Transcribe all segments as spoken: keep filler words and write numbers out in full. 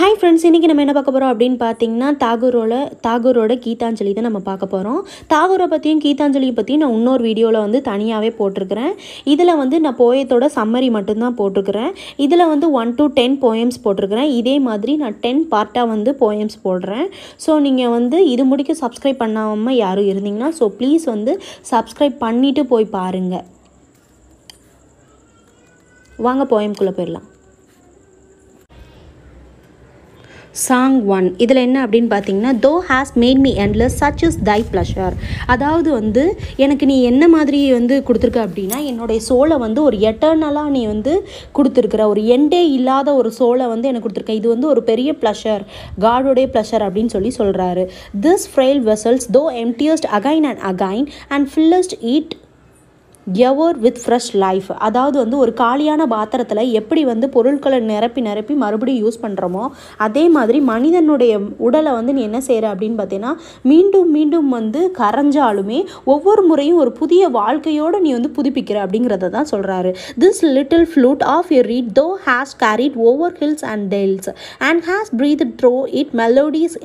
Hi friends, இன்றைக்கி நம்ம என்ன பார்க்க போகிறோம் அப்படின்னு பார்த்தீங்கன்னா தாகூரோட தாகூரோட கீதாஞ்சலி தான் நம்ம பார்க்க போகிறோம். தாகூரை பற்றியும் கீதாஞ்சலியை பற்றியும் நான் இன்னொரு வீடியோவில் வந்து தனியாகவே போட்டிருக்கிறேன். இதில் வந்து நான் போயத்தோட சம்மரி மட்டும்தான் போட்டிருக்கிறேன். இதில் வந்து ஒன் டு டென் போயம்ஸ் போட்டிருக்கிறேன். இதே மாதிரி நான் டென் பார்ட்டாக வந்து போயம்ஸ் போடுறேன். ஸோ நீங்கள் வந்து இது முடிக்க சப்ஸ்கிரைப் பண்ணாமல் யாரும் இருந்தீங்கன்னா ஸோ ப்ளீஸ் வந்து சப்ஸ்கிரைப் பண்ணிவிட்டு போய் பாருங்கள். வாங்க போயம்குள்ளே போயிடலாம். Song one. இதில் என்ன அப்படின்னு பார்த்தீங்கன்னா, thou hast made me endless such is thy pleasure. அதாவது வந்து எனக்கு நீ என்ன மாதிரி வந்து கொடுத்துருக்க அப்படின்னா, என்னுடைய சோலை வந்து ஒரு எட்டர்னலாக நீ வந்து கொடுத்துருக்குற, ஒரு எண்டே இல்லாத ஒரு சோலை வந்து எனக்கு கொடுத்துருக்க. இது வந்து ஒரு பெரிய ப்ளஷர், காடோடைய ப்ளஷர் அப்படின்னு சொல்லி சொல்கிறாரு. This frail vessels thou emptiest again and again and fillest it ever with fresh life. அதாவது வந்து ஒரு காலியான பாத்திரத்தில் எப்படி வந்து பொருட்களை நிரப்பி நிரப்பி மறுபடியும் யூஸ் பண்ணுறோமோ அதே மாதிரி மனிதனுடைய உடலை வந்து நீ என்ன செய்கிற அப்படின்னு பார்த்தீங்கன்னா, மீண்டும் மீண்டும் வந்து கரைஞ்சாலுமே ஒவ்வொரு முறையும் ஒரு புதிய வாழ்க்கையோடு நீ வந்து புதுப்பிக்கிற அப்படிங்கிறத தான் சொல்கிறாரு. This little flute of your reed thou hast carried over hills and dales and hast breath through it melodies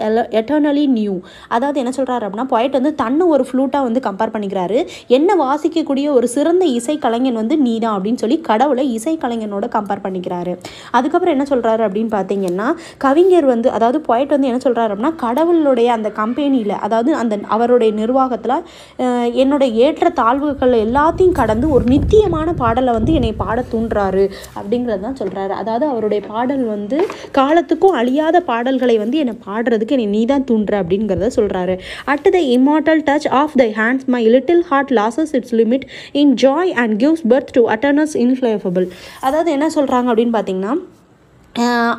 eternally new. அதாவது என்ன சொல்கிறாரு அப்படின்னா, பாயிண்ட் வந்து தன்னை ஒரு ஃப்ளூட்டாக வந்து கம்பேர் பண்ணிக்கிறாரு. என்ன வாசிக்கக்கூடிய ஒரு சிறந்த இசைக்கலைஞன் வந்து நீ தான் அப்படின்னு சொல்லி கடவுளை இசைக்கலைஞனோட கம்பேர் பண்ணிக்கிறாரு. அதுக்கப்புறம் என்ன சொல்கிறாரு அப்படின்னு பார்த்தீங்கன்னா, கவிஞர் வந்து அதாவது போய்ட் வந்து என்ன சொல்கிறாரு அப்படின்னா, கடவுளுடைய அந்த கம்பெனியில் அதாவது அந்த அவருடைய நிர்வாகத்தில் என்னோட ஏற்ற தாழ்வுகள் எல்லாத்தையும் கடந்து ஒரு நித்தியமான பாடலை வந்து என்னை பாட தூண்டுறாரு அப்படிங்கிறது தான் சொல்கிறாரு. அதாவது அவருடைய பாடல் வந்து காலத்துக்கும் அழியாத பாடல்களை வந்து என்னை பாடுறதுக்கு என்னை நீ தான் தூண்டுற அப்படிங்கிறத சொல்கிறாரு. At the immortal touch of thy hands my little heart loses its limit in joy and gives birth to eternals inflammable. அதாவது என்ன சொல்கிறாங்க அப்படின்னு பார்த்தீங்கன்னா,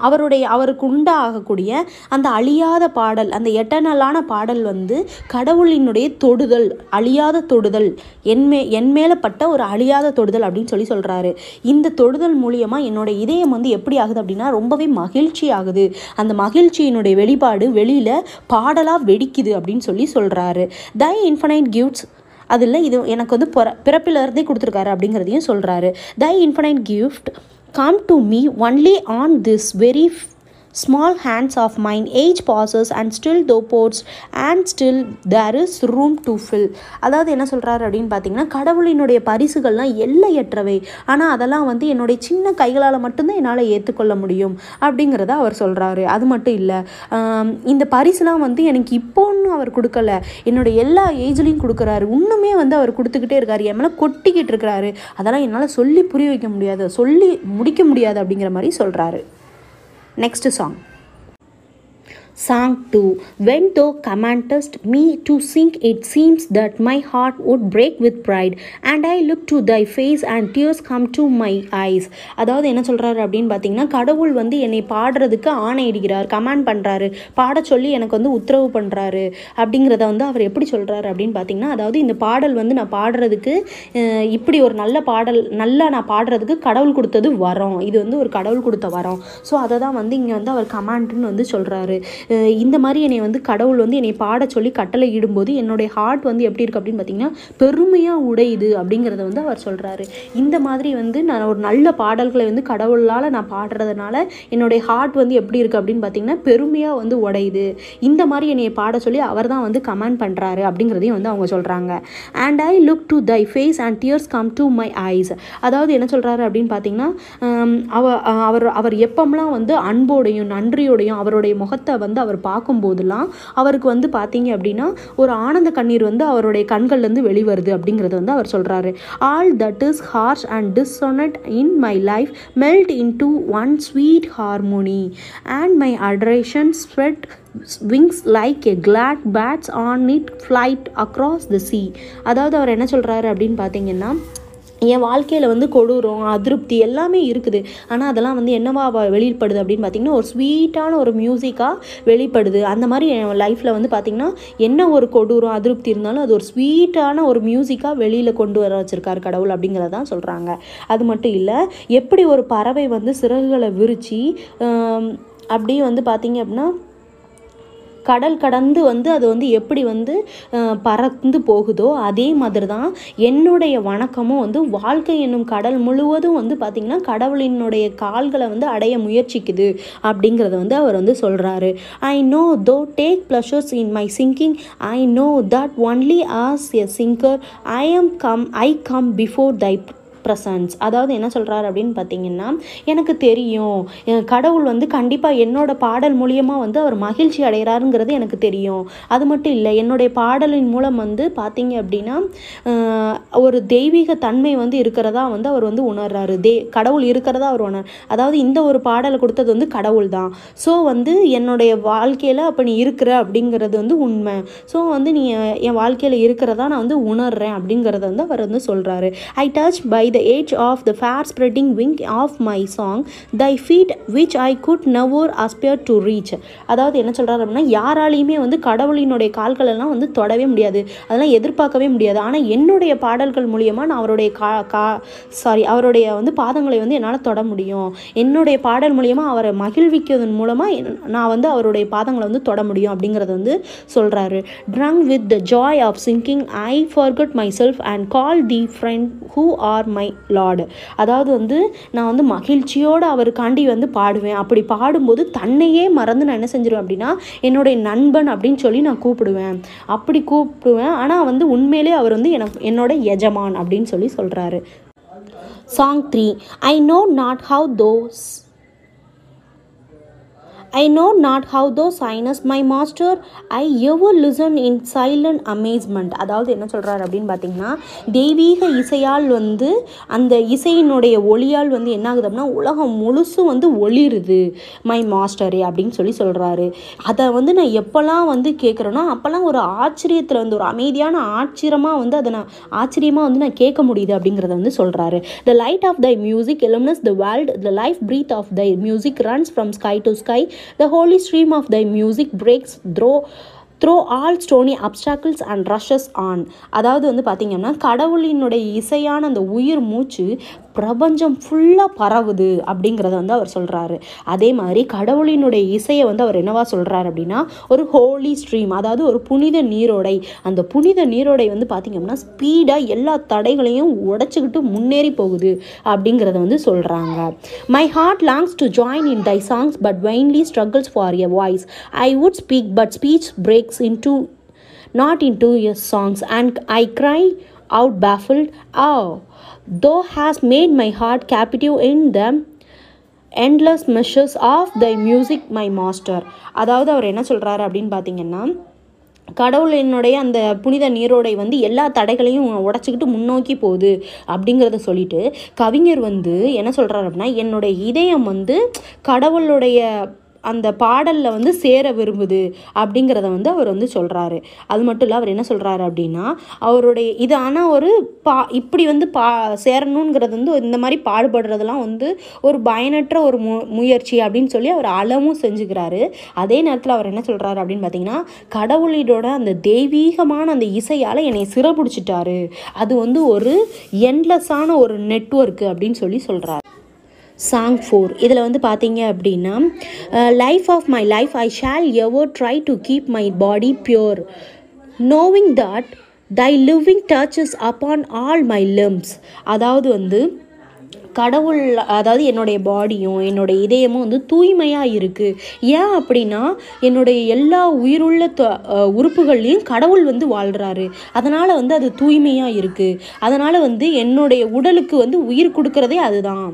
அவருடைய அவருக்கு உண்டாகக்கூடிய அந்த அழியாத பாடல், அந்த எட்டர்னலான பாடல் வந்து கடவுளினுடைய தொடுதல், அழியாத தொடுதல், என்மே என்மேலப்பட்ட ஒரு அழியாத தொடுதல் அப்படின்னு சொல்லி சொல்கிறாரு. இந்த தொடுதல் மூலியமாக என்னோட இதயம் வந்து எப்படி ஆகுது அப்படின்னா, ரொம்பவே மகிழ்ச்சி ஆகுது. அந்த மகிழ்ச்சியினுடைய வெளிப்பாடு வெளியில் பாடலாக வெடிக்குது அப்படின்னு சொல்லி சொல்கிறாரு. தை இன்ஃபனைட் கிஃப்ட்ஸ், அதில் இது எனக்கு வந்து பிற பிறப்பிலிருந்தே கொடுத்துருக்காரு அப்படிங்கிறதையும் சொல்கிறாரு. Thy infinite gift come to me only on this very small hands of mine age passes and still thou pourest and still there is room to fill. அதாவது என்ன சொல்கிறாரு அப்படின்னு பார்த்தீங்கன்னா, கடவுளினுடைய பரிசுகள்லாம் எல்லையற்றவை, ஆனால் அதெல்லாம் வந்து என்னுடைய சின்ன கைகளால் மட்டும்தான் என்னால் ஏற்றுக்கொள்ள முடியும் அப்படிங்கிறத அவர் சொல்கிறாரு. அது மட்டும் இல்லை, இந்த பரிசுலாம் வந்து எனக்கு இப்போன்னு அவர் கொடுக்கல, என்னோட எல்லா ஏஜ்லேயும் கொடுக்குறாரு. இன்னுமே வந்து அவர் கொடுத்துக்கிட்டே இருக்காரு, என் மேலே கொட்டிக்கிட்டு இருக்கிறாரு. அதெல்லாம் என்னால் சொல்லி புரிய வைக்க முடியாது, சொல்லி முடிக்க முடியாது அப்படிங்கிற மாதிரி சொல்கிறாரு. Next song. Song two. When thou commandest me to sing, it seems that my heart would break with pride, and I look to thy face and tears come to my eyes. அதாவது என்ன சொல்கிறாரு அப்படின்னு பார்த்தீங்கன்னா, கடவுள் வந்து என்னை பாடுறதுக்கு ஆணையிடுகிறார், command பண்ணுறாரு, பாட சொல்லி எனக்கு வந்து உத்தரவு பண்ணுறாரு அப்படிங்கிறத வந்து அவர் எப்படி சொல்கிறாரு அப்படின்னு பார்த்தீங்கன்னா, அதாவது இந்த பாடல் வந்து நான் பாடுறதுக்கு, இப்படி ஒரு நல்ல பாடல் நல்லா நான் பாடுறதுக்கு கடவுள் கொடுத்தது வரோம், இது வந்து ஒரு கடவுள் கொடுத்த வரோம். ஸோ அதை தான் வந்து இங்கே வந்து அவர் கமாண்டுன்னு வந்து சொல்கிறாரு. இந்த மாதிரி என்னை வந்து கடவுள் வந்து என்னை பாட சொல்லி கட்டளை இடும்போது என்னுடைய ஹார்ட் வந்து எப்படி இருக்குது அப்படின்னு பார்த்தீங்கன்னா, பெருமையாக உடையுது அப்படிங்கிறத வந்து அவர் சொல்கிறாரு. இந்த மாதிரி வந்து நான் ஒரு நல்ல பாடல்களை வந்து கடவுளால் நான் பாடுறதுனால என்னுடைய ஹார்ட் வந்து எப்படி இருக்குது அப்படின்னு பார்த்தீங்கன்னா, பெருமையாக வந்து உடையுது. இந்த மாதிரி என்னை பாட சொல்லி அவர் தான் வந்து கமாண்ட் பண்ணுறாரு அப்படிங்கிறதையும் வந்து அவங்க சொல்கிறாங்க. And I look to thy face and tears come to my eyes. அதாவது என்ன சொல்கிறாரு அப்படின்னு பார்த்தீங்கன்னா, அவர் அவர் எப்பம்லாம் வந்து அன்போடையும் நன்றியோடையும் அவருடைய முகத்தை வந்து அவர் பார்க்கும்போதெல்லாம் அவருக்கு வந்து பார்த்தீங்க அப்படின்னா ஒரு ஆனந்த கண்ணீர் வந்து அவருடைய கண்கள்லேருந்து வெளிவருது அப்படிங்கிறத வந்து அவர் சொல்கிறாரு. All that is harsh and dissonant in my life melt in to one sweet harmony and my adoration spread wings like a glad bats on it flight across the sea. அதாவது அவர் என்ன சொல்கிறாரு அப்படின்னு பார்த்தீங்கன்னா, என் வாழ்க்கையில் வந்து கொடூரம், அதிருப்தி எல்லாமே இருக்குது, ஆனால் அதெல்லாம் வந்து என்னவா வெளிப்படுது அப்படின்னு பார்த்தீங்கன்னா, ஒரு ஸ்வீட்டான ஒரு மியூசிக்காக வெளிப்படுது. அந்த மாதிரி என் லைஃப்பில் வந்து பார்த்திங்கன்னா, என்ன ஒரு கொடூரம் அதிருப்தி இருந்தாலும் அது ஒரு ஸ்வீட்டான ஒரு மியூசிக்காக வெளியில் கொண்டு வர வச்சுருக்காரு கடவுள் அப்படிங்கிறதான் சொல்கிறாங்க. அது மட்டும் இல்லை, எப்படி ஒரு பறவை வந்து சிறகுகளை விரித்து அப்படியே வந்து பார்த்திங்க அப்படின்னா கடல் கடந்து வந்து அது வந்து எப்படி வந்து பறந்து போகுதோ அதே மாதிரி தான் என்னுடைய வணக்கமும் வந்து வாழ்க்கை என்னும் கடல் முழுவதும் வந்து பார்த்திங்கன்னா கடவுளினுடைய கால்களை வந்து அடைய முயற்சிக்குது அப்படிங்கிறத வந்து அவர் வந்து சொல்கிறாரு. I know thou take pleasures in my singing, I know that only as a singer I am come I come before thy presence. அதாவது என்ன சொல்கிறார் அப்படின்னு பார்த்தீங்கன்னா, எனக்கு தெரியும் கடவுள் வந்து கண்டிப்பாக என்னோட பாடல் மூலியமாக வந்து அவர் மகிழ்ச்சி அடைகிறாருங்கிறது எனக்கு தெரியும். அது மட்டும் இல்லை, என்னுடைய பாடலின் மூலம் வந்து பார்த்தீங்க அப்படின்னா ஒரு தெய்வீக தன்மை வந்து இருக்கிறதா வந்து அவர் வந்து உணர்றாரு. தே கடவுள் இருக்கிறதா அவர் உணர் அதாவது இந்த ஒரு பாடலை கொடுத்தது வந்து கடவுள் தான். ஸோ வந்து என்னுடைய வாழ்க்கையில் அப்போ நீ இருக்கிற அப்படிங்கிறது வந்து உண்மை. ஸோ வந்து நீ என் வாழ்க்கையில் இருக்கிறதா நான் வந்து உணர்றேன் அப்படிங்கிறத வந்து அவர் வந்து சொல்கிறாரு. I touch by the edge of the far spreading wing of my song thy feet which I could never aspire to reach. அதாவது என்ன சொல்றாரு அப்படின்னா, யாராலையுமே வந்து கடவுளினுடைய கால்கள் எல்லாம் வந்து தொடவே முடியாது, அதெல்லாம் எதிர்பார்க்கவே முடியாது. ஆனால் என்னுடைய பாடல்கள் மூலியமா நான் அவருடைய கா கா சாரி அவருடைய வந்து பாதங்களை வந்து என்னால் தொட முடியும். என்னுடைய பாடல் மூலியமா அவரை மகிழ்விக்கிறதன் மூலமா நான் வந்து அவருடைய பாதங்களை வந்து தொட முடியும் அப்படிங்கிறது வந்து சொல்றாரு. drunk with the joy of singing I forgot myself and called the friend who are my lord. அதாவது வந்து நான் வந்து மகிழ்ச்சியோடு அவருக்காண்டி வந்து பாடுவேன். அப்படி பாடும்போது தன்னையே மறந்து நான் என்ன செஞ்சிருவேன் அப்படின்னா என்னுடைய நண்பன் அப்படின்னு சொல்லி நான் கூப்பிடுவேன். அப்படி கூப்பிடுவேன் ஆனால் வந்து உண்மையிலே அவர் வந்து எனக்கு என்னோட எஜமான் அப்படின்னு சொல்லி சொல்கிறாரு. Song three. I know not how thou I know not how thou signest my master I ever listen in silent amazement. அதாவது என்ன சொல்கிறார் அப்படின்னு பார்த்தீங்கன்னா, தெய்வீக இசையால் வந்து அந்த இசையினுடைய ஒளியால் வந்து என்ன ஆகுது அப்படின்னா உலகம் முழுசும் வந்து ஒளிருது மை மாஸ்டரே அப்படின்னு சொல்லி சொல்கிறாரு. அதை வந்து நான் எப்போல்லாம் வந்து கேட்குறேன்னா அப்போல்லாம் ஒரு ஆச்சரியத்தில் வந்து ஒரு அமைதியான ஆச்சரியமாக வந்து அதை நான் ஆச்சரியமாக வந்து நான் கேட்க முடியுது அப்படிங்கிறத வந்து சொல்கிறாரு. The light of thy music illuminates the world, the life breath of thy music runs from sky to sky. The holy stream of thy music breaks through through all stony obstacles and rushes on. அதாவது வந்து பார்த்தீங்கன்னா கடவுளினுடைய இசையான அந்த உயிர் மூச்சு பிரபஞ்சம் ஃபுல்லாக பரவுது அப்படிங்கிறத வந்து அவர் சொல்கிறாரு. அதே மாதிரி கடவுளினுடைய இசையை வந்து அவர் என்னவா சொல்கிறார் அப்படின்னா ஒரு ஹோலி ஸ்ட்ரீம், அதாவது ஒரு புனித நீரோடை. அந்த புனித நீரோடை வந்து பார்த்திங்கன்னா ஸ்பீடாக எல்லா தடைகளையும் உடைச்சிக்கிட்டு முன்னேறி போகுது அப்படிங்கிறத வந்து சொல்கிறாங்க. My heart longs to join in thy songs but vainly struggles for a voice I would speak but speech breaks into not into a songs and I cry out baffled oh thou hast made my heart captive in the endless meshes of thy music my master. அதாவது அவர் என்ன சொல்றாரு அப்படின்னு பாத்தீங்கன்னா கடவுளினுடைய அந்த புனித நீரோடை வந்து எல்லா தடைகளையும் உடச்சிக்கிட்டு முன்னோக்கி போகுது அப்படிங்கிறத சொல்லிட்டு கவிஞர் வந்து என்ன சொல்றாரு அப்படின்னா என்னுடைய இதயம் வந்து கடவுளுடைய அந்த பாடலில் வந்து சேர விரும்புது அப்படிங்கிறத வந்து அவர் வந்து சொல்கிறாரு. அது மட்டும் இல்லை, அவர் என்ன சொல்கிறாரு அப்படின்னா அவருடைய இதான ஒரு பா இப்படி வந்து பா சேரணுங்கிறது வந்து இந்த மாதிரி பாடுபடுறதுலாம் வந்து ஒரு பயனற்ற ஒரு மு முயற்சி அப்படின்னு சொல்லி அவர் அளவும் செஞ்சுக்கிறாரு. அதே நேரத்தில் அவர் என்ன சொல்கிறாரு அப்படின்னு பார்த்தீங்கன்னா கடவுளோட அந்த தெய்வீகமான அந்த இசையால் என்னை சிறப்பிடிச்சிட்டாரு, அது வந்து ஒரு எண்ட்லெஸ்ஸான ஒரு நெட்வொர்க்கு அப்படின்னு சொல்லி சொல்கிறாரு. Song four. இதில் வந்து பார்த்தீங்க அப்படின்னா life of my life I shall ever try to keep my body pure knowing that thy living touches upon all my limbs. அதாவது வந்து கடவுள் அதாவது என்னுடைய பாடியும் என்னுடைய இதயமும் வந்து தூய்மையாக இருக்குது. ஏன் அப்படின்னா என்னுடைய எல்லா உயிருள்ள உறுப்புகள்லையும் கடவுள் வந்து வாழ்கிறாரு, அதனால் வந்து அது தூய்மையாக இருக்குது. அதனால் வந்து என்னுடைய உடலுக்கு வந்து உயிர் கொடுக்குறதே அதுதான்,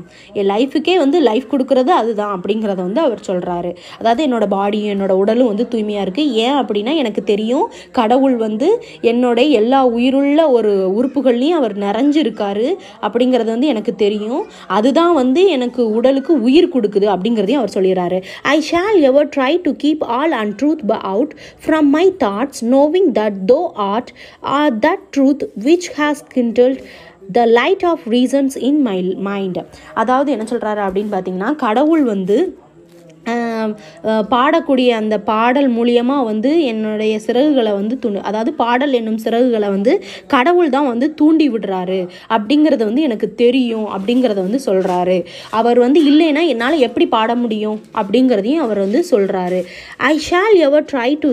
என் லைஃபுக்கே வந்து லைஃப் கொடுக்குறது அதுதான் அப்படிங்கிறத வந்து அவர் சொல்கிறாரு. அதாவது என்னோட பாடியும் என்னோட உடலும் வந்து தூய்மையாக இருக்குது. ஏன் அப்படின்னா எனக்கு தெரியும் கடவுள் வந்து என்னுடைய எல்லா உயிருள்ள ஒரு உறுப்புகள்லையும் அவர் நிறைஞ்சிருக்காரு அப்படிங்கிறது வந்து எனக்கு தெரியும். அதுதான் வந்து எனக்கு உடலுக்கு உயிர் கொடுக்குது அப்படிங்கிறதையும் அவர் சொல்லிடுறாரு. I shall ever try to keep all and truth ப out from my thoughts knowing that thou art are that truth which has kindled the light of reasons in my mind. அதாவது என்ன சொல்கிறாரு அப்படின்னு பார்த்தீங்கன்னா கடவுள் வந்து பாடக்கூடிய அந்த பாடல் மூலியமாக வந்து என்னுடைய சிறகுகளை வந்து தூண்டு அதாவது பாடல் என்னும் சிறகுகளை வந்து கடவுள் தான் வந்து தூண்டி விடுறாரு அப்படிங்கிறது வந்து எனக்கு தெரியும் அப்படிங்கிறத வந்து சொல்கிறாரு. அவர் வந்து இல்லைன்னா என்னால் எப்படி பாட முடியும் அப்படிங்கிறதையும் அவர் வந்து சொல்கிறாரு. I shall ever try to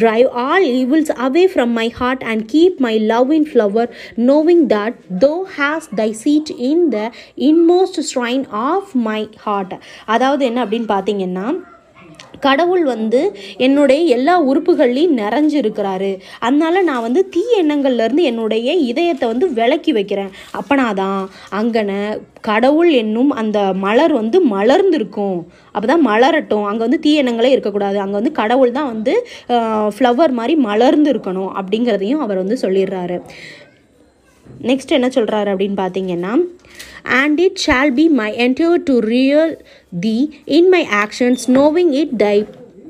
drive all evils away from my heart and keep my love in flower, knowing that thou hast thy seat in the inmost shrine of my heart. அதாவது என்ன அப்படின்னு பார்த்தீங்கன்னா, கடவுள் வந்து என்னுடைய எல்லா உறுப்புகள்லையும் நிறைஞ்சிருக்கிறாரு, அதனால நான் வந்து தீய எண்ணங்கள்லேருந்து என்னுடைய இதயத்தை வந்து விளக்கி வைக்கிறேன். அப்பனாதான் அங்கனை கடவுள் என்னும் அந்த மலர் வந்து மலர்ந்துருக்கும், அப்போ தான் மலரட்டும், அங்கே வந்து தீய எண்ணங்களே இருக்கக்கூடாது, அங்கே வந்து கடவுள் தான் வந்து ஃப்ளவர் மாதிரி மலர்ந்து இருக்கணும் அப்படிங்கிறதையும் அவர் வந்து சொல்லிடுறாரு. நெக்ஸ்ட் என்ன சொல்கிறாரு அப்படின்னு பார்த்தீங்கன்னா, and it shall be my endeavour to reveal thee in my actions, knowing it thy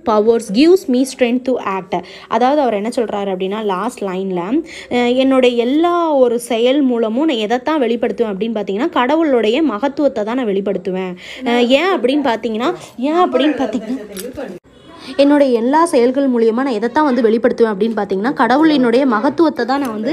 powers gives me strength to act. அதாவது அவர் என்ன சொல்கிறாரு அப்படின்னா, லாஸ்ட் லைனில் என்னோடய எல்லா ஒரு செயல் மூலமும் நான் எதைத்தான் வெளிப்படுத்துவேன் அப்படின்னு பார்த்தீங்கன்னா, கடவுளுடைய மகத்துவத்தை தான் நான் வெளிப்படுத்துவேன். ஏன் அப்படின்னு பார்த்தீங்கன்னா ஏன் அப்படின்னு பார்த்தீங்கன்னா என்னோடய எல்லா செயல்கள் மூலியமாக நான் எதைத்தான் வந்து வெளிப்படுத்துவேன் அப்படின்னு பார்த்தீங்கன்னா, கடவுளினுடைய மகத்துவத்தை தான் நான் வந்து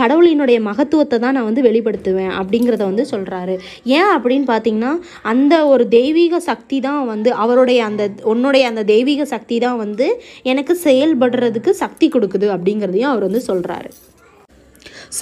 கடவுளினுடைய மகத்துவத்தை தான் நான் வந்து வெளிப்படுத்துவேன் அப்படிங்கிறத வந்து சொல்கிறாரு. ஏன் அப்படின்னு பார்த்தீங்கன்னா, அந்த ஒரு தெய்வீக சக்தி தான் வந்து அவருடைய அந்த உன்னுடைய அந்த தெய்வீக சக்தி தான் வந்து எனக்கு செயல்படுறதுக்கு சக்தி கொடுக்குது அப்படிங்கிறதையும் அவர் வந்து சொல்கிறாரு.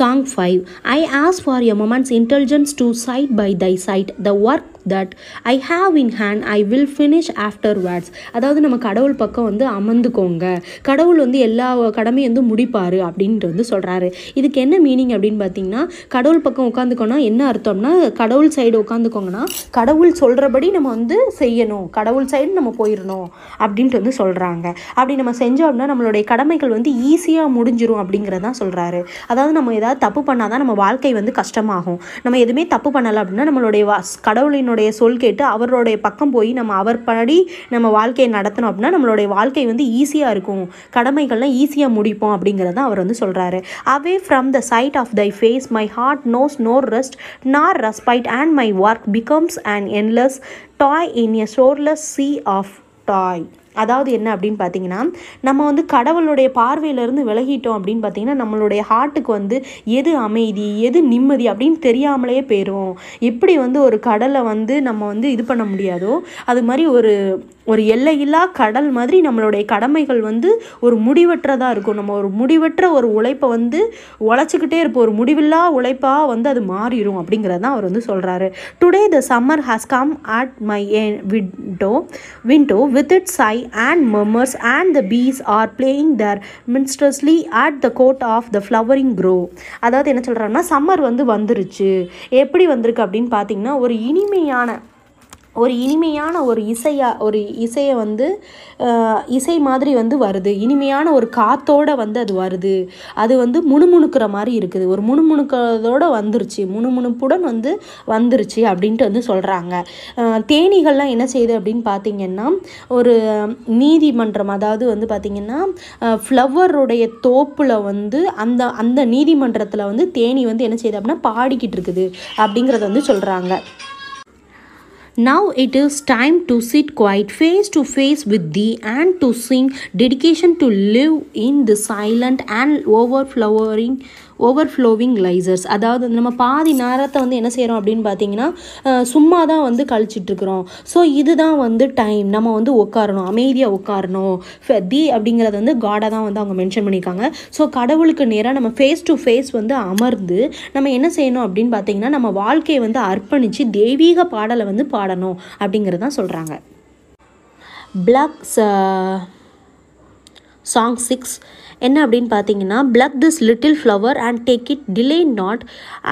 Song five. I ask for a moment's intelligence to sight by thy sight. The work that I have in hand I will finish afterwards. அதாவது நம்ம கடவுள் பக்கம் வந்து அமர்ந்துக்கோங்க, கடவுள் வந்து எல்லா கடமையும் வந்து முடிப்பார் அப்படின்ட்டு வந்து சொல்கிறாரு. இதுக்கு என்ன மீனிங் அப்படின்னு பார்த்தீங்கன்னா, கடவுள் பக்கம் உட்காந்துக்கோன்னா என்ன அர்த்தம்னா, கடவுள் சைடு உட்காந்துக்கோங்கன்னா கடவுள் சொல்கிறபடி நம்ம வந்து செய்யணும், கடவுள் சைடு நம்ம போயிடணும் அப்படின்ட்டு வந்து சொல்கிறாங்க. அப்படி நம்ம செஞ்சோம் அப்படின்னா நம்மளுடைய கடமைகள் வந்து ஈஸியாக முடிஞ்சிடும் அப்படிங்கிறதான் சொல்கிறாரு. அதாவது நம்ம ஏதாவது தப்பு பண்ணால் தான் நம்ம வாழ்க்கை வந்து கஷ்டமாகும், நம்ம எதுவுமே தப்பு பண்ணலை அப்படின்னா நம்மளுடைய கடவுளினுடைய சொல் கேட்டு அவருடைய பக்கம் போய் நம்ம அவர் படி நம்ம வாழ்க்கையை நடத்தணும் அப்படின்னா நம்மளுடைய வாழ்க்கை வந்து ஈஸியாக இருக்கும், கடமைகள்லாம் ஈஸியாக முடிப்போம் அப்படிங்கிறத அவர் வந்து சொல்கிறாரு. Away from the sight of thy face my heart knows no rest nor respite and my work becomes and endless toil in a shoreless sea of toil. அதாவது என்ன அப்படின்னு பார்த்தீங்கன்னா, நம்ம வந்து கடவுளுடைய பார்வையிலேருந்து விலகிட்டோம் அப்படின்னு பார்த்தீங்கன்னா நம்மளுடைய ஹார்ட்டுக்கு வந்து எது அமைதி எது நிம்மதி அப்படின்னு தெரியாமலே போயிடும். எப்படி வந்து ஒரு கடலை வந்து நம்ம வந்து இது பண்ண முடியாதோ அது மாதிரி ஒரு ஒரு எல்லையில்லா கடல் மாதிரி நம்மளுடைய கடமைகள் வந்து ஒரு முடிவற்றதாக இருக்கும். நம்ம ஒரு முடிவற்ற ஒரு உழைப்பை வந்து உழைச்சிக்கிட்டே இருப்போம், ஒரு முடிவில்லா உழைப்பாக வந்து அது மாறிடும் அப்படிங்கிறது தான் அவர் வந்து சொல்கிறாரு. Today the summer has come at my window window with its I and murmurs and the bees are playing their minstrelsy at the court of the flowering grove. அதாவது என்ன சொல்றாங்கன்னா, சம்மர் வந்து வந்துருச்சு. எப்படி வந்திருக்கு அப்படின்னு பார்த்தீங்கன்னா, ஒரு இனிமையான ஒரு இனிமையான ஒரு இசையாக ஒரு இசையை வந்து இசை மாதிரி வந்து வருது, இனிமையான ஒரு காற்றோடு வந்து அது வருது, அது வந்து முணுமுணுக்கிற மாதிரி இருக்குது, ஒரு முணுமுணுக்கிறதோடு வந்துருச்சு, முணுமுணுப்புடன் வந்து வந்துருச்சு அப்படின்ட்டு வந்து சொல்கிறாங்க. தேனீகள்லாம் என்ன செய்யுது அப்படின்னு பார்த்திங்கன்னா, ஒரு நீதிமன்றம் அதாவது வந்து பார்த்திங்கன்னா ஃப்ளவருடைய தோப்பில் வந்து அந்த அந்த நீதிமன்றத்தில் வந்து தேனி வந்து என்ன செய்யுது அப்படின்னா பாடிக்கிட்டு இருக்குது அப்படிங்கிறத வந்து சொல்கிறாங்க. Now it is time to sit quiet face to face with thee and to sing dedication to live in the silent and overflowing ஓவர்ஃப்ளோவிங் லைசர்ஸ். அதாவது நம்ம பாதி நேரத்தை வந்து என்ன செய்கிறோம் அப்படின்னு பார்த்தீங்கன்னா சும்மா தான் வந்து கழிச்சிட்ருக்குறோம். ஸோ இதுதான் வந்து டைம், நம்ம வந்து உட்காரணும், அமைதியாக உட்காரணும். தி அப்படிங்கிறது வந்து காடாக தான் வந்து அவங்க மென்ஷன் பண்ணியிருக்காங்க. ஸோ கடவுளுக்கு நேராக நம்ம ஃபேஸ் டு ஃபேஸ் வந்து அமர்ந்து நம்ம என்ன செய்யணும் அப்படின்னு பார்த்தீங்கன்னா, நம்ம வாழ்க்கையை வந்து அர்ப்பணித்து தெய்வீக பாடலை வந்து பாடணும் அப்படிங்கிறதான் சொல்கிறாங்க. பிளாக்ஸ் சாங் சிக்ஸ் என்ன அப்படின்னு பார்த்தீங்கன்னா, pluck this little flower and take it, delay not,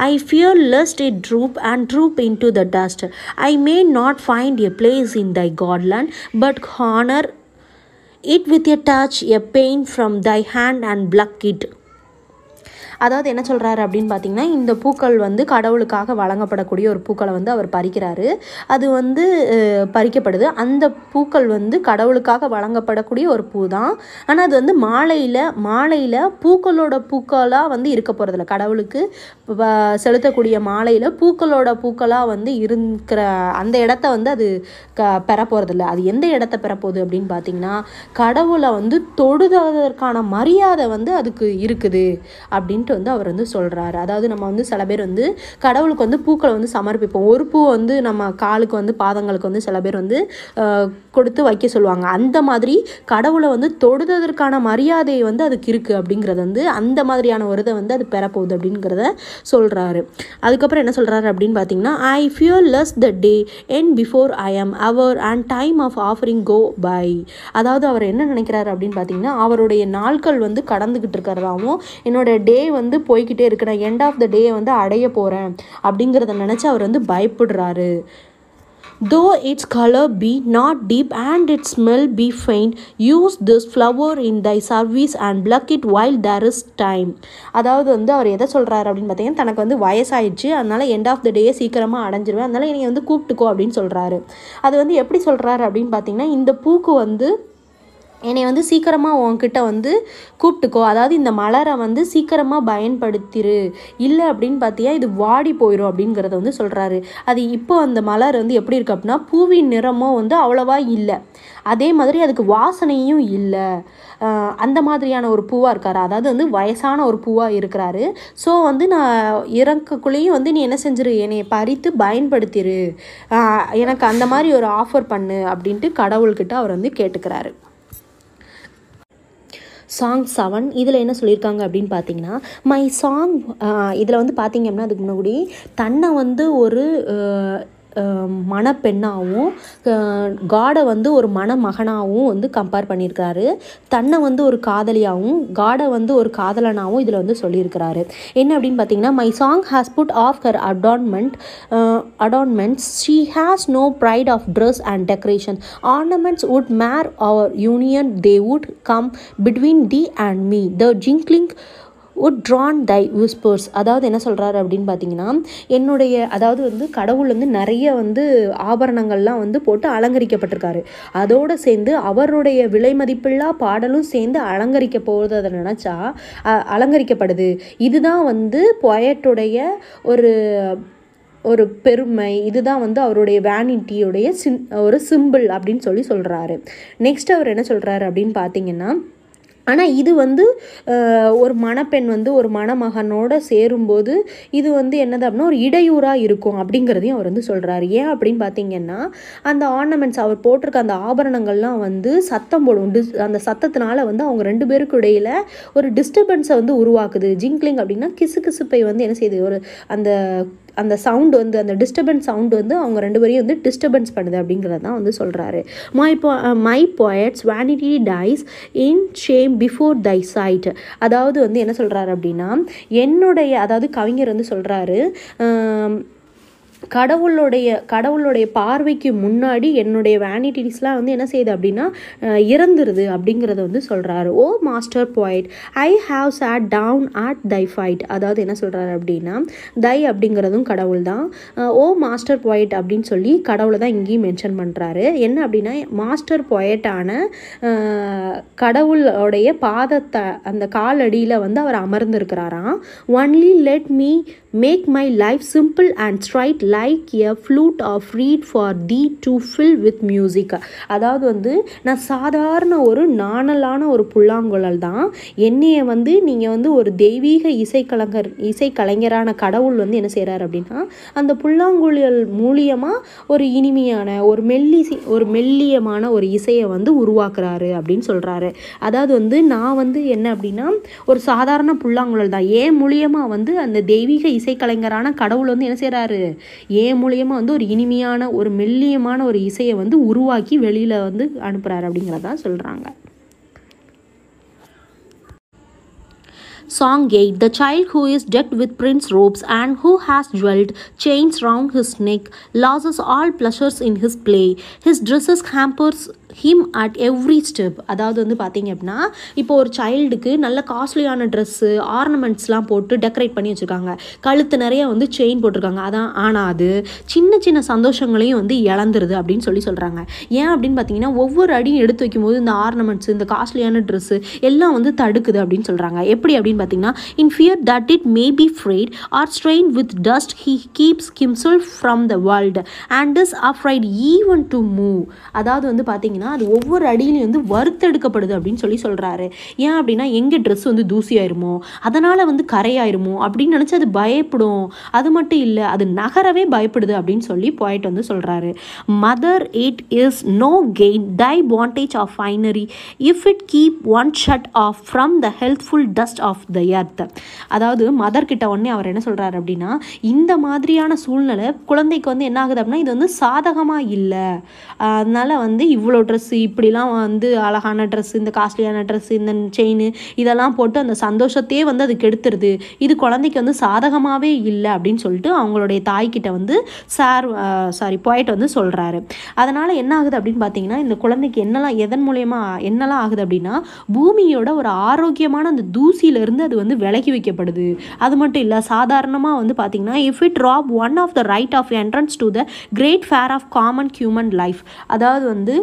I fear lest it droop and droop into the dust. I may not find a place in thy godland, but honor it with a touch, a pain from thy hand and pluck it. அதாவது என்ன சொல்கிறாரு அப்படின்னு பார்த்தீங்கன்னா, இந்த பூக்கள் வந்து கடவுளுக்காக வழங்கப்படக்கூடிய ஒரு பூக்களை வந்து அவர் பறிக்கிறாரு. அது வந்து பறிக்கப்படுது. அந்த பூக்கள் வந்து கடவுளுக்காக வழங்கப்படக்கூடிய ஒரு பூ தான். ஆனால் அது வந்து மாலையில் மாலையில் பூக்களோட பூக்களாக வந்து இருக்க போகிறதில்ல. கடவுளுக்கு செலுத்தக்கூடிய மாலையில் பூக்களோட பூக்களாக வந்து இருக்கிற அந்த இடத்த வந்து அது க பெற போகிறதில்ல. அது எந்த இடத்த பெறப்போகுது அப்படின்னு பார்த்தீங்கன்னா, கடவுளை வந்து தொடுதற்கான மரியாதை வந்து அதுக்கு இருக்குது அப்படின்ட்டு வந்து அவர் வந்து சொல்கிறாரு. அதாவது நம்ம வந்து சில பேர் வந்து கடவுளுக்கு வந்து பூக்களை வந்து சமர்ப்பிப்போம். ஒரு பூ வந்து நம்ம காலுக்கு வந்து பாதங்களுக்கு வந்து சில பேர் வந்து கொடுத்து வைக்க சொல்லுவாங்க. அந்த மாதிரி கடவுளை வந்து தொடுதற்கான மரியாதை வந்து அதுக்கு இருக்குது அப்படிங்கிறது வந்து அந்த மாதிரியான ஒரு இதை வந்து அது பெறப்போகுது அப்படிங்கிறத சொல்கிறாரு. அதுக்கப்புறம் என்ன சொல்கிறாரு அப்படின்னு பார்த்தீங்கன்னா, I fear less the day and before I am our and time of offering go by. அதாவது அவர் என்ன நினைக்கிறாரு அப்படின்னு பார்த்தீங்கன்னா, அவருடைய நாட்கள் வந்து கடந்துக்கிட்டு இருக்கிறதாகவும் என்னோட டே வந்து போய்கிட்டே இருக்கிற எண்ட் ஆஃப் த டே வந்து அடைய போகிறேன் அப்படிங்கிறத நினச்சி அவர் வந்து பயப்படுறாரு. Though its color be not deep and its smell be faint, use this flower in thy service and pluck it while there is time. அதாவது வந்து அவர் எதை சொல்கிறாரு அப்படின்னு பார்த்தீங்கன்னா, தனக்கு வந்து வயசாயிடுச்சு, அதனால் எண்ட் ஆஃப் த டே சீக்கிரமாக அடைஞ்சிருவேன், அதனால் என்னை வந்து கூப்பிட்டுக்கோ அப்படின்னு சொல்கிறாரு. அது வந்து எப்படி சொல்கிறாரு அப்படின்னு பார்த்தீங்கன்னா, இந்த பூக்கு வந்து என்னை வந்து சீக்கிரமாக உன்கிட்ட வந்து கூப்பிட்டுக்கோ, அதாவது இந்த மலரை வந்து சீக்கிரமாக பயன்படுத்திரு, இல்லை அப்படின்னு பார்த்தியா இது வாடி போயிடும் அப்படிங்கிறத வந்து சொல்கிறாரு. அது இப்போ அந்த மலர் வந்து எப்படி இருக்குது அப்படின்னா, பூவின் நிறமும் வந்து அவ்வளவா இல்லை, அதே மாதிரி அதுக்கு வாசனையும் இல்லை, அந்த மாதிரியான ஒரு பூவாக இருக்கார். அதாவது வந்து வயசான ஒரு பூவாக இருக்கிறாரு. ஸோ வந்து நான் இறக்கக்குள்ளேயும் வந்து நீ என்ன செஞ்சிரு, என்னை பறித்து பயன்படுத்திரு, எனக்கு அந்த மாதிரி ஒரு ஆஃபர் பண்ணு அப்படின்ட்டு கடவுள்கிட்ட அவர் வந்து கேட்டுக்கிறாரு. சாங் செவன் இதில் என்ன சொல்லியிருக்காங்க அப்படின்னு பார்த்தீங்கன்னா, மை சாங் இதில் வந்து பார்த்தீங்க அப்படின்னா, அதுக்கு முன்னாடி தன்னை வந்து ஒரு மணப்பெண்ணாகவும் காடை வந்து ஒரு மணமகனாகவும் வந்து கம்பேர் பண்ணியிருக்காரு. தன்னை வந்து ஒரு காதலியாகவும் காடை வந்து ஒரு காதலனாகவும் இதில் வந்து சொல்லியிருக்கிறாரு. என்ன அப்படின்னு பார்த்தீங்கன்னா, my song has put off her adornment adornments she has no pride of dress and decoration ornaments would mar our union they would come between thee and me the jingling would drawn thy whispers. அதாவது என்ன சொல்கிறாரு அப்படின்னு பார்த்தீங்கன்னா, என்னுடைய அதாவது வந்து கடவுள் வந்து நிறைய வந்து ஆபரணங்கள்லாம் வந்து போட்டு அலங்கரிக்கப்பட்டிருக்காரு. அதோடு சேர்ந்து அவருடைய விலை மதிப்பில்லா பாடலும் சேர்ந்து அலங்கரிக்க போகிறது. அதை நினச்சா அலங்கரிக்கப்படுது. இதுதான் வந்து பொயட்டுடைய ஒரு ஒரு பெருமை, இதுதான் வந்து அவருடைய வேனிட்டியுடைய சின் ஒரு சிம்பிள் அப்படின்னு சொல்லி சொல்கிறாரு. நெக்ஸ்ட் அவர் என்ன சொல்கிறாரு அப்படின்னு பார்த்தீங்கன்னா, ஆனால் இது வந்து ஒரு மணப்பெண் வந்து ஒரு மணமகனோட சேரும்போது இது வந்து என்னது அப்படின்னா ஒரு இடையூறாக இருக்கும் அப்படிங்கிறதையும் அவர் வந்து சொல்கிறாரு. ஏன் அப்படின்னு பார்த்தீங்கன்னா, அந்த ஆர்னமெண்ட்ஸ் அவர் போட்டிருக்க அந்த ஆபரணங்கள்லாம் வந்து சத்தம் போடும். டிஸ் அந்த சத்தத்தினால வந்து அவங்க ரெண்டு பேருக்கு இடையில ஒரு டிஸ்டர்பன்ஸை வந்து உருவாக்குது. ஜிங்க்லிங் அப்படின்னா கிசு கிசுப்பை வந்து என்ன செய்யுது, ஒரு அந்த அந்த சவுண்டு வந்து அந்த டிஸ்டர்பன்ஸ் சவுண்டு வந்து அவங்க ரெண்டு பேரையும் வந்து டிஸ்டர்பன்ஸ் பண்ணுது அப்படிங்கிறது தான் வந்து சொல்கிறாரு. மை பொ my poet's vanity dies in shame before thy sight. அதாவது வந்து என்ன சொல்கிறாரு அப்படின்னா, என்னுடைய அதாவது கவிஞர் வந்து சொல்கிறாரு, கடவுளுடைய கடவுளுடைய பார்வைக்கு முன்னாடி என்னுடைய வேனிட்டிஸ்லாம் வந்து என்ன செய்யுது அப்படின்னா இறந்துருது அப்படிங்கிறத வந்து சொல்கிறாரு. ஓ master poet I have sat down at thy feet. அதாவது என்ன சொல்கிறாரு அப்படின்னா, தை அப்படிங்கிறதும் கடவுள் தான். ஓ மாஸ்டர் பாயிண்ட் அப்படின்னு சொல்லி கடவுளை தான் இங்கேயும் மென்ஷன் பண்ணுறாரு. என்ன அப்படின்னா, மாஸ்டர் பாயிண்டான கடவுளுடைய பாதத்தை அந்த காலடியில் வந்து அவர் அமர்ந்திருக்கிறாராம். Only let me make my life simple and straight like a flute of reed for thee to fill with music. அதாவது வந்து நான் சாதாரண ஒரு நாணலான ஒரு புல்லாங்குழல் தான், என்னைய வந்து நீங்கள் வந்து ஒரு தெய்வீக இசைக்கலைஞர் இசைக்கலைஞரான கடவுள் வந்து என்ன செய்கிறார் அப்படின்னா, அந்த புல்லாங்குழல் மூலியமாக ஒரு இனிமையான ஒரு மெல்லி ஒரு மெல்லியமான ஒரு இசையை வந்து உருவாக்குறாரு அப்படின்னு சொல்கிறாரு. அதாவது வந்து நான் வந்து என்ன அப்படின்னா ஒரு சாதாரண புல்லாங்குழல் தான், ஏன் மூலியமாக வந்து அந்த தெய்வீக இசைக்கலைஞரான கடவுள் வந்து என்ன செய்கிறாரு, ஏன் மூலியமாக வந்து ஒரு இனிமையான ஒரு மெல்லியமான ஒரு இசையை வந்து உருவாக்கி வெளியில் வந்து அனுப்புகிறாரு அப்படிங்கிறதான் சொல்கிறாங்க. Song eight. The child who is decked with prince robes and who has jeweled chains round his neck loses all pleasures in his play. His dresses hampers him at every step. அதாவது வந்து பார்த்தீங்க அப்படின்னா இப்போ ஒரு சைல்டுக்கு நல்ல காஸ்ட்லியான dress ஆர்னமெண்ட்ஸ்லாம் போட்டு decorate பண்ணி வச்சுருக்காங்க, கழுத்து நிறைய வந்து செயின் போட்டிருக்காங்க. அதான் ஆனால் அது சின்ன சின்ன சந்தோஷங்களையும் வந்து இழந்துருது அப்படின்னு சொல்லி சொல்கிறாங்க. ஏன் அப்படின்னு பார்த்தீங்கன்னா ஒவ்வொரு அடியும் எடுத்து வைக்கும்போது இந்த ஆர்னமெண்ட்ஸு இந்த காஸ்ட்லியான ட்ரெஸ்ஸு எல்லாம் வந்து தடுக்குது அப்படின்னு சொல்கிறாங்க. எப்படி அப்படின்னு பார்த்தீங்கன்னா in fear that it may be frayed or strain with dust he keeps himself from the world and is afraid even to move. அதாவது வந்து பார்த்தீங்கன்னா அது ஒவ்வொரு அடியிலையும் வந்து வறுத்தெடுக்கப்படுது அப்படின்னு சொல்லி சொல்றாரு. ஏன் அப்படின்னா எங்க ட்ரெஸ் வந்து தூசி ஆயிருமோ, அதனால வந்து கரையாயிருமோ அப்படின்னு நினைச்சு அது பயப்படும். அது மட்டும் இல்லை, அது நகரவே பயப்படுது அப்படின்னு சொல்லி போயிட்டு வந்து சொல்றாரு. Mother it is no gain thy vantage of finery if it keep one shut off from the healthful dust of the earth. அதாவது மதர் கிட்ட உடனே அவர் என்ன சொல்றாரு அப்படின்னா இந்த மாதிரியான சூழ்நிலை குழந்தைக்கு வந்து என்ன ஆகுது அப்படின்னா இது வந்து சாதகமா இல்லை, அதனால வந்து இவ்வளோ ட்ரெஸ்ஸு இப்படிலாம் வந்து அழகான ட்ரெஸ்ஸு இந்த காஸ்ட்லியான ட்ரெஸ்ஸு இந்த செயின் இதெல்லாம் போட்டு அந்த சந்தோஷத்தையே வந்து அதுக்கு எடுத்துருது, இது குழந்தைக்கு வந்து சாதகமாகவே இல்லை அப்படின்னு சொல்லிட்டு அவங்களுடைய தாய்கிட்ட வந்து சார் சாரி போய்ட்டு வந்து சொல்கிறாரு. அதனால் என்ன ஆகுது அப்படின்னு பார்த்தீங்கன்னா இந்த குழந்தைக்கு என்னெல்லாம் எதன் மூலயமா என்னெல்லாம் ஆகுது அப்படின்னா பூமியோட ஒரு ஆரோக்கியமான அந்த தூசியிலேருந்து அது வந்து விலக்கி வைக்கப்படுது. அது மட்டும் இல்லை, சாதாரணமாக வந்து பார்த்தீங்கன்னா if it rap one of the right of entrance to the great fair of common human life. அதாவது வந்து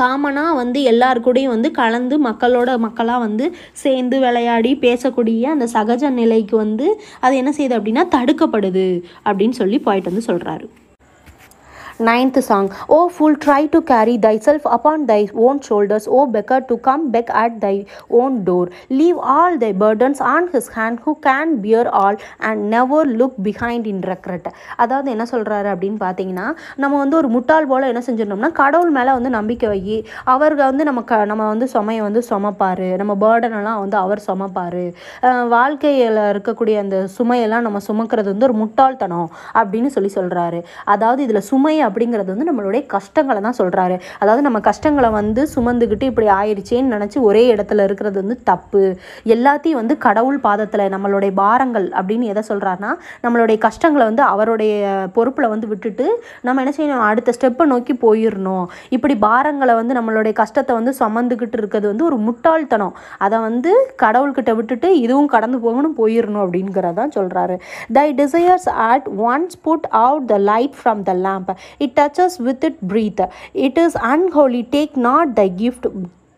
காமனாக வந்து எல்லாருக்கூடையும் வந்து கலந்து மக்களோட மக்களாக வந்து சேர்ந்து விளையாடி பேசக்கூடிய அந்த சகஜ நிலைக்கு வந்து அது என்ன செய்யுது அப்படின்னா தடுக்கப்படுது அப்படின்னு சொல்லி போயிட்டு வந்து சொல்கிறாரு. Ninth song. O fool, try to carry thyself upon thy own shoulders. O beggar, to come back at thy own door. Leave all thy burdens on his hand who can bear all and never look behind in regret. அதாவது என்ன சொல்கிறாரு அப்படின்னு பார்த்தீங்கன்னா நம்ம வந்து ஒரு முட்டாள் போல் என்ன செஞ்சிடணும்னா கடவுள் மேலே வந்து நம்பிக்கை வையி, அவர் வந்து நம்ம க நம்ம வந்து சுமையை வந்து சுமப்பார், நம்ம பேர்டனெல்லாம் வந்து அவர் சுமப்பார், வாழ்க்கையில் இருக்கக்கூடிய அந்த சுமையெல்லாம் நம்ம சுமக்கிறது வந்து ஒரு முட்டாள்தனம் அப்படின்னு சொல்லி சொல்கிறாரு. அதாவது இதில் சுமையை அப்படிங்கிறது வந்து நம்மளுடைய கஷ்டங்களை தான் சொல்றாரு. அதாவது நம்ம கஷ்டங்களை வந்து சுமந்துக்கிட்டு இப்படி ஆயிடுச்சேன்னு நினைச்சு ஒரே இடத்துல இருக்கிறது வந்து தப்பு. எல்லாத்தையும் வந்து கடவுள் பாதத்தில் நம்மளுடைய பாரங்கள் அப்படின்னு எதை சொல்றாருன்னா நம்மளுடைய கஷ்டங்களை வந்து அவருடைய பொறுப்புல வந்து விட்டுட்டு நம்ம என்ன செய்யணும், அடுத்த ஸ்டெப்பை நோக்கி போயிடணும். இப்படி பாரங்களை வந்து நம்மளுடைய கஷ்டத்தை வந்து சுமந்துக்கிட்டு இருக்கிறது வந்து ஒரு முட்டாள்தனம், அதை வந்து கடவுள்கிட்ட விட்டுட்டு இதுவும் கடந்து போகணும் போயிடணும் அப்படிங்கிறதான் சொல்றாரு. Thy desires at once put out the light from the lamp. It touches with it, breathe. It is unholy. Take not thy gift.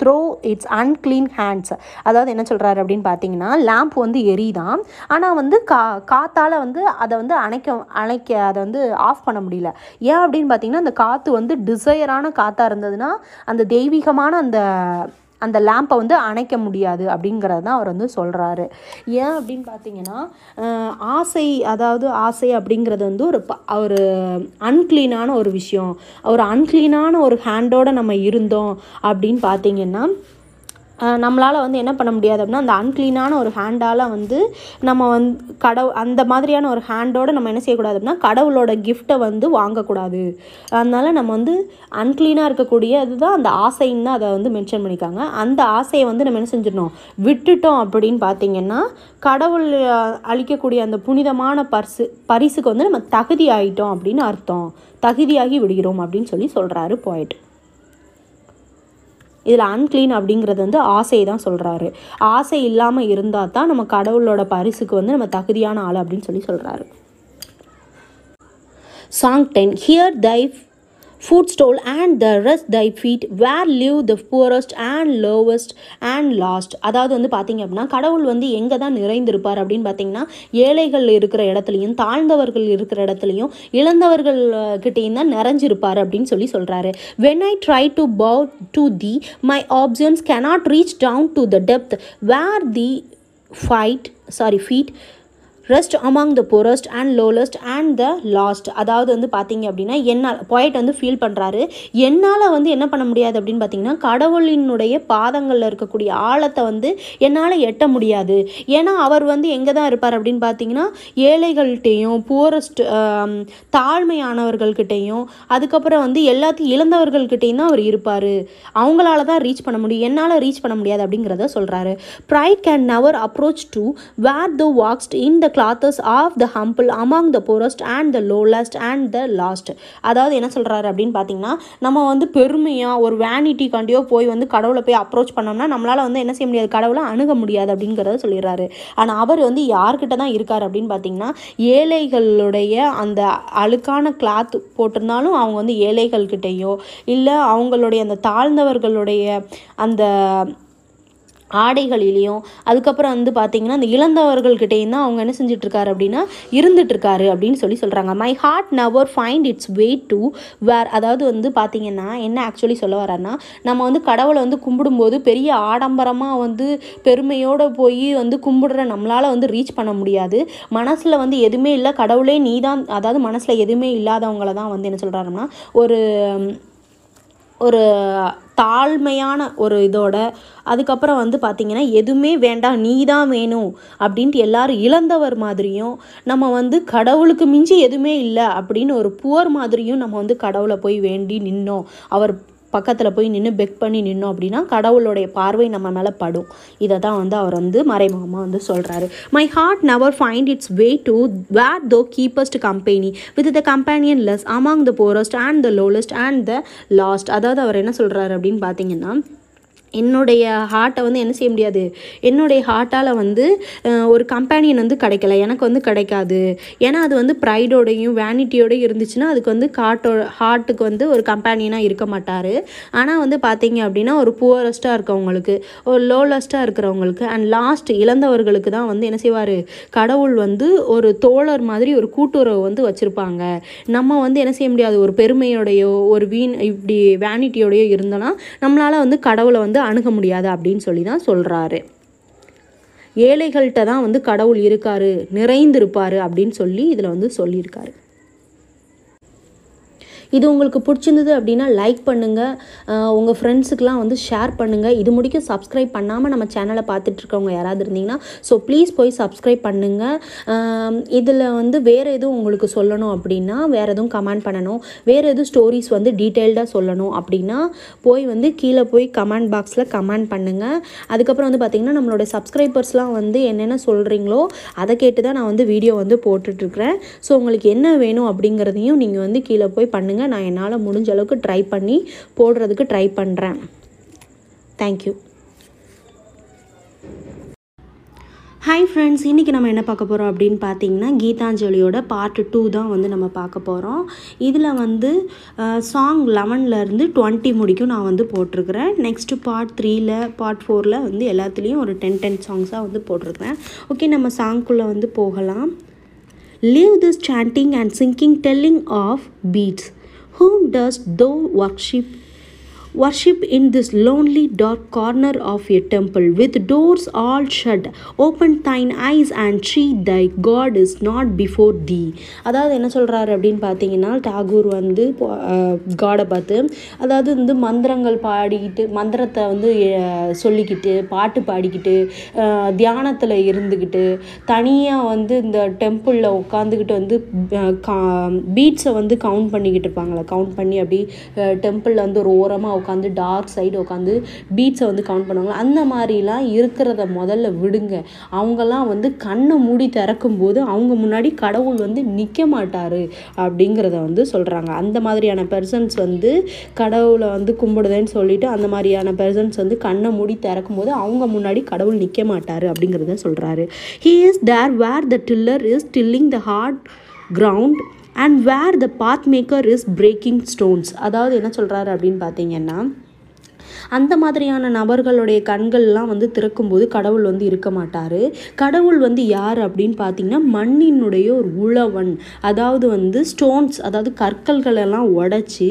Throw its unclean hands. அதாவது என்ன சொல்கிறாரு அப்படின்னு பார்த்தீங்கன்னா லேம்ப் வந்து எரிதான், ஆனால் வந்து கா காற்றால் வந்து அதை வந்து அணைக்க அணைக்க அதை வந்து ஆஃப் பண்ண முடியல. ஏன் அப்படின்னு பார்த்தீங்கன்னா அந்த காற்று வந்து டிசையரான காற்றாக இருந்ததுன்னா அந்த தெய்வீகமான அந்த அந்த லேம்பை வந்து அணைக்க முடியாது அப்படிங்கிறது தான் அவர் வந்து சொல்கிறாரு. ஏன் அப்படின்னு பார்த்தீங்கன்னா ஆசை, அதாவது ஆசை அப்படிங்கிறது வந்து ஒரு ஒரு அன்கிளீனான ஒரு விஷயம், ஒரு அன்கிளீனான ஒரு ஹேண்டோடு நம்ம இருந்தோம் அப்படின்னு பார்த்தீங்கன்னா நம்மளால் வந்து என்ன பண்ண முடியாது அப்படின்னா அந்த அன்கிளீனான ஒரு ஹேண்டால் வந்து நம்ம வந்து கடவு அந்த மாதிரியான ஒரு ஹேண்டோடு நம்ம என்ன செய்யக்கூடாது அப்படின்னா கடவுளோட கிஃப்ட்டை வந்து வாங்கக்கூடாது. அதனால் நம்ம வந்து அன்கிளீனாக இருக்கக்கூடிய இதுதான் அந்த ஆசைன்னு தான் அதை வந்து மென்ஷன் பண்ணியிருக்காங்க. அந்த ஆசையை வந்து நம்ம என்ன செஞ்சிடணும், விட்டுட்டோம் அப்படின்னு பார்த்தீங்கன்னா கடவுள் அளிக்கக்கூடிய அந்த புனிதமான பரிசு பரிசுக்கு வந்து நம்ம தகுதி ஆகிட்டோம் அப்படின்னு அர்த்தம், தகுதியாகி விடுகிறோம் அப்படின்னு சொல்லி சொல்கிறாரு போய்ட். இதில் அன்கிளீன் அப்படிங்கிறது வந்து ஆசையை தான் சொல்கிறாரு. ஆசை இல்லாமல் இருந்தால் தான் நம்ம கடவுளோட பரிசுக்கு வந்து நம்ம தகுதியான ஆள் அப்படின்னு சொல்லி சொல்கிறாரு. Song ten. Here thy footstool and the rest thy feet where live the poorest and lowest and last. அதாவது வந்து பார்த்தீங்க அப்படின்னா கடவுள் வந்து எங்கே தான் நிறைந்திருப்பார் அப்படின்னு பார்த்தீங்கன்னா ஏழைகள் இருக்கிற இடத்துலையும் தாழ்ந்தவர்கள் இருக்கிற இடத்துலையும் இழந்தவர்கள் கிட்டேயும் தான் நிறைஞ்சிருப்பார் அப்படின்னு சொல்லி சொல்கிறாரு. When I try to bow to thee, my obeisance cannot reach down to the depth where the fight, sorry, feet rest among the poorest and lowliest and the lost. அதாவது வந்து பார்த்தீங்க அப்படின்னா என்னால் பாயிண்ட் வந்து ஃபீல் பண்ணுறாரு, என்னால் வந்து என்ன பண்ண முடியாது அப்படின்னு பார்த்தீங்கன்னா கடவுளினுடைய பாதங்களில் இருக்கக்கூடிய ஆழத்தை வந்து என்னால் எட்ட முடியாது. ஏன்னா அவர் வந்து எங்கே தான் இருப்பார் அப்படின்னு பார்த்தீங்கன்னா ஏழைகள்கிட்டையும் புவரஸ்ட் தாழ்மையானவர்கள்கிட்டையும் அதுக்கப்புறம் வந்து எல்லாத்தையும் இழந்தவர்கள்கிட்டையும் தான் அவர் இருப்பார். அவங்களால தான் ரீச் பண்ண முடியும், என்னால் ரீச் பண்ண முடியாது அப்படிங்கிறத சொல்கிறாரு. Pride can never approach to where the walkest in the clothes of the humble among the poorest and the lowliest and the lost. அதாவது என்ன சொல்கிறாரு அப்படின்னு பார்த்தீங்கன்னா நம்ம வந்து பெருமையாக ஒரு வேனிட்டி காண்டியோ போய் வந்து கடவுளை போய் அப்ரோச் பண்ணோம்னா நம்மளால் வந்து என்ன செய்ய முடியாது, கடவுளை அணுக முடியாது அப்படிங்கிறத சொல்லிடுறாரு. ஆனால் அவர் வந்து யார்கிட்ட தான் இருக்கார் அப்படின்னு பார்த்தீங்கன்னா ஏழைகளுடைய அந்த அழுக்கான கிளாத் போட்டிருந்தாலும் அவங்க வந்து ஏழைகள்கிட்டையோ இல்லை அவங்களுடைய அந்த தாழ்ந்தவர்களுடைய அந்த ஆடைகளிலையும் அதுக்கப்புறம் வந்து பார்த்தீங்கன்னா அந்த இழந்தவர்கள்கிட்டையும் தான் அவங்க என்ன செஞ்சிட்ருக்காரு அப்படின்னா இருந்துகிட்ருக்காரு அப்படின்னு சொல்லி சொல்கிறாங்க. My heart never find its way to where. அதாவது வந்து பார்த்தீங்கன்னா என்ன ஆக்சுவலி சொல்ல வரான்னா நம்ம வந்து கடவுளை வந்து கும்பிடும்போது பெரிய ஆடம்பரமாக வந்து பெருமையோடு போய் வந்து கும்பிடுற நம்மளால் வந்து ரீச் பண்ண முடியாது. மனசில் வந்து எதுவுமே இல்லை, கடவுளே நீ தான், அதாவது மனசில் எதுவுமே இல்லாதவங்கள தான் வந்து என்ன சொல்கிறாருன்னா ஒரு ஒரு தாழ்மையான ஒரு இதோட அதுக்கப்புறம் வந்து பார்த்திங்கன்னா எதுவுமே வேண்டாம் நீ தான் வேணும் அப்படின்ட்டு எல்லாரும் இழந்தவர் மாதிரியும் நம்ம வந்து கடவுளுக்கு மிஞ்சி எதுவுமே இல்லை அப்படின்னு ஒரு புவர் மாதிரியும் நம்ம வந்து கடவுளை போய் வேண்டி நின்னோம், அவர் பக்கத்தில் போய் நின்று பெக் பண்ணி நின்னோம் அப்படின்னா கடவுளுடைய பார்வை நம்ம மேலே படும். இதை தான் வந்து அவர் வந்து மறைமுகமாக வந்து சொல்கிறாரு. My heart never find its way to where thou keepest company with the companionless among the poorest and the lowliest and the lost. அதாவது அவர் என்ன சொல்கிறாரு அப்படின்னு பார்த்தீங்கன்னா என்னுடைய ஹார்ட்டை வந்து என்ன செய்ய முடியாது, என்னுடைய ஹார்ட்டால் வந்து ஒரு கம்பேனியன் வந்து கிடைக்கல, எனக்கு வந்து கிடைக்காது. ஏன்னா அது வந்து ப்ரைடோடையும் வேனிட்டியோடையும் இருந்துச்சுன்னா அதுக்கு வந்து ஹார்ட்டோ ஹார்ட்டுக்கு வந்து ஒரு கம்பேனியனாக இருக்க மாட்டார். ஆனால் வந்து பார்த்தீங்க அப்படின்னா ஒரு புவரஸ்ட்டாக இருக்கவங்களுக்கு, ஒரு லோலஸ்ட்டாக இருக்கிறவங்களுக்கு அண்ட் லாஸ்ட் இழந்தவர்களுக்கு தான் வந்து என்ன செய்வார் கடவுள் வந்து ஒரு தோழர் மாதிரி ஒரு கூட்டுறவு வந்து வச்சுருப்பாங்க. நம்ம வந்து என்ன செய்ய முடியாது, ஒரு பெருமையோடையோ ஒரு வீண் இப்படி வேனிட்டியோடையோ இருந்தோன்னா நம்மளால் வந்து கடவுளை வந்து அணுக முடியாது அப்படின்னு சொல்லி தான் சொல்றாரு. ஏழைகள்கிட்ட தான் வந்து கடவுள் இருக்காரு, நிறைந்திருப்பாரு அப்படின்னு சொல்லி இதுல வந்து சொல்லியிருக்காரு. இது உங்களுக்கு பிடிச்சிருந்தது அப்படின்னா லைக் பண்ணுங்கள், உங்கள் ஃப்ரெண்ட்ஸுக்கெலாம் வந்து ஷேர் பண்ணுங்கள். இது முடிக்க சப்ஸ்கிரைப் பண்ணாமல் நம்ம சேனலை பார்த்துட்ருக்கவங்க யாராவது இருந்தீங்கன்னா ஸோ ப்ளீஸ் போய் சப்ஸ்கிரைப் பண்ணுங்கள். இதில் வந்து வேறு எதுவும் உங்களுக்கு சொல்லணும் அப்படின்னா, வேறு எதுவும் கமெண்ட் பண்ணணும், வேறு எதுவும் ஸ்டோரிஸ் வந்து டீட்டெயில்டாக சொல்லணும் அப்படின்னா போய் வந்து கீழே போய் கமெண்ட் பாக்ஸில் கமெண்ட் பண்ணுங்கள். அதுக்கப்புறம் வந்து பார்த்திங்கன்னா நம்மளோட சப்ஸ்கிரைபர்ஸ்லாம் வந்து என்னென்ன சொல்கிறீங்களோ அதை கேட்டு தான் நான் வந்து வீடியோ வந்து போட்டுட்ருக்கிறேன். ஸோ உங்களுக்கு என்ன வேணும் அப்படிங்கிறதையும் நீங்கள் வந்து கீழே போய் பண்ணுங்கள். நான் என்னால் முடிஞ்ச அளவுக்கு ட்ரை பண்ணி போடுறதுக்கு ட்ரை பண்ணுறேன். தேங்க்யூ. ஹாய் ஃப்ரெண்ட்ஸ், இன்றைக்கி நம்ம என்ன பார்க்க போகிறோம் அப்படின்னு பார்த்தீங்கன்னா கீதாஞ்சலியோட பார்ட் டூ தான் வந்து நம்ம பார்க்க போகிறோம். இதில் வந்து சாங் லெவன்லேருந்து டுவெண்ட்டி முடிக்கும் நான் வந்து போட்டிருக்கிறேன். நெக்ஸ்ட்டு பார்ட் த்ரீயில் பார்ட் ஃபோரில் வந்து எல்லாத்துலேயும் ஒரு டென் டென் சாங்ஸாக வந்து போட்டிருக்கிறேன். ஓகே, நம்ம சாங்க்குள்ளே வந்து போகலாம். Leave this chanting and singing, telling of beads. Whom dost thou worship? Worship in this lonely dark corner of a temple, with doors all shut. Open thine eyes and see thy God is not before thee. அதாவது என்ன சொல்கிறாரு அப்படின்னு பார்த்தீங்கன்னா டாகூர் வந்து காடை பார்த்து, அதாவது வந்து மந்திரங்கள் பாடிக்கிட்டு மந்திரத்தை வந்து சொல்லிக்கிட்டு பாட்டு பாடிக்கிட்டு தியானத்தில் இருந்துக்கிட்டு தனியாக வந்து இந்த டெம்பிளில் உட்காந்துக்கிட்டு வந்து பீட்ஸை வந்து கவுண்ட் பண்ணிக்கிட்டு இருப்பாங்களே, கவுண்ட் பண்ணி அப்படி டெம்பிளில் வந்து ஒரு ஓரமாக உட்காந்து டார்க் சைடு உட்காந்து பீட்ஸை வந்து கவுண்ட் பண்ணுவாங்க. அந்த மாதிரிலாம் இருக்கிறத முதல்ல விடுங்க. அவங்கெல்லாம் வந்து கண்ணை மூடி திறக்கும் போது அவங்க முன்னாடி கடவுள் வந்து நிற்க மாட்டார் அப்படிங்கிறத வந்து சொல்கிறாங்க. அந்த மாதிரியான பெர்சன்ஸ் வந்து கடவுளை வந்து கும்பிடுதேன்னு சொல்லிட்டு அந்த மாதிரியான பெர்சன்ஸ் வந்து கண்ணை மூடி திறக்கும் போது அவங்க முன்னாடி கடவுள் நிற்க மாட்டார் அப்படிங்கிறத சொல்கிறாரு. He is there where the tiller is tilling the hard ground and where the path maker is breaking stones. அதாவது என்ன சொல்கிறாரு அப்படின்னு பார்த்தீங்கன்னா அந்த மாதிரியான நபர்களுடைய கண்கள்லாம் வந்து திறக்கும்போது கடவுள் வந்து இருக்க மாட்டார். கடவுள் வந்து யார் அப்படின்னு பார்த்தீங்கன்னா மண்ணினுடைய ஒரு உழவன், அதாவது வந்து ஸ்டோன்ஸ், அதாவது கற்கள்களெல்லாம் உடைச்சி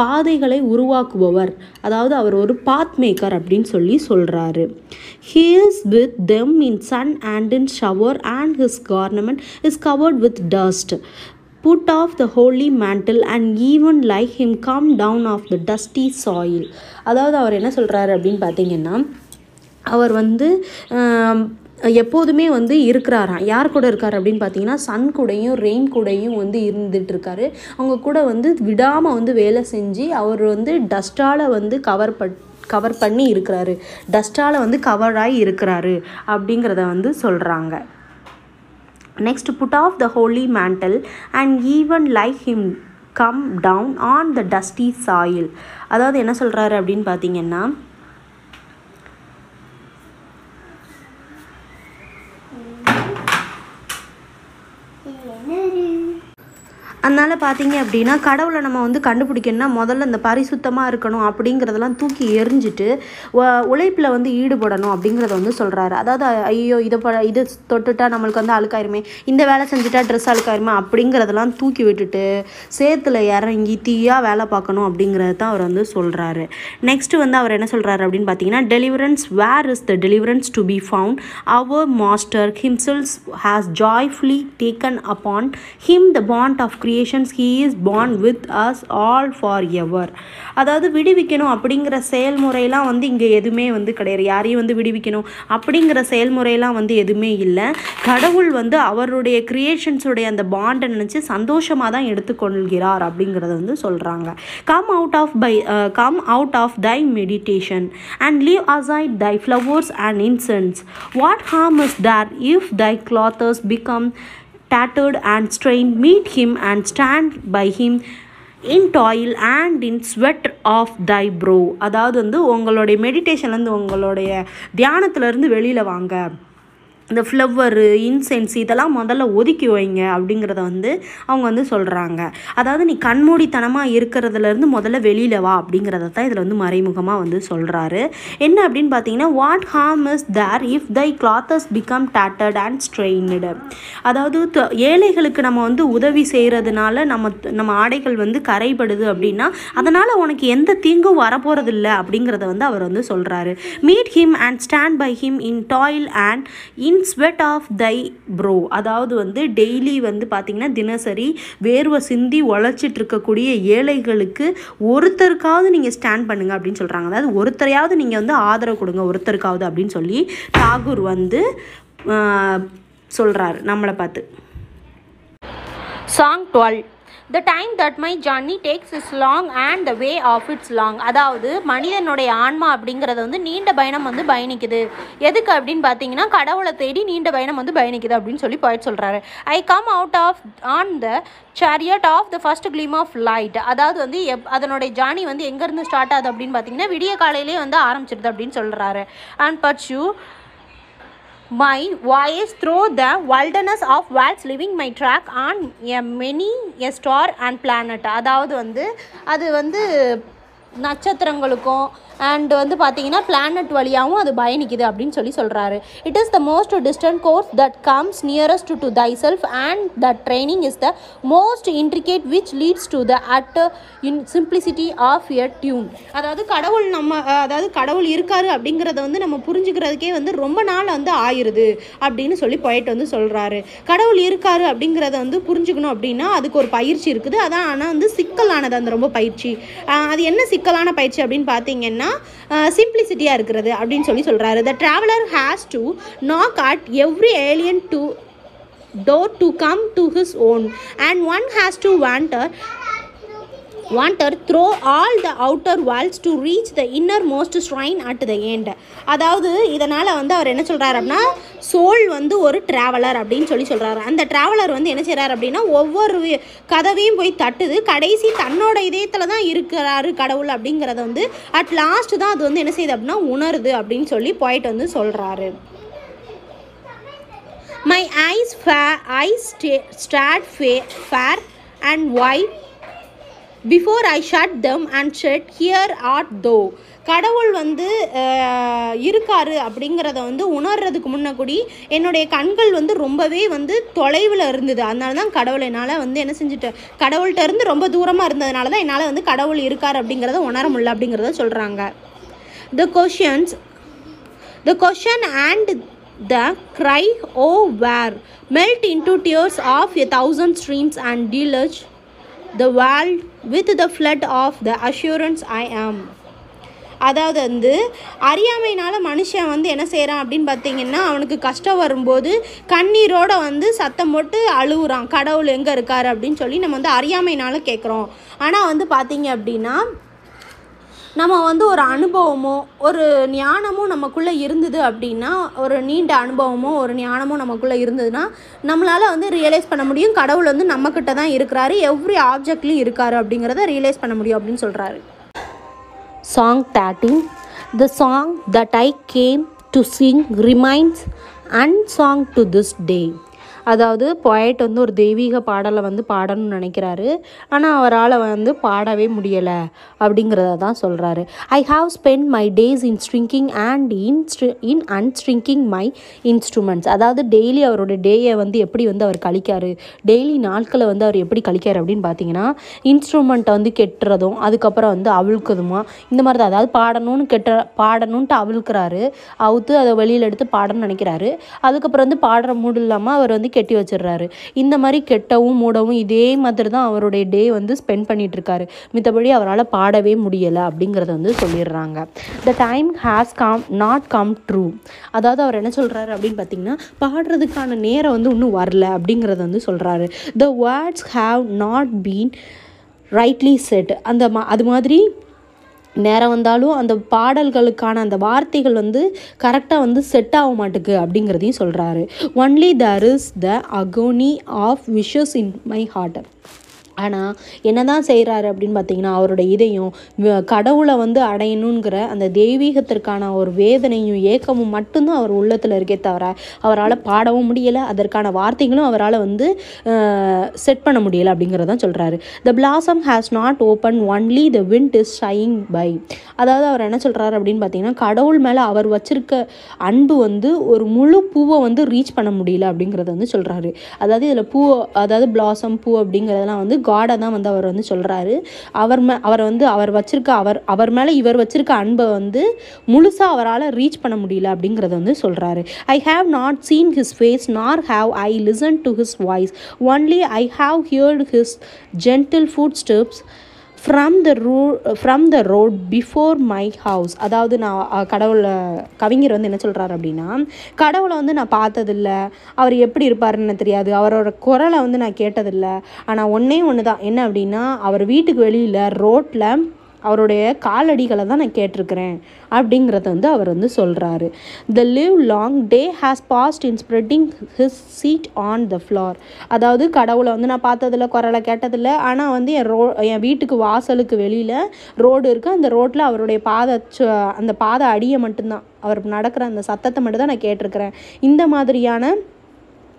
பாதைகளை உருவாக்குபவர், அதாவது அவர் ஒரு பாத் மேக்கர் அப்படின்னு சொல்லி சொல்கிறாரு. He is with them in sun and in shower and his garment is covered with dust. Put off the holy mantle and even like him come down off the dusty soil. அதாவது அவர் என்ன சொல்கிறாரு அப்படின்னு பார்த்தீங்கன்னா, அவர் வந்து எப்போதுமே வந்து இருக்கிறாராம். யார் கூட இருக்கார் அப்படின்னு பார்த்தீங்கன்னா சன் கூடையும் ரெயின் கூடையும் வந்து இருந்துகிட்ருக்காரு. அவங்க கூட வந்து விடாமல் வந்து வேலை செஞ்சு அவர் வந்து டஸ்ட்டால் வந்து கவர் பட் கவர் பண்ணி இருக்கிறாரு, டஸ்ட்டால் வந்து கவராகி இருக்கிறாரு அப்படிங்கிறத வந்து சொல்கிறாங்க. Next, put off the holy mantle and even like him come down on the dusty soil. அதாவது என்ன சொல்கிறாரு அப்படின்னு பார்த்தீங்கன்னா, அதனால் பார்த்தீங்க அப்படின்னா கடவுளை நம்ம வந்து கண்டுபிடிக்கணும்னா முதல்ல இந்த பரிசுத்தமாக இருக்கணும் அப்படிங்கிறதெல்லாம் தூக்கி எரிஞ்சிட்டு உழைப்பில் வந்து ஈடுபடணும் அப்படிங்கிறத வந்து சொல்கிறாரு. அதாவது ஐயோ இதை ப இது தொட்டுட்டா நம்மளுக்கு வந்து அழுக்காயிருமே, இந்த வேலை செஞ்சுட்டா ட்ரெஸ் அழுக்காயிருமே அப்படிங்கிறதெல்லாம் தூக்கி விட்டுட்டு சேத்துல இறங்கி தீயாக வேலை பார்க்கணும் அப்படிங்கிறது தான் அவர் வந்து சொல்கிறாரு. நெக்ஸ்ட்டு வந்து அவர் என்ன சொல்கிறாரு அப்படின்னு பார்த்தீங்கன்னா, deliverance where is the deliverance to be found our master himself has joyfully taken upon him the bond of creation. He is born with us all forever. அதாவது விடுவிக்கணும் அப்படிங்கிற செயல்முறையெல்லாம் வந்து இங்கே எதுவுமே வந்து கிடையாது. யாரையும் வந்து விடுவிக்கணும் அப்படிங்கிற செயல்முறையெல்லாம் வந்து எதுவுமே இல்லை. கடவுள் வந்து அவருடைய கிரியேஷன்ஸுடைய அந்த பாண்டை நினச்சி சந்தோஷமாக தான் எடுத்துக்கொள்கிறார் அப்படிங்கிறத வந்து சொல்கிறாங்க. Come out of by come out of thy meditation and leave aside thy flowers and incense. What harm is there if thy clothes become tattered and strained? Meet him and stand by him in toil and in sweat of thy brow. அதாவது வந்து உங்களுடைய மெடிடேஷன்லேருந்து உங்களுடைய தியானத்துலேருந்து வெளியில் வாங்க, இந்த flower incense இதெல்லாம் முதல்ல ஒதுக்கி வைங்க அப்படிங்கிறத வந்து அவங்க வந்து சொல்கிறாங்க. அதாவது நீ கண்மூடித்தனமாக இருக்கிறதுலேருந்து முதல்ல வெளியில் வா அப்படிங்கிறத தான் இதில் வந்து மறைமுகமாக வந்து சொல்கிறாரு. என்ன அப்படின்னு பார்த்தீங்கன்னா, what harm is there if thy clothes become tattered and strained. அதாவது ஏழைகளுக்கு நம்ம வந்து உதவி செய்கிறதுனால நம்ம நம்ம ஆடைகள் வந்து கரைபடுது அப்படின்னா அதனால் உனக்கு எந்த தீங்கும் வரப்போகிறதில்லை அப்படிங்கிறத வந்து அவர் வந்து சொல்கிறாரு. Meet him and stand by him in toil and in sweat of thy brow. அதாவது வந்து டெய்லி வந்து பார்த்திங்கன்னா தினசரி வேர்வை சிந்தி உழைச்சிட்டு இருக்கக்கூடிய ஏழைகளுக்கு ஒருத்தருக்காவது நீங்கள் ஸ்டாண்ட் பண்ணுங்க அப்படின்னு சொல்கிறாங்க. அதாவது ஒருத்தரையாவது நீங்கள் வந்து ஆதரவு கொடுங்க ஒருத்தருக்காவது அப்படின்னு சொல்லி தாகூர் வந்து சொல்கிறாரு நம்மளை பார்த்து. Song twelve. The time that my journey takes is long and the way of its long. அதாவது மனிதனுடைய ஆன்மா அப்படிங்கிறது வந்து நீண்ட பயணம் வந்து பயணிக்குது. எதுக்கு அப்படின்னு பார்த்தீங்கன்னா கடவுளை தேடி நீண்ட பயணம் வந்து பயணிக்குது அப்படின்னு சொல்லி போயிட்டு சொல்கிறாரு. I come out of on the chariot of the first gleam of light. அதாவது வந்து எப் அதனுடைய ஜர்னி வந்து எங்கேருந்து ஸ்டார்ட் ஆகுது அப்படின்னு பார்த்தீங்கன்னா விடிய காலையிலே வந்து ஆரம்பிச்சிருது அப்படின்னு சொல்கிறாரு. And pursue My voice through the wilderness of worlds, leaving my track on a many a star and planet. அதாவது வந்து அது வந்து நட்சத்திரங்களுக்கும் அண்ட் வந்து பார்த்தீங்கன்னா பிளானட் வழியாகவும் அது பயணிக்குது அப்படின்னு சொல்லி சொல்கிறாரு. It is the most distant course that comes nearest to thy self and that training is the most intricate which leads to the at in simplicity of a tune. அதாவது கடவுள் நம்ம அதாவது கடவுள் இருக்காரு அப்படிங்கிறத வந்து நம்ம புரிஞ்சுக்கிறதுக்கே வந்து ரொம்ப நாள் வந்து ஆயிடுது அப்படின்னு சொல்லி போயிட்டு வந்து சொல்கிறாரு. கடவுள் இருக்காரு அப்படிங்கிறத வந்து புரிஞ்சுக்கணும் அப்படின்னா அதுக்கு ஒரு பயிற்சி இருக்குது. அதான் ஆனால் வந்து சிக்கலானது அந்த ரொம்ப பயிற்சி. அது என்ன சிக்கலான பயிற்சி அப்படின்னு பார்த்தீங்கன்னா சிம்பிளிசிட்டியா இருக்கிறது அப்படின்னு சொல்லி சொல்றாரு. The traveler has to knock at every alien to door to come to his own, and one has to wander wander through all the outer walls to reach the innermost shrine at the end. அதாவது இதனால வந்து அவர் என்ன சொல்றாரு அப்படின்னா soul வந்து ஒரு traveller அப்படின்னு சொல்லி சொல்கிறாரு. அந்த டிராவலர் வந்து என்ன செய்கிறார் அப்படின்னா ஒவ்வொரு கதவையும் போய் தட்டுது. கடைசி தன்னோட இதயத்தில் தான் இருக்கிறாரு கடவுள் அப்படிங்கிறத வந்து அட் லாஸ்ட் தான் அது வந்து என்ன செய்யுது அப்படின்னா உணருது அப்படின்னு சொல்லி போயிட்டு வந்து சொல்கிறாரு. மை ஐஸ் ஃபே ஐஸ் ஸ்டார்ட் ஃபே far and Y before I shut them and shut here art thou. கடவுள் வந்து இருக்காரு அப்படிங்கிறத வந்து உணர்றதுக்கு முன்ன கூடி என்னுடைய கண்கள் வந்து ரொம்பவே வந்து தொலைவில் இருந்தது. அதனால தான் கடவுள் என்னால் வந்து என்ன செஞ்சுட்டு கடவுள்கிட்ட இருந்து ரொம்ப தூரமாக இருந்ததுனால தான் என்னால் வந்து கடவுள் இருக்கார் அப்படிங்கிறத உணர முடியல அப்படிங்கிறத சொல்கிறாங்க. The questions the question and The cry, oh where, melt into tears of a thousand streams and deluge the world with the flood of the assurance I am. அதாவது வந்து அறியாமையினால் மனுஷன் வந்து என்ன செய்கிறான் அப்படின்னு பார்த்தீங்கன்னா, அவனுக்கு கஷ்டம் வரும்போது கண்ணீரோடு வந்து சத்தம் போட்டு அழுகுறான், கடவுள் எங்கே இருக்கார் அப்படின்னு சொல்லி நம்ம வந்து அறியாமையினால் கேட்குறோம். ஆனால் வந்து பார்த்தீங்க அப்படின்னா நம்ம வந்து ஒரு அனுபவமோ ஒரு ஞானமோ நமக்குள்ளே இருந்தது அப்படின்னா, ஒரு நீண்ட அனுபவமோ ஒரு ஞானமோ நமக்குள்ளே இருந்ததுன்னா நம்மளால் வந்து ரியலைஸ் பண்ண முடியும் கடவுள் வந்து நம்மக்கிட்ட தான் இருக்கிறாரு, எவ்ரி ஆப்ஜெக்ட்லையும் இருக்காரு அப்படிங்கிறத ரியலைஸ் பண்ண முடியும் அப்படின்னு சொல்கிறாரு. Song thirteen the song that I came to sing reminds and song to this day. அதாவது பொயட் வந்து ஒரு தெய்வீக பாடலை வந்து பாடணும்னு நினைக்கிறாரு, ஆனால் அவரால் வந்து பாடவே முடியலை அப்படிங்கிறத தான் சொல்கிறாரு. I have spent my days in stringing and in in unstringing my instruments. அதாவது டெய்லி அவரோட டேயை வந்து எப்படி வந்து அவர் கழிக்காரு, டெய்லி நாட்களை வந்து அவர் எப்படி கழிக்காரு அப்படின்னு பார்த்தீங்கன்னா, இன்ஸ்ட்ருமெண்ட்டை வந்து கெட்டுறதும் அதுக்கப்புறம் வந்து அவிழ்க்குதுமா இந்த மாதிரி தான். அதாவது பாடணும்னு கெட்ட பாடணுன்ட்டு அவிழ்க்கிறாரு, அவுத்து அதை வெளியில் எடுத்து பாடணும்னு நினைக்கிறாரு, அதுக்கப்புறம் வந்து பாடுற மூடு இல்லாமல் அவர் வந்து கெட்டி வச்சிடுறாரு. இந்த மாதிரி கெட்டவும் மூடவும் இதே மாதிரி தான் அவருடைய டே வந்து ஸ்பெண்ட் பண்ணிட்டு இருக்காரு, மித்தபடி அவரால் பாடவே முடியலை அப்படிங்கிறத வந்து சொல்லிடுறாங்க. The time has come not come true. அதாவது அவர் என்ன சொல்கிறாரு அப்படின்னு பார்த்தீங்கன்னா, பாடுறதுக்கான நேரம் வந்து இன்னும் வரல அப்படிங்கிறத வந்து சொல்கிறாரு. The words have not been rightly set. அந்த மா அது மாதிரி நேரம் வந்தாலும் அந்த பாடல்களுக்கான அந்த வார்த்தைகள் வந்து கரெக்டாக வந்து செட் ஆக மாட்டேக்கு அப்படிங்கிறதையும் சொல்கிறாரு. Only there is the agony of wishes in my heart. ஆனால் என்ன தான் செய்கிறாரு அப்படின்னு பார்த்தீங்கன்னா, அவரோட இதையும் கடவுளை வந்து அடையணுங்கிற அந்த தெய்வீகத்திற்கான ஒரு வேதனையும் ஏக்கமும் மட்டும்தான் அவர் உள்ளத்தில் இருக்கே தவிர அவரால் பாடவும் முடியலை, அதற்கான வார்த்தைகளும் அவரால் வந்து செட் பண்ண முடியலை அப்படிங்கிறதான் சொல்கிறாரு. The blossom has not open only the wind is sighing by. அதாவது அவர் என்ன சொல்கிறாரு அப்படின்னு பார்த்தீங்கன்னா, கடவுள் மேலே அவர் வச்சிருக்க அன்பு வந்து ஒரு முழு பூவை வந்து ரீச் பண்ண முடியல அப்படிங்கிறத வந்து சொல்கிறாரு. அதாவது இதில் பூ அதாவது பிளாசம் பூ அப்படிங்கிறதெல்லாம் வந்து காடை தான் வந்து அவர் வந்து சொல்கிறாரு. அவர் மே அவர் வந்து அவர் வச்சிருக்க அவர் அவர் மேலே இவர் வச்சிருக்க அன்பை வந்து முழுசாக அவரால் ரீச் பண்ண முடியல அப்படிங்கிறத வந்து சொல்கிறாரு. I have not seen his face nor have I listen to his voice only I have heard his gentle footsteps from the row from the road before my house. அதாவது நான் கடவுளை கவிஞர் வந்து என்ன சொல்கிறார் அப்படின்னா, கடவுளை வந்து நான் பார்த்ததில்லை, அவர் எப்படி இருப்பாருன்னு எனக்கு தெரியாது, அவரோட குரலை வந்து நான் கேட்டதில்லை, ஆனால் ஒன்றே ஒன்று தான் என்ன அப்படின்னா, அவர் வீட்டுக்கு வெளியில் ரோட்டில் அவருடைய காலடிகளை தான் நான் கேட்டிருக்கிறேன் அப்படிங்கிறத வந்து அவர் வந்து சொல்கிறாரு. The livelong day has passed in spreading his seat on the floor. அதாவது கடவுளை வந்து நான் பார்த்ததில்ல, குரலை கேட்டதில்லை, ஆனால் வந்து என் ரோ என் வீட்டுக்கு வாசலுக்கு வெளியில் ரோடு இருக்குது, அந்த ரோட்டில் அவருடைய பாத அந்த பாத அடியை மட்டும்தான், அவர் நடக்கிற அந்த சத்தத்தை மட்டும்தான் நான் கேட்டிருக்கிறேன். இந்த மாதிரியான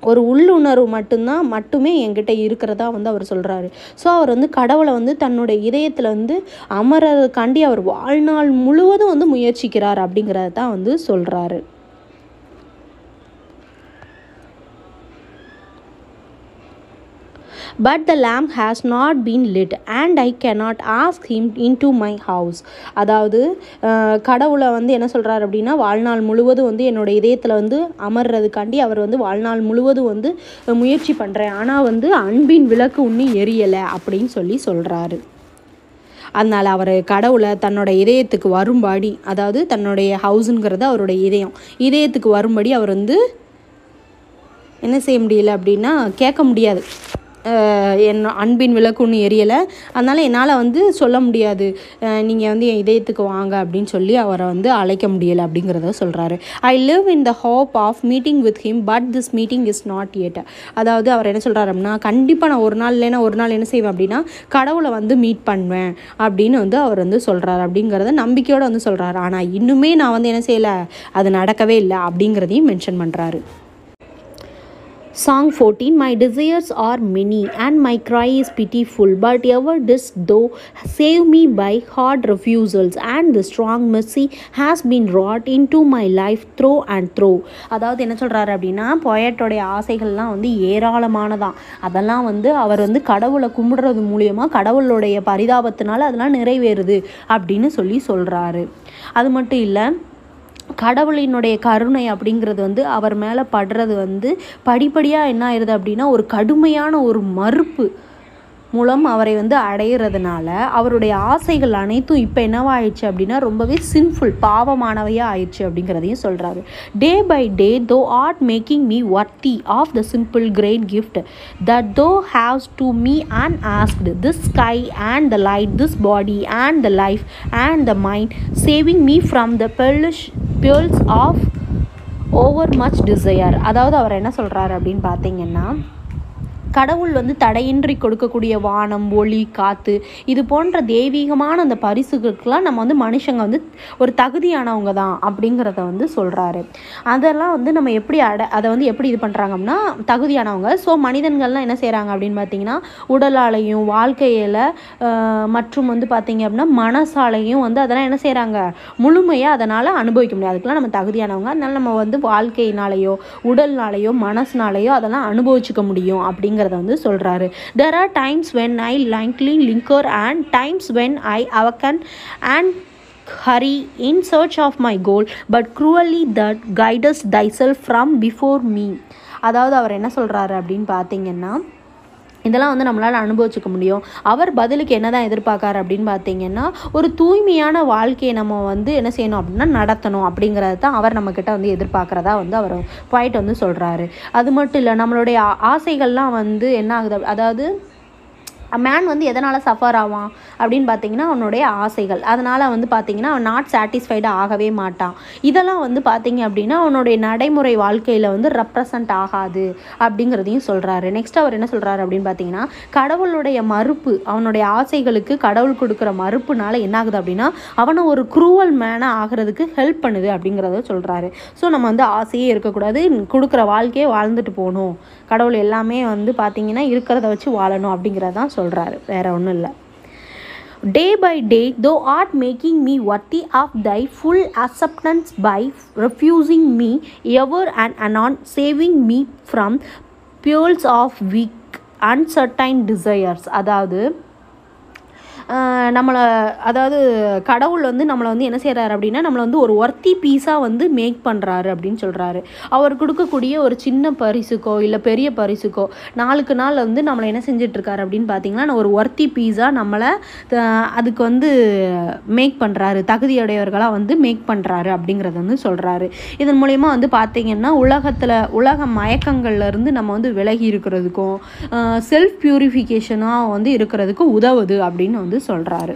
ஒரு உள்ளுணர்வு மட்டும்தான் மட்டுமே என்கிட்ட இருக்கிறதா வந்து அவர் சொல்கிறாரு. ஸோ அவர் வந்து கடவுளை வந்து தன்னுடைய இதயத்தில் வந்து அமரதுக்காண்டி அவர் வாழ்நாள் முழுவதும் வந்து முயற்சிக்கிறார் அப்படிங்கிறத தான் வந்து சொல்கிறாரு. But the lamp has not been lit and I cannot ask him into my house. அதாவது கடவுளை வந்து என்ன சொல்கிறார் அப்படின்னா, வாழ்நாள் முழுவதும் வந்து என்னோட இதயத்தில் வந்து அமர்றதுக்காண்டி அவர் வந்து வாழ்நாள் முழுவதும் வந்து முயற்சி பண்ணுறேன், ஆனால் வந்து அன்பின் விளக்கு இன்னும் எரியலை அப்படின்னு சொல்லி சொல்கிறாரு. அதனால் அவர் கடவுளை தன்னோட இதயத்துக்கு வரும்படி, அதாவது தன்னுடைய ஹவுஸுங்கிறது அவருடைய இதயம், இதயத்துக்கு வரும்படி அவர் வந்து என்ன செய்ய முடியலை அப்படின்னா கேட்க முடியாது. என் அன்பின் விளக்கு ஒன்று எரியலை, அதனால் என்னால் வந்து சொல்ல முடியாது, நீங்கள் வந்து என் இதயத்துக்கு வாங்க அப்படின்னு சொல்லி அவரை வந்து அழைக்க முடியலை அப்படிங்கிறத சொல்கிறாரு. I live in the hope of meeting with him but this meeting is not yet. அதாவது அவர் என்ன சொல்கிறாரு அப்படின்னா, கண்டிப்பாக நான் ஒரு நாள் இல்லைன்னா ஒரு நாள் என்ன செய்வேன் அப்படின்னா கடவுளை வந்து மீட் பண்ணுவேன் அப்படின்னு வந்து அவர் வந்து சொல்கிறார் அப்படிங்கிறத நம்பிக்கையோடு வந்து சொல்கிறாரு. ஆனால் இன்னுமே நான் வந்து என்ன செய்யலை, அது நடக்கவே இல்லை அப்படிங்கிறதையும் மென்ஷன் பண்ணுறாரு. Song fourteen. My desires are many and my cry is pitiful, but ever didst thou save me by hard refusals, and the strong mercy has been wrought into my life through and through. அதாவது என்ன சொல்கிறாரு அப்படின்னா, போயட்டோடைய ஆசைகள்லாம் வந்து ஏராளமானதான். அதெல்லாம் வந்து அவர் வந்து கடவுளை கும்பிடுறது மூலியமாக கடவுளுடைய பரிதாபத்தினால அதெல்லாம் நிறைவேறுது அப்படின்னு சொல்லி சொல்கிறாரு. அது மட்டும் இல்லை, கடவுளினுடைய கருணை அப்படிங்கிறது வந்து அவர் மேலே படுறது வந்து படிப்படியாக என்ன ஆயிடுது அப்படின்னா, ஒரு கடுமையான ஒரு மறுப்பு மூலம் அவரை வந்து அடையிறதுனால அவருடைய ஆசைகள் அனைத்தும் இப்போ என்னவாயிடுச்சு அப்படின்னா, ரொம்பவே சின்ஃபுல் பாவமானவையாக ஆயிடுச்சு அப்படிங்கிறதையும் சொல்கிறாரு. டே by day thou art making me worthy of the simple great gift that thou haves to me and asked this sky and the light this body and the life and the mind saving me from the perils piers of over much desire. அதாவது அவர் என்ன சொல்கிறாரு அப்படின்னு பார்த்தீங்கன்னா, கடவுள் வந்து தடையின்றி கொடுக்கக்கூடிய வானம், ஒளி, காற்று இது போன்ற தெய்வீகமான அந்த பரிசுகளுக்கெல்லாம் நம்ம வந்து மனுஷங்க வந்து ஒரு தகுதியானவங்க தான் அப்படிங்கிறத வந்து சொல்கிறாரு. அதெல்லாம் வந்து நம்ம எப்படி அடை அதை வந்து எப்படி இது பண்ணுறாங்கன்னா தகுதியானவங்க. ஸோ மனிதர்கள்லாம் என்ன செய்கிறாங்க அப்படின்னு பார்த்தீங்கன்னா, உடலாலையும் வாழ்க்கையில் மற்றும் வந்து பார்த்திங்க அப்படின்னா மனசாலையும் வந்து அதெல்லாம் என்ன செய்கிறாங்க, முழுமையாக அதனால் அனுபவிக்க முடியாது. அதுக்கெல்லாம் நம்ம தகுதியானவங்க. அதனால் நம்ம வந்து வாழ்க்கையினாலேயோ உடல்னாலேயோ மனசுனாலேயோ அதெல்லாம் அனுபவிச்சுக்க முடியும் அப்படிங்கிற வந்து சொல்றாரு. There are times when I likely linger and times when I awaken and hurry in search of my goal, but cruelly that guidest thyself from before me. அதாவது அவர் என்ன சொல்றாரு அப்படின்னு பார்த்தீங்கன்னா, இதெல்லாம் வந்து நம்மளால் அனுபவிச்சுக்க முடியும். அவர் பதிலுக்கு என்ன தான் எதிர்பார்க்காரு அப்படின்னு பார்த்தீங்கன்னா, ஒரு தூய்மையான வாழ்க்கையை நம்ம வந்து என்ன செய்யணும் அப்படின்னா நடத்தணும் அப்படிங்கிறது தான் அவர் நம்மக்கிட்ட வந்து எதிர்பார்க்குறதா வந்து அவர் பாயிண்ட் வந்து சொல்கிறாரு. அது மட்டும் இல்லை, நம்மளுடைய ஆசைகள்லாம் வந்து என்ன ஆகுது, அதாவது மேன் வந்து எதனால் சஃபர் ஆவான் அப்படின்னு பார்த்தீங்கன்னா, அவனுடைய ஆசைகள். அதனால் வந்து பார்த்திங்கன்னா அவன் நாட் சாட்டிஸ்ஃபைடாக ஆகவே மாட்டான். இதெல்லாம் வந்து பார்த்திங்க அப்படின்னா அவனுடைய நடைமுறை வாழ்க்கையில் வந்து ரெப்ரசன்ட் ஆகாது அப்படிங்கிறதையும் சொல்கிறாரு. நெக்ஸ்ட் அவர் என்ன சொல்கிறாரு அப்படின்னு பார்த்தீங்கன்னா, கடவுளுடைய மறுப்பு, அவனுடைய ஆசைகளுக்கு கடவுள் கொடுக்குற மறுப்புனால என்ன ஆகுது அப்படின்னா, அவனை ஒரு குரூவல் மேனாக ஆகிறதுக்கு ஹெல்ப் பண்ணுது அப்படிங்கிறத சொல்கிறாரு. ஸோ நம்ம வந்து ஆசையே இருக்கக்கூடாது, கொடுக்குற வாழ்க்கையே வாழ்ந்துட்டு போகணும், கடவுள் எல்லாமே வந்து பார்த்திங்கன்னா இருக்கிறத வச்சு வாழணும் அப்படிங்கிறதான் சொல்கிறாரு. வேற ஒன்றும் இல்லை. டே by day thou art making me worthy of thy full acceptance by refusing me ever and anon saving me from perils of weak uncertain desires. அதாவது நம்மளை அதாவது கடவுள் வந்து நம்மளை வந்து என்ன செய்கிறாரு அப்படின்னா, நம்மளை வந்து ஒரு ஒர்த்தி பீஸாக வந்து மேக் பண்ணுறாரு அப்படின்னு சொல்கிறாரு. அவர் கொடுக்கக்கூடிய ஒரு சின்ன பரிசுக்கோ இல்லை பெரிய பரிசுக்கோ நாளுக்கு நாள் வந்து நம்மளை என்ன செஞ்சிட்ருக்காரு அப்படின்னு பார்த்தீங்கன்னா, ஒரு ஒர்த்தி பீஸாக நம்மளை அதுக்கு வந்து மேக் பண்ணுறாரு, தகுதியுடையவர்களாக வந்து மேக் பண்ணுறாரு அப்படிங்கிறத வந்து சொல்கிறாரு. இதன் மூலயமா வந்து பார்த்திங்கன்னா உலகத்தில் உலக மயக்கங்கள்லேருந்து நம்ம வந்து விலகி இருக்கிறதுக்கும் செல்ஃப் பியூரிஃபிகேஷனாக வந்து இருக்கிறதுக்கும் உதவுது அப்படின்னு வந்து சொல்றாரு.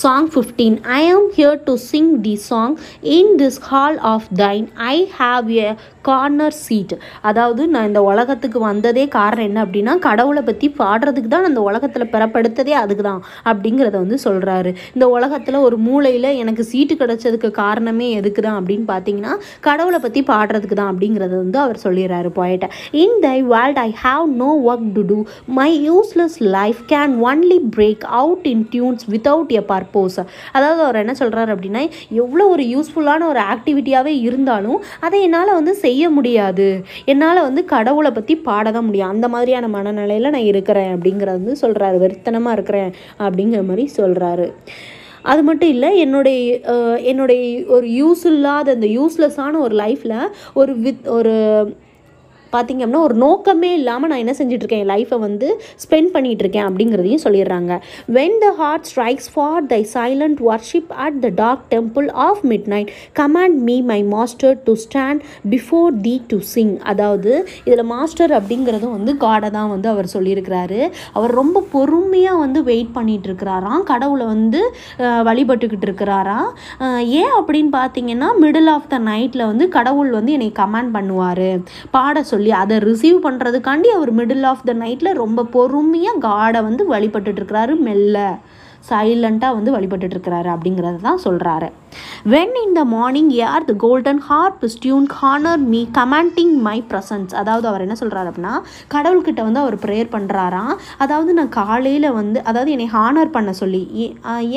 Song fifteen. I am here to sing the song in this hall of thine. I have a corner seat. அதாவது நான் இந்த உலகத்துக்கு வந்ததே காரணம் என்ன அப்படின்னா, கடவுளை பற்றி பாடுறதுக்கு தான். அந்த உலகத்தில் பிறப்படுத்ததே அதுக்கு தான் அப்படிங்கிறத வந்து சொல்கிறாரு. இந்த உலகத்தில் ஒரு மூலையில் எனக்கு சீட்டு கிடைச்சதுக்கு காரணமே எதுக்கு தான் அப்படின்னு பார்த்தீங்கன்னா, கடவுளை பற்றி பாடுறதுக்கு தான் அப்படிங்கிறத வந்து அவர் சொல்லிடுறாரு போயிட்ட. In thy world I have no work to do. My useless life can only break out in tunes without a purpose. Bose அதாவது அவர் என்ன சொல்கிறார் அப்படின்னா, எவ்வளோ ஒரு யூஸ்ஃபுல்லான ஒரு ஆக்டிவிட்டியாகவே இருந்தாலும் அதை என்னால் வந்து செய்ய முடியாது, என்னால் வந்து கடவுளை பற்றி பாட தான் முடியும், அந்த மாதிரியான மனநிலையில் நான் இருக்கிறேன் அப்படிங்கிறது வந்து சொல்கிறாரு. வெறித்தனமாக இருக்கிறேன் அப்படிங்கிற மாதிரி சொல்கிறாரு. அது மட்டும் இல்லை, என்னுடைய என்னுடைய ஒரு யூஸ் இல்லாத அந்த யூஸ்லெஸ்ஸான ஒரு லைஃப்பில் ஒரு வித் ஒரு பார்த்திங்க அப்படின்னா ஒரு நோக்கமே இல்லாமல் நான் என்ன செஞ்சிட்ருக்கேன், என் லைஃப்பை வந்து ஸ்பெண்ட் பண்ணிகிட்ருக்கேன் அப்படிங்கிறதையும் சொல்லிடுறாங்க. When the heart strikes for thy silent worship at the dark temple of midnight, command me my master to stand before thee to sing. அதாவது இதில் மாஸ்டர் அப்படிங்கிறதும் வந்து காடை தான் வந்து அவர் சொல்லியிருக்கிறாரு. அவர் ரொம்ப பொறுமையாக வந்து வெயிட் பண்ணிகிட்டு இருக்கிறாராம், கடவுளை வந்து வழிபட்டுக்கிட்டு இருக்கிறாராம். ஏன் அப்படின்னு பார்த்தீங்கன்னா, மிடில் ஆஃப் த நைட்டில் வந்து கடவுள் வந்து என்னை கமாண்ட் பண்ணுவார் பாட சொல்லி, அதை ரிசீவ் பண்ணுறதுக்காண்டி அவர் மிடில் ஆஃப் த நைட்டில் ரொம்ப பொறுமையாக காடை வந்து வழிபட்டுட்டு இருக்கிறாரு மெல்ல. சைலண்டாக வந்து வழிபட்டுட்டு இருக்கிறாரு அப்படிங்கிறத தான் சொல்கிறாரு. When in the morning air the golden harp is tuned, honor me commanding my presence. அதாவது அவர் என்ன சொல்கிறார் அப்படின்னா, கடவுள்கிட்ட வந்து அவர் ப்ரேயர் பண்ணுறாராம். அதாவது நான் காலையில் வந்து அதாவது என்னை ஹானர் பண்ண சொல்லி,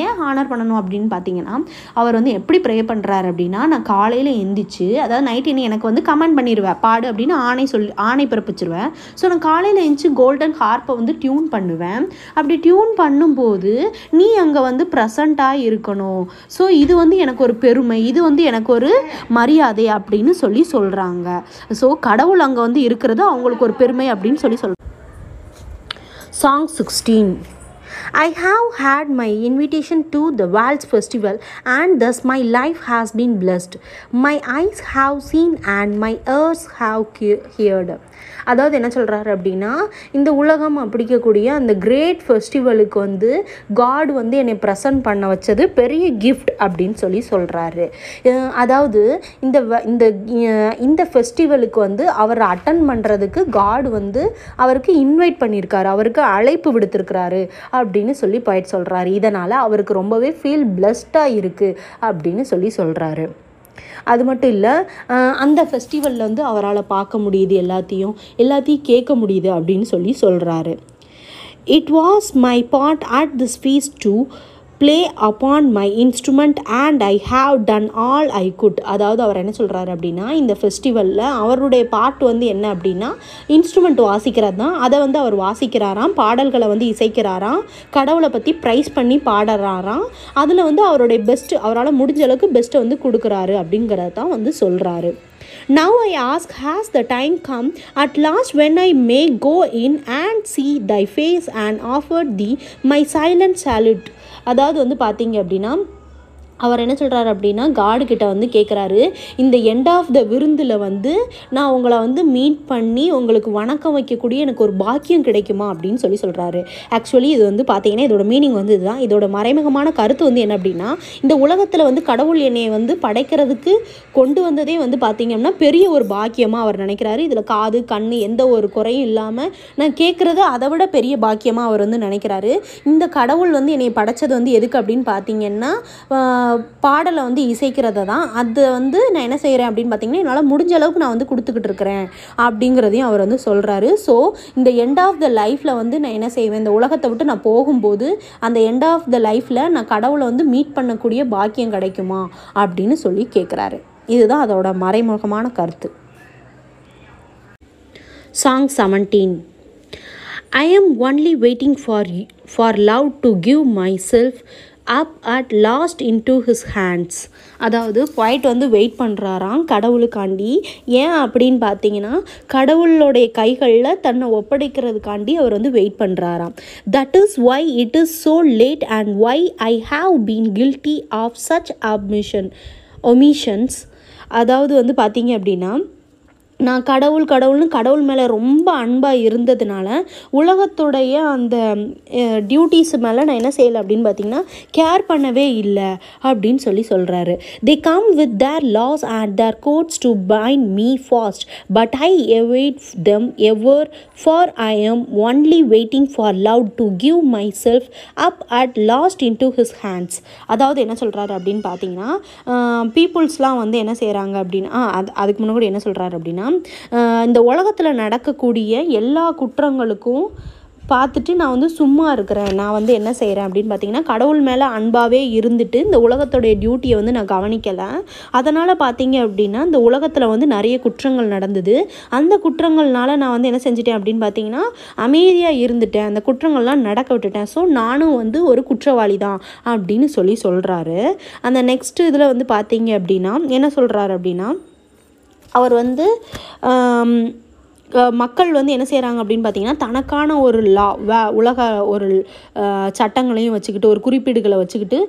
ஏன் ஹானர் பண்ணணும் அப்படின்னு பார்த்தீங்கன்னா, அவர் வந்து எப்படி ப்ரேயர் பண்ணுறாரு அப்படின்னா, நான் காலையில் எந்திரிச்சு அதாவது நைட் என்னை எனக்கு வந்து கமெண்ட் பண்ணிடுவேன் பாடு அப்படின்னு ஆணை சொல்லி ஆணை பிறப்பிச்சிருவேன். ஸோ நான் காலையில் எழுந்திரிச்சு கோல்டன் ஹார்ப்பை வந்து டியூன் பண்ணுவேன். அப்படி டியூன் பண்ணும்போது நீ அங்கே வந்து ப்ரெசண்ட்டாக இருக்கணும். ஸோ இது வந்து எனக்கு ஒரு பெருமை, இது வந்து எனக்கு ஒரு மரியாதை அப்படின்னு சொல்லி சொல்கிறாங்க. ஸோ கடவுள் அங்கே வந்து இருக்கிறது அவங்களுக்கு ஒரு பெருமை அப்படின்னு சொல்லி சொல்கிறாங்க. Song sixteen. I have had my invitation to the Waltz Festival and thus my life has been blessed. My eyes have seen and my ears have heard. அதாவது என்ன சொல்கிறாரு அப்படின்னா, இந்த உலகம் அப்படிக்கக்கூடிய அந்த கிரேட் ஃபெஸ்டிவலுக்கு வந்து காட் வந்து என்னை ப்ரெசன்ட் பண்ண வச்சது பெரிய கிஃப்ட் அப்படின்னு சொல்லி சொல்கிறாரு. அதாவது இந்த இந்த ஃபெஸ்டிவலுக்கு வந்து அவர் அட்டன் பண்ணுறதுக்கு காட் வந்து அவருக்கு இன்வைட் பண்ணியிருக்காரு, அவருக்கு அழைப்பு விடுத்திருக்கிறாரு அப்படின்னு சொல்லி பாயிட் சொல்கிறாரு. இதனால் அவருக்கு ரொம்பவே ஃபீல் பிளஸ்டாக இருக்குது அப்படின்னு சொல்லி சொல்கிறாரு. அது மட்டும் இல்லை, அந்த ஃபெஸ்டிவலில் வந்து அவரால் பார்க்க முடியுது, எல்லாத்தையும் எல்லாத்தையும் கேட்க முடியுது அப்படின்னு சொல்லி சொல்கிறாரு. It was my part at this feast to play upon my instrument and I have done all I could. அதாவது அவர் என்ன சொல்கிறாரு அப்படின்னா, இந்த ஃபெஸ்டிவலில் அவருடைய பாட்டு வந்து என்ன அப்படின்னா இன்ஸ்ட்ருமெண்ட் வாசிக்கிறது தான். அதை வந்து அவர் வாசிக்கிறாராம், பாடல்களை வந்து இசைக்கிறாராம், கடவுளை பற்றி ப்ரைஸ் பண்ணி பாடுறாராம். அதில் வந்து அவருடைய பெஸ்ட்டு, அவரால் முடிஞ்ச அளவுக்கு பெஸ்ட்டை வந்து கொடுக்குறாரு அப்படிங்கிறது தான் வந்து சொல்கிறாரு. Now I ask, has the time come at last when I may go in and see thy face and offer thee my silent salute. அதாவது வந்து பார்த்தீங்க அப்படின்னா, அவர் என்ன சொல்கிறாரு அப்படின்னா, காடுகிட்ட வந்து கேட்குறாரு, இந்த எண்ட் ஆஃப் த விருந்தில் வந்து நான் உங்களை வந்து மீட் பண்ணி உங்களுக்கு வணக்கம் வைக்கக்கூடிய எனக்கு ஒரு பாக்கியம் கிடைக்குமா அப்படின்னு சொல்லி சொல்கிறாரு. ஆக்சுவலி இது வந்து பார்த்தீங்கன்னா இதோட மீனிங் வந்து இதுதான். இதோட மறைமுகமான கருத்து வந்து என்ன அப்படின்னா, இந்த உலகத்தில் வந்து கடவுள் என்னை வந்து படைக்கிறதுக்கு கொண்டு வந்ததே வந்து பார்த்தீங்க அப்படின்னா பெரிய ஒரு பாக்கியமாக அவர் நினைக்கிறாரு. இதில் காது கண் எந்த ஒரு குறையும் இல்லாமல் நான் கேட்குறது அதை விட பெரிய பாக்கியமாக அவர் வந்து நினைக்கிறாரு. இந்த கடவுள் வந்து என்னை படைச்சது வந்து எதுக்கு அப்படின்னு பார்த்தீங்கன்னா பாடலை வந்து இசைக்கிறத தான். அது வந்து நான் என்ன செய்கிறேன் அப்படின்னு பார்த்தீங்கன்னா என்னால் முடிஞ்ச அளவுக்கு நான் வந்து கொடுத்துக்கிட்டு இருக்கிறேன் அப்படிங்கிறதையும் அவர் வந்து சொல்கிறாரு. ஸோ இந்த எண்ட் ஆஃப் த லைஃப்பில் வந்து நான் என்ன செய்வேன், இந்த உலகத்தை விட்டு நான் போகும்போது அந்த எண்ட் ஆஃப் த லைஃப்பில் நான் கடவுளை வந்து மீட் பண்ணக்கூடிய பாக்கியம் கிடைக்குமா அப்படின்னு சொல்லி கேட்குறாரு. இதுதான் அதோட மறைமுகமான கருத்து. Song seventeen. I am only waiting for for love to give myself up at last into his hands. அதாவது பாயிண்ட் வந்து வெயிட் பண்ணுறாராம் கடவுளுக்காண்டி. ஏன் அப்படின்னு பார்த்தீங்கன்னா, கடவுளுடைய கைகளில் தன்னை ஒப்படைக்கிறதுக்காண்டி அவர் வந்து வெயிட் பண்ணுறாராம். That is why it is so late and why I have been guilty of such அப்மிஷன் omissions. அதாவது வந்து பார்த்தீங்க அப்படின்னா, நான் கடவுள் கடவுள்னு கடவுள் மேலே ரொம்ப அன்பாக இருந்ததுனால உலகத்துடைய அந்த டியூட்டிஸ் மேலே நான் என்ன செய்யலை அப்படின்னு பார்த்தீங்கன்னா கேர் பண்ணவே இல்லை அப்படின்னு சொல்லி சொல்கிறாரு. They come with their laws and their quotes to bind me fast but I evade them ever for I am only waiting for love to give myself up at last into his hands. அதாவது என்ன சொல்கிறாரு அப்படின்னு பார்த்தீங்கன்னா, பீப்புள்ஸ்லாம் வந்து என்ன செய்கிறாங்க அப்படின்னா, அது அதுக்கு முன்னாடி கூட என்ன சொல்கிறாரு அப்படின்னா, இந்த உலகத்தில் நடக்கக்கூடிய எல்லா குற்றங்களுக்கும் பார்த்துட்டு நான் வந்து சும்மா இருக்கிறேன். நான் வந்து என்ன செய்கிறேன் அப்படின்னு பார்த்தீங்கன்னா, கடவுள் மேலே அன்பாகவே இருந்துட்டு இந்த உலகத்துடைய டியூட்டியை வந்து நான் கவனிக்கலை. அதனால் பார்த்தீங்க அப்படின்னா இந்த உலகத்தில் வந்து நிறைய குற்றங்கள் நடந்தது. அந்த குற்றங்கள்னால நான் வந்து என்ன செஞ்சுட்டேன் அப்படின்னு பார்த்தீங்கன்னா அமைதியாக இருந்துட்டேன், அந்த குற்றங்கள்லாம் நடக்க விட்டுட்டேன். ஸோ நானும் வந்து ஒரு குற்றவாளி தான் அப்படின்னு சொல்லி சொல்கிறாரு. அந்த நெக்ஸ்ட் இதில் வந்து பார்த்தீங்க அப்படின்னா என்ன சொல்கிறாரு அப்படின்னா, அவர் வந்து மக்கள் வந்து என்ன செய்கிறாங்க அப்படின்னு பார்த்தீங்கன்னா தனக்கான ஒரு லா வே உலக ஒரு சட்டங்களையும் வச்சுக்கிட்டு ஒரு குறிப்பீடுகளை வச்சுக்கிட்டு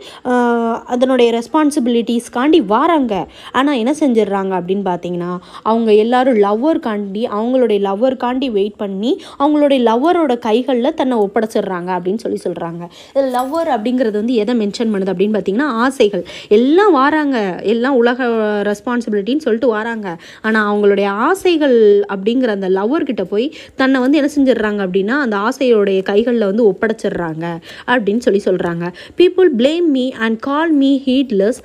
அதனுடைய ரெஸ்பான்சிபிலிட்டிஸ்காண்டி வாராங்க. ஆனால் என்ன செஞ்சிடுறாங்க அப்படின்னு பார்த்தீங்கன்னா, அவங்க எல்லோரும் லவ்வர்காண்டி அவங்களுடைய லவ்வர்காண்டி வெயிட் பண்ணி அவங்களுடைய லவ்வரோட கைகளில் தன்னை ஒப்படைச்சிடுறாங்க அப்படின்னு சொல்லி சொல்கிறாங்க. இதில் லவ்வர் அப்படிங்கிறது வந்து எதை மென்ஷன் பண்ணுது அப்படின்னு பார்த்தீங்கன்னா, ஆசைகள் எல்லாம் வாராங்க, எல்லாம் உலக ரெஸ்பான்சிபிலிட்டின்னு சொல்லிட்டு வாராங்க. ஆனால் அவங்களுடைய ஆசைகள் அப்படிங்கிற அந்த லவ்வர்கிட்ட போய் தன்னை வந்து என்ன செஞ்சிடறாங்க அப்படின்னா அந்த ஆசையோடைய கைகளில் வந்து ஒப்படைச்சிடுறாங்க அப்படின்னு சொல்லி சொல்கிறாங்க. People blame me and call me heedless,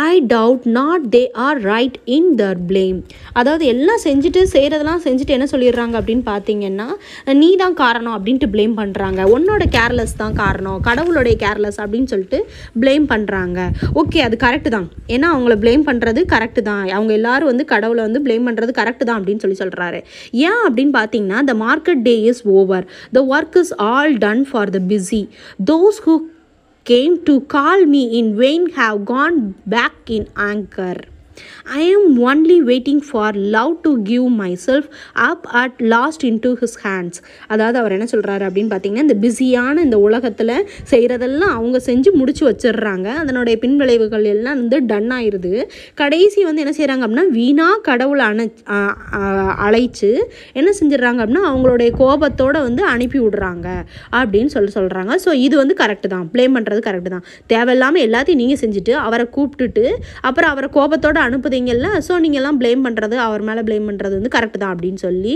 I doubt not they are right in their blame. அதாவது எல்லாம் செஞ்சுட்டு செய்கிறதெல்லாம் செஞ்சுட்டு என்ன சொல்லிடுறாங்க அப்படின்னு பார்த்தீங்கன்னா நீ தான் காரணம் அப்படின்ட்டு ப்ளேம் பண்ணுறாங்க. உன்னோட கேர்லெஸ் தான் காரணம், கடவுளுடைய கேர்லெஸ் அப்படின்னு சொல்லிட்டு ப்ளேம் பண்ணுறாங்க. ஓகே, அது கரெக்டு தான், ஏன்னா அவங்கள ப்ளேம் பண்ணுறது கரெக்டு தான், அவங்க எல்லோரும் வந்து கடவுளை வந்து ப்ளேம் பண்ணுறது கரெக்டு தான் அப்படின்னு சொல்லி சொல்கிறாரு. ஏன் அப்படின்னு பார்த்தீங்கன்னா the market day is over, the work is all done for the busy, those who came to call me in vain have gone back in anger. I am only waiting for love to give myself up at last into his hands. அதாவது அவர் என்ன சொல்கிறாரு அப்படின்னு பார்த்தீங்கன்னா இந்த பிஸியான இந்த உலகத்தில் செய்கிறதெல்லாம் அவங்க செஞ்சு முடிச்சு வச்சிடுறாங்க, அதனுடைய பின்விளைவுகள் எல்லாம் வந்து டன் ஆயிடுது. கடைசி வந்து என்ன செய்கிறாங்க அப்படின்னா வீணாக கடவுளை அணை அழைச்சு என்ன செஞ்சிடறாங்க அப்படின்னா அவங்களுடைய கோபத்தோடு வந்து அனுப்பி விடுறாங்க அப்படின்னு சொல்லி சொல்கிறாங்க. ஸோ இது வந்து கரெக்டு தான், ப்ளேம் பண்ணுறது கரெக்டு தான். தேவையில்லாமல் எல்லாத்தையும் நீங்கள் செஞ்சுட்டு அவரை கூப்பிட்டுட்டு அப்புறம் அவரை கோபத்தோடு அனுப்புதீங்கல்ல, ஸோ நீங்கள்லாம் ப்ளேம் பண்ணுறது அவர் மேலே ப்ளேம் பண்ணுறது வந்து கரெக்டு தான் அப்படின்னு சொல்லி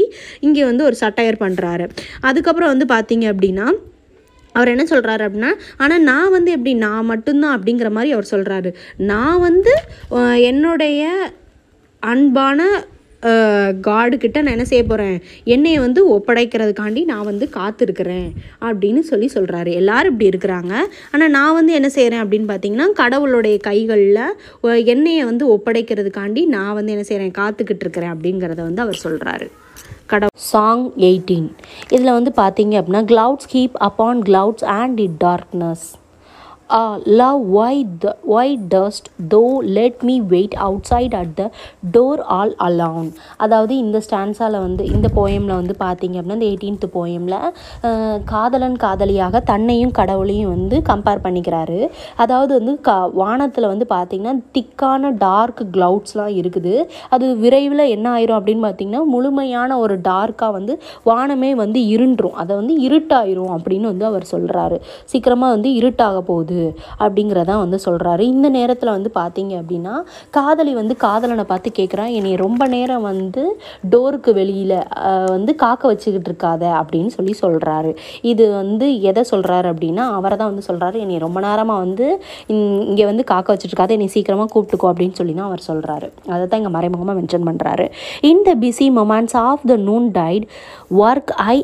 இங்கே வந்து ஒரு சட்டையர் பண்ணுறாரு. அதுக்கப்புறம் வந்து பார்த்தீங்க அப்படின்னா அவர் என்ன சொல்கிறாரு அப்படின்னா ஆனால் நான் வந்து எப்படி நான் மட்டும்தான் அப்படிங்கிற மாதிரி அவர் சொல்கிறாரு. நான் வந்து என்னுடைய அன்பான காடுக்கிட்ட நான் என்ன செய்ய போகிறேன், என்னையை வந்து ஒப்படைக்கிறதுக்காண்டி நான் வந்து காத்திருக்கிறேன் அப்படின்னு சொல்லி சொல்கிறாரு. எல்லோரும் இப்படி இருக்கிறாங்க, ஆனால் நான் வந்து என்ன செய்கிறேன் அப்படின்னு பார்த்தீங்கன்னா கடவுளுடைய கைகளில் என்னையை வந்து ஒப்படைக்கிறதுக்காண்டி நான் வந்து என்ன செய்கிறேன், காத்துக்கிட்டு இருக்கிறேன் அப்படிங்கிறத வந்து அவர் சொல்கிறாரு. கடவுள் சாங் எயிட்டீன் இதில் வந்து பார்த்தீங்க அப்படின்னா clouds keep upon clouds and it darkness. Ah, love, why, th- why dost thou let me wait outside at the door all alone? அதாவது இந்த ஸ்டான்ஸால் வந்து இந்த போயமில் வந்து பார்த்தீங்க அப்படின்னா இந்த எயிட்டீன்த் போயமில் காதலன் காதலியாக தன்னையும் கடவுளையும் வந்து கம்பேர் பண்ணிக்கிறாரு. அதாவது வந்து க வானத்தில் வந்து பார்த்திங்கன்னா திக்கான டார்க் க்ளவுட்ஸ்லாம் இருக்குது, அது விரைவில் என்ன ஆயிரும் அப்படின்னு பார்த்திங்கன்னா முழுமையான ஒரு டார்க்காக வந்து வானமே வந்து இருண்டுரும், அதை வந்து இருட்டாயிரும் அப்படின்னு வந்து அவர் சொல்கிறாரு. சீக்கிரமாக வந்து இருட்டாக போகுது அப்படிங்கிறதான் வந்து சொல்றாரு. இந்த நேரத்தில் வந்து பார்த்தீங்க அப்படின்னா காதலி வந்து காதலனை பார்த்து கேட்குறான், என்னை ரொம்ப நேரம் வந்து டோருக்கு வெளியில் வந்து காக்க வச்சுக்கிட்டு இருக்காத அப்படின்னு சொல்லி சொல்கிறாரு. இது வந்து எதை சொல்கிறாரு அப்படின்னா அவரை தான் வந்து சொல்கிறாரு, என்னை ரொம்ப நேரமாக வந்து இங்கே வந்து காக்க வச்சுட்டு இருக்காத, என்னை சீக்கிரமாக கூப்பிட்டுக்கோ அப்படின்னு சொல்லி தான் அவர் சொல்கிறாரு. அதை தான் இங்கே மறைமுகமாக மென்ஷன் பண்ணுறாரு. In the busy moments of the noon tight work I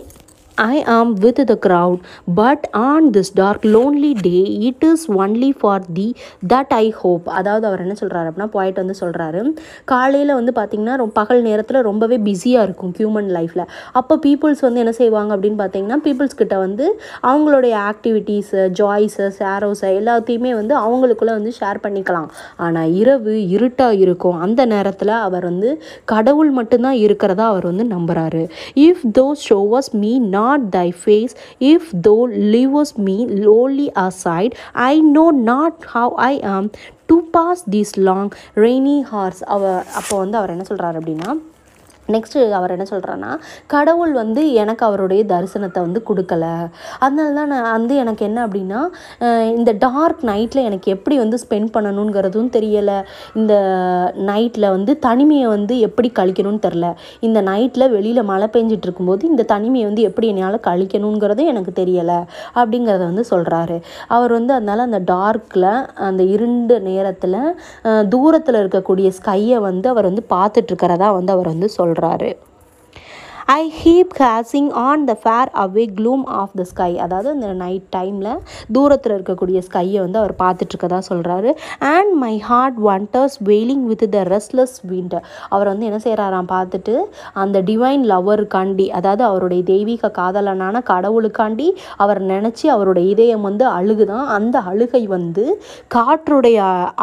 I am with the crowd, but on this dark lonely day it is only for thee that I hope. அதாவது அவர் என்ன சொல்கிறாரு அப்படின்னா பாயிண்ட் வந்து சொல்கிறாரு, காலையில் வந்து பார்த்திங்கன்னா ரொம்ப பகல் நேரத்தில் ரொம்பவே பிஸியாக இருக்கும் ஹியூமன் லைஃப்பில். அப்போ பீப்புள்ஸ் வந்து என்ன செய்வாங்க அப்படின்னு பார்த்தீங்கன்னா பீப்புள்ஸ்கிட்ட வந்து அவங்களுடைய ஆக்டிவிட்டீஸு ஜாய்ஸு சேரோஸை எல்லாத்தையுமே வந்து அவங்களுக்குள்ளே வந்து ஷேர் பண்ணிக்கலாம். ஆனால் இரவு இருட்டாக இருக்கும் அந்த நேரத்தில் அவர் வந்து கடவுள் மட்டும்தான் இருக்கிறதா அவர் வந்து நம்புகிறாரு. If thou showest me not not thy face, if thou leavest me lonely aside, I know not how I am to pass these long rainy hours. அவர் அப்போ வந்து அவர் என்ன சொல்கிறார் அப்படின்னா நெக்ஸ்ட்டு அவர் என்ன சொல்கிறான்னா கடவுள் வந்து எனக்கு அவருடைய தரிசனத்தை வந்து கொடுக்கல, அதனால தான் நான் வந்து எனக்கு என்ன அப்படின்னா இந்த டார்க் நைட்டில் எனக்கு எப்படி வந்து ஸ்பெண்ட் பண்ணணுங்கிறதும் தெரியலை, இந்த நைட்டில் வந்து தனிமையை வந்து எப்படி கழிக்கணும்னு தெரில, இந்த நைட்டில் வெளியில் மழை பெஞ்சிட்டு இருக்கும்போது இந்த தனிமையை வந்து எப்படி என்னால் கழிக்கணுங்கிறதும் எனக்கு தெரியலை அப்படிங்கிறத வந்து சொல்கிறாரு. அவர் வந்து அதனால் அந்த டார்க்கில் அந்த இருண்ட நேரத்தில் தூரத்தில் இருக்கக்கூடிய ஸ்கையை வந்து அவர் வந்து பார்த்துட்ருக்கிறதா வந்து அவர் வந்து சொல்கிறார். I keep gazing on the far away gloom of the sky. அதாவது இந்த நைட் டைமில் தூரத்தில் இருக்கக்கூடிய ஸ்கையை வந்து அவர் பார்த்துட்ருக்கதா சொல்கிறாரு. And my heart wanders wailing with the restless wind. அவர் வந்து என்ன செய்கிறாராம் பார்த்துட்டு அந்த டிவைன் லவ்வருக்காண்டி, அதாவது அவருடைய தெய்வீக காதலனான கடவுளுக்காண்டி அவர் நினச்சி அவருடைய இதயம் வந்து அழுகுதான், அந்த அழுகை வந்து காற்றுடைய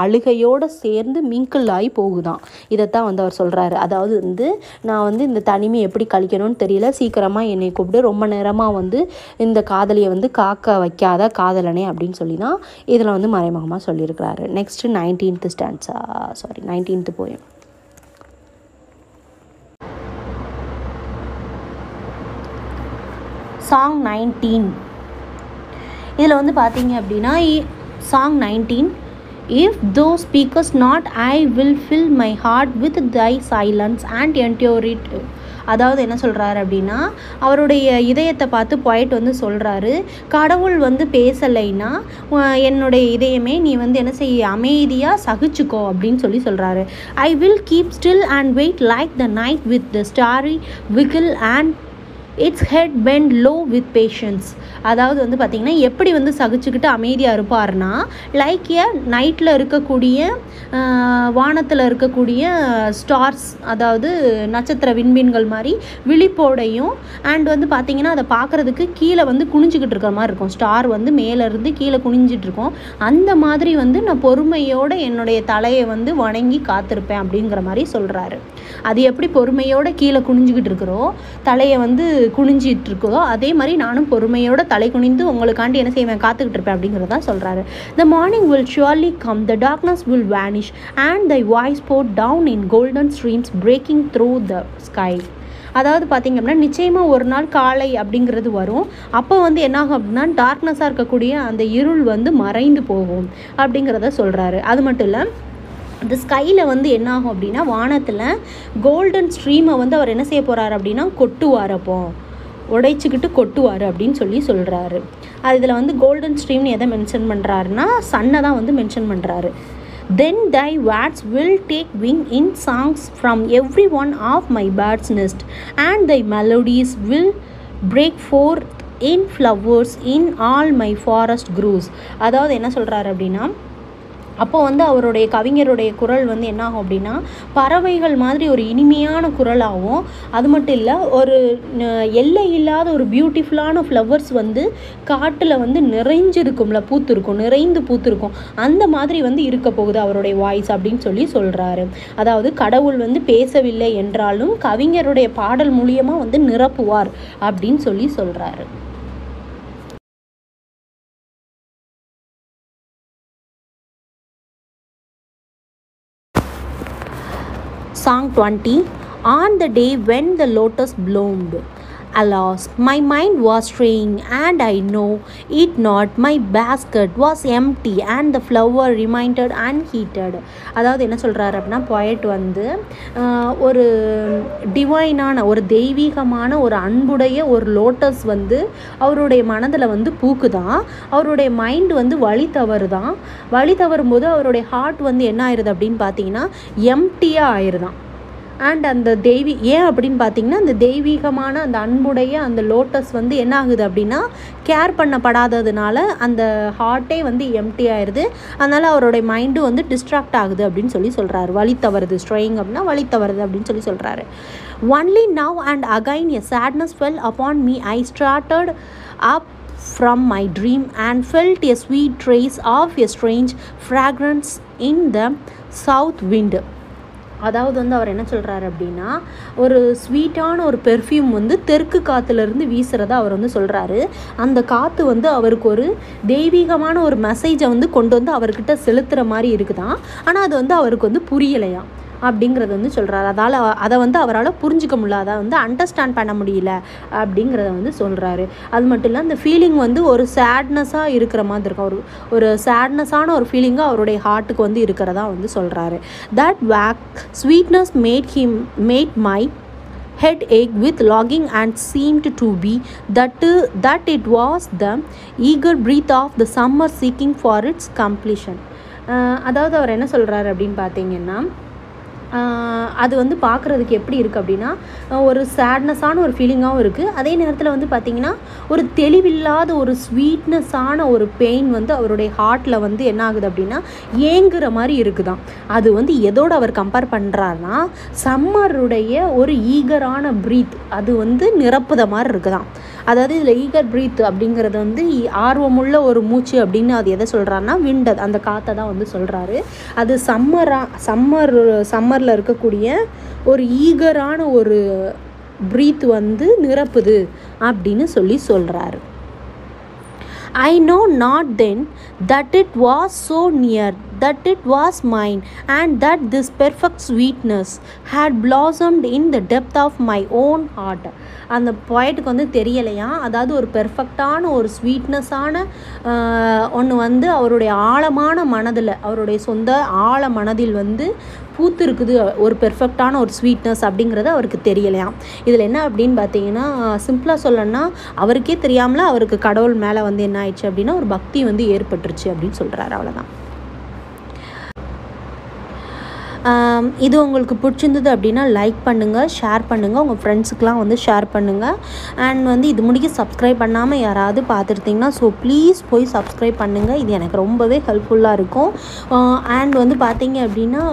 அழுகையோடு சேர்ந்து மிங்கிள் ஆகி போகுதான். இதைத்தான் வந்து அவர் சொல்கிறாரு. அதாவது வந்து நான் வந்து இந்த தனிமை எப்படி கழிக்க தெரியல, சீக்கிரமா என்னை கூப்பிட்டு ரொம்ப நேரமா வந்து இந்த காதலியை வந்து காக்க வைக்காத காதலனே அப்படின்னு சொல்லி தான் இதில் வந்து மறைமுகமா சொல்லியிருக்கிறாரு. Next nineteenth stanza sorry nineteenth poem. Song nineteen இதில் வந்து பார்த்தீங்க அப்படின்னா song nineteen If thou speakest not, I will fill my heart with thy silence and endure it. அதாவது என்ன சொல்கிறாரு அப்படின்னா, அவருடைய இதயத்தை பார்த்து பொயட் வந்து சொல்கிறாரு, கடவுள் வந்து பேசலைன்னா என்னுடைய இதயமே நீ வந்து என்ன செய்ய அமைதியாக சகிச்சுக்கோ அப்படின்னு சொல்லி சொல்கிறாரு. I will keep still and wait like the night with the starry vigil and its head bent low with patience. அதாவது வந்து பார்த்திங்கன்னா எப்படி வந்து சகிச்சுக்கிட்டு அமைதியாக இருப்பார்னா, லைக் ஏ நைட்டில் இருக்கக்கூடிய வானத்தில் இருக்கக்கூடிய ஸ்டார்ஸ், அதாவது நட்சத்திர விண்மீன்கள் மாதிரி விழிப்போடையும், அண்ட் வந்து பார்த்திங்கன்னா அதை பார்க்குறதுக்கு கீழே வந்து குனிஞ்சிக்கிட்டு இருக்கிற மாதிரி இருக்கும். ஸ்டார் வந்து மேலேருந்து கீழே குனிஞ்சிட்ருக்கோம். அந்த மாதிரி வந்து நான் பொறுமையோடு என்னுடைய தலையை வந்து வணங்கி காத்திருப்பேன் அப்படிங்கிற மாதிரி சொல்கிறாரு. அது எப்படி பொறுமையோடு கீழே குனிஞ்சிக்கிட்டு இருக்கிறோம், தலையை வந்து குனிஞ்சிட்டு இருக்கோ, அதே மாதிரி நானும் பொறுமையோட தலை குனிந்து உங்களுக்காண்டி என்ன செய்வேன், காத்துக்கிட்டு இருப்பேன் அப்படிங்கிறதா சொல்கிறாரு. The morning will surely come, the darkness will vanish and thy voice pour down in golden streams breaking through the sky. அதாவது பார்த்திங்க அப்படின்னா நிச்சயமாக ஒரு நாள் காலை அப்படிங்கிறது வரும். அப்போ வந்து என்னாகும் அப்படின்னா, டார்க்னஸாக இருக்கக்கூடிய அந்த இருள் வந்து மறைந்து போகும் அப்படிங்கிறத சொல்கிறாரு. அது மட்டும் இல்லை, இந்த ஸ்கையில் வந்து என்னாகும் அப்படின்னா, வானத்தில் கோல்டன் ஸ்ட்ரீமை வந்து அவர் என்ன செய்ய போகிறார் அப்படின்னா, கொட்டுவாரப்போ உடைச்சிக்கிட்டு கொட்டுவார் அப்படின்னு சொல்லி சொல்கிறாரு. அது இதில் வந்து கோல்டன் ஸ்ட்ரீம்னு எதை மென்ஷன் பண்ணுறாருன்னா, சன்னை தான் வந்து மென்ஷன் பண்ணுறாரு. Then thy words will take wing in songs from every one of my bird's nest and thy melodies will break forth in flowers in all my forest groves. அதாவது என்ன சொல்கிறாரு அப்படின்னா, அப்போ வந்து அவருடைய கவிஞருடைய குரல் வந்து என்னாகும் அப்படின்னா, பறவைகள் மாதிரி ஒரு இனிமையான குரலாகவும், அது மட்டும் இல்லை ஒரு எல்லை இல்லாத ஒரு பியூட்டிஃபுல்லான ஃப்ளவர்ஸ் வந்து காட்டில் வந்து நிறைஞ்சிருக்கும்ல, பூத்துருக்கும், நிறைந்து பூத்துருக்கும், அந்த மாதிரி வந்து இருக்க போகுது அவருடைய வாய்ஸ் அப்படின்னு சொல்லி சொல்கிறாரு. அதாவது கடவுள் வந்து பேசவில்லை என்றாலும் கவிஞருடைய பாடல் மூலியமாக வந்து நிரப்புவார் அப்படின்னு சொல்லி சொல்கிறாரு. Song twenty. On the day when the lotus bloomed, alas, my mind was straying and I know it not. My basket was empty and the flower remained unheeded. அதாவது என்ன சொல்கிறாரு அப்படின்னா, பொயட் வந்து ஒரு டிவைனான ஒரு தெய்வீகமான ஒரு அன்புடைய ஒரு லோட்டஸ் வந்து அவருடைய மனதில் வந்து பூக்குதான். அவருடைய மைண்டு வந்து வழி தவறுதான். வழி தவறும் போது அவருடைய ஹார்ட் வந்து என்ன ஆயிடுது அப்படின்னு பார்த்தீங்கன்னா, எம்டியாக ஆயிடுதான். அண்ட் அந்த தெய்வீ ஏன் அப்படின்னு பார்த்தீங்கன்னா, அந்த தெய்வீகமான அந்த அன்புடைய அந்த லோட்டஸ் வந்து என்ன ஆகுது அப்படின்னா, கேர் பண்ணப்படாததுனால அந்த ஹார்ட்டே வந்து எம்டி ஆயிடுது. அதனால் அவருடைய மைண்டும் வந்து டிஸ்ட்ராக்ட் ஆகுது அப்படின்னு சொல்லி சொல்கிறாரு. வழி தவறுது, ஸ்ட்ரேயிங் அப்படின்னா வழி தவறுது அப்படின்னு சொல்லி சொல்கிறாரு. Only now and again a sadness fell upon me. I started up from my dream and felt a sweet trace of a strange fragrance in the south wind. அதாவது வந்து அவர் என்ன சொல்கிறாரு அப்படின்னா, ஒரு ஸ்வீட்டான ஒரு பெர்ஃப்யூம் வந்து தெற்கு காற்றுலேருந்து வீசுகிறதா அவர் வந்து சொல்கிறாரு. அந்த காற்று வந்து அவருக்கு ஒரு தெய்வீகமான ஒரு மெசேஜை வந்து கொண்டு வந்து அவர்கிட்ட செலுத்துகிற மாதிரி இருக்குதான். ஆனால் அது வந்து அவருக்கு வந்து புரியலையா அப்படிங்கிறது வந்து சொல்கிறாரு. அதால் அதை வந்து அவரால் புரிஞ்சிக்க முடியல, அதை வந்து அண்டர்ஸ்டாண்ட் பண்ண முடியல அப்படிங்கிறத வந்து சொல்கிறாரு. அது மட்டும் இல்லை, அந்த ஃபீலிங் வந்து ஒரு சேட்னஸாக இருக்கிற மாதிரி இருக்கும். ஒரு ஒரு சேட்னஸான ஒரு ஃபீலிங்காக அவருடைய ஹார்ட்டுக்கு வந்து இருக்கிறதா வந்து சொல்கிறாரு. That vague sweetness made him made my head ache with லாகிங் and seemed to be that that it was the eager breath of the summer seeking for its completion. அதாவது அவர் என்ன சொல்கிறாரு அப்படின்னு பார்த்தீங்கன்னா, அது வந்து பார்க்குறதுக்கு எப்படி இருக்குது அப்படின்னா, ஒரு சேட்னஸான ஒரு ஃபீலிங்காகவும் இருக்குது. அதே நேரத்தில் வந்து பார்த்திங்கன்னா ஒரு தெளிவில்லாத ஒரு ஸ்வீட்னஸான ஒரு பெயின் வந்து அவருடைய ஹார்ட்டில் வந்து என்ன ஆகுது அப்படின்னா, ஏங்குற மாதிரி இருக்குதான். அது வந்து எதோடு அவர் கம்பேர் பண்ணுறாருனா, சம்மருடைய ஒரு ஈகரான ப்ரீத் அது வந்து நிரப்புத மாதிரி இருக்குதான். அதாவது இதில் ஈகர் ப்ரீத் அப்படிங்கிறது வந்து ஆர்வமுள்ள ஒரு மூச்சு அப்படின்னு அது எதை சொல்கிறாருன்னா, விண்டர் அந்த காற்றை தான் வந்து சொல்கிறாரு. அது சம்மரா சம்மர் சம்மரில் இருக்கக்கூடிய ஒரு ஈகரான ஒரு ப்ரீத் வந்து நிரப்புது அப்படின்னு சொல்லி சொல்கிறாரு. I know not then that it was so near that it was mine, and that this perfect sweetness had blossomed in the depth of my own heart. அந்த பாயிண்ட்டுக்கு வந்து தெரியலையா, அதாவது ஒரு பெர்ஃபெக்டான ஒரு ஸ்வீட்னஸான ஒன்று வந்து அவருடைய ஆழமான மனதில், அவருடைய சொந்த ஆழ மனதில் வந்து பூத்து இருக்குது ஒரு பெர்ஃபெக்டான ஒரு ஸ்வீட்னஸ் அப்படிங்கிறது அவருக்கு தெரியலையாம். இதில் என்ன அப்படின்னு பார்த்தீங்கன்னா, சிம்பிளாக சொல்லணும்னா அவருக்கே தெரியாமல் அவருக்கு கடவுள் மேலே வந்து என்ன ஆயிடுச்சு அப்படின்னா ஒரு பக்தி வந்து ஏற்பட்டுருச்சு அப்படின்னு சொல்கிறாரு. அவ்வளோதான். இது உங்களுக்கு பிடிச்சிருந்தது அப்படின்னா லைக் பண்ணுங்கள், ஷேர் பண்ணுங்கள், உங்கள் ஃப்ரெண்ட்ஸுக்கெலாம் வந்து ஷேர் பண்ணுங்கள். அண்ட் வந்து இது முடிக்க சப்ஸ்கிரைப் பண்ணாமல் யாராவது பார்த்துருந்தீங்கன்னா ஸோ ப்ளீஸ் போய் சப்ஸ்கிரைப் பண்ணுங்கள், இது எனக்கு ரொம்பவே ஹெல்ப்ஃபுல்லாக இருக்கும். அண்ட் வந்து பார்த்தீங்க அப்படின்னா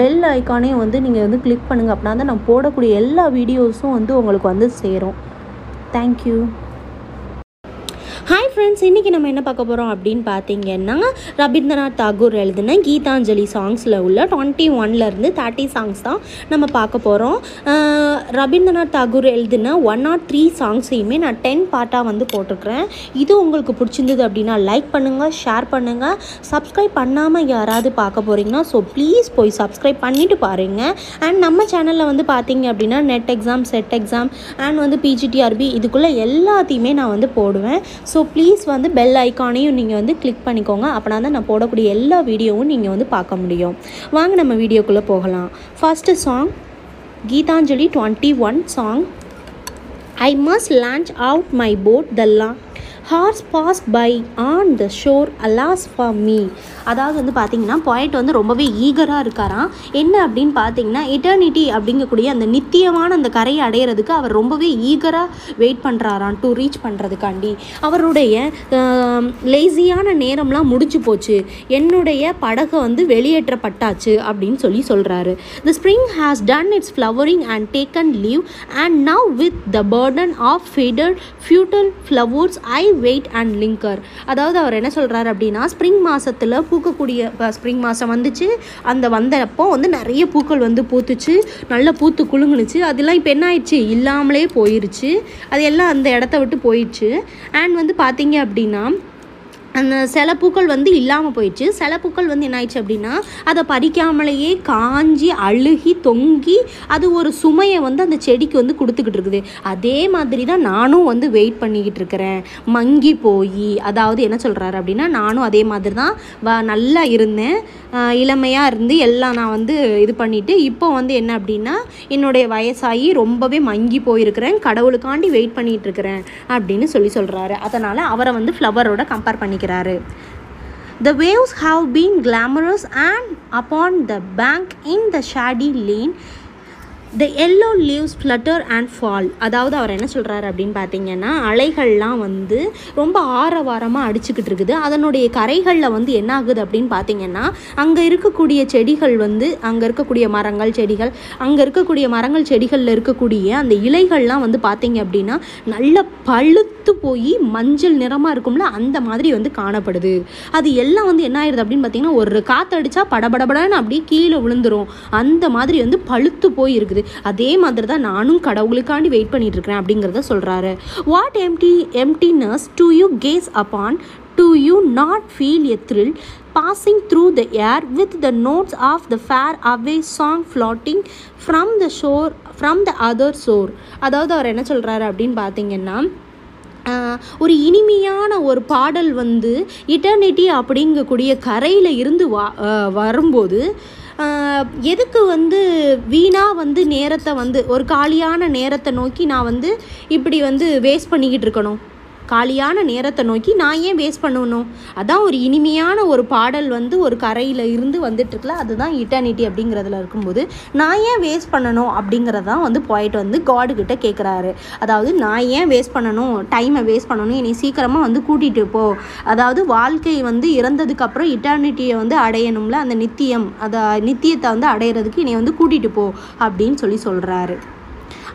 பெல் ஐக்கானையும் வந்து நீங்கள் வந்து கிளிக் பண்ணுங்கள், அப்படின்னா தான் நான் போடக்கூடிய எல்லா வீடியோஸும் வந்து உங்களுக்கு வந்து சேரும். தேங்க்யூ. ஹாய் ஃப்ரெண்ட்ஸ், இன்றைக்கி நம்ம என்ன பார்க்க போகிறோம் அப்படின்னு பார்த்தீங்கன்னா, ரபீந்திரநாத் தாகூர் எழுதின கீதாஞ்சலி சாங்ஸில் உள்ள டுவெண்ட்டி ஒன்லேருந்து தேர்ட்டி சாங்ஸ் தான் நம்ம பார்க்க போகிறோம். ரபீந்திரநாத் தாகூர் எழுதின ஒன் ஆர் த்ரீ சாங்ஸையுமே நான் டென் பார்ட்டாக வந்து போட்டிருக்கிறேன். இது உங்களுக்கு பிடிச்சிருந்தது அப்படின்னா லைக் பண்ணுங்கள், ஷேர் பண்ணுங்கள், சப்ஸ்கிரைப் பண்ணாமல் யாராவது பார்க்க போகிறீங்கன்னா ஸோ ப்ளீஸ் போய் சப்ஸ்கிரைப் பண்ணிவிட்டு பாருங்கள். அண்ட் நம்ம சேனலில் வந்து பார்த்தீங்க அப்படின்னா NET exam, SET exam and வந்து பிஜிடிஆர்பி இதுக்குள்ளே எல்லாத்தையுமே நான் வந்து போடுவேன். ஸோ ப்ளீஸ் வந்து பெல் ஐக்கானையும் நீங்கள் வந்து கிளிக் பண்ணிக்கோங்க, அப்படின்னா தான் நான் போடக்கூடிய எல்லா வீடியோவும் நீங்கள் வந்து பார்க்க முடியும். வாங்க நம்ம வீடியோக்குள்ளே போகலாம். First song Gitanjali twenty one song. I must launch out my boat, the hours pass by on the shore, alas for me. அதாவது வந்து பார்த்திங்கன்னா பாயிண்ட் வந்து ரொம்பவே ஈகராக இருக்காராம். என்ன அப்படின்னு பார்த்தீங்கன்னா, எட்டர்னிட்டி அப்படிங்கக்கூடிய அந்த நித்தியமான அந்த கரையை அடையிறதுக்கு அவர் ரொம்பவே ஈகராக வெயிட் பண்ணுறாராம். டு ரீச் பண்ணுறதுக்காண்டி அவருடைய லேசியான நேரம்லாம் முடிஞ்சு போச்சு, என்னுடைய படகை வந்து வெளியேற்றப்பட்டாச்சு அப்படின்னு சொல்லி சொல்கிறாரு. The spring has done its flowering and taken leave, and now with the burden of faded futile flowers I wait and linger. அதாவது அவர் என்ன சொல்கிறார் அப்படின்னா, ஸ்ப்ரிங் மாதத்தில் பூக்கக்கூடிய, ஸ்ப்ரிங் மாதம் வந்துச்சு, அந்த வந்தப்போ வந்து நிறைய பூக்கள் வந்து பூத்துச்சு, நல்லா பூத்து குலுங்குனுச்சு, அதெல்லாம் இப்போ என்ன ஆயிடுச்சு, இல்லாமலே போயிடுச்சு, அது எல்லாம் அந்த இடத்த விட்டு போயிடுச்சு. அண்ட் வந்து பார்த்தீங்க அப்படின்னா அந்த சில பூக்கள் வந்து இல்லாமல் போயிடுச்சு, சில பூக்கள் வந்து என்ன ஆயிடுச்சு அப்படின்னா அதை பறிக்காமலேயே காஞ்சி அழுகி தொங்கி அது ஒரு சுமையை வந்து அந்த செடிக்கு வந்து கொடுத்துக்கிட்டு இருக்குது. அதே மாதிரி தான் நானும் வந்து வெயிட் பண்ணிக்கிட்டு இருக்கிறேன், மங்கி போய். அதாவது என்ன சொல்கிறாரு அப்படின்னா, நானும் அதே மாதிரி தான் வ நல்லா இருந்தேன், இளமையாக இருந்து எல்லாம் நான் வந்து இது பண்ணிவிட்டு இப்போ வந்து என்ன அப்படின்னா என்னுடைய வயசாகி ரொம்பவே மங்கி போயிருக்கிறேன், கடவுளுக்காண்டி வெயிட் பண்ணிகிட்டு இருக்கிறேன் அப்படின்னு சொல்லி சொல்கிறாரு. அதனால் அவரை வந்து ஃப்ளவரோட கம்பேர் பண்ணிக்கிறேன். The waves have been glamorous and upon the bank in the shady lane, the yellow leaves flutter and fall. அதாவது அவர் என்ன சொல்கிறாரு அப்படின்னு பார்த்தீங்கன்னா, அலைகள்லாம் வந்து ரொம்ப ஆரவாரமாக அடிச்சுக்கிட்டு இருக்குது, அதனுடைய கரைகளில் வந்து என்ன ஆகுது அப்படின்னு பார்த்தீங்கன்னா அங்கே இருக்கக்கூடிய செடிகள் வந்து அங்கே இருக்கக்கூடிய மரங்கள் செடிகள் அங்கே இருக்கக்கூடிய மரங்கள் செடிகளில் இருக்கக்கூடிய அந்த இலைகள்லாம் வந்து பார்த்தீங்க அப்படின்னா நல்ல பழுத்து போய் மஞ்சள் நிறமாக இருக்கும்ல, அந்த மாதிரி வந்து காணப்படுது. அது எல்லாம் வந்து என்ன ஆயிடுது அப்படின்னு பார்த்தீங்கன்னா ஒரு காற்றடிச்சா படபடபடன்னு அப்படியே கீழே விழுந்துரும், அந்த மாதிரி வந்து பழுத்து போய் இருக்குது. அதே மாதிரி தான் நானும் கடவுளுக்காண்டி வெயிட் பண்ணிட்டு இருக்கிறேன் அப்படிங்கறத சொல்றாரு. What empty emptiness do you gaze upon, do you not feel a thrill passing through the air with the notes of the far away song floating from the shore from the other shore. அதாவது அவர் என்ன சொல்றாரு அப்படின்னு பார்த்தீங்கன்னா, ஒரு இனிமையான ஒரு பாடல் வந்து இட்டர்னிட்டி அப்படிங்கக்கூடிய கரையில் இருந்து வா வரும்போது எதுக்கு வந்து வீணாக வந்து நேரத்தை வந்து ஒரு காலியான நேரத்தை நோக்கி நான் வந்து இப்படி வந்து வேஸ்ட் பண்ணிக்கிட்டு இருக்கணும், காலியான நேரத்தை நோக்கி நான் ஏன் வேஸ்ட் பண்ணணும், அதான் ஒரு இனிமையான ஒரு பாடல் வந்து ஒரு கரையில் இருந்து வந்துட்டுருக்கல, அதுதான் இட்டர்னிட்டி அப்படிங்கிறதுல இருக்கும்போது நான் ஏன் வேஸ்ட் பண்ணணும் அப்படிங்கிறதான் வந்து பாயிண்ட் வந்து காடுகிட்ட கேட்குறாரு. அதாவது நான் ஏன் வேஸ்ட் பண்ணணும், டைமை வேஸ்ட் பண்ணணும், என்னை சீக்கிரமாக வந்து கூட்டிகிட்டு போ, அதாவது வாழ்க்கை வந்து இறந்ததுக்கப்புறம் இட்டர்னிட்டியை வந்து அடையணும்ல, அந்த நித்தியம் அதை நித்தியத்தை வந்து அடையிறதுக்கு என்னை வந்து கூட்டிகிட்டு போ அப்படின்னு சொல்லி சொல்கிறாரு.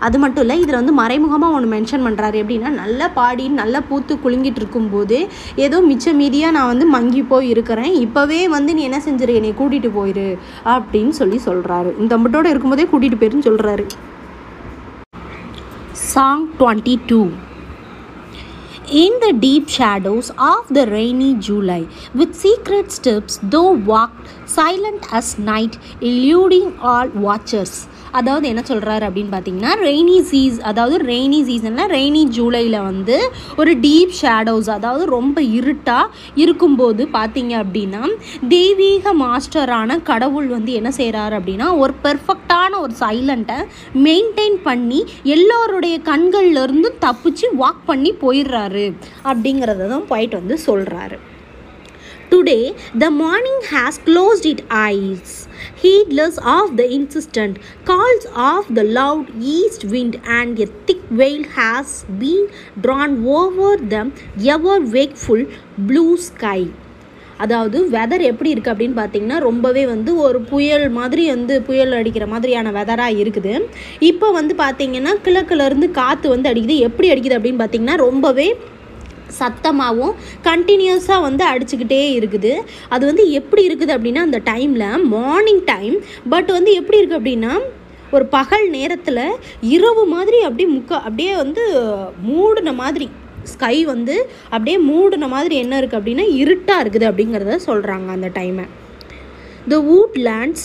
அது மட்டும் இல்லை, இதில் வந்து மறைமுகமாக ஒன்று மென்ஷன் பண்ணுறாரு எப்படின்னா, நல்லா பாடி நல்லா பூத்து குலுங்கிட்டு இருக்கும்போது ஏதோ மிச்ச மீதியாக நான் வந்து மங்கி போய் இருக்கிறேன், இப்போவே வந்து நீ என்ன செஞ்சிரு, என்னை கூட்டிகிட்டு போயிரு அப்படின்னு சொல்லி சொல்கிறாரு. இந்த அம்பட்டோடு இருக்கும்போதே கூட்டிகிட்டு போயிருன்னு சொல்கிறாரு. Song twenty two. in the deep shadows of the rainy July, with secret steps, though walked silent as night, eluding all watchers. அதாவது என்ன சொல்கிறாரு அப்படின்னு பார்த்தீங்கன்னா, ரெய்னி சீஸ் அதாவது ரெய்னி சீசனில் ரெய்னி ஜூலையில் வந்து ஒரு டீப் ஷேடோஸ் அதாவது ரொம்ப இருட்டாக இருக்கும்போது பார்த்தீங்க அப்படின்னா தெய்வீக மாஸ்டரான கடவுள் வந்து என்ன செய்கிறாரு அப்படின்னா ஒரு பெர்ஃபெக்டான ஒரு சைலண்ட்டை மெயின்டைன் பண்ணி எல்லோருடைய கண்கள்லேருந்து தப்பிச்சு வாக் பண்ணி போயிடுறாரு அப்படிங்கிறத தான் போயிட்டு வந்து சொல்கிறாரு. Today, the morning has closed its eyes, heedless of the insistent calls of the loud east wind, and a thick veil has been drawn over the ever-wakeful blue sky. அதாவது வெதர் எப்படி இருக்குது அப்படின்னு பார்த்தீங்கன்னா ரொம்பவே வந்து ஒரு புயல் மாதிரி வந்து புயல் அடிக்கிற மாதிரியான வெதராக இருக்குது. இப்போ வந்து பார்த்தீங்கன்னா கிழக்குலேருந்து காற்று வந்து அடிக்குது. எப்படி அடிக்குது அப்படின்னு பார்த்தீங்கன்னா ரொம்பவே சத்தமாகவும் கண்டினியூஸாக வந்து அடிச்சுக்கிட்டே இருக்குது. அது வந்து எப்படி இருக்குது அப்படின்னா அந்த டைமில் மார்னிங் டைம் பட் வந்து எப்படி இருக்குது அப்படின்னா ஒரு பகல் நேரத்தில் இரவு மாதிரி அப்படியே முக்க அப்படியே வந்து மூடின மாதிரி ஸ்கை வந்து அப்படியே மூடின மாதிரி என்ன இருக்குது அப்படின்னா இருட்டாக இருக்குது அப்படிங்கிறத சொல்கிறாங்க அந்த டைமை. The woodlands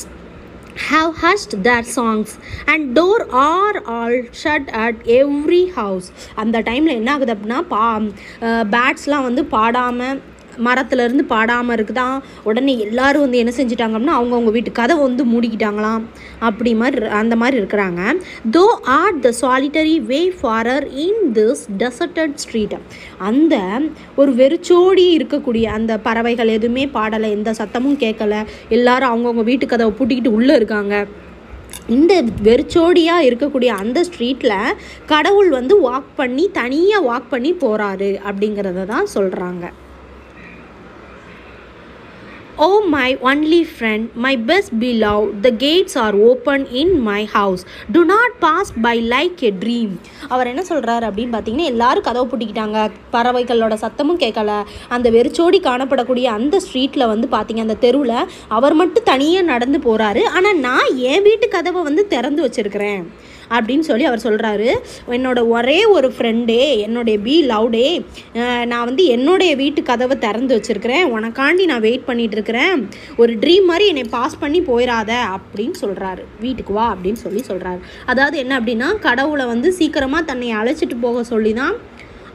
have hushed their songs and door are all shut at every house. அந்த டைமில் என்ன ஆகுது அப்படின்னா பா பேட்ஸ்லாம் வந்து பாடாமல் மரத்துலேருந்து பாடாமல் இருக்குதான். உடனே எல்லோரும் வந்து என்ன செஞ்சிட்டாங்க அப்படின்னா அவங்கவுங்க வீட்டு கதை வந்து மூடிக்கிட்டாங்களாம். அப்படி மாதிரி அந்த மாதிரி இருக்கிறாங்க. தோ R the solitary wayfarer in this deserted street. அந்த ஒரு வெறிச்சோடி இருக்கக்கூடிய அந்த பறவைகள் எதுவுமே பாடலை, எந்த சத்தமும் கேட்கலை, எல்லாரும் அவங்கவுங்க வீட்டு கதவை பூட்டிக்கிட்டு உள்ளே இருக்காங்க. இந்த வெறிச்சோடியாக இருக்கக்கூடிய அந்த ஸ்ட்ரீட்டில் கடவுள் வந்து வாக் பண்ணி தனியாக வாக் பண்ணி போகிறாரு அப்படிங்கிறத தான் சொல்கிறாங்க. Oh my only friend, my best beloved, the gates are open in my house. Do not pass by like a dream. அவர் என்ன சொல்கிறார் அப்படின்னு பார்த்தீங்கன்னா எல்லாரும் கதவை பூட்டிக்கிட்டாங்க, பறவைகளோட சத்தமும் கேட்கலை, அந்த வெறிச்சோடி காணப்படக்கூடிய அந்த ஸ்ட்ரீட்டில் வந்து பார்த்தீங்க அந்த தெருவில் அவர் மட்டும் தனியாக நடந்து போகிறாரு. ஆனால் நான் என் வீட்டு கதவை வந்து திறந்து வச்சுருக்கிறேன் அப்படின்னு சொல்லி அவர் சொல்கிறாரு. என்னோட ஒரே ஒரு ஃப்ரெண்டே, என்னுடைய பி லவ்டே, நான் வந்து என்னுடைய வீட்டு கதவை திறந்து வச்சுருக்கிறேன், உனக்காண்டி நான் வெயிட் பண்ணிகிட்ருக்கிறேன், ஒரு ட்ரீம் மாதிரி என்னை பாஸ் பண்ணி போயிடாத அப்படின்னு சொல்கிறாரு. வீட்டுக்கு வா அப்படின்னு சொல்லி சொல்கிறாரு. அதாவது என்ன அப்படின்னா கடவுளை வந்து சீக்கிரமாக தன்னை அழைச்சிட்டு போக சொல்லி தான்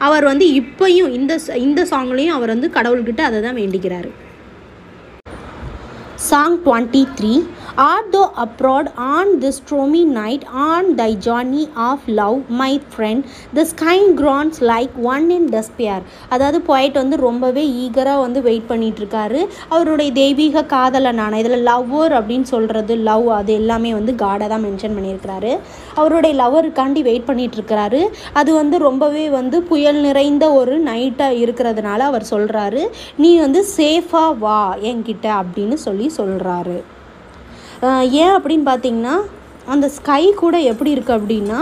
அவர் வந்து இப்பையும் இந்த இந்த சாங்லேயும் அவர் வந்து கடவுள்கிட்ட அதை தான் வேண்டிக்கிறாரு. Song twenty-three. Art thou abroad on this stormy night, on thy journey of love, my friend? The sky groans like one in despair. அதாவது போய்ட்டு வந்து ரொம்பவே ஈகராக வந்து வெயிட் பண்ணிகிட்ருக்காரு அவருடைய தெய்வீக காதலை. நான் இதில் லவ்வர் அப்படின்னு சொல்கிறது லவ் அது எல்லாமே வந்து காடாக தான் மென்ஷன் பண்ணியிருக்கிறாரு. அவருடைய லவ்வருக்காண்டி வெயிட் பண்ணிகிட்ருக்கிறாரு. அது வந்து ரொம்பவே வந்து புயல் நிறைந்த ஒரு நைட்டாக இருக்கிறதுனால அவர் சொல்கிறாரு, நீ வந்து சேஃபாக வா என்கிட்ட அப்படின்னு சொல்லி சொல்கிறாரு. ஏன் அப்படின்னு பார்த்தீங்கன்னா அந்த ஸ்கை கூட எப்படி இருக்குது அப்படின்னா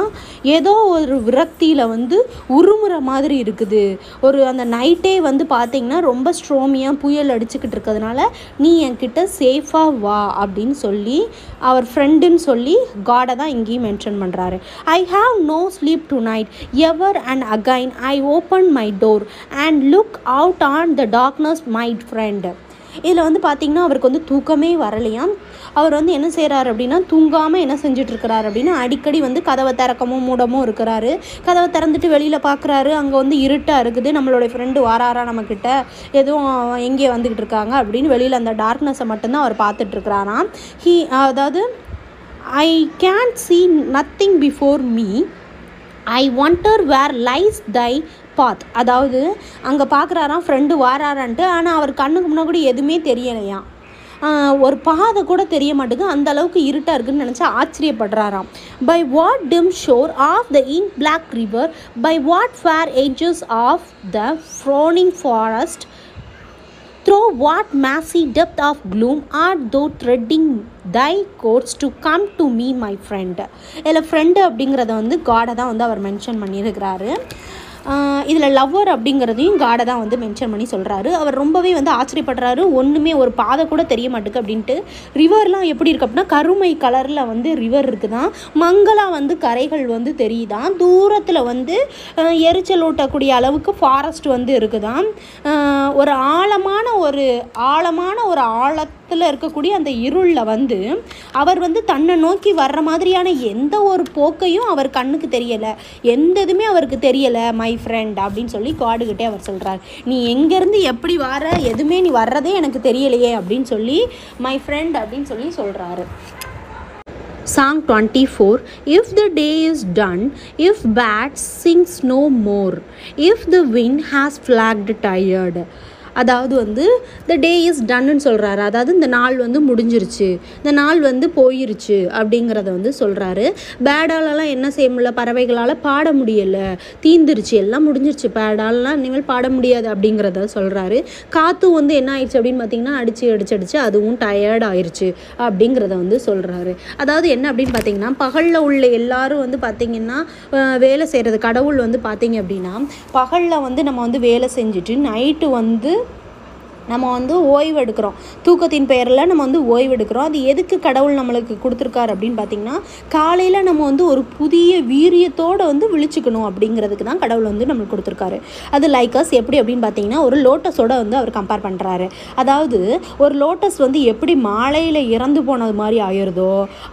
ஏதோ ஒரு விரக்தியில் வந்து உருமுற மாதிரி இருக்குது. ஒரு அந்த நைட்டே வந்து பார்த்திங்கன்னா ரொம்ப ஸ்ட்ரோமியாக புயல் அடிச்சுக்கிட்டு இருக்கிறதுனால நீ என்கிட்ட சேஃபாக வா அப்படின்னு சொல்லி அவர் ஃப்ரெண்டுன்னு சொல்லி காடை தான் இங்கேயும் மென்ஷன் பண்ணுறாரு. I have no sleep tonight ever and again I open my door and look out on the darkness my friend. இதில் வந்து பார்த்திங்கன்னா அவருக்கு வந்து தூக்கமே வரலையாம். அவர் வந்து என்ன செய்கிறார் அப்படின்னா தூங்காமல் என்ன செஞ்சிட்ருக்கிறார் அப்படின்னா அடிக்கடி வந்து கதவை திறக்கமோ மூடமோ இருக்கிறாரு. கதவை திறந்துட்டு வெளியில் பார்க்குறாரு, அங்கே வந்து இருட்டாக இருக்குது, நம்மளுடைய ஃப்ரெண்டு வாராரா நம்மக்கிட்ட எதுவும் எங்கேயே வந்துக்கிட்டு இருக்காங்க அப்படின்னு வெளியில் அந்த டார்க்னஸை மட்டும்தான் அவர் பார்த்துட்ருக்கிறாராம். ஹீ அதாவது I can see nothing before me. I wonder where lies thy path. அதாவது அங்கே பார்க்குறாராம் ஃப்ரெண்டு வாராரான்ட்டு, ஆனால் அவர் கண்ணுக்கு முன்னாடி கூட எதுவுமே தெரியலையாம், ஒரு பாதை கூட தெரிய மாட்டேங்கு, அந்த அளவுக்கு இருட்டாக இருக்குதுன்னு நினச்சா ஆச்சரியப்படுறாராம். By what dim shore of the in black river, by what far edges of the frowning forest, through what mazy depth of gloom R thou threading thy course to come to me my friend. இதில் friend அப்படிங்கிறத வந்து காடை தான் வந்து அவர் mention பண்ணியிருக்கிறாரு. இதில் lover அப்படிங்கிறதையும் காடை தான் வந்து மென்ஷன் பண்ணி சொல்கிறாரு. அவர் ரொம்பவே வந்து ஆச்சரியப்படுறாரு, ஒன்றுமே ஒரு பாதை கூட தெரிய மாட்டுக்கு அப்படின்ட்டு. ரிவர்லாம் எப்படி இருக்குது அப்படின்னா கருமை கலரில் வந்து ரிவர் இருக்குதான், மங்களாக வந்து கரைகள் வந்து தெரியுதான், தூரத்தில் வந்து எரிச்சல் ஓட்டக்கூடிய அளவுக்கு ஃபாரஸ்ட் வந்து இருக்குதான். ஒரு ஆழமான ஒரு ஆழமான ஒரு ஆழத்தில் இருக்கக்கூடிய அந்த இருளில் வந்து அவர் வந்து தன்னை நோக்கி வர்ற மாதிரியான எந்த ஒரு போக்கையும் அவர் கண்ணுக்கு தெரியலை, எந்த இதுவுமே அவருக்கு தெரியலை மை ஃப்ரெண்ட் அப்படின்னு சொல்லி காடுகிட்டே அவர் சொல்கிறார். நீ எங்கேருந்து எப்படி வர எதுவுமே நீ வர்றதே எனக்கு தெரியலையே அப்படின்னு சொல்லி மை ஃப்ரெண்ட் அப்படின்னு சொல்லி சொல்கிறாரு. Song twenty four. If the day is done, if bird sings no more, if the wind has flagged tired. அதாவது வந்து த டே இஸ் டன்னு சொல்கிறாரு, அதாவது இந்த நாள் வந்து முடிஞ்சிருச்சு, இந்த நாள் வந்து போயிருச்சு அப்படிங்கிறத வந்து சொல்கிறாரு. பேடாலெலாம் என்ன செய்ய முடியல, பறவைகளால் பாட முடியலை, தீந்துருச்சு, எல்லாம் முடிஞ்சிருச்சு, பேடாலெலாம் இனிமேல் பாட முடியாது அப்படிங்கிறத சொல்கிறாரு. காற்று வந்து என்ன ஆயிடுச்சு அப்படின்னு பார்த்திங்கன்னா அடித்து அடிச்சு அடிச்சு அதுவும் டயர்ட் ஆயிடுச்சு அப்படிங்கிறத வந்து சொல்கிறாரு. அதாவது என்ன அப்படின்னு பார்த்திங்கன்னா பகலில் உள்ள எல்லோரும் வந்து பார்த்திங்கன்னா வேலை செய்கிறது, கடவுள் வந்து பார்த்திங்க அப்படின்னா பகலில் வந்து நம்ம வந்து வேலை செஞ்சுட்டு நைட்டு வந்து நம்ம வந்து ஓய்வு எடுக்கிறோம், தூக்கத்தின் பெயரில் நம்ம வந்து ஓய்வு எடுக்கிறோம். அது எதுக்கு கடவுள் நம்மளுக்கு கொடுத்துருக்காரு அப்படின்னு பார்த்திங்கன்னா காலையில் நம்ம வந்து ஒரு புதிய வீரியத்தோடு வந்து விழிச்சுக்கணும் அப்படிங்கிறதுக்கு தான் கடவுள் வந்து நம்மளுக்கு கொடுத்துருக்காரு. அது லைக்கஸ் எப்படி அப்படின்னு பார்த்திங்கன்னா ஒரு லோட்டஸோட வந்து அவர் கம்பேர் பண்ணுறாரு. அதாவது ஒரு லோட்டஸ் வந்து எப்படி மாலையில் இறந்து போனது மாதிரி ஆயிடுதோ,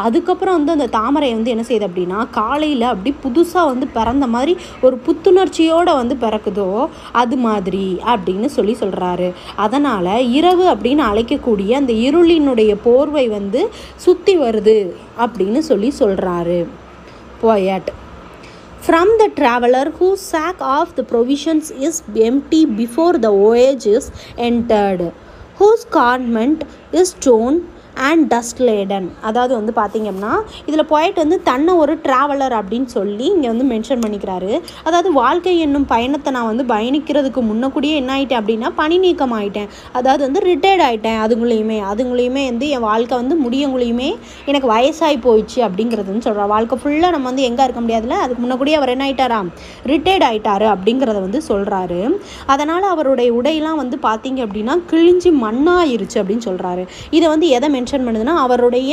அதுக்கப்புறம் வந்து அந்த தாமரை வந்து என்ன செய்யுது அப்படின்னா காலையில் அப்படி புதுசாக வந்து பிறந்த மாதிரி ஒரு புத்துணர்ச்சியோடு வந்து பிறக்குதோ அது மாதிரி அப்படின்னு சொல்லி சொல்கிறாரு. அதன் அதனால் இரவு அப்படின்னு அழைக்கக்கூடிய அந்த இருளினுடைய போர்வை வந்து சுற்றி வருது அப்படின்னு சொல்லி சொல்கிறாரு poet. From the traveler whose sack of the provisions is empty before the voyage is entered, whose garment is torn and dust laden. அதாவது வந்து பார்த்திங்கன்னா இதில் போய்ட்டு வந்து தன்னை ஒரு ட்ராவலர் அப்படின்னு சொல்லி இங்கே வந்து மென்ஷன் பண்ணிக்கிறாரு. அதாவது வாழ்க்கை என்னும் பயணத்தை நான் வந்து பயணிக்கிறதுக்கு முன்னக்கூடியே என்ன ஆகிட்டேன் அப்படின்னா பணி நீக்கம் ஆகிட்டேன், அதாவது வந்து ரிட்டையர்ட் ஆகிட்டேன். அதுங்களையுமே அதுங்களையுமே வந்து என் வாழ்க்கை வந்து முடியவங்களையுமே எனக்கு வயசாகி போயிடுச்சு அப்படிங்கிறது வந்து சொல்கிறார். வாழ்க்கை ஃபுல்லாக நம்ம வந்து எங்கே இருக்க முடியாதுல்ல, அதுக்கு முன்னக்கூடியே அவர் என்ன ஆகிட்டாரா ரிட்டையர்ட் ஆகிட்டாரு அப்படிங்கிறத வந்து சொல்கிறாரு. அதனால் அவருடைய உடையெல்லாம் வந்து பார்த்திங்க அப்படின்னா கிழிஞ்சு மண்ணாயிருச்சு அப்படின்னு சொல்கிறாரு. இதை வந்து எதை மென்ஷன் பண்ணுதுன்னா அவருடைய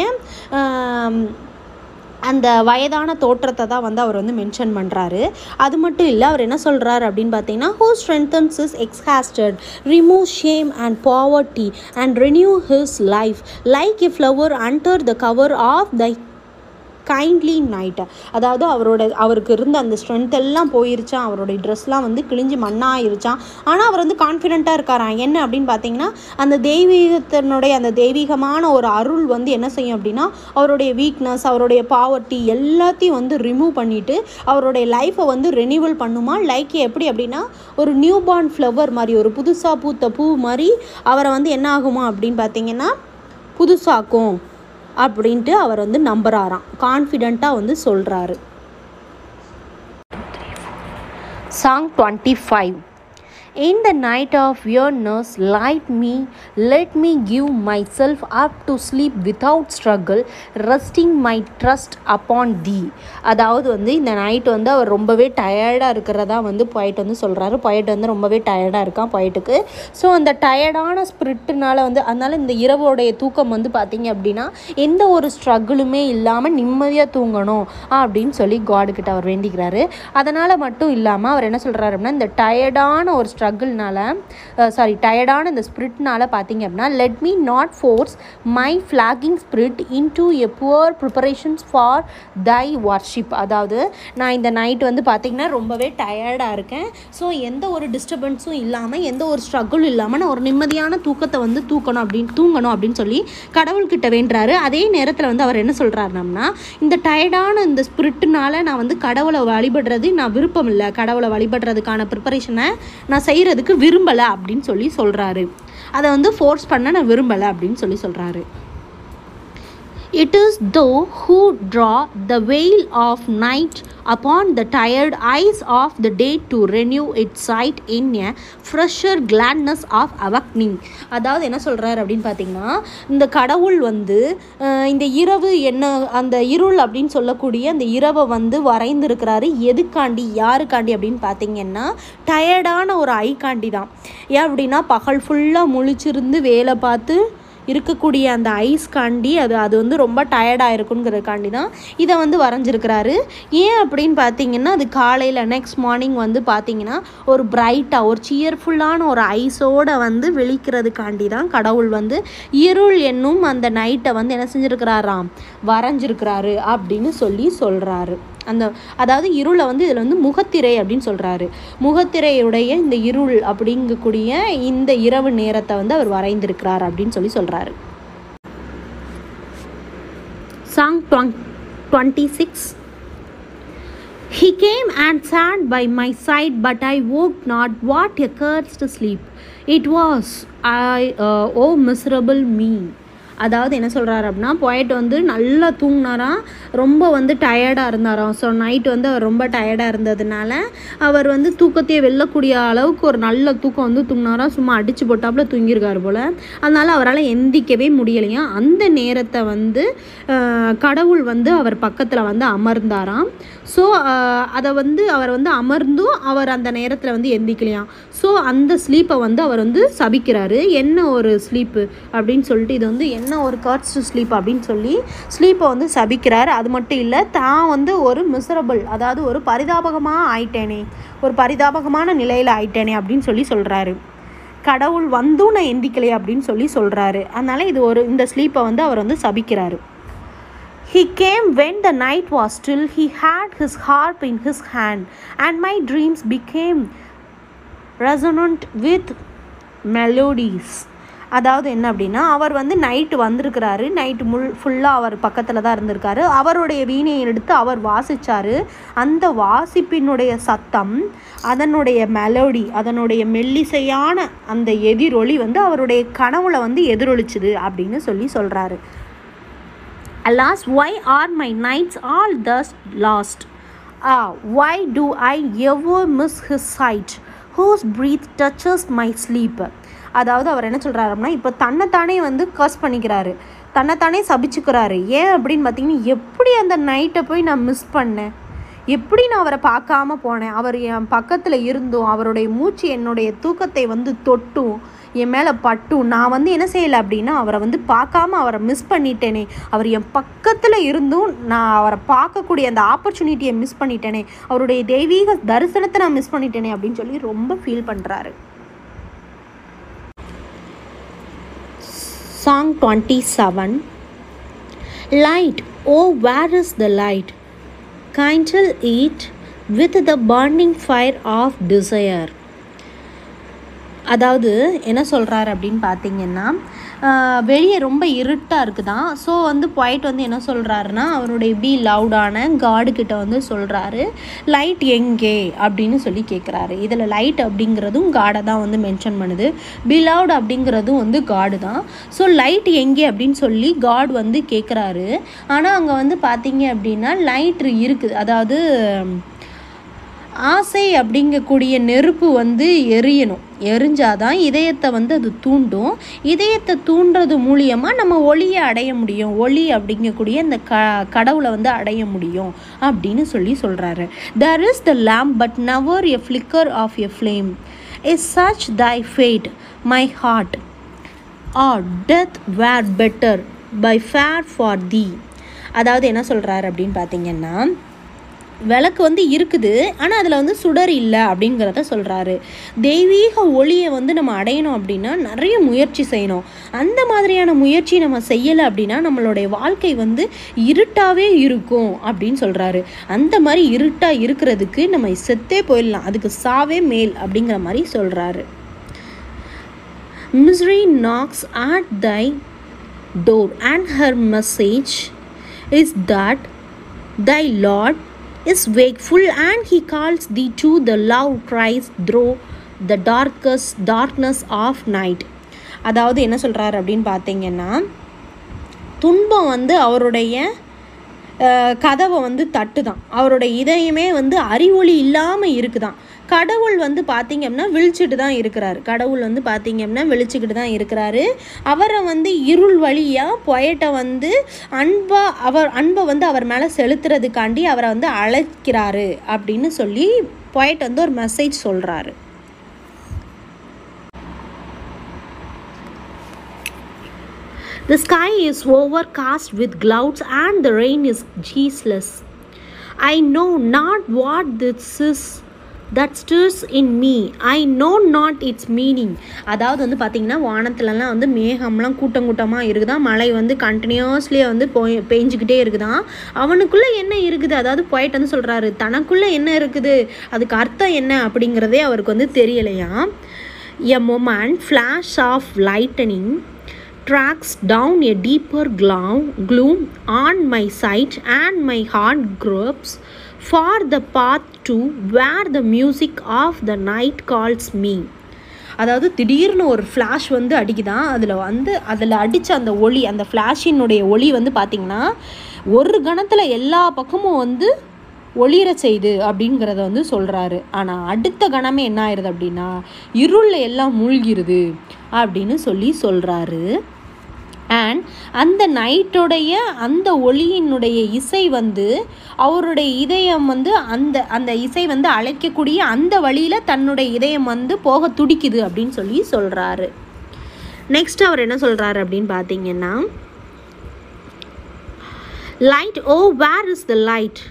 அந்த வயதான தோற்றத்தை தான் வந்து அவர் வந்து மென்ஷன் பண்ணுறாரு. அது மட்டும் இல்லை, அவர் என்ன சொல்கிறார் அப்படின்னு பார்த்தீங்கன்னா who strengthens is exhausted, remove shame and poverty and renew his life like a flower under the cover of the kindly night. அதாவது அவரோட அவருக்கு இருந்த அந்த ஸ்ட்ரென்த் எல்லாம் போயிருச்சான், அவருடைய ட்ரெஸ்லாம் வந்து கிழிஞ்சு மண்ணாயிருச்சான். ஆனால் அவர் வந்து கான்ஃபிடென்ட்டாக இருக்காராம். என்ன அப்படின்னு பார்த்தீங்கன்னா அந்த தெய்வீகத்தினுடைய அந்த தெய்வீகமான ஒரு அருள் வந்து என்ன செய்யும் அப்படின்னா அவருடைய வீக்னஸ், அவருடைய பாவர்ட்டி எல்லாத்தையும் வந்து ரிமூவ் பண்ணிவிட்டு அவருடைய லைஃப்பை வந்து ரெனியூவல் பண்ணுமா. லைக் எப்படி அப்படின்னா ஒரு நியூ பார்ன் ஃப்ளவர் மாதிரி, ஒரு புதுசாக பூத்த பூ மாதிரி அவரை வந்து என்ன ஆகுமா அப்படின்னு பார்த்தீங்கன்னா புதுசாக்கும் அப்படின்ட்டு அவர் வந்து நம்புறாராம், கான்ஃபிடென்ட்டாக வந்து சொல்கிறாரு. Song twenty five. In the night of weariness light me, let me give myself up to sleep without struggle, resting my trust upon thee. அதாவது வந்து இந்த நைட் வந்து அவர் ரொம்பவே டயர்டாக இருக்கிறதா வந்து போய்ட்டு வந்து சொல்கிறாரு. போய்ட்டு வந்து ரொம்பவே டயர்டாக இருக்கான் போய்ட்டுக்கு. ஸோ அந்த டயர்டான ஸ்பிரிட்டுனால வந்து அதனால் இந்த இரவோடைய தூக்கம் வந்து பார்த்திங்க அப்படின்னா எந்த ஒரு ஸ்ட்ரகிளுமே இல்லாமல் நிம்மதியாக தூங்கணும் அப்படின்னு சொல்லி காடுக்கிட்ட அவர் வேண்டிக்கிறாரு. அதனால் மட்டும் இல்லாமல் அவர் என்ன சொல்கிறாரு அப்படின்னா இந்த டயர்டான ஒரு ஸ்ட்ரகிள்னால சாரி டயர்டான இந்த ஸ்பிரிட்னால பார்த்தீங்க அப்படின்னா let me not force my flagging spirit into a poor preparations for thy worship. அதாவது நான் இந்த நைட் வந்து பார்த்திங்கன்னா ரொம்பவே டயர்டாக இருக்கேன். ஸோ எந்த ஒரு டிஸ்டர்பன்ஸும் இல்லாமல் எந்த ஒரு ஸ்ட்ரகிளும் இல்லாமல் நான் ஒரு நிம்மதியான தூக்கத்தை வந்து தூக்கணும் அப்படின்னு தூங்கணும் அப்படின்னு சொல்லி கடவுள்கிட்ட வேண்டுறாரு. அதே நேரத்தில் வந்து அவர் என்ன சொல்கிறாருனம்னா இந்த டயர்டான இந்த ஸ்பிரிட்னால நான் வந்து கடவுளை வழிபடுறது நான் விருப்பம் இல்லை, கடவுளை வழிபடுறதுக்கான ப்ரிப்பரேஷனை நான் செய்கிறதுக்கு விரும்பலை அப்படின்னு சொல்லி சொல்கிறாரு. அதை வந்து ஃபோர்ஸ் பண்ண நான் விரும்பலை அப்படின்னு சொல்லி சொல்கிறாரு. It is thou who draw the veil of night upon the tired eyes of the day to renew its sight in a fresher gladness of awakening. அதாவது என்ன சொல்கிறார் அப்படின்னு பார்த்தீங்கன்னா, இந்த கடவுள் வந்து இந்த இரவு என்ன அந்த இருள் அப்படின்னு சொல்லக்கூடிய அந்த இரவை வந்து வரைந்திருக்கிறாரு. எதுக்காண்டி யாருக்காண்டி அப்படின்னு பார்த்தீங்கன்னா டயர்டான ஒரு ஐ காண்டி தான். ஏன் அப்படின்னா பகல் ஃபுல்லாக முழிச்சிருந்து வேலை பார்த்து இருக்கக்கூடிய அந்த ஐஸ் காண்டி அது அது வந்து ரொம்ப டயர்டாக இருக்குங்கிறதுக்காண்டி தான் இதை வந்து வரைஞ்சிருக்கிறாரு. ஏன் அப்படின்னு பார்த்தீங்கன்னா அது காலையில் நெக்ஸ்ட் மார்னிங் வந்து பார்த்திங்கன்னா ஒரு பிரைட்டாக ஒரு சியர்ஃபுல்லான ஒரு ஐஸோடு வந்து விழிக்கிறதுக்காண்டி தான் கடவுள் வந்து இருள் என்னும் அந்த நைட்டை வந்து என்ன செஞ்சுருக்கிறாராம், வரைஞ்சிருக்கிறாரு அப்படின்னு சொல்லி சொல்கிறாரு. அந்த அதாவது இருளை வந்து இதில் வந்து முகத்திரை அப்படின்னு சொல்கிறாரு. முகத்திரையுடைய இந்த இருள் அப்படிங்கக்கூடிய இந்த இரவு நேரத்தை வந்து அவர் வரைந்திருக்கிறார் அப்படின்னு சொல்லி சொல்கிறாரு. Song twenty six. He came and sat by my side, but I woke not. What a cursed sleep it was. I uh, oh miserable me. அதாவது என்ன சொல்கிறாரு அப்படின்னா, போய்ட்டு வந்து நல்லா தூங்கினாராம், ரொம்ப வந்து டயர்டாக இருந்தாராம். ஸோ நைட் வந்து அவர் ரொம்ப டயர்டாக இருந்ததுனால அவர் வந்து தூக்கத்தையே வெல்லக்கூடிய அளவுக்கு ஒரு நல்ல தூக்கம் வந்து தூங்கினாராம். சும்மா அடித்து போட்டாப்புல தூங்கியிருக்காரு போல். அதனால் அவரால் எந்திக்கவே முடியலையா. அந்த நேரத்தை வந்து கடவுள் வந்து அவர் பக்கத்தில் வந்து அமர்ந்தாராம். ஸோ அதை வந்து அவர் வந்து அமர்ந்தும் அவர் அந்த நேரத்தில் வந்து எந்திக்கலையாம். ஸோ அந்த ஸ்லீப்பை வந்து அவர் வந்து சபிக்கிறாரு. என்ன ஒரு ஸ்லீப்பு அப்படின்னு சொல்லிட்டு இது வந்து என்ன ஒரு கர்ஸ்ட் ஸ்லீப் அப்படின்னு சொல்லி ஸ்லீப்பை வந்து சபிக்கிறார். அது மட்டும் இல்லை, தான் வந்து ஒரு மிசரபிள் அதாவது ஒரு பரிதாபகமாக ஆயிட்டேனே ஒரு பரிதாபகமான நிலையில் ஆயிட்டேனே அப்படின்னு சொல்லி சொல்கிறாரு. கடவுள் வந்தும் நான் எந்திக்கலையே அப்படின்னு சொல்லி சொல்கிறாரு. அதனால் இது ஒரு இந்த ஸ்லீப்பை வந்து அவர் வந்து சபிக்கிறாரு. He came when the night was still. He had his harp in his hand, and my dreams became resonant with melodies. அதாவது என்ன அப்படின்னா, அவர் வந்து நைட்டு வந்திருக்கிறாரு. நைட்டு முள் ஃபுல்லாக அவர் பக்கத்தில் தான் இருந்திருக்காரு. அவருடைய வீணையை எடுத்து அவர் வாசித்தார். அந்த வாசிப்பினுடைய சத்தம், அதனுடைய மெலோடி, அதனுடைய மெல்லிசையான அந்த எதிரொலி வந்து அவருடைய கனவுல வந்து எதிரொலிச்சுது அப்படின்னு சொல்லி சொல்கிறாரு. Alas, why are my nights all thus lost? Ah, why do I ever miss his sight, whose breath touches my sleep? அதாவது அவர் என்ன சொல்கிறாருன்னா, இப்போ தன்னைத்தானே வந்து கர்ஸ் பண்ணிக்கிறாரு, தன்னைத்தானே சபிச்சுக்கிறாரு. ஏன் அப்படின்னு பார்த்தீங்கன்னா, எப்படி அந்த நைட்டை போய் நான் மிஸ் பண்ணேன், எப்படி நான் அவரை பார்க்காம போனேன், அவர் என் பக்கத்தில் இருந்தும் அவருடைய மூச்சு என்னுடைய தூக்கத்தை வந்து தொட்டும் என் மேலே பட்டும், நான் வந்து என்ன செய்யலை அப்படின்னா அவரை வந்து பார்க்காம அவரை மிஸ் பண்ணிட்டேனே, அவர் என் பக்கத்தில் இருந்தும் நான் அவரை பார்க்கக்கூடிய அந்த ஆப்பர்ச்சுனிட்டியை மிஸ் பண்ணிட்டேனே, அவருடைய தெய்வீக தரிசனத்தை நான் மிஸ் பண்ணிட்டேனே அப்படின்னு சொல்லி ரொம்ப ஃபீல் பண்ணுறாரு. Song twenty seven. Light, oh where is the light? Kindle it with the burning fire of desire. அதாவது என்ன சொல்கிறார் அப்படின்னு பார்த்தீங்கன்னா, வெளியே ரொம்ப இருட்டாக இருக்குதான். ஸோ வந்து போய்ட்டு வந்து என்ன சொல்கிறாருன்னா, அவருடைய இப்படி லவுடான காடுகிட்ட வந்து சொல்கிறாரு, லைட் எங்கே அப்படின்னு சொல்லி கேட்குறாரு. இதில் லைட் அப்படிங்கிறதும் காடை தான் வந்து மென்ஷன் பண்ணுது, பிலவுட் அப்படிங்கிறதும் வந்து காடு தான். ஸோ லைட் எங்கே அப்படின்னு சொல்லி காட் வந்து கேட்குறாரு. ஆனால் அங்கே வந்து பார்த்தீங்க அப்படின்னா லைட் இருக்குது. அதாவது ஆசை அப்படிங்கக்கூடிய நெருப்பு வந்து எரியணும், எரிஞ்சாதான் இதயத்தை வந்து அது தூண்டும். இதயத்தை தூண்டுறது மூலியமாக நம்ம ஒளியை அடைய முடியும், ஒளி அப்படிங்கக்கூடிய இந்த க கடவுளை வந்து அடைய முடியும் அப்படின்னு சொல்லி சொல்கிறாரு. There is the lamp but never a flicker of a flame. Is such thy fate, my heart? Or death were better by fare for thee. அதாவது என்ன சொல்கிறாரு அப்படின்னு பார்த்தீங்கன்னா, விளக்கு வந்து இருக்குது, ஆனால் அதில் வந்து சுடர் இல்லை அப்படிங்கிறத சொல்கிறாரு. தெய்வீக ஒளியை வந்து நம்ம அடையணும் அப்படின்னா நிறைய முயற்சி செய்யணும். அந்த மாதிரியான முயற்சி நம்ம செய்யலை அப்படின்னா நம்மளுடைய வாழ்க்கை வந்து இருட்டாகவே இருக்கும் அப்படின்னு சொல்கிறாரு. அந்த மாதிரி இருட்டாக இருக்கிறதுக்கு நம்ம செத்தே போயிடலாம், அதுக்கு சாவே மேல் அப்படிங்கிற மாதிரி சொல்கிறாரு. Misery knocks at thy door and her message is that thy Lord is wakeful and he calls thee to the loud cries through the darkest darkness of night. அதாவது என்ன சொல்கிறார் அப்படின்னு பார்த்தீங்கன்னா, துன்பம் வந்து அவருடைய கதவை வந்து தட்டுதான், அவருடைய இதயமே வந்து அறிவொளி இல்லாமல் இருக்குதான். கடவுள் வந்து பார்த்திங்க அப்படின்னா விழிச்சிட்டு தான் இருக்கிறாரு, கடவுள் வந்து பார்த்திங்க அப்படின்னா விழிச்சிக்கிட்டு தான் இருக்கிறாரு. அவரை வந்து இருள் வழியாக பொயட்டை வந்து அன்பை அவர் அன்பை வந்து அவர் மேலே செலுத்துறதுக்காண்டி அவரை வந்து அழைக்கிறாரு அப்படின்னு சொல்லி பொயட் வந்து ஒரு மெசேஜ் சொல்கிறாரு. The sky is overcast with clouds and the rain is ceaseless. I know not what this is that stirs in me. I know not its meaning. அதாவது வந்து பார்த்திங்கன்னா வானத்துலலாம் வந்து மேகம்லாம் கூட்டம் கூட்டமாக இருக்குதான், மழை வந்து கண்டினியூஸ்லியே வந்து போய் பெஞ்சிக்கிட்டே இருக்குதான். அவனுக்குள்ளே என்ன இருக்குது, அதாவது பொயட் வந்து சொல்கிறாரு தனக்குள்ளே என்ன இருக்குது, அதுக்கு அர்த்தம் என்ன அப்படிங்கிறதே அவருக்கு வந்து தெரியலையா. A moment flash of lightning tracks down a deeper gloom on my sight and my heart gropes for the path to where the music of the night calls me. அதாவது திடீர்னு ஒரு ஃப்ளாஷ் வந்து அடிக்குதான், அதில் வந்து அதில் அடித்த அந்த ஒளி, அந்த ஃப்ளாஷினுடைய ஒளி வந்து பார்த்திங்கன்னா ஒரு கணத்தில் எல்லா பக்கமும் வந்து ஒளிர செய்து அப்படிங்கிறத வந்து சொல்கிறாரு. ஆனால் அடுத்த கணமே என்ன ஆயிடுது அப்படின்னா இருளில் எல்லாம் மூழ்கிருது அப்படின்னு சொல்லி சொல்கிறாரு. அண்ட் அந்த நைட்டுடைய அந்த ஒளியினுடைய இசை வந்து அவருடைய இதயம் வந்து அந்த அந்த இசை வந்து அழைக்கக்கூடிய அந்த வழியில் தன்னுடைய இதயம் வந்து போக துடிக்குது அப்படின்னு சொல்லி சொல்கிறாரு. நெக்ஸ்ட் அவர் என்ன சொல்கிறாரு அப்படின்னு பார்த்தீங்கன்னா light, oh where is the light,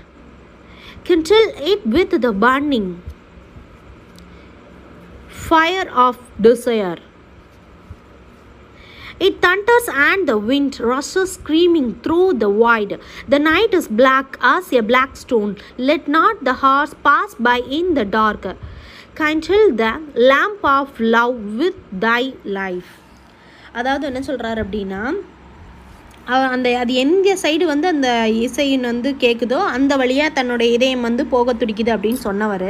kindle it with the burning fire of desire. It thunders and the wind rushes screaming through the void. The night is black as a black stone. Let not the horse pass by in the dark. Kindle the lamp of love with thy life. அதாவது என்ன சொல்றாரு அப்படின்னா அந்த அது எங்கே side வந்து அந்த இசையின் வந்து கேட்குதோ அந்த வழியாக தன்னுடைய இதயம் வந்து போக துடிக்குது அப்படின்னு சொன்னவர்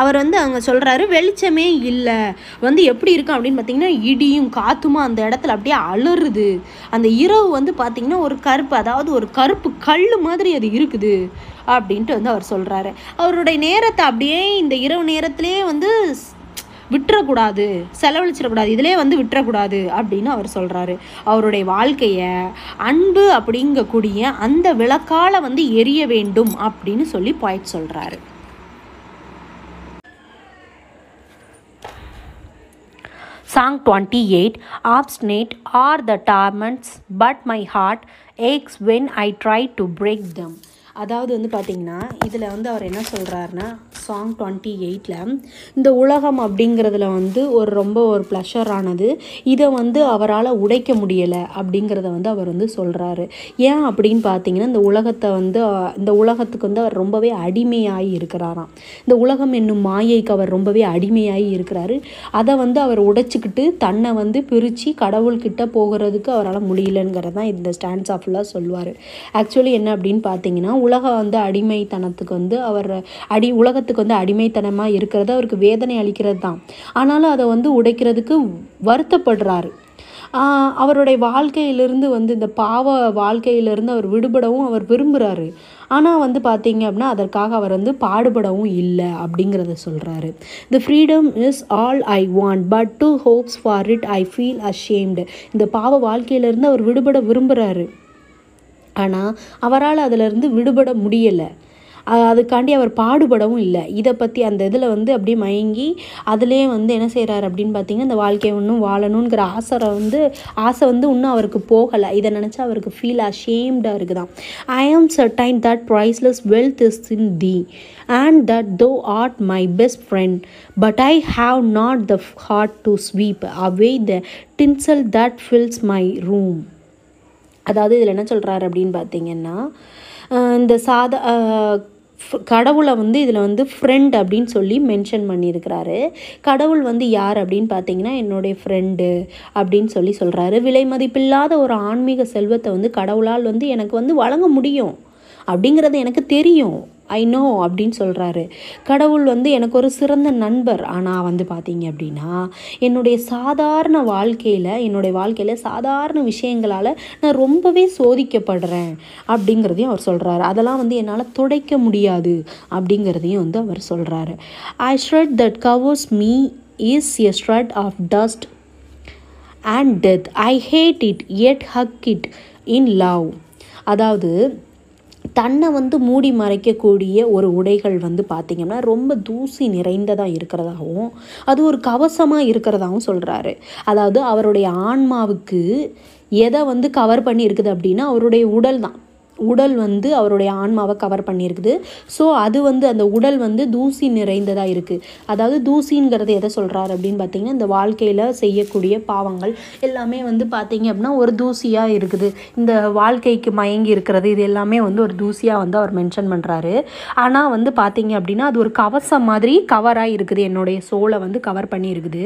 அவர் வந்து அவங்க சொல்கிறாரு வெளிச்சமே இல்லை வந்து எப்படி இருக்கும் அப்படின்னு பார்த்திங்கன்னா இடியும் காற்றுமா அந்த இடத்துல அப்படியே அலறுது. அந்த இரவு வந்து பார்த்திங்கன்னா ஒரு கருப்பு, அதாவது ஒரு கருப்பு கல் மாதிரி அது இருக்குது அப்படின்ட்டு வந்து அவர் சொல்கிறாரு. அவருடைய நேரத்தை அப்படியே இந்த இரவு நேரத்திலே வந்து விட்டுறக்கூடாது, செலவழிச்சிடக்கூடாது, இதிலே வந்து விட்டுறக்கூடாது அப்படின்னு அவர் சொல்கிறாரு. அவருடைய வாழ்க்கையை அன்பு அப்படிங்கக்கூடிய அந்த விளக்கால வந்து எரிய வேண்டும் அப்படின்னு சொல்லி பொயட் சொல்கிறாரு. Song twenty eight obstinate are the torments but my heart aches when I try to break them. அதாவது வந்து பார்த்திங்கன்னா இதில் வந்து அவர் என்ன சொல்கிறாருன்னா சாங் டுவெண்ட்டி எயிட்டில் இந்த உலகம் அப்படிங்கிறதுல வந்து ஒரு ரொம்ப ஒரு ப்ளஷரானது, இதை வந்து அவரால் உடைக்க முடியலை அப்படிங்கிறத வந்து அவர் வந்து சொல்கிறாரு. ஏன் அப்படின்னு பார்த்திங்கன்னா இந்த உலகத்தை வந்து இந்த உலகத்துக்கு வந்து அவர் ரொம்பவே அடிமையாகி இருக்கிறாராம். இந்த உலகம் என்னும் மாயைக்கு அவர் ரொம்பவே அடிமையாகி இருக்கிறாரு. அதை வந்து அவர் உடைச்சிக்கிட்டு தன்னை வந்து பிரித்து கடவுள்கிட்ட போகிறதுக்கு அவரால் முடியலைங்கிறது தான் இந்த ஸ்டாண்ட்ஸ் ஆஃப்லாம் சொல்லுவார். ஆக்சுவலி என்ன அப்படின்னு பார்த்திங்கன்னா உலகம் வந்து அடிமைத்தனத்துக்கு வந்து அவர் அடி உலகத்துக்கு வந்து அடிமைத்தனமாக இருக்கிறது அவருக்கு வேதனை அளிக்கிறது தான். ஆனாலும் அதை வந்து உடைக்கிறதுக்கு வருத்தப்படுறாரு. அவருடைய வாழ்க்கையிலிருந்து வந்து இந்த பாவ வாழ்க்கையிலிருந்து அவர் விடுபடவும் அவர் விரும்புகிறாரு. ஆனால் வந்து பார்த்திங்க அப்படின்னா அதற்காக அவர் வந்து பாடுபடவும் இல்லை அப்படிங்கிறத சொல்கிறாரு. The freedom is all I want but to hopes for it I feel ashamed. இந்த பாவ வாழ்க்கையிலிருந்து அவர் விடுபட விரும்புகிறாரு, ஆனால் அவரால் அதிலிருந்து விடுபட முடியலை, அதுக்காண்டி அவர் பாடுபடவும் இல்லை. இதை பற்றி அந்த இதில் வந்து அப்படியே மயங்கி அதிலே வந்து என்ன செய்கிறார் அப்படின்னு பார்த்திங்கன்னா இந்த வாழ்க்கையை இன்னும் வாழணுங்கிற ஆசை வந்து ஆசை வந்து இன்னும் அவருக்கு போகலை. இதை நினச்சா அவருக்கு ஃபீல் அஷேம்டாக இருக்குதான். I am certain that priceless wealth is in thee and that thou art my best friend but I have not the heart to sweep away the tinsel that fills my room. அதாவது இதில் என்ன சொல்கிறாரு அப்படின்னு பார்த்திங்கன்னா இந்த சாத கடவுளை வந்து இதில் வந்து ஃப்ரெண்ட் அப்படின்னு சொல்லி மென்ஷன் பண்ணியிருக்கிறாரு. கடவுள் வந்து யார் அப்படின்னு பார்த்தீங்கன்னா என்னுடைய ஃப்ரெண்டு அப்படின்னு சொல்லி சொல்கிறாரு. விலை மதிப்பில்லாத ஒரு ஆன்மீக செல்வத்தை வந்து கடவுளால் வந்து எனக்கு வந்து வழங்க முடியும் அப்படிங்கிறது எனக்கு தெரியும், ஐ நோ அப்படின்னு சொல்கிறாரு. கடவுள் வந்து எனக்கு ஒரு சிறந்த நண்பர். ஆனால் வந்து பார்த்தீங்க அப்படின்னா என்னுடைய சாதாரண வாழ்க்கையில் என்னுடைய வாழ்க்கையில் சாதாரண விஷயங்களால் நான் ரொம்பவே சோதிக்கப்படுறேன் அப்படிங்கிறதையும் அவர் சொல்கிறாரு. அதெல்லாம் வந்து என்னால் துடைக்க முடியாது அப்படிங்கிறதையும் வந்து அவர் சொல்கிறாரு. I shirt that covers me is a shirt of dust and death. I hate it yet hug it in love. அதாவது தன்னை வந்து மூடி மறைக்கக்கூடிய ஒரு உடைகள் வந்து பார்த்திங்கன்னா ரொம்ப தூசி நிறைந்ததாக இருக்கிறதாகவும் அது ஒரு கவசமாக இருக்கிறதாகவும் சொல்கிறாரு. அதாவது அவருடைய ஆன்மாவுக்கு எதை வந்து கவர் பண்ணி இருக்குது அப்படின்னா அவருடைய உடல் தான். உடல் வந்து அவருடைய ஆன்மாவை கவர் பண்ணியிருக்குது. ஸோ அது வந்து அந்த உடல் வந்து தூசி நிறைந்ததாக இருக்குது. அதாவது தூசிங்கிறது எதை சொல்கிறார் அப்படின்னு பார்த்திங்கன்னா இந்த வாழ்க்கையில் செய்யக்கூடிய பாவங்கள் எல்லாமே வந்து பார்த்திங்க அப்படின்னா ஒரு தூசியாக இருக்குது. இந்த வாழ்க்கைக்கு மயங்கி இருக்கிறது இது எல்லாமே வந்து ஒரு தூசியாக வந்து அவர் மென்ஷன் பண்ணுறாரு. ஆனால் வந்து பார்த்திங்க அப்படின்னா அது ஒரு கவசம் மாதிரி கவராக இருக்குது, என்னுடைய சோலை வந்து கவர் பண்ணியிருக்குது.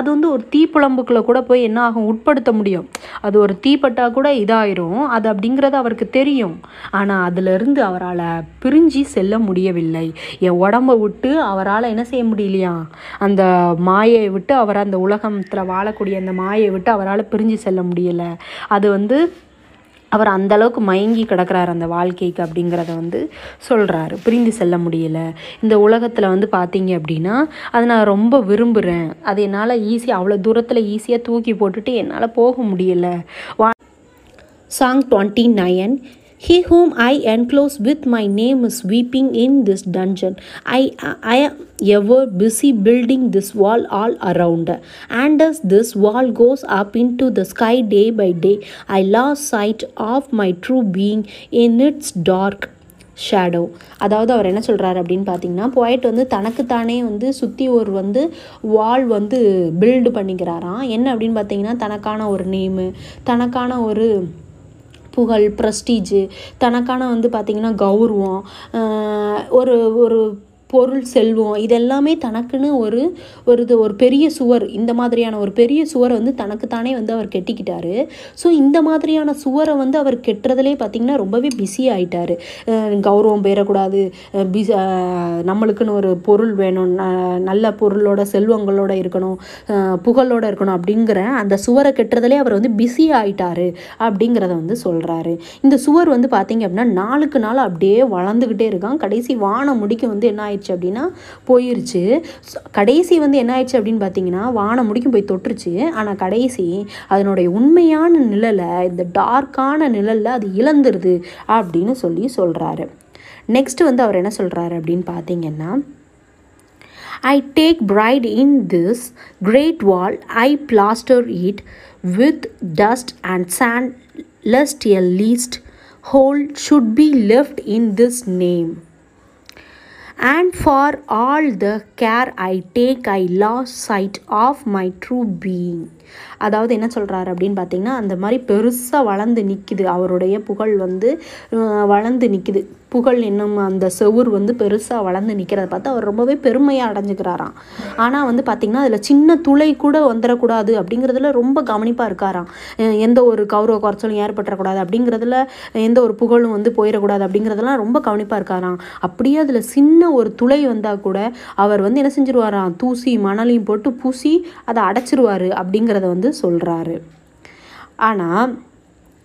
அது வந்து ஒரு தீப்புழம்புக்குள்ளே கூட போய் என்ன ஆகும் உட்படுத்த முடியும், அது ஒரு தீப்பட்டா கூட இதாயிரும் அது அப்படிங்கிறது அவருக்கு தெரியும். ஆனா அதுல இருந்து அவரால் பிரிஞ்சு செல்ல முடியவில்லை. என் உடம்பை விட்டு அவரால் என்ன செய்ய முடியலையா, அந்த மாயை விட்டு அவர் அந்த உலகத்துல வாழக்கூடிய அந்த மாயை விட்டு அவரால் பிரிஞ்சு செல்ல முடியலை. அது வந்து அவர் அந்தளவுக்கு மயங்கி கிடக்கிறார் அந்த வாழ்க்கைக்கு அப்படிங்கிறத வந்து சொல்கிறாரு. பிரிந்து செல்ல முடியலை. இந்த உலகத்தில் வந்து பார்த்தீங்க அப்படின்னா அதை நான் ரொம்ப விரும்புகிறேன், அது என்னால் ஈஸியாக அவ்வளோ தூரத்தில் ஈஸியாக தூக்கி போட்டுட்டு என்னால் போக முடியலை. Song twenty nine. He whom I enclose with my name is weeping in this dungeon. I I am ever busy building this wall all around. And as this wall goes up into the sky day by day, I lost sight of my true being in its dark shadow. அதாவது அவர் என்ன சொல்கிறாரு அப்படின்னு பார்த்தீங்கன்னா போய்ட்டு வந்து தனக்குத்தானே வந்து சுற்றி ஒரு வந்து வால் வந்து பில்டு பண்ணிக்கிறாராம். என்ன அப்படின்னு பார்த்தீங்கன்னா தனக்கான ஒரு நேமு, தனக்கான ஒரு புகழ், ப்ரெஸ்டீஜு, தனக்கான வந்து பார்த்திங்கன்னா கௌரவம், ஒரு ஒரு பொருள் செல்வம், இதெல்லாமே தனக்குன்னு ஒரு ஒரு இது ஒரு பெரிய சுவர், இந்த மாதிரியான ஒரு பெரிய சுவர் வந்து தனக்குத்தானே வந்து அவர் கெட்டிக்கிட்டார். ஸோ இந்த மாதிரியான சுவரை வந்து அவர் கெட்டுறதுலேயே பார்த்திங்கன்னா ரொம்பவே பிஸி ஆகிட்டார். கௌரவம் பெறக்கூடாது, பிஸ் நம்மளுக்குன்னு ஒரு பொருள் வேணும், நல்ல பொருளோட செல்வங்களோட இருக்கணும், புகழோடு இருக்கணும் அப்படிங்கிற அந்த சுவரை கெட்டுறதுலேயே அவர் வந்து பிஸி ஆகிட்டார் அப்படிங்கிறத வந்து சொல்கிறாரு. இந்த சுவர் வந்து பார்த்திங்க அப்படின்னா நாளுக்கு நாள் அப்படியே வளர்ந்துக்கிட்டே இருக்கான். கடைசி வானம் முடிக்க வந்து என்ன ஆயிடுச்சு அப்படின்னா போயிருச்சு. கடைசி வந்து என்ன ஆயிடுச்சு அப்படின்னு பார்த்தீங்கன்னா வானம் முடிக்கும் போய் தொட்டுருச்சு. ஆனால் கடைசி அதனுடைய உண்மையான நிழலை, இந்த டார்க்கான நிழலை அது இழந்துருது அப்படின்னு சொல்லி சொல்கிறாரு. நெக்ஸ்ட் வந்து அவர் என்ன சொல்கிறாரு அப்படின்னு பார்த்தீங்கன்னா I take pride in this great wall. I plaster it with dust and sand lest a least hole should be left in this name. And for all the care I take, I lost sight of my true being. அதாவது என்ன சொல்கிறாரு அப்படின்னு பார்த்தீங்கன்னா அந்த மாதிரி பெருசாக வளர்ந்து நிற்குது அவருடைய புகழ் வந்து வளர்ந்து நிற்குது. புகழ் என்னும் அந்த செவுர் வந்து பெருசாக வளர்ந்து நிற்கிறத பார்த்து அவர் ரொம்பவே பெருமையாக அடைஞ்சிக்கிறாராம். ஆனால் வந்து பார்த்திங்கன்னா அதில் சின்ன துளை கூட வந்துடக்கூடாது அப்படிங்கிறதுல ரொம்ப கவனிப்பாக இருக்காராம். எந்த ஒரு கௌரவ குறைச்சலும் ஏற்பட்டுறக்கூடாது அப்படிங்கிறதுல, எந்த ஒரு புகழும் வந்து போயிடக்கூடாது அப்படிங்கிறதெல்லாம் ரொம்ப கவனிப்பாக இருக்காராம். அப்படியே அதில் சின்ன ஒரு துளை வந்தால் கூட அவர் வந்து என்ன செஞ்சிருவாராம், தூசி மணலையும் போட்டு பூசி அதை அடைச்சிருவார் அப்படிங்கிறத வந்து சொல்கிறாரு. ஆனால்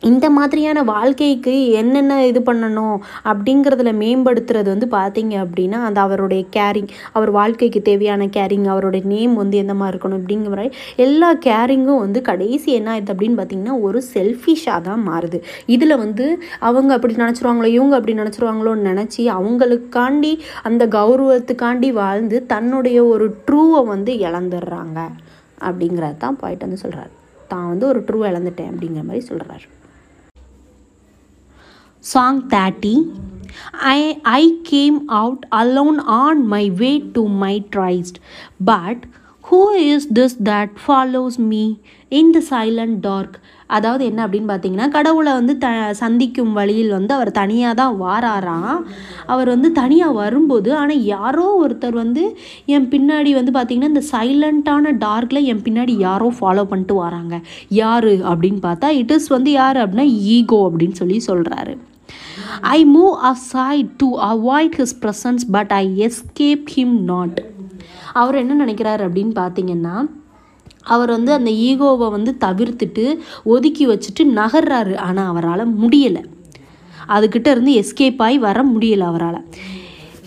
இந்த மாதிரியான வாழ்க்கைக்கு என்னென்ன இது பண்ணணும் அப்படிங்கிறதுல மேம்படுத்துறது வந்து பார்த்தீங்க அப்படின்னா அந்த அவருடைய கேரிங், அவர் வாழ்க்கைக்கு தேவையான கேரிங், அவருடைய நேம் வந்து எந்த மாதிரி இருக்கணும் அப்படிங்கிற எல்லா கேரிங்கும் வந்து கடைசி என்ன ஆயிடுது அப்படின்னு பார்த்தீங்கன்னா ஒரு செல்ஃபிஷாக தான் மாறுது. இதில் வந்து அவங்க அப்படி நினச்சிருவாங்களோ இவங்க அப்படி நினச்சிருவாங்களோன்னு நினச்சி அவங்களுக்காண்டி அந்த கௌரவத்துக்காண்டி வாழ்ந்து தன்னுடைய ஒரு ட்ரூவை வந்து இழந்துடுறாங்க அப்படிங்கிறது தான் போய்ட்டு வந்து சொல்கிறார். தான் வந்து ஒரு ட்ரூ இழந்துட்டேன் அப்படிங்கிற மாதிரி சொல்கிறார். Song thirty. I I came out alone on my way to my tryst, but who is this that follows me in the silent dark? அதாவது என்ன அப்படின்னு பார்த்தீங்கன்னா கடவுளை வந்து த சந்திக்கும் வழியில் வந்து அவர் தனியாக தான் வாராராம். அவர் வந்து தனியாக வரும்போது ஆனால் யாரோ ஒருத்தர் வந்து என் பின்னாடி வந்து பார்த்திங்கன்னா இந்த சைலண்ட்டான டார்க்கில் என் பின்னாடி யாரோ ஃபாலோ பண்ணிட்டு வராங்க. யார் அப்படின்னு பார்த்தா இட் இஸ் வந்து யார் அப்படின்னா ஈகோ அப்படின்னு சொல்லி சொல்கிறாரு. I move aside to avoid his presence, but I escape him not. அவர் என்ன நினைக்கிறார் அப்படின்னு பார்த்தீங்கன்னா, அவர் வந்து அந்த ஈகோவை வந்து தவிர்த்துட்டு ஒதுக்கி வச்சுட்டு நகர்றாரு. ஆனால் அவரால் முடியலை, அதுக்கிட்ட இருந்து எஸ்கேப் ஆகி வர முடியலை அவரால்.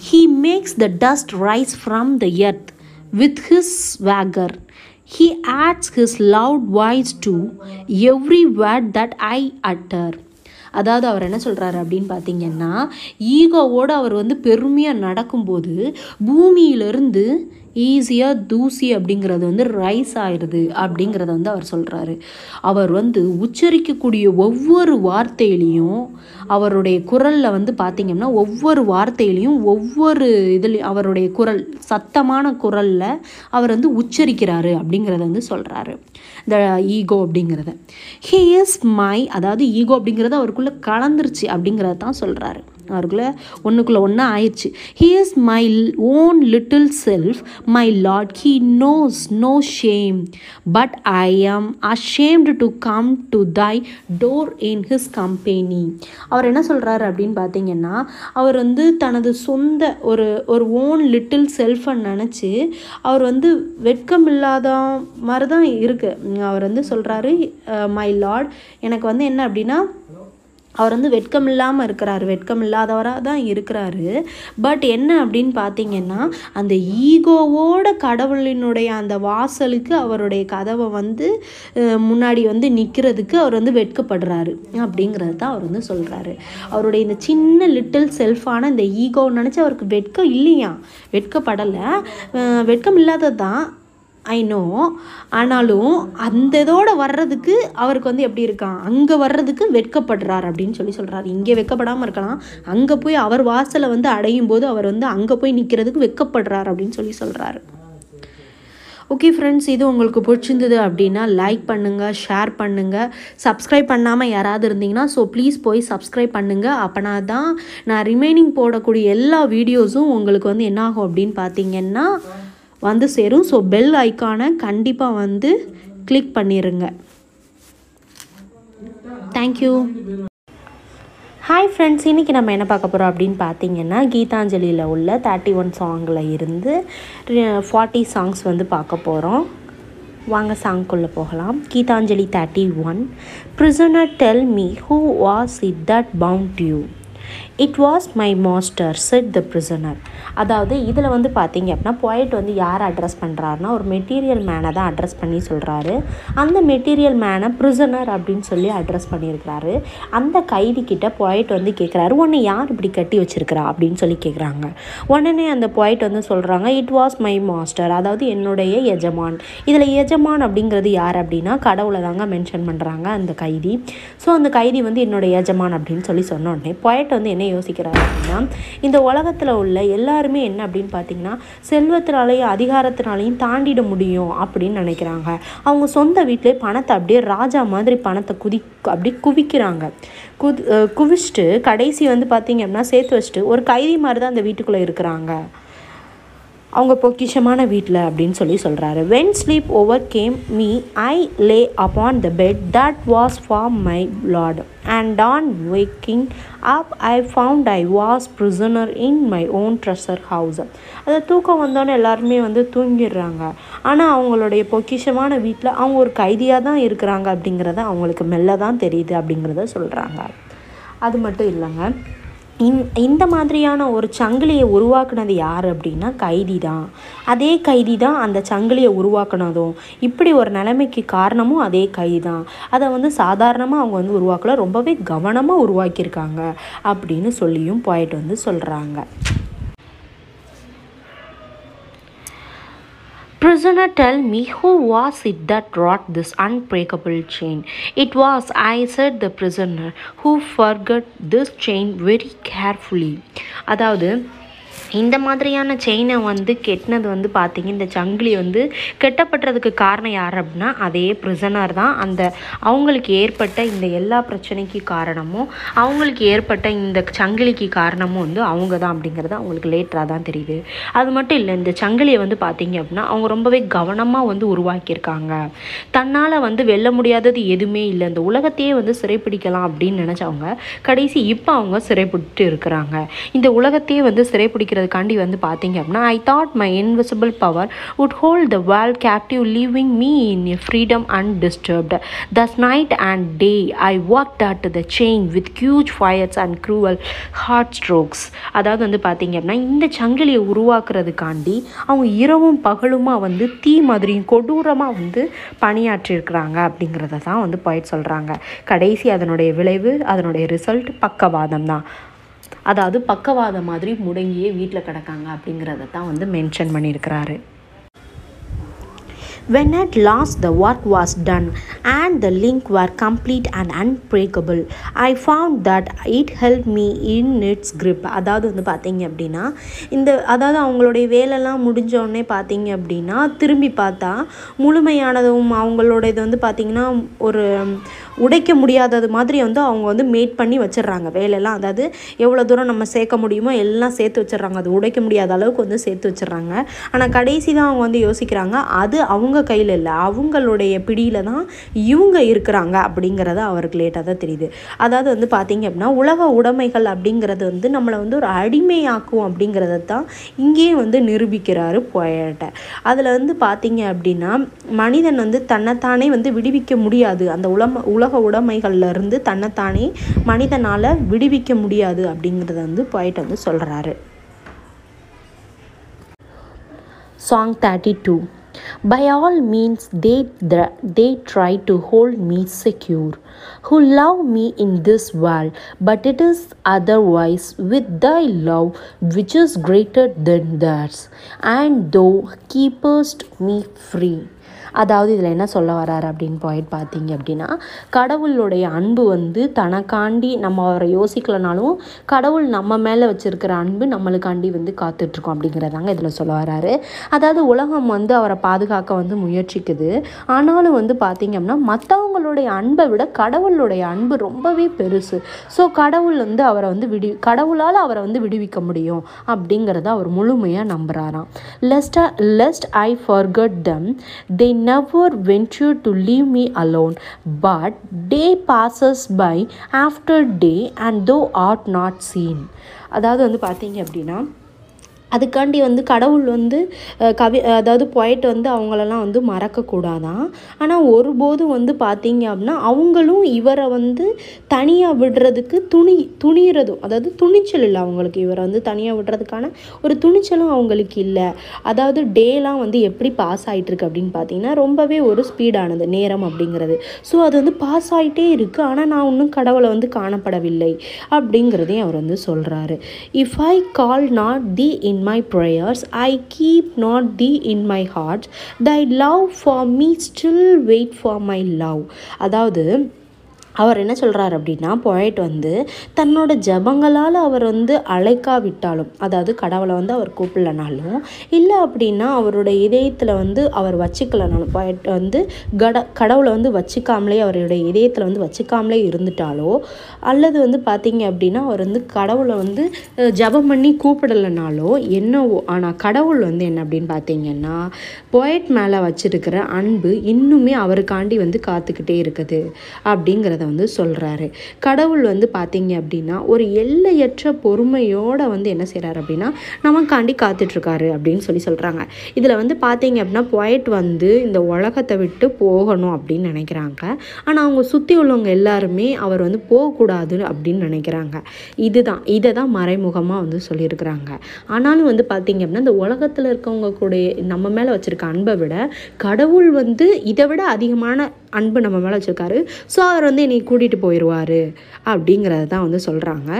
He makes the dust rise from the earth with his swagger. He adds his loud voice to every word that I utter. அதாவது அவர் என்ன சொல்கிறாரு அப்படின்னு பார்த்தீங்கன்னா, ஈகோவோடு அவர் வந்து பெருமையாக நடக்கும்போது பூமியிலிருந்து ஈஸியாக தூசி அப்படிங்கிறது வந்து ரைஸ் ஆயிடுது அப்படிங்கிறத வந்து அவர் சொல்கிறாரு. அவர் வந்து உச்சரிக்கக்கூடிய ஒவ்வொரு வார்த்தையிலையும், அவருடைய குரலில் வந்து பார்த்திங்கன்னா ஒவ்வொரு வார்த்தையிலையும் ஒவ்வொரு இதுலேயும் அவருடைய குரல் சத்தமான குரலில் அவர் வந்து உச்சரிக்கிறாரு அப்படிங்கிறத வந்து சொல்கிறாரு. இந்த ஈகோ அப்படிங்கிறத ஹி இஸ் மை, அதாவது ஈகோ அப்படிங்கிறது அவருக்குள்ளே கலந்துருச்சு அப்படிங்கிறத தான் சொல்கிறாரு. அவருக்குள்ள ஒன்றுக்குள்ளே ஒன்றா ஆயிடுச்சு. He is my own little self, my Lord. He knows no shame, but I am ashamed to come to thy door in his company. அவர் என்ன சொல்கிறாரு அப்படின்னு பார்த்தீங்கன்னா, அவர் வந்து தனது சொந்த ஒரு ஒரு ஓன் லிட்டில் செல்ஃபை நினச்சி அவர் வந்து வெட்கம் இல்லாத மாதிரி தான் இருக்குது. அவர் வந்து சொல்கிறாரு, மை லார்ட், எனக்கு வந்து என்ன அப்படின்னா, அவர் வந்து வெட்கம் இல்லாமல் இருக்கிறாரு, வெட்கம் இல்லாதவராக தான் இருக்கிறாரு. பட் என்ன அப்படின்னு பார்த்தீங்கன்னா, அந்த ஈகோவோட கடவுளினுடைய அந்த வாசலுக்கு அவருடைய கதவை வந்து முன்னாடி வந்து நிற்கிறதுக்கு அவர் வந்து வெட்கப்படுறாரு அப்படிங்கிறது தான் அவர் வந்து சொல்கிறாரு. அவருடைய இந்த சின்ன லிட்டில் செல்ஃபான இந்த ஈகோ நினச்சி அவருக்கு வெட்கம் இல்லையா, வெட்கப்படலை, வெட்கம் இல்லாதது தான் ஐ நோ. ஆனாலும் அந்த இதோட வர்றதுக்கு அவருக்கு வந்து எப்படி இருக்கான், அங்கே வர்றதுக்கு வெட்கப்படுறார் அப்படின்னு சொல்லி சொல்கிறார். இங்கே வெட்கப்படாமல் இருக்கலாம், அங்கே போய் அவர் வாசலை வந்து அடையும் போது அவர் வந்து அங்கே போய் நிற்கிறதுக்கு வெட்கப்படுறார் அப்படின்னு சொல்லி சொல்கிறாரு. ஓகே ஃப்ரெண்ட்ஸ், இது உங்களுக்கு பிடிச்சிருந்தது அப்படின்னா லைக் பண்ணுங்கள், ஷேர் பண்ணுங்கள். சப்ஸ்கிரைப் பண்ணாமல் யாராவது இருந்தீங்கன்னா ஸோ ப்ளீஸ் போய் சப்ஸ்கிரைப் பண்ணுங்கள். அப்போனா தான் நான் ரிமைனிங் போடக்கூடிய எல்லா வீடியோஸும் உங்களுக்கு வந்து என்ன ஆகும் அப்படின்னு பார்த்தீங்கன்னா வந்து சேரும். ஸோ பெல் ஐக்கானை கண்டிப்பாக வந்து கிளிக் பண்ணிடுங்க. தேங்க்யூ. ஹாய் ஃப்ரெண்ட்ஸ், இன்றைக்கி நம்ம என்ன பார்க்க போகிறோம் அப்படின்னு பார்த்தீங்கன்னா, கீதாஞ்சலியில் உள்ள தேர்ட்டி ஒன் சாங்கில் இருந்து ஃபார்ட்டி சாங்ஸ் வந்து பார்க்க போகிறோம். வாங்க சாங்குக்குள்ளே போகலாம். Gitanjali thirty one. prisoner tell me who was it that bound you? It was my master, said the prisoner. அதாவது இதில் வந்து பார்த்தீங்க அப்படின்னா, போய்ட் வந்து யாரை அட்ரஸ் பண்ணுறாருனா ஒரு மெட்டீரியல் மேனை தான் அட்ரஸ் பண்ணி சொல்கிறாரு. அந்த மெட்டீரியல் மேனை ப்ரிசனர் அப்படின்னு சொல்லி அட்ரஸ் பண்ணியிருக்கிறாரு. அந்த கைதிக்கிட்ட போய்ட் வந்து கேட்குறாரு, உன்னை யார் இப்படி கட்டி வச்சிருக்கிறா அப்படின்னு சொல்லி கேட்குறாங்க. உடனே அந்த போய்ட் வந்து சொல்கிறாங்க, இட் வாஸ் மை மாஸ்டர், அதாவது என்னுடைய எஜமான். இதில் எஜமான் அப்படிங்கிறது யார் அப்படின்னா கடவுளை தாங்க மென்ஷன் பண்ணுறாங்க அந்த கைதி. ஸோ அந்த கைதி வந்து என்னுடைய எஜமான் அப்படின்னு சொல்லி சொன்ன உடனே போய்ட் வந்து என்ன யோசிக்கிறாரு அப்படின்னா, இந்த உலகத்தில் உள்ள எல்லா எல்லாருமே என்ன அப்படின்னு பார்த்தீங்கன்னா செல்வத்தினாலையும் அதிகாரத்தினாலையும் தாண்டிட முடியும் அப்படின்னு நினைக்கிறாங்க. அவங்க சொந்த வீட்டிலே பணத்தை அப்படியே ராஜா மாதிரி பணத்தை குதி அப்படியே குவிக்கிறாங்க. குதி குவிச்சுட்டு கடைசி வந்து பார்த்தீங்க அப்படின்னா சேர்த்து வச்சுட்டு ஒரு கைதி மாதிரி தான் அந்த வீட்டுக்குள்ளே இருக்கிறாங்க, அவங்க பொக்கிஷமான வீட்டில் அப்படின்னு சொல்லி சொல்கிறாரு. When sleep overcame me, I lay upon the bed that was for my Lord, and on waking up I found I was prisoner in my own treasure house. அது தூக்கம் வந்தோன்னே எல்லாருமே வந்து தூங்கிடுறாங்க. ஆனால் அவங்களுடைய பொக்கிஷமான வீட்டில் அவங்க ஒரு கைதியாக தான் இருக்கிறாங்க அப்படிங்கிறத அவங்களுக்கு மெல்ல தான் தெரியுது அப்படிங்கிறத சொல்கிறாங்க. அது மட்டும் இல்லைங்க, இந்த மாதிரியான ஒரு சங்கிலியை உருவாக்குனது யார் அப்படின்னா கைதி தான். அதே கைதி தான் அந்த சங்கிலியை உருவாக்குனதும், இப்படி ஒரு நிலைமைக்கு காரணமும் அதே கைதி தான். அதை வந்து சாதாரணமாக அவங்க வந்து உருவாக்கல, ரொம்பவே கவனமாக உருவாக்கியிருக்காங்க அப்படின்னு சொல்லியும் போய்ட் வந்து சொல்கிறாங்க. Prisoner, tell me, who was it that wrought this unbreakable chain? It was I, said the prisoner, who forgot this chain very carefully. அதாவது இந்த மாதிரியான செயினை வந்து கெட்டினது வந்து பார்த்திங்க, இந்த சங்கிலி வந்து கெட்டப்படுறதுக்கு காரணம் யார் அப்படின்னா அதே பிரிசனர் தான். அந்த அவங்களுக்கு ஏற்பட்ட இந்த எல்லா பிரச்சனைக்கு காரணமும் அவங்களுக்கு ஏற்பட்ட இந்த சங்கிலிக்கு காரணமும் வந்து அவங்க தான் அப்படிங்கிறது அவங்களுக்கு லேட்டராக தான் தெரியுது. அது மட்டும் இல்லை, இந்த சங்கிலியை வந்து பார்த்திங்க அப்படின்னா அவங்க ரொம்பவே கவனமாக வந்து உருவாக்கியிருக்காங்க. தன்னால் வந்து வெல்ல முடியாதது எதுவுமே இல்லை, இந்த உலகத்தையே வந்து சிறைப்பிடிக்கலாம் அப்படின்னு நினச்சவங்க கடைசி இப்போ அவங்க சிறைப்பிட்டு இருக்கிறாங்க. இந்த உலகத்தையே வந்து சிறைப்பிடிக்கிறதுக்காண்டி வந்து பார்த்திங்க அப்படின்னா I thought my invisible power would hold the world captive, leaving me in freedom undisturbed. Thus night and day I worked at the chain with huge fires and cruel heart strokes. அதாவது வந்து பார்த்திங்க அப்படின்னா இந்த சங்கிலியை உருவாக்குறதுக்காண்டி அவங்க இரவும் பகலுமா வந்து தீ மாதிரியும் கொடூரமாக வந்து பணியாற்றியிருக்கிறாங்க அப்படிங்கிறத தான் வந்து போயிட்டு சொல்கிறாங்க. கடைசி அதனுடைய விளைவு, அதனுடைய ரிசல்ட் பக்கவாதம் தான். அதாவது பக்கவாதம் மாதிரி முடங்கியே வீட்டில் கிடக்காங்க அப்படிங்கிறத தான் வந்து மென்ஷன் பண்ணியிருக்கிறாரு. When at last the work was done and the link were complete and unbreakable, I found that it held me in its grip. அதாவது வந்து பார்த்தீங்க அப்படின்னா இந்த அதாவது அவங்களுடைய வேலைலாம் முடிஞ்சோடனே பார்த்தீங்க அப்படின்னா திரும்பி பார்த்தா முழுமையானதும் அவங்களோட இது வந்து பார்த்திங்கன்னா ஒரு உடைக்க முடியாதது மாதிரி வந்து அவங்க வந்து மேட் பண்ணி வச்சிடுறாங்க வேலையெல்லாம். அதாவது எவ்வளோ தூரம் நம்ம சேர்க்க முடியுமோ எல்லாம் சேர்த்து வச்சிடுறாங்க, அது உடைக்க முடியாத அளவுக்கு வந்து சேர்த்து வச்சிடுறாங்க. ஆனால் கடைசி தான் அவங்க வந்து யோசிக்கிறாங்க அது அவங்க கையில் இல்லை, அவங்களுடைய பிடியில் தான் இவங்க இருக்கிறாங்க அப்படிங்கிறத அவருக்கு லேட்டாக தான் தெரியுது. அதாவது வந்து பார்த்திங்க அப்படின்னா உலக உடைமைகள் அப்படிங்கிறது வந்து நம்மளை வந்து ஒரு அடிமையாக்கும் அப்படிங்கிறத தான் இங்கேயே வந்து நிரூபிக்கிறாரு போயட்ட. அதில் வந்து பார்த்திங்க அப்படின்னா மனிதன் வந்து தன்னைத்தானே வந்து விடுவிக்க முடியாது, அந்த உலம உலக உடைமைகள்லேருந்து தன்னைத்தானே மனிதனால் விடுவிக்க முடியாது அப்படிங்கிறத வந்து போயிட்டு வந்து சொல்கிறாரு. Song thirty two. By all means they they try to hold me secure, who love me in this world, but it is otherwise with thy love which is greater than theirs, and thou keepest me free. அதாவது இதில் என்ன சொல்ல வராரு அப்படின்னு போயிட்டு பார்த்தீங்க அப்படின்னா கடவுளுடைய அன்பு வந்து தனக்காண்டி நம்ம அவரை யோசிக்கலனாலும் கடவுள் நம்ம மேலே வச்சுருக்கிற அன்பு நம்மளுக்காண்டி வந்து காத்துட்ருக்கோம் அப்படிங்கிறதாங்க இதில் சொல்ல வராரு. அதாவது உலகம் வந்து அவரை பாதுகாக்க வந்து முயற்சிக்குது, ஆனாலும் வந்து பார்த்தீங்க அப்படின்னா மற்றவங்களுடைய அன்பை விட கடவுளுடைய அன்பு ரொம்பவே பெருசு. ஸோ கடவுள் வந்து அவரை வந்து விடு கடவுளால் அவரை வந்து விடுவிக்க முடியும் அப்படிங்கிறத அவர் முழுமையாக நம்புகிறாராம். Lest lest I forget them, they never venture to leave me alone, but day passes by after day and thou art not seen. அதாவது வந்து பார்த்தீங்க அப்படின்னா அதுக்காண்டி வந்து கடவுள் வந்து கவி அதாவது போய்ட்டு வந்து அவங்களெல்லாம் வந்து மறக்கக்கூடாதான், ஆனால் ஒருபோதும் வந்து பார்த்தீங்க அப்படின்னா அவங்களும் இவரை வந்து தனியாக விடுறதுக்கு துணி துணிகிறதும் அதாவது துணிச்சல் இல்லை அவங்களுக்கு, இவரை வந்து தனியாக விடுறதுக்கான ஒரு துணிச்சலும் அவங்களுக்கு இல்லை. அதாவது டேலாம் வந்து எப்படி பாஸ் ஆகிட்டுருக்கு அப்படின்னு பார்த்தீங்கன்னா ரொம்பவே ஒரு ஸ்பீடானது நேரம் அப்படிங்கிறது. ஸோ அது வந்து பாஸ் ஆகிட்டே இருக்குது, ஆனால் நான் இன்னும் கடவுளை வந்து காணப்படவில்லை அப்படிங்கிறதையும் அவர் வந்து சொல்கிறாரு. If I call not thee in my prayers, I keep not thee in my heart, thy love for me still wait for my love. அதாவது அவர் என்ன சொல்கிறார் அப்படின்னா போய்ட்டு வந்து தன்னோட ஜபங்களால் அவர் வந்து அழைக்காவிட்டாலும் அதாவது கடவுளை வந்து அவர் கூப்பிடலனாலும் இல்லை அப்படின்னா அவரோட இதயத்தில் வந்து அவர் வச்சுக்கலனாலும் போய்ட்டு வந்து கட கடவுளை வந்து வச்சுக்காமலே அவருடைய இதயத்தில் வந்து வச்சுக்காமலே இருந்துட்டாலோ அல்லது வந்து பார்த்திங்க அப்படின்னா அவர் வந்து கடவுளை வந்து ஜபம் பண்ணி கூப்பிடலைனாலோ என்னவோ, ஆனால் கடவுள் வந்து என்ன அப்படின்னு பார்த்திங்கன்னா போய்ட் மேலே வச்சுருக்கிற அன்பு இன்னுமே அவருக்காண்டி வந்து காத்துக்கிட்டே இருக்குது அப்படிங்கிறத வந்து சொல்றாரு. கடவுள் வந்து பாத்தீங்க அப்படின்னா ஒரு எல்லையற்ற பொறுமையோட வந்து என்ன செய்யறாரு அப்படின்னா நமக்காண்டி காத்துட்டு இருக்காரு அப்படின்னு சொல்லி சொல்றாங்க. இதுல வந்து பாத்தீங்க அப்படின்னா போய்ட் வந்து இந்த உலகத்தை விட்டு போகணும் அப்படின்னு நினைக்கிறாங்க, ஆனா அவங்க சுத்தி உள்ளவங்க எல்லாருமே அவர் வந்து போகக்கூடாது அப்படின்னு நினைக்கிறாங்க. இதுதான் இதை தான் மறைமுகமா வந்து சொல்லியிருக்கிறாங்க. ஆனாலும் வந்து பாத்தீங்க அப்படின்னா இந்த உலகத்துல இருக்கவங்க கூட நம்ம மேல வச்சிருக்க அன்பை விட கடவுள் வந்து இதை விட அதிகமான அன்பு நம்ம மேல வச்சிருக்காரு. ஸோ அவர் வந்து என்னை கூட்டிகிட்டு போயிடுவார் அப்படிங்கிறத தான் வந்து சொல்கிறாங்க.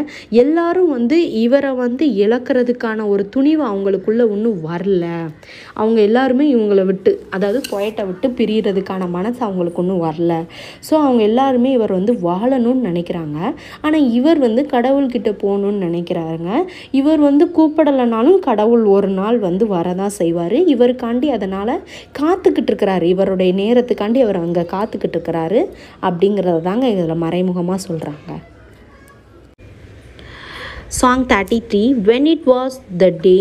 எல்லாரும் வந்து இவரை வந்து இழக்கிறதுக்கான ஒரு துணிவு அவங்களுக்குள்ளே ஒன்றும் வரல. அவங்க எல்லாருமே இவங்களை விட்டு, அதாவது போயட்டை விட்டு பிரிகிறதுக்கான மனசு அவங்களுக்கு ஒன்றும் வரல. ஸோ அவங்க எல்லாருமே இவர் வந்து வாழணும்னு நினைக்கிறாங்க. ஆனால் இவர் வந்து கடவுள்கிட்ட போகணுன்னு நினைக்கிறாருங்க. இவர் வந்து கூப்பிடலைனாலும் கடவுள் ஒரு நாள் வந்து வரதான் செய்வார். இவருக்காண்டி அதனால் காத்துக்கிட்டு இருக்கிறாரு, இவருடைய நேரத்துக்காண்டி அவர் அங்கே காத்துக்கிட்டு இருக்கிறாரு அப்படிங்கிறத தாங்க இதில் மறைமுகமாக சொல்கிறாங்க. Song thirty three when it was the day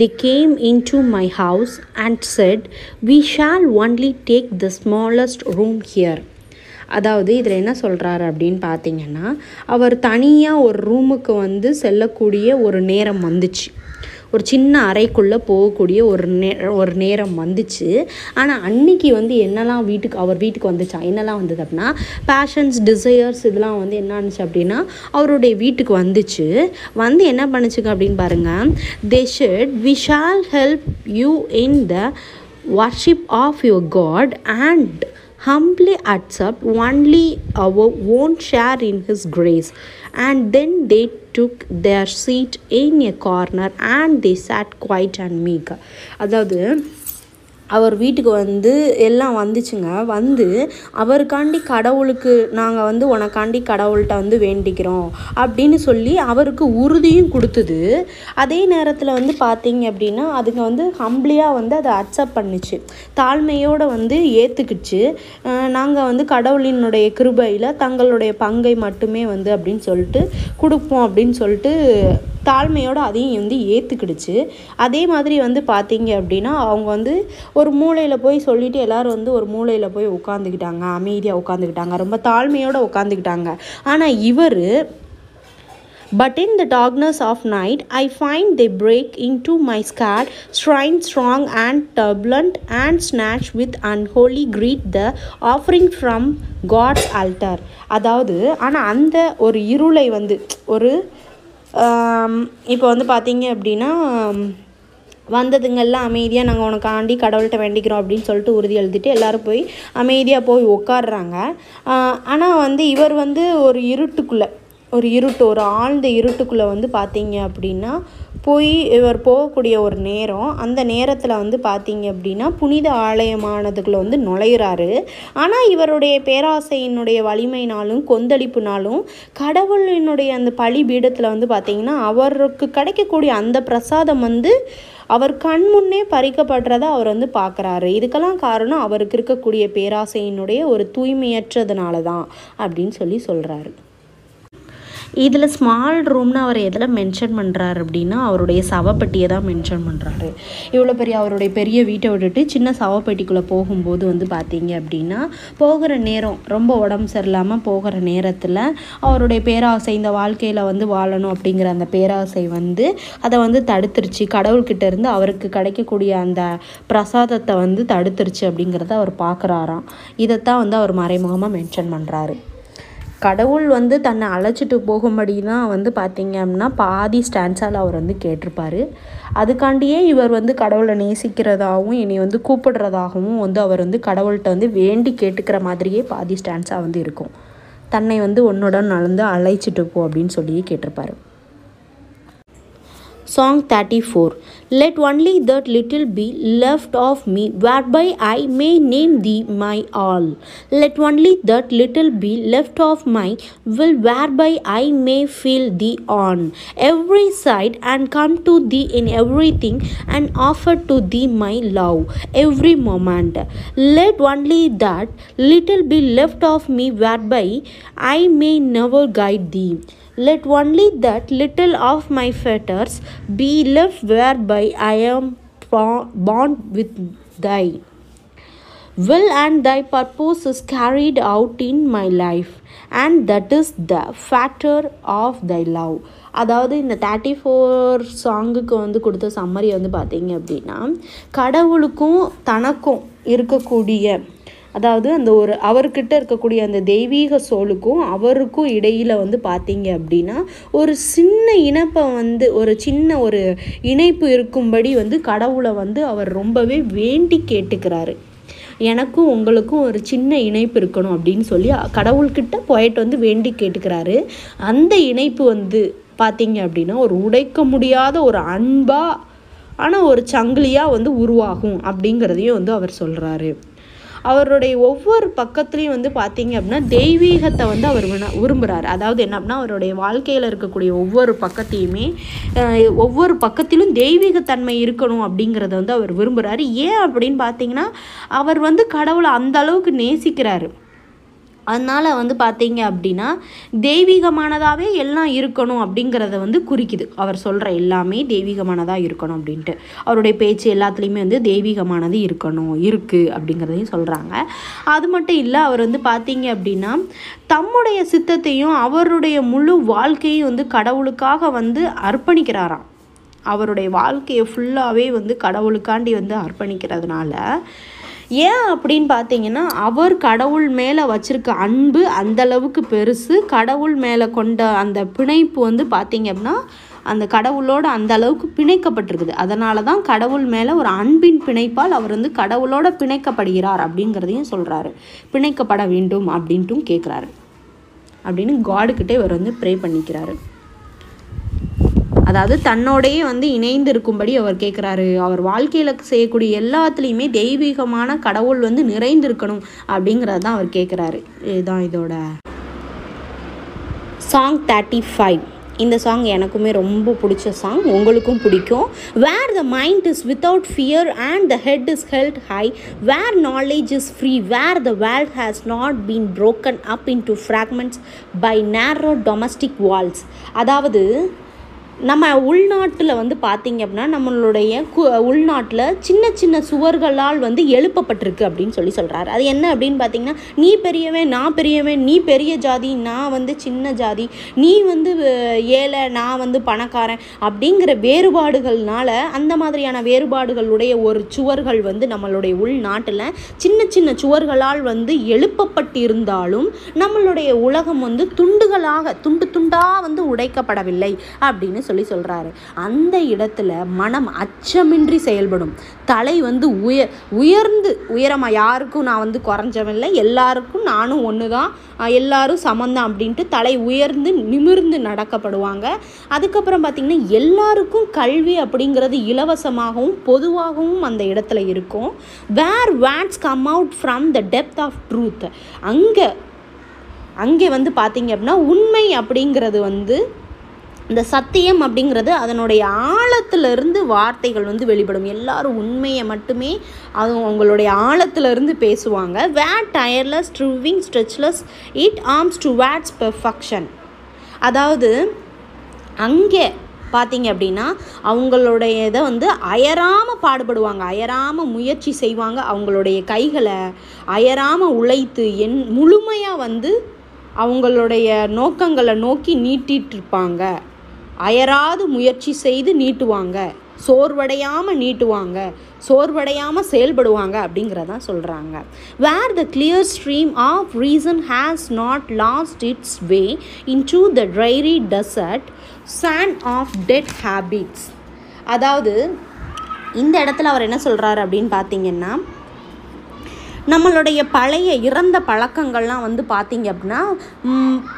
they came into my house and said, we shall only take the smallest room here. அதாவது இதில் என்ன சொல்கிறாரு அப்படின்னு பார்த்தீங்கன்னா, அவர் தனியாக ஒரு ரூமுக்கு வந்து செல்லக்கூடிய ஒரு நேரம் வந்துச்சு. ஒரு சின்ன அறைக்குள்ளே போகக்கூடிய ஒரு நே ஒரு நேரம் வந்துச்சு. ஆனால் அன்றைக்கி வந்து என்னெல்லாம் வீட்டுக்கு அவர் வீட்டுக்கு வந்துச்சா, என்னெல்லாம் வந்தது அப்படின்னா பேஷன்ஸ், டிசையர்ஸ், இதெல்லாம் வந்து என்ன ஆச்சு அப்படின்னா அவருடைய வீட்டுக்கு வந்துச்சு. வந்து என்ன பண்ணுச்சுங்க அப்படின்னு பாருங்கள், they should we shall help you in the worship of your God and humbly accept only our own share in his grace. And then they took their seat in a corner and they sat quiet and meek. அதாவது அவர் வீட்டுக்கு வந்து எல்லாம் வந்துச்சுங்க. வந்து அவருக்காண்டி கடவுளுக்கு நாங்கள் வந்து உனக்காண்டி கடவுள்கிட்ட வந்து வேண்டிக்கிறோம் அப்படின்னு சொல்லி அவருக்கு உறுதியும் கொடுத்தது. அதே நேரத்தில் வந்து பார்த்தீங்க அப்படின்னா அதுங்க வந்து ஹம்பிளியாக வந்து அதை அக்செப்ட் பண்ணிச்சு, தாழ்மையோடு வந்து ஏற்றுக்குச்சு. நாங்கள் வந்து கடவுளினுடைய கிருபையில் தங்களுடைய பங்கை மட்டுமே வந்து அப்படின்னு சொல்லிட்டு கொடுப்போம் அப்படின்னு சொல்லிட்டு தாழ்மையோடு அதையும் வந்து ஏற்றுக்கிடுச்சு. அதே மாதிரி வந்து பார்த்தீங்க அப்படின்னா அவங்க வந்து ஒரு மூலையில் போய் சொல்லிவிட்டு எல்லோரும் வந்து ஒரு மூலையில் போய் உட்காந்துக்கிட்டாங்க, அமைதியாக உட்காந்துக்கிட்டாங்க, ரொம்ப தாழ்மையோடு உட்காந்துக்கிட்டாங்க. ஆனால் இவர் But in the darkness of night, I find they break into my scared, shrine strong and turbulent and snatch with unholy greed the offering from God's altar. அதாவது ஆனால் அந்த ஒரு இருளை வந்து ஒரு இப்போ வந்து பார்த்தீங்க அப்படின்னா வந்ததுங்கெல்லாம் அமைதியாக நாங்கள் உனக்காண்டி கடவுள்கிட்ட வேண்டிக்கிறோம் அப்படின்னு சொல்லிட்டு உறுதி எழுதிட்டு எல்லோரும் போய் அமைதியாக போய் உட்காடுறாங்க. ஆனால் வந்து இவர் வந்து ஒரு இருட்டுக்குள்ளே ஒரு இருட்டு ஒரு ஆழ்ந்த இருட்டுக்குள்ளே வந்து பார்த்தீங்க அப்படின்னா போய் இவர் போகக்கூடிய ஒரு நேரம், அந்த நேரத்தில் வந்து பார்த்தீங்க அப்படின்னா புனித ஆலயமானதுக்குள்ளே வந்து நுழையிறாரு. ஆனால் இவருடைய பேராசையினுடைய வலிமைனாலும் கொந்தளிப்புனாலும் கடவுளினுடைய அந்த பலிபீடத்தில் வந்து பார்த்தீங்கன்னா அவருக்கு கிடைக்கக்கூடிய அந்த பிரசாதம் வந்து அவர் கண் முன்னே பறிக்கப்படுறத அவர் வந்து பார்க்குறாரு. இதுக்கெல்லாம் காரணம் அவருக்கு இருக்கக்கூடிய பேராசையினுடைய ஒரு தூய்மையற்றதுனால தான் அப்படின்னு சொல்லி சொல்கிறாரு. இதில் ஸ்மால் ரூம்னு அவர் எதில் மென்ஷன் பண்ணுறாரு அப்படின்னா அவருடைய சவப்பெட்டியை தான் மென்ஷன் பண்ணுறாரு. இவ்வளோ பெரிய அவருடைய பெரிய வீட்டை விட்டுட்டு சின்ன சவப்பெட்டிக்குள்ளே போகும்போது வந்து பார்த்தீங்க அப்படின்னா போகிற நேரம் ரொம்ப உடம்பு சரியில்லாமல் போகிற நேரத்தில் அவருடைய பேராசை, இந்த வாழ்க்கையில் வந்து வாழணும் அப்படிங்கிற அந்த பேராசை வந்து அதை வந்து தடுத்துருச்சு, கடவுள்கிட்டேருந்து அவருக்கு கிடைக்கக்கூடிய அந்த பிரசாதத்தை வந்து தடுத்துருச்சு அப்படிங்கிறத அவர் பார்க்குறாராம். இதைத்தான் வந்து அவர் மறைமுகமாக மென்ஷன் பண்ணுறாரு. கடவுள் வந்து தன்னை அழைச்சிட்டு போகும்படி தான் வந்து பார்த்தீங்க அப்படின்னா பாதி ஸ்டான்ஸால் அவர் வந்து கேட்டிருப்பார். அதுக்காண்டியே இவர் வந்து கடவுளை நேசிக்கிறதாகவும் என்னை வந்து கூப்பிடுறதாகவும் வந்து அவர் வந்து கடவுள்கிட்ட வந்து வேண்டி கேட்டுக்கிற மாதிரியே பாதி ஸ்டான்ஸாக வந்து இருக்கும். தன்னை வந்து உன்னுடன் நடந்து அழைச்சிட்டு போ அப்படின்னு சொல்லி கேட்டிருப்பார். Song thirty four let only that little be left of me whereby I may name thee my all. Let only that little be left of my will whereby I may feel thee on every side and come to thee in everything and offer to thee my love every moment. Let only that little be left of me whereby I may never guide thee. Let only that little of my fetters be left whereby I am bound with thy will and thy purpose is carried out in my life, and that is the factor of thy love. அதாவது இந்த thirty four சாங்குக்கு வந்து கொடுத்த summary வந்து பார்த்தீங்க அப்படின்னா கடவுளுக்கும் தனக்கும் இருக்கக்கூடிய அதாவது அந்த ஒரு அவர்கிட்ட இருக்கக்கூடிய அந்த தெய்வீக சோலுக்கும் அவருக்கும் இடையில் வந்து பார்த்தீங்க அப்படின்னா ஒரு சின்ன இணைப்பை வந்து ஒரு சின்ன ஒரு இணைப்பு இருக்கும்படி வந்து கடவுளை வந்து அவர் ரொம்பவே வேண்டி கேட்டுக்கிறாரு. எனக்கும் உங்களுக்கும் ஒரு சின்ன இணைப்பு இருக்கணும் அப்படின்னு சொல்லி கடவுள்கிட்ட போய்ட்டு வந்து வேண்டி கேட்டுக்கிறாரு. அந்த இணைப்பு வந்து பார்த்தீங்க அப்படின்னா ஒரு உடைக்க முடியாத ஒரு அன்பாக ஆனால் ஒரு சங்கிலியாக வந்து உருவாகும் அப்படிங்கிறதையும் வந்து அவர் சொல்கிறாரு. அவருடைய ஒவ்வொரு பக்கத்துலேயும் வந்து பார்த்தீங்க அப்படின்னா தெய்வீகத்தை வந்து அவர் விரும்புகிறார். அதாவது என்ன அப்படின்னா அவருடைய வாழ்க்கையில் இருக்கக்கூடிய ஒவ்வொரு பக்கத்தையுமே ஒவ்வொரு பக்கத்திலும் தெய்வீகத்தன்மை இருக்கணும் அப்படிங்கிறத வந்து அவர் விரும்புகிறாரு. ஏன் அப்படின்னு பார்த்தீங்கன்னா அவர் வந்து கடவுளை அந்த அளவுக்கு நேசிக்கிறாரு. அதனால் வந்து பார்த்தீங்க அப்படின்னா தெய்வீகமானதாகவே எல்லாம் இருக்கணும் அப்படிங்கிறத வந்து குறிக்குது. அவர் சொல்கிற எல்லாமே தெய்வீகமானதாக இருக்கணும் அப்படின்ட்டு அவருடைய பேச்சு எல்லாத்துலேயுமே வந்து தெய்வீகமானது இருக்கணும் இருக்குது அப்படிங்கிறதையும் சொல்கிறாங்க. அது மட்டும் இல்லை, அவர் வந்து பார்த்தீங்க அப்படின்னா தம்முடைய சித்தத்தையும் அவருடைய முழு வாழ்க்கையும் வந்து கடவுளுக்காக வந்து அர்ப்பணிக்கிறாராம். அவருடைய வாழ்க்கையை ஃபுல்லாகவே வந்து கடவுளுக்காண்டி வந்து அர்ப்பணிக்கிறதுனால ஏன் அப்படின்னு பார்த்தீங்கன்னா அவர் கடவுள் மேலே வச்சுருக்க அன்பு அந்தளவுக்கு பெருசு. கடவுள் மேலே கொண்ட அந்த பிணைப்பு வந்து பார்த்தீங்க அப்படின்னா அந்த கடவுளோட அந்த அளவுக்கு பிணைக்கப்பட்டிருக்குது. அதனால தான் கடவுள் மேலே ஒரு அன்பின் பிணைப்பால் அவர் வந்து கடவுளோட பிணைக்கப்படுகிறார் அப்படிங்கிறதையும் சொல்கிறாரு. பிணைக்கப்பட வேண்டும் அப்படின்ட்டும் கேட்குறாரு அப்படின்னு காடுக்கிட்டே இவர் வந்து ப்ரே பண்ணிக்கிறாரு. அதாவது தன்னோடையே வந்து இணைந்து இருக்கும்படி அவர் கேட்குறாரு. அவர் வாழ்க்கையில் செய்யக்கூடிய எல்லாத்துலேயுமே தெய்வீகமான கடவுள் வந்து நிறைந்திருக்கணும் அப்படிங்கிறது தான் அவர் கேட்குறாரு. இதுதான் இதோட சாங் தேர்ட்டி ஃபைவ். இந்த சாங் எனக்குமே ரொம்ப பிடிச்ச சாங், உங்களுக்கும் பிடிக்கும். Where the mind is without fear and the head is held high, where knowledge is free, where the world has not been broken up into fragments by narrow domestic walls. அதாவது நம்ம உள்நாட்டில் வந்து பார்த்திங்க அப்படின்னா நம்மளுடைய கு உள்நாட்டில் சின்ன சின்ன சுவர்களால் வந்து எழுப்பப்பட்டிருக்கு அப்படின்னு சொல்லி சொல்கிறாரு. அது என்ன அப்படின்னு பார்த்திங்கன்னா நீ பெரியவன், நான் பெரியவன், நீ பெரிய ஜாதி, நான் வந்து சின்ன ஜாதி, நீ வந்து ஏழை, நான் வந்து பணக்காரன் அப்படிங்கிற வேறுபாடுகள்னால அந்த மாதிரியான வேறுபாடுகளுடைய ஒரு சுவர்கள் வந்து நம்மளுடைய உள்நாட்டில் சின்ன சின்ன சுவர்களால் வந்து எழுப்பப்பட்டிருந்தாலும் நம்மளுடைய உலகம் வந்து துண்டுகளாக துண்டு துண்டாக வந்து உடைக்கப்படவில்லை அப்படின்னு சொல்லி சொல்றாரு. அந்த இடத்துல மனம் அச்சமின்றி செயல்படும், தலை வந்து உயர் உயர்ந்து உயரமா, யாருக்கும் நான் வந்து குறைஞ்சவில்லை, எல்லாருக்கும் நானும் ஒண்ணுதான், எல்லாரும் சமந்தான் அப்படின்ட்டு தலை உயர்ந்து நிமிர்ந்து நடக்கப்படுவாங்க. அதுக்கப்புறம் பார்த்தீங்கன்னா எல்லாருக்கும் கல்வி அப்படிங்கிறது இலவசமாகவும் பொதுவாகவும் அந்த இடத்துல இருக்கும். Where words come out from the depth of truth, அங்கே அங்கே வந்து பார்த்தீங்க அப்படின்னா உண்மை அப்படிங்கிறது வந்து இந்த சத்தியம் அப்படிங்கிறது அதனுடைய ஆழத்திலிருந்து வார்த்தைகள் வந்து வெளிப்படும். எல்லாரும் உண்மையை மட்டுமே அது அவங்களுடைய ஆழத்திலிருந்து பேசுவாங்க. Where tireless striving stretches its arms towards perfection. அதாவது அங்கே பார்த்தீங்க அப்படின்னா அவங்களுடைய இதை வந்து அயராமல் பாடுபடுவாங்க, அயராமல் முயற்சி செய்வாங்க, அவங்களுடைய கைகளை அயராமல் உழைத்து என் முழுமையாக வந்து அவங்களுடைய நோக்கங்களை நோக்கி நீட்டிகிட்ருப்பாங்க. அயராது முயற்சி செய்து நீட்டுவாங்க, சோர்வடையாமல் நீட்டுவாங்க, சோர்வடையாமல் செயல்படுவாங்க அப்படிங்கிறதான் சொல்கிறாங்க. Where the clear stream of reason has not lost its way into the dreary desert sand of dead habits. அதாவது இந்த இடத்துல அவர் என்ன சொல்கிறாரு அப்படின்னு பார்த்தீங்கன்னா நம்மளுடைய பழைய இறந்த பழக்கங்கள்லாம் வந்து பார்த்திங்க அப்படின்னா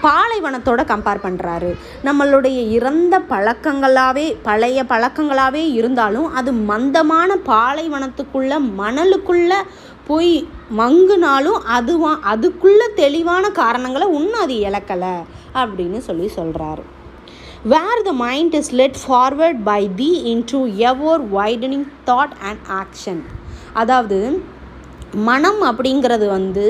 பாலைவனத்தோடு கம்பேர் பண்ணுறாரு. நம்மளுடைய இறந்த பழக்கங்களாகவே பழைய பழக்கங்களாகவே இருந்தாலும் அது மந்தமான பாலைவனத்துக்குள்ளே மணலுக்குள்ளே போய் மங்குனாலும் அதுவா அதுக்குள்ளே தெளிவான காரணங்களை இன்னும் அது இழக்கலை அப்படின்னு சொல்லி சொல்கிறாரு. Where the mind is led forward by thee into ever widening thought and action. அதாவது மனம் அப்படிங்கிறது வந்து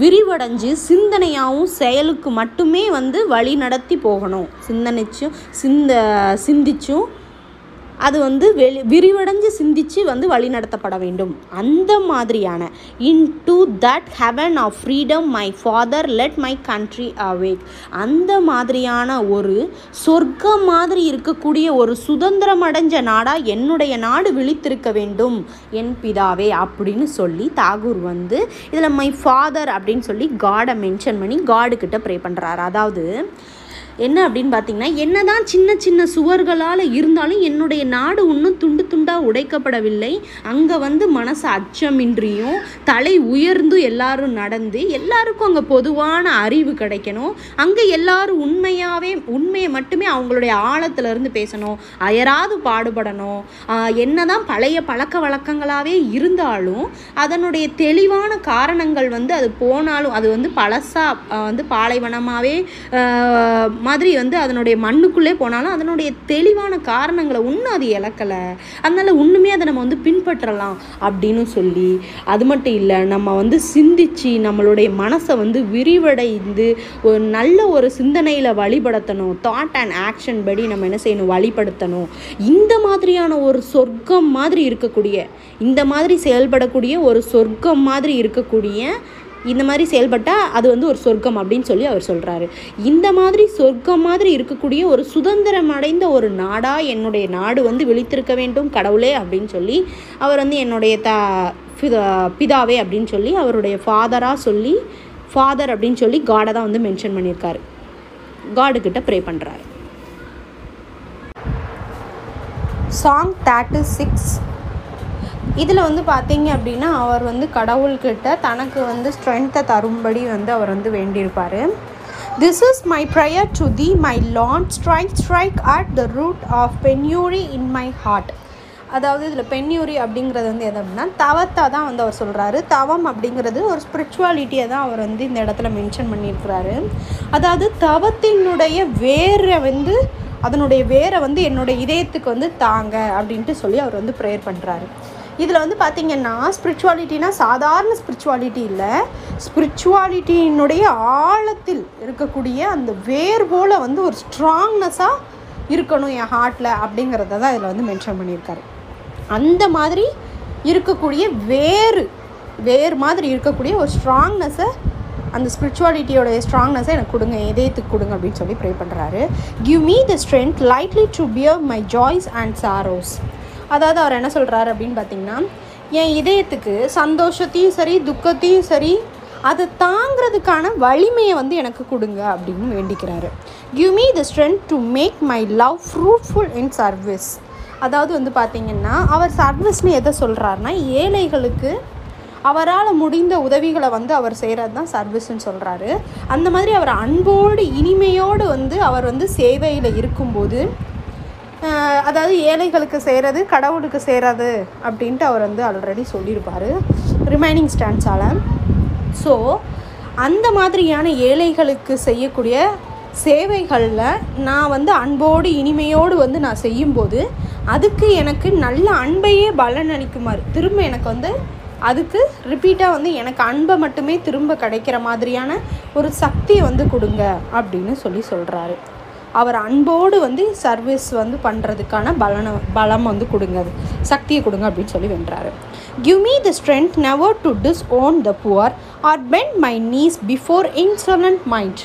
விரிவடைஞ்சு சிந்தனையாகவும் செயலுக்கு மட்டுமே வந்து வழி நடத்தி போகணும். சிந்தனைச்சும் சிந்த சிந்திச்சும் அது வந்து வெளி விரிவடைஞ்சு சிந்தித்து வந்து வழி நடத்தப்பட வேண்டும். அந்த மாதிரியான into that heaven of freedom my father let my country awake, அந்த மாதிரியான ஒரு சொர்க்கம் மாதிரி இருக்கக்கூடிய ஒரு சுதந்திரம் அடைஞ்ச நாடாக என்னுடைய நாடு விழித்திருக்க வேண்டும் என் பிதாவே அப்படின்னு சொல்லி தாகூர் வந்து இதில் மை ஃபாதர் அப்படின்னு சொல்லி காடை மென்ஷன் பண்ணி காடுக்கிட்ட ப்ரே பண்ணுறாரு. அதாவது என்ன அப்படின்னு பார்த்தீங்கன்னா, என்னதான் சின்ன சின்ன சுவர்களால் இருந்தாலும் என்னுடைய நாடு இன்னும் துண்டு துண்டாக உடைக்கப்படவில்லை. அங்கே வந்து மனசு அச்சமின்றியும் தலை உயர்ந்து எல்லாரும் நடந்து எல்லாருக்கும் அங்கே பொதுவான அறிவு கிடைக்கணும். அங்கே எல்லாரும் உண்மையாகவே உண்மையை மட்டுமே அவங்களுடைய ஆழத்திலிருந்து பேசணும், அயராது பாடுபடணும். என்னதான் பழைய பழக்க வழக்கங்களாகவே இருந்தாலும் அதனுடைய தெளிவான காரணங்கள் வந்து அது போனாலும் அது வந்து பழசாக வந்து பாலைவனமாகவே மாதிரி வந்து அதனுடைய மண்ணுக்குள்ளே போனாலும் அதனுடைய தெளிவான காரணங்களை ஒன்றும் அது இழக்கலை. அதனால ஒன்றுமே அதை நம்ம வந்து பின்பற்றலாம் அப்படின்னு சொல்லி, அது மட்டும் இல்லை நம்ம வந்து சிந்திச்சு நம்மளுடைய மனசை வந்து விரிவடைந்து ஒரு நல்ல ஒரு சிந்தனையில் வழிபடுத்தணும். தாட் அண்ட் ஆக்ஷன் படி நம்ம என்ன செய்யணும், வழிபடுத்தணும். இந்த மாதிரியான ஒரு சொர்க்கம் மாதிரி இருக்கக்கூடிய, இந்த மாதிரி செயல்படக்கூடிய ஒரு சொர்க்கம் மாதிரி இருக்கக்கூடிய, இந்த மாதிரி செயல்பட்டால் அது வந்து ஒரு சொர்க்கம் அப்படின்னு சொல்லி அவர் சொல்கிறாரு. இந்த மாதிரி சொர்க்கம் மாதிரி இருக்கக்கூடிய ஒரு சுதந்திரம் அடைந்த ஒரு நாடாக என்னுடைய நாடு வந்து விழித்திருக்க வேண்டும் கடவுளே அப்படின்னு சொல்லி அவர் வந்து என்னுடைய த பிதாவே அப்படின்னு சொல்லி அவருடைய ஃபாதராக சொல்லி, ஃபாதர் அப்படின்னு சொல்லி காடை தான் வந்து மென்ஷன் பண்ணியிருக்காரு. காடுக்கிட்ட ப்ரே பண்ணுறாரு. சாங் தேர்ட்டி சிக்ஸ் இதில் வந்து பார்த்தீங்க அப்படின்னா அவர் வந்து கடவுள்கிட்ட தனக்கு வந்து ஸ்ட்ரென்த்தை தரும்படி வந்து அவர் வந்து வேண்டியிருப்பார். This is my prayer to thee my lord, strike strike at the root of penury in my heart. அதாவது இதில் பென்யூரி அப்படிங்கிறது வந்து எது அப்படின்னா தவத்தை தான் வந்து அவர் சொல்கிறாரு. தவம் அப்படிங்கிறது ஒரு ஸ்பிரிச்சுவாலிட்டியை தான் அவர் வந்து இந்த இடத்துல மென்ஷன் பண்ணியிருக்கிறாரு. அதாவது தவத்தினுடைய வேரை வந்து அதனுடைய வேரை வந்து என்னுடைய இதயத்துக்கு வந்து தாங்க அப்படின்ட்டு சொல்லி அவர் வந்து ப்ரேயர் பண்ணுறாரு. இதில் வந்து பார்த்திங்கன்னா ஸ்பிரிச்சுவாலிட்டினா சாதாரண ஸ்பிரிச்சுவாலிட்டி இல்லை, ஸ்பிரிச்சுவாலிட்டியினுடைய ஆழத்தில் இருக்கக்கூடிய அந்த வேர் போல் வந்து ஒரு ஸ்ட்ராங்னஸாக இருக்கணும் என் ஹார்ட்டில் அப்படிங்கிறத தான் இதில் வந்து மென்ஷன் பண்ணியிருக்காரு. அந்த மாதிரி இருக்கக்கூடிய வேறு வேர் மாதிரி இருக்கக்கூடிய ஒரு ஸ்ட்ராங்னஸை, அந்த ஸ்பிரிச்சுவாலிட்டியோடைய ஸ்ட்ராங்னஸை எனக்கு கொடுங்க, இதயத்துக்கு கொடுங்க அப்படின்னு சொல்லி ப்ரே பண்ணுறாரு. Give me the strength lightly to bear my joys and sorrows. அதாவது அவர் என்ன சொல்கிறாரு அப்படின்னு பார்த்திங்கன்னா, என் இதயத்துக்கு சந்தோஷத்தையும் சரி துக்கத்தையும் சரி அதை தாங்கிறதுக்கான வலிமையை வந்து எனக்கு கொடுங்க அப்படின்னு வேண்டிக்கிறாரு. Give me the strength to make my love fruitful in service. அதாவது வந்து பார்த்திங்கன்னா அவர் சர்வீஸ்னு எதை சொல்கிறாருன்னா, ஏழைகளுக்கு அவரால் முடிந்த உதவிகளை வந்து அவர் செய்கிறது தான் சர்வீஸ்ன்னு சொல்கிறாரு. அந்த மாதிரி அவர் அன்போடு இனிமையோடு வந்து அவர் வந்து சேவையில் இருக்கும்போது, அதாவது ஏழைகளுக்கு செய்கிறது கடவுளுக்கு செய்கிறது அப்படின்ட்டு அவர் வந்து ஆல்ரெடி சொல்லியிருப்பார் ரிமைனிங் ஸ்டாண்ட்ஸால். ஸோ அந்த மாதிரியான ஏழைகளுக்கு செய்யக்கூடிய சேவைகளில் நான் வந்து அன்போடு இனிமையோடு வந்து நான் செய்யும்போது அதுக்கு எனக்கு நல்ல அன்பையே பலன் அளிக்குமாறு, திரும்ப எனக்கு வந்து அதுக்கு ரிப்பீட்டாக வந்து எனக்கு அன்பை மட்டுமே திரும்ப கிடைக்கிற மாதிரியான ஒரு சக்தியை வந்து கொடுங்க அப்படின்னு சொல்லி சொல்கிறாரு. அவர் அன்போடு வந்து சர்வீஸ் வந்து பண்ணுறதுக்கான பலனை பலம் வந்து கொடுங்க, சக்தியை கொடுங்க அப்படின்னு சொல்லி வென்றாரு. Give me the strength never to disown the poor or bend my knees before insolent mind.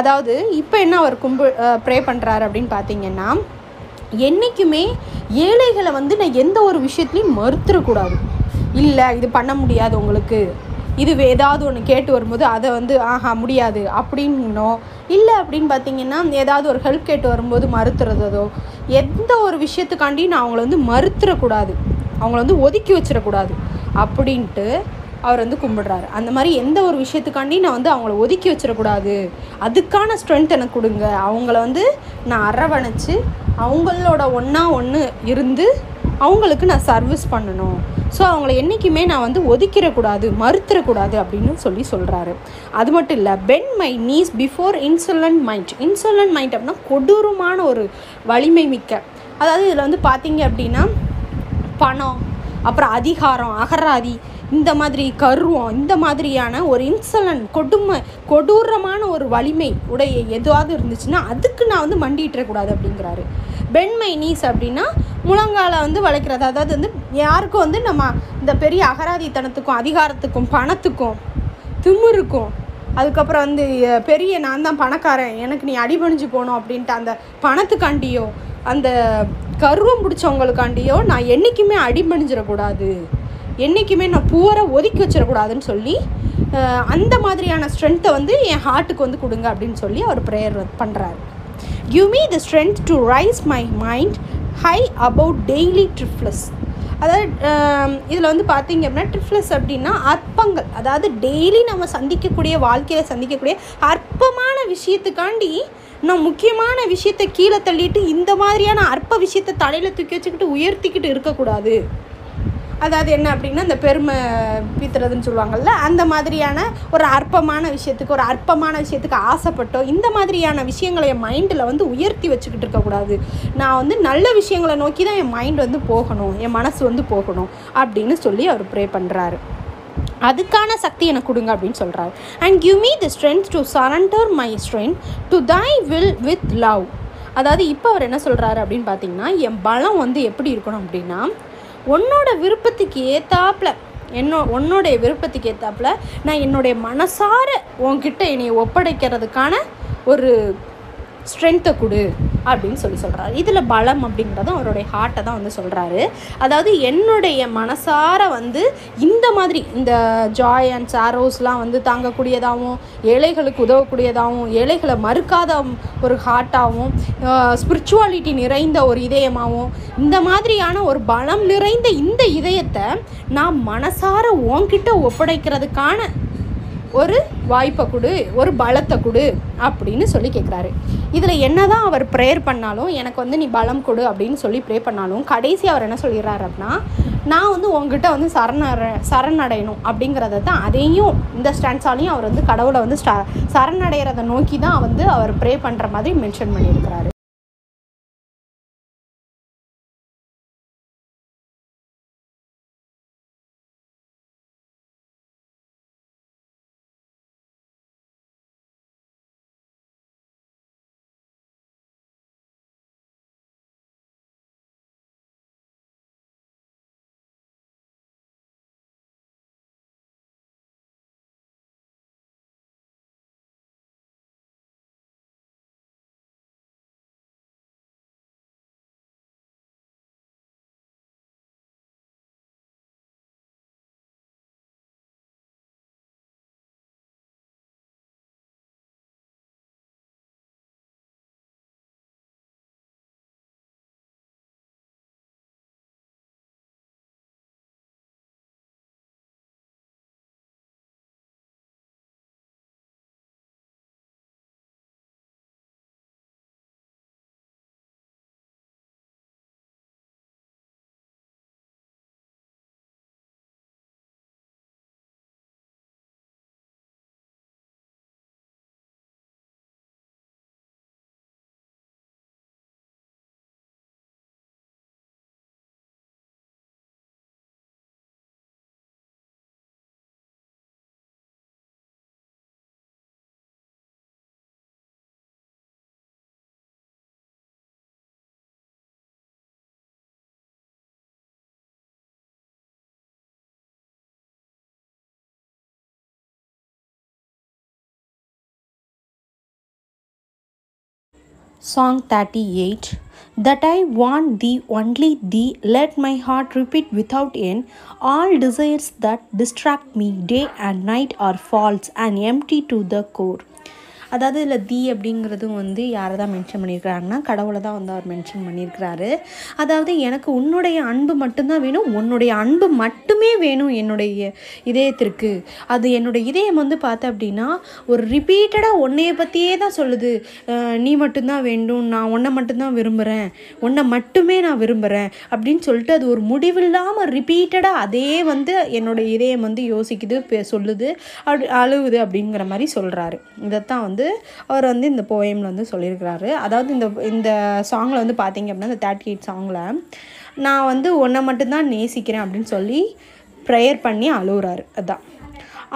அதாவது இப்போ என்ன அவர் கும்பு ப்ரே பண்ணுறாரு அப்படின்னு பார்த்தீங்கன்னா, என்றைக்குமே ஏழைகளை வந்து நான் எந்த ஒரு விஷயத்துலையும் மறுத்துடக்கூடாது. இல்லை இது பண்ண முடியாது உங்களுக்கு, இது ஏதாவது ஒன்று கேட்டு வரும்போது அதை வந்து ஆஹா முடியாது அப்படின்னோ, இல்லை அப்படின்னு பார்த்திங்கன்னா ஏதாவது ஒரு ஹெல்ப் கேட்டு வரும்போது மறுத்துறதோ, எந்த ஒரு விஷயத்துக்காண்டி நான் அவங்கள வந்து மறுத்துடக்கூடாது, அவங்கள வந்து ஒதுக்கி வச்சிடக்கூடாது அப்படின்ட்டு அவர் வந்து கும்பிடுறாரு. அந்த மாதிரி எந்த ஒரு விஷயத்துக்காண்டி நான் வந்து அவங்கள ஒதுக்கி வச்சிடக்கூடாது, அதுக்கான ஸ்ட்ரென்த் எனக்கு கொடுங்க, அவங்கள வந்து நான் அரவணைச்சு அவங்களோட ஒன்றா ஒன்று இருந்து அவங்களுக்கு நான் சர்வீஸ் பண்ணணும். ஸோ அவங்கள என்றைக்குமே நான் வந்து ஒதுக்கிடக்கூடாது மறுத்துடக்கூடாது அப்படின்னு சொல்லி சொல்கிறாரு. அது மட்டும் இல்லை, bend my knees before insolent mind. Insolent mind அப்படின்னா கொடூரமான ஒரு வலிமை மிக்க, அதாவது இதில் வந்து பார்த்தீங்க அப்படின்னா பணம், அப்புறம் அதிகாரம், அகராதி, இந்த மாதிரி கர்வம், இந்த மாதிரியான ஒரு இன்சலன்ட் கொடுமை கொடூரமான ஒரு வலிமை உடைய எதுவாவது இருந்துச்சுன்னா அதுக்கு நான் வந்து மண்டிட்டுறக்கூடாது அப்படிங்கிறாரு. பெண்ட் மை நீஸ் அப்படின்னா முழங்கால வந்து வளைக்கிறது. அதாவது வந்து யாருக்கும் வந்து நம்ம இந்த பெரிய அகராதித்தனத்துக்கும் அதிகாரத்துக்கும் பணத்துக்கும் திமிருக்கும், அதுக்கப்புறம் வந்து பெரிய நான் தான் பணக்காரன் எனக்கு நீ அடிபணிஞ்சு போகணும் அப்படின்ட்டு அந்த பணத்துக்காண்டியோ அந்த கர்வம் பிடிச்சவங்களுக்காண்டியோ நான் என்றைக்குமே அடிபணிஞ்சிடக்கூடாது, என்றைக்குமே நான் பூரை ஒதுக்கி வச்சிடக்கூடாதுன்னு சொல்லி அந்த மாதிரியான ஸ்ட்ரென்த்தை வந்து என் ஹார்ட்டுக்கு வந்து கொடுங்க அப்படின்னு சொல்லி அவர் ப்ரேயர் பண்ணுறாரு. Give me the strength to rise my mind high about daily trifles. அதாவது இதில் வந்து பார்த்தீங்க அப்படின்னா ட்ரிஃப்ளஸ் அப்படின்னா அற்பங்கள், அதாவது டெய்லி நம்ம சந்திக்கக்கூடிய வாழ்க்கையில் சந்திக்கக்கூடிய அற்பமான விஷயத்துக்காண்டி நான் முக்கியமான விஷயத்தை கீழே தள்ளிட்டு இந்த மாதிரியான அற்ப விஷயத்தை தலையில் தூக்கி வச்சுக்கிட்டு உயர்த்திக்கிட்டு இருக்கக்கூடாது. அதாவது என்ன அப்படின்னா இந்த பெருமை பீத்துறதுன்னு சொல்லுவாங்கள்ல, அந்த மாதிரியான ஒரு அற்பமான விஷயத்துக்கு ஒரு அற்பமான விஷயத்துக்கு ஆசைப்பட்டோ இந்த மாதிரியான விஷயங்களை என் மைண்டில் வந்து உயர்த்தி வச்சுக்கிட்டு இருக்கக்கூடாது. நான் வந்து நல்ல விஷயங்களை நோக்கி தான் என் மைண்ட் வந்து போகணும், என் மனசு வந்து போகணும் அப்படின்னு சொல்லி அவர் ப்ரே பண்ணுறாரு. அதுக்கான சக்தி எனக்கு கொடுங்க அப்படின்னு சொல்கிறாரு. And give me the strength to surrender my strength to thy will with love. அதாவது இப்போ அவர் என்ன சொல்கிறாரு அப்படின்னு பார்த்தீங்கன்னா, என் பலம் வந்து எப்படி இருக்கணும் அப்படின்னா உன்னோட விருப்பத்துக்கு ஏத்தாப்புல என்னோ உன்னோடைய விருப்பத்துக்கு ஏத்தாப்புல நான் என்னுடைய மனசார உன்கிட்ட என்னை ஒப்படைக்கிறதுக்கான ஒரு ஸ்ட்ரென்த்தை கொடு அப்படின்னு சொல்லி சொல்கிறாரு. இதில் பலம் அப்படிங்கிறதும் அவருடைய ஹார்ட்டை தான் வந்து சொல்கிறாரு. அதாவது என்னுடைய மனசார வந்து இந்த மாதிரி இந்த ஜாய் அண்ட் சாரோஸ்லாம் வந்து தாங்கக்கூடியதாகவும் ஏழைகளுக்கு உதவக்கூடியதாகவும் ஏழைகளை மறுக்காத ஒரு ஹார்ட்டாகவும் ஸ்பிரிச்சுவாலிட்டி நிறைந்த ஒரு இதயமாகவும் இந்த மாதிரியான ஒரு பலம் நிறைந்த இந்த இதயத்தை நான் மனசார உன்கிட்ட ஒப்படைக்கிறதுக்கான ஒரு வாய்ப்பை கொடு, ஒரு பலத்தை கொடு அப்படின்னு சொல்லி கேட்குறாரு. இதில் என்ன தான் அவர் ப்ரேயர் பண்ணாலும் எனக்கு வந்து நீ பலம் கொடு அப்படின்னு சொல்லி ப்ரே பண்ணாலும் கடைசி அவர் என்ன சொல்லிடுறாரு அப்படின்னா, நான் வந்து உங்ககிட்ட வந்து சரண சரணடையணும் அப்படிங்கிறத தான் அதையும் இந்த ஸ்டான்ஸாலையும் அவர் வந்து கடவுளை வந்து ஸ்டா சரணடைகிறத நோக்கி தான் வந்து அவர் ப்ரே பண்ணுற மாதிரி மென்ஷன் பண்ணியிருக்கிறாரு. Song thirty-eight. That I want thee, only thee, let my heart repeat without end. All desires that distract me day and night are false and empty to the core. அதாவது இதில் தி அப்படிங்கிறதும் வந்து யாரை தான் mention பண்ணியிருக்கிறாருன்னா கடவுளை தான் வந்து அவர் மென்ஷன் பண்ணியிருக்கிறாரு. அதாவது எனக்கு உன்னுடைய அன்பு மட்டும்தான் வேணும், உன்னுடைய அன்பு மட்டுமே வேணும் என்னுடைய இதயத்திற்கு. அது என்னுடைய இதயம் வந்து பார்த்தா அப்படின்னா ஒரு ரிப்பீட்டடாக உன்னைய பற்றியே தான் சொல்லுது. நீ மட்டும்தான் வேண்டும், நான் உன்னை மட்டும்தான் விரும்புகிறேன், உன்னை மட்டுமே நான் விரும்புகிறேன் அப்படின்னு சொல்லிட்டு அது ஒரு முடிவில்லாமல் ரிப்பீட்டடாக அதே வந்து என்னுடைய இதயம் வந்து யோசிக்குது, சொல்லுது, அப்படி அழுவுது அப்படிங்கிற மாதிரி சொல்கிறாரு. இதைத்தான் வந்து அவர் வந்து இந்த போயமில் வந்து சொல்லியிருக்கிறாரு. அதாவது இந்த இந்த சாங்கில் வந்து பார்த்தீங்க அப்படின்னா இந்த தேர்ட்டி எயிட் சாங்கில் நான் வந்து ஒன்றை மட்டும்தான் நேசிக்கிறேன் அப்படின்னு சொல்லி ப்ரேயர் பண்ணி அழுகுறாரு. அதுதான்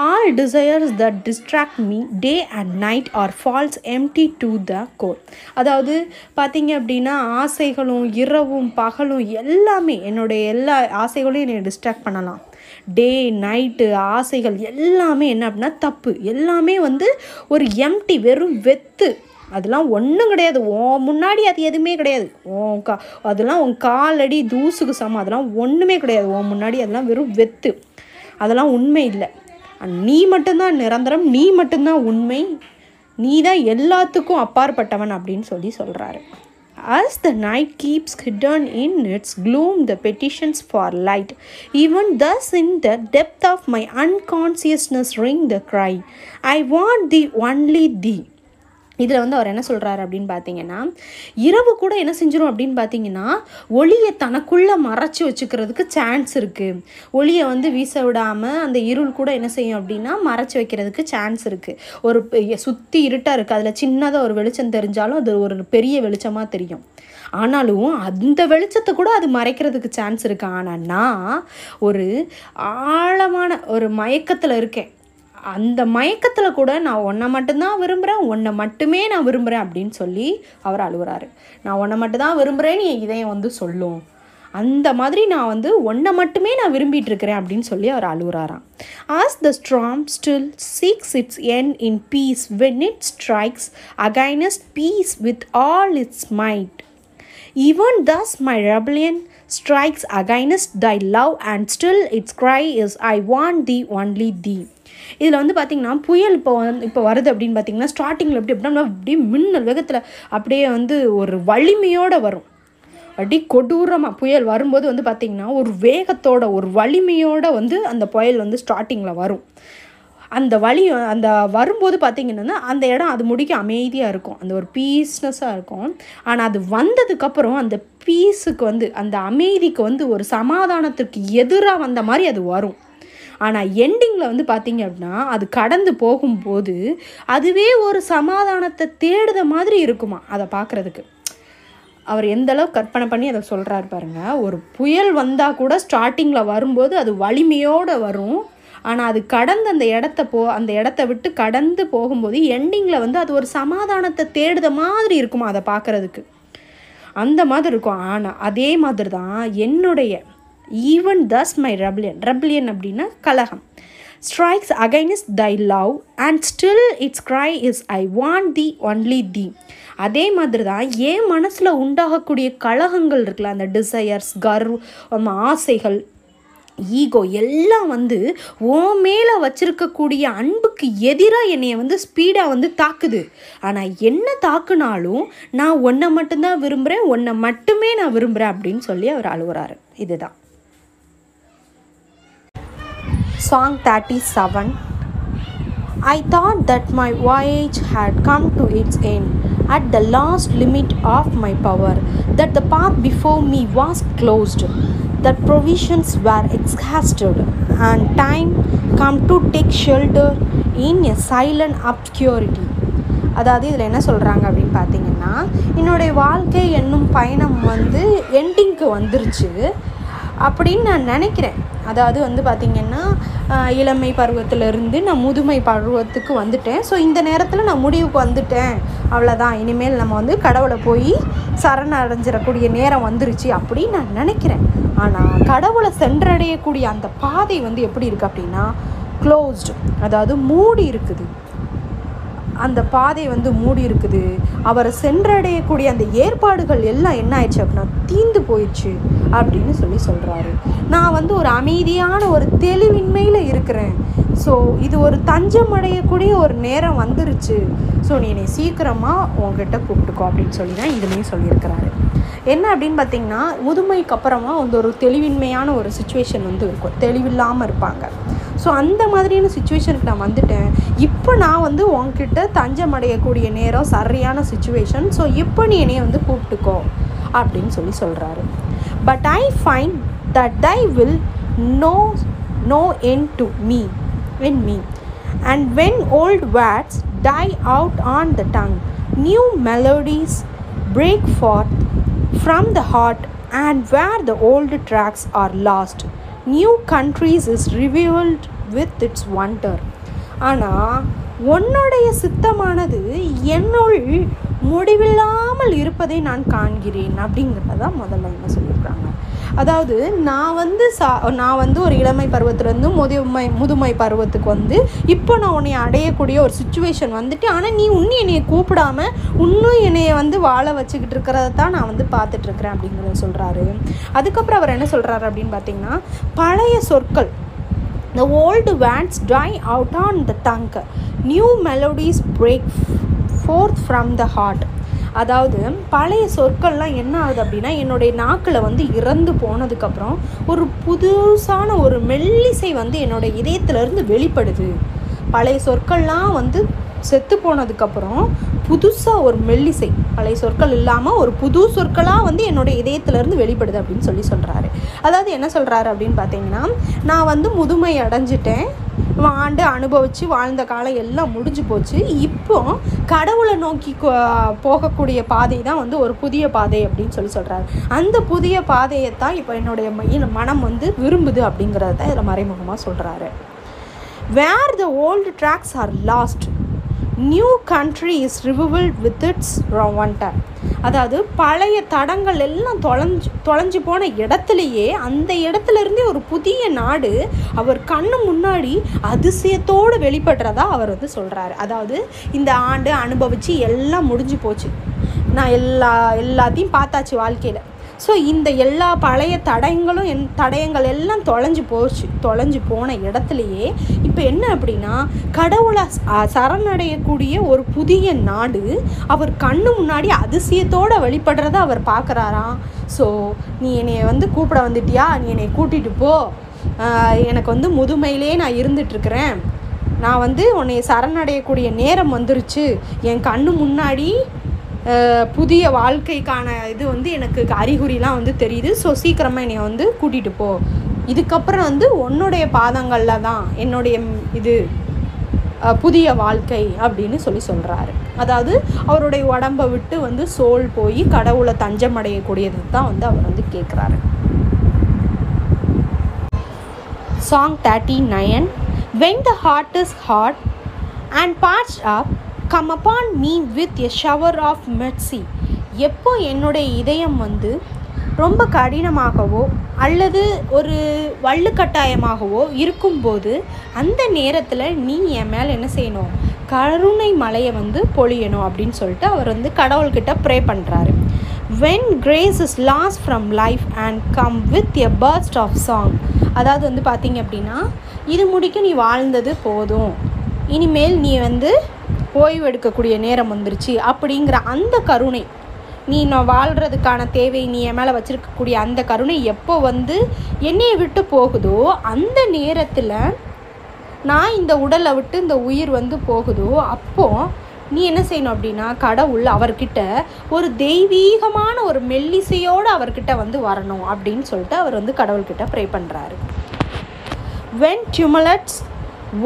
all desires that distract me day and night are false empty to the core. அதாவது பார்த்தீங்க அப்படின்னா ஆசைகளும் இரவும் பகலும் எல்லாமே என்னுடைய எல்லா ஆசைகளும் என்னை டிஸ்ட்ராக்ட் பண்ணலாம். டே நைட்டு ஆசைகள் எல்லாமே என்ன அப்படின்னா தப்பு, எல்லாமே வந்து ஒரு எம்டி வெறும் வெத்து, அதெல்லாம் ஒன்றும் கிடையாது. ஓ முன்னாடி அது எதுவுமே கிடையாது. ஓ கா அதெல்லாம் உன் காலடி தூசுக்கு சமம், அதெல்லாம் ஒன்றுமே கிடையாது. ஓ முன்னாடி அதெல்லாம் வெறும் வெத்து, அதெல்லாம் உண்மை இல்லை. நீ மட்டும்தான் நிரந்தரம், நீ மட்டும்தான் உண்மை, நீ தான் எல்லாத்துக்கும் அப்பாற்பட்டவன் அப்படின்னு சொல்லி சொல்கிறாரு. As the night keeps hidden in its gloom the petitions for light, even thus in the depth of my unconsciousness ring the cry, I want thee only thee. இதில் வந்து அவர் என்ன சொல்கிறாரு அப்படின்னு பார்த்தீங்கன்னா, இரவு கூட என்ன செஞ்சிடும் அப்படின்னு பார்த்தீங்கன்னா, ஒளியை தனக்குள்ளே மறைச்சி வச்சுக்கிறதுக்கு சான்ஸ் இருக்குது. ஒளியை வந்து வீச விடாமல் அந்த இருள் கூட என்ன செய்யும் அப்படின்னா மறைச்சி வைக்கிறதுக்கு சான்ஸ் இருக்குது. ஒரு சுற்றி இருட்டாக இருக்குது, அதில் சின்னதாக ஒரு வெளிச்சம் தெரிஞ்சாலும் அது ஒரு பெரிய வெளிச்சமாக தெரியும். ஆனாலும் அந்த வெளிச்சத்தை கூட அது மறைக்கிறதுக்கு சான்ஸ் இருக்குது. ஆனால் நான் ஒரு ஆழமான ஒரு மயக்கத்தில் இருக்கேன், அந்த மயக்கத்தில் கூட நான் ஒன்றை மட்டும்தான் விரும்புகிறேன், ஒன்றை மட்டுமே நான் விரும்புகிறேன் அப்படின்னு சொல்லி அவர் அழுகுறாரு. நான் ஒன்றை மட்டும்தான் விரும்புகிறேன்னு என் இதயம் வந்து சொல்லும், அந்த மாதிரி நான் வந்து ஒன்றை மட்டுமே நான் விரும்பிகிட்டு இருக்கிறேன் அப்படின்னு சொல்லி அவர் அழுகுறாராம். As the storm still seeks its end in peace when it strikes against peace with all its might, even thus my rebellion strikes against thy love and still its cry is I want thee only thee. இதில் வந்து பார்த்திங்கன்னா புயல் இப்போ வந்து இப்போ வருது அப்படின்னு பார்த்திங்கன்னா, ஸ்டார்டிங்கில் எப்படி அப்படின்னா அப்படியே மின்னல் வேகத்தில் அப்படியே வந்து ஒரு வலிமையோடு வரும். அப்படி கொடூரமாக புயல் வரும்போது வந்து பார்த்திங்கன்னா ஒரு வேகத்தோட ஒரு வலிமையோடு வந்து அந்த புயல் வந்து ஸ்டார்டிங்கில் வரும். அந்த வலி அந்த வரும்போது பார்த்திங்கன்னா அந்த இடம் அது முடிக்க அமைதியாக இருக்கும், அந்த ஒரு பீஸ்னஸாக இருக்கும். ஆனால் அது வந்ததுக்கப்புறம் அந்த பீஸுக்கு வந்து அந்த அமைதிக்கு வந்து ஒரு சமாதானத்துக்கு எதிராக வந்த மாதிரி அது வரும். ஆனால் எண்டிங்கில் வந்து பார்த்திங்க அப்படின்னா அது கடந்து போகும்போது அதுவே ஒரு சமாதானத்தை தேடுத மாதிரி இருக்குமா. அதை பார்க்குறதுக்கு அவர் எந்தளவு கற்பனை பண்ணி அதை சொல்கிறாரு பாருங்கள். ஒரு புயல் வந்தால் கூட ஸ்டார்டிங்கில் வரும்போது அது வலிமையோடு வரும், ஆனால் அது கடந்து அந்த இடத்த போ அந்த இடத்த விட்டு கடந்து போகும்போது எண்டிங்கில் வந்து அது ஒரு சமாதானத்தை தேடுத மாதிரி இருக்குமா. அதை பார்க்குறதுக்கு அந்த மாதிரி இருக்கும். ஆனால் அதே மாதிரி தான் என்னுடைய even thus my rebellion rebellion அப்படின்னா கலகம் strikes against thy love and still its cry is I want thee only thee. அதே மாதிரி தான் ஏன் மனசில் உண்டாகக்கூடிய கலகங்கள் இருக்குல்ல, அந்த டிசையர்ஸ், கர்வம், ஆசைகள், ஈகோ எல்லாம் வந்து ஓ மேலே வச்சிருக்கக்கூடிய அன்புக்கு எதிராக என்னைய வந்து ஸ்பீடாக வந்து தாக்குது. ஆனால் என்ன தாக்குனாலும் நான் ஒன்றை மட்டும்தான் விரும்புகிறேன், ஒன்றை மட்டுமே நான் விரும்புகிறேன் அப்படின்னு சொல்லி அவர் அழுகுறாரு. இதுதான் Song thirty-seven. I thought that my voyage had come to its end, at the last limit of my power, that the path before me was closed, that provisions were exhausted, and time come to take shelter in a silent obscurity. அதாவது இதில் என்ன சொல்கிறாங்க அப்படின்னு பார்த்தீங்கன்னா, என்னுடைய வாழ்க்கை என்னும் பயணம் வந்து எண்டிங்க்கு வந்துருச்சு அப்படின்னு நான் நினைக்கிறேன். அதாவது வந்து பார்த்திங்கன்னா இளமை பருவத்திலேருந்து நான் முதுமை பருவத்துக்கு வந்துட்டேன். ஸோ இந்த நேரத்தில் நான் முடிவுக்கு வந்துட்டேன், அவ்வளோதான், இனிமேல் நம்ம வந்து கடவுளை போய் சரணடைஞ்சிடக்கூடிய நேரம் வந்துருச்சு அப்படின்னு நான் நினைக்கிறேன். ஆனால் கடவுளை சென்றடையக்கூடிய அந்த பாதை வந்து எப்படி இருக்குது அப்படின்னா க்ளோஸ்டு, அதாவது மூடி இருக்குது. அந்த பாதை வந்து மூடி இருக்குது. அவரை சென்றடையக்கூடிய அந்த ஏற்பாடுகள் எல்லாம் என்ன ஆயிடுச்சு அப்படின்னா தீந்து போயிடுச்சு அப்படின்னு சொல்லி சொல்கிறாரு. நான் வந்து ஒரு அமைதியான ஒரு தெளிவின்மையில் இருக்கிறேன். ஸோ இது ஒரு தஞ்சம் அடையக்கூடிய ஒரு நேரம் வந்துருச்சு. ஸோ நீ என்னை சீக்கிரமாக உங்ககிட்ட கூப்பிட்டுக்கோ அப்படின்னு சொல்லி தான் இதுலேயும் சொல்லியிருக்கிறாரு. என்ன அப்படின்னு பார்த்திங்கன்னா, முதுமைக்கு அப்புறமா வந்து ஒரு தெளிவின்மையான ஒரு சுச்சுவேஷன் வந்து இருக்கும், தெளிவில்லாமல் இருப்பாங்க. ஸோ அந்த மாதிரியான சுச்சுவேஷனுக்கு நான் வந்துட்டேன். இப்போ நான் வந்து உங்ககிட்ட தஞ்சம் அடையக்கூடிய நேரம், சரியான சுச்சுவேஷன். ஸோ இப்போ நீ என்னையை வந்து கூப்பிட்டுக்கோ அப்படின்னு சொல்லி சொல்கிறாரு. But I find that thy will no no end to me in me, and when old words die out on the tongue, new melodies break forth from the heart, and where the old tracks are lost, new countries is revealed with its wonder. ஆனால் உன்னுடைய சித்தமானது என்னுள் முடிவில்லாமல் இருப்பதை நான் காண்கிறேன் அப்படிங்கிறத தான் முதல்ல என்ன சொல்லியிருக்காங்க. அதாவது நான் வந்து சா நான் வந்து ஒரு இளமை பருவத்திலேருந்து முதுமை முதுமை பருவத்துக்கு வந்து இப்போ நான் உன்னை அடையக்கூடிய ஒரு சுச்சுவேஷன் வந்துட்டு, ஆனால் நீ இன்னும் என்னையை கூப்பிடாமல் இன்னும் என்னையை வந்து வாழ வச்சுக்கிட்டு இருக்கிறத தான் நான் வந்து பார்த்துட்ருக்குறேன் அப்படிங்கிறத சொல்கிறாரு. அதுக்கப்புறம் அவர் என்ன சொல்கிறாரு அப்படின்னு பார்த்திங்கன்னா, பழைய சொற்கள் The old wands die out on the tongue. New melodies break forth from the heart. அதாவது பழைய சொற்கள்லாம் என்ன ஆகுது அப்படின்னா, என்னுடைய நாக்கில் வந்து இறந்து போனதுக்கப்புறம் ஒரு புதுசான ஒரு மெல்லிசை வந்து என்னோடய இதயத்திலேருந்து வெளிப்படுது. பழைய சொற்கள்லாம் வந்து செத்து போனதுக்கப்புறம் புதுசாக ஒரு மெல்லிசை, பழைய சொற்கள் இல்லாமல் ஒரு புது சொற்களாக வந்து என்னோடய இதயத்திலேருந்து வெளிப்படுது அப்படின்னு சொல்லி சொல்கிறாரு. அதாவது என்ன சொல்கிறாரு அப்படின்னு பார்த்தீங்கன்னா, நான் வந்து முதுமை அடைஞ்சிட்டேன், ஆண்டு அனுபவித்து வாழ்ந்த காலம் எல்லாம் முடிஞ்சு போச்சு, இப்போ கடவுளை நோக்கி போகக்கூடிய பாதை தான் வந்து ஒரு புதிய பாதை அப்படின்னு சொல்லி சொல்கிறாரு. அந்த புதிய பாதையைத்தான் இப்போ என்னுடைய மனம் வந்து விரும்புது அப்படிங்கிறத இதில் மறைமுகமாக சொல்கிறாரு. Where the old tracks are lost, new country is revealed with its wonder. அதாவது பழைய தடங்கள் எல்லாம் தொலைஞ்சு தொலைஞ்சு போன இடத்துலையே அந்த இடத்துலேருந்தே ஒரு புதிய நாடு அவர் கண்ணு முன்னாடி அதிசயத்தோடு வெளிப்படுறதா அவர் வந்து சொல்கிறாரு. அதாவது இந்த ஆண்டு அனுபவித்து எல்லாம் முடிஞ்சு போச்சு, நான் எல்லா எல்லாத்தையும் பார்த்தாச்சு வாழ்க்கையில். ஸோ இந்த எல்லா பழைய தடயங்களும் என் தடயங்கள் எல்லாம் தொலைஞ்சு போச்சு. தொலைஞ்சு போன இடத்துலையே இப்போ என்ன அப்படின்னா, கடவுளை சரணடையக்கூடிய ஒரு புதிய நாடு அவர் கண்ணு முன்னாடி அதிசயத்தோடு வெளிப்படுறத அவர் பார்க்குறாராம். ஸோ நீ என்னைய வந்து கூப்பிட வந்துட்டியா, நீ என்னை கூட்டிகிட்டு போ, எனக்கு வந்து முதுமையிலே நான் இருந்துகிட்ருக்கிறேன், நான் வந்து உன்னை சரணடையக்கூடிய நேரம் வந்துருச்சு, என் கண்ணு முன்னாடி புதிய வாழ்க்கைக்கான இது வந்து எனக்கு அறிகுறிலாம் வந்து தெரியுது, ஸோ சீக்கிரமாக என்னை வந்து கூட்டிகிட்டு போ, இதுக்கப்புறம் வந்து உன்னுடைய பாதங்களில் தான் என்னுடைய இது புதிய வாழ்க்கை அப்படின்னு சொல்லி சொல்கிறாரு. அதாவது அவருடைய உடம்பை விட்டு வந்து சோல் போய் கடவுளை தஞ்சமடையக்கூடியது தான் வந்து அவர் வந்து கேட்குறாரு. Song thirty-nine. When the heart is hot and parched up, come upon me with a shower of mercy. எப்போ என்னுடைய இதயம் வந்து ரொம்ப கடினமாகவோ அல்லது ஒரு வள்ளுக்கட்டாயமாகவோ இருக்கும்போது அந்த நேரத்தில் நீ என் மேல் என்ன செய்யணும், கருணை மலையை வந்து பொழியணும் அப்படின்னு சொல்லிட்டு அவர் வந்து கடவுள்கிட்ட ப்ரே பண்ணுறாரு. When grace is lost from life and come with a burst of song. அதாவது வந்து பார்த்தீங்க அப்படின்னா, இது முடிக்க நீ வாழ்ந்தது போதும், இனிமேல் நீ வந்து ஓய்வு எடுக்கக்கூடிய நேரம் வந்துருச்சு அப்படிங்கிற அந்த கருணை, நீ நான் வாழ்கிறதுக்கான தேவை நீ என் மேலே வச்சுருக்கக்கூடிய அந்த கருணை எப்போ வந்து என்னையை விட்டு போகுதோ, அந்த நேரத்தில் நான் இந்த உடலை விட்டு இந்த உயிர் வந்து போகுதோ, அப்போது நீ என்ன செய்யணும் அப்படின்னா, கடவுள் அவர்கிட்ட ஒரு தெய்வீகமான ஒரு மெல்லிசையோடு அவர்கிட்ட வந்து வரணும் அப்படின்னு சொல்லிட்டு அவர் வந்து கடவுள்கிட்ட ப்ரே பண்ணுறாரு. When tumults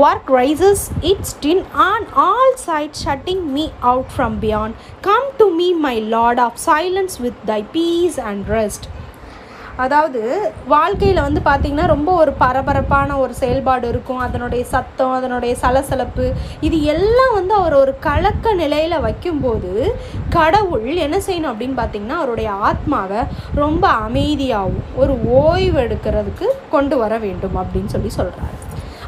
work rises its din on all sides, shutting me out from beyond. Come to me, my Lord of silence, with thy peace and rest. அதாவது வாழ்க்கையில் வந்து பார்த்திங்கன்னா ரொம்ப ஒரு பரபரப்பான ஒரு செயல்பாடு இருக்கும், அதனுடைய சத்தம், அதனுடைய சலசலப்பு, இது எல்லாம் வந்து அவர் ஒரு கலக்க நிலையில் வைக்கும்போது கடவுள் என்ன செய்யணும் அப்படின்னு பார்த்திங்கன்னா, அவருடைய ஆத்மாவை ரொம்ப அமைதியாகவும் ஒரு ஓய்வு எடுக்கிறதுக்கு கொண்டு வர வேண்டும் அப்படின்னு சொல்லி சொல்கிறாரு.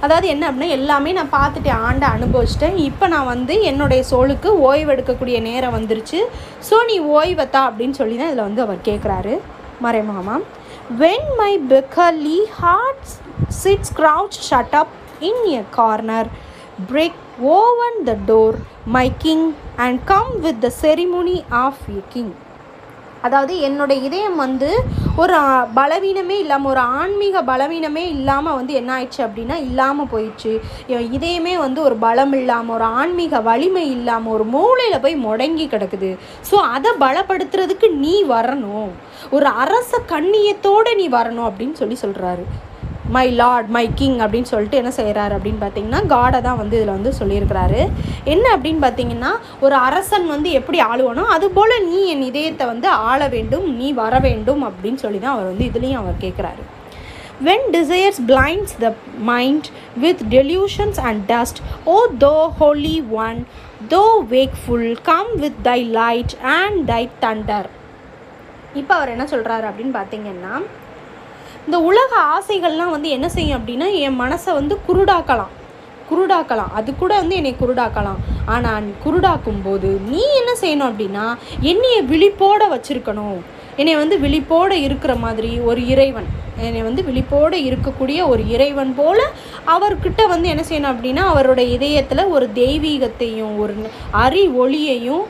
அதாவது என்ன அப்படின்னா, எல்லாமே நான் பார்த்துட்டேன், ஆண்டை அனுபவிச்சிட்டேன், இப்போ நான் வந்து என்னுடைய சோலுக்கு ஓய்வு எடுக்கக்கூடிய நேரம் வந்துருச்சு, ஸோ நீ ஓய்வத்தா அப்படின்னு சொல்லி தான் இதில் வந்து அவர் கேட்குறாரு மறைமாமா. When my beggarly heart sits crouch shut up in a corner, break open the door my king and come with the ceremony of a king. அதாவது என்னுடைய இதயம் வந்து ஒரு பலவீனமே இல்லாமல், ஒரு ஆன்மீக பலவீனமே இல்லாமல் வந்து என்ன ஆயிடுச்சு அப்படின்னா, இல்லாமல் போயிடுச்சு. இதயமே வந்து ஒரு பலம் இல்லாமல், ஒரு ஆன்மீக வலிமை இல்லாமல் ஒரு மூளையில் போய் முடங்கி கிடக்குது. ஸோ அதை பலப்படுத்துறதுக்கு நீ வரணும், ஒரு அரச கண்ணியத்தோடு நீ வரணும் அப்படின்னு சொல்லி சொல்கிறாரு. மை லார்ட் மை கிங் அப்படின்னு சொல்லிட்டு என்ன செய்கிறாரு அப்படின்னு பார்த்தீங்கன்னா, காடை தான் வந்து இதில் வந்து சொல்லியிருக்கிறாரு. என்ன அப்படின்னு பார்த்தீங்கன்னா, ஒரு அரசன் வந்து எப்படி ஆளுவானோ அதுபோல் நீ என் இதயத்தை வந்து ஆள வேண்டும், நீ வர வேண்டும் அப்படின்னு சொல்லி தான் அவர் வந்து இதுலேயும் அவர் கேட்குறாரு. When desires blinds the mind with delusions and dust, O thou holy one, thou wakeful, come with thy light and thy thunder. இப்போ அவர் என்ன சொல்கிறாரு அப்படின்னு பார்த்தீங்கன்னா, இந்த உலக ஆசைகள்லாம் வந்து என்ன செய்யும் அப்படின்னா, என் மனசை வந்து குருடாக்கலாம் குருடாக்கலாம் அது கூட வந்து என்னை குருடாக்கலாம். ஆனால் குருடாக்கும் போது நீ என்ன செய்யணும் அப்படின்னா, என்னையை விழிப்போட வச்சுருக்கணும், என்னை வந்து விழிப்போடு இருக்கிற மாதிரி ஒரு இறைவன், என்னை வந்து விழிப்போடு இருக்கக்கூடிய ஒரு இறைவன் போல் அவர்கிட்ட வந்து என்ன செய்யணும் அப்படின்னா அவரோட இதயத்தில் ஒரு தெய்வீகத்தையும் ஒரு அறி ஒளியையும்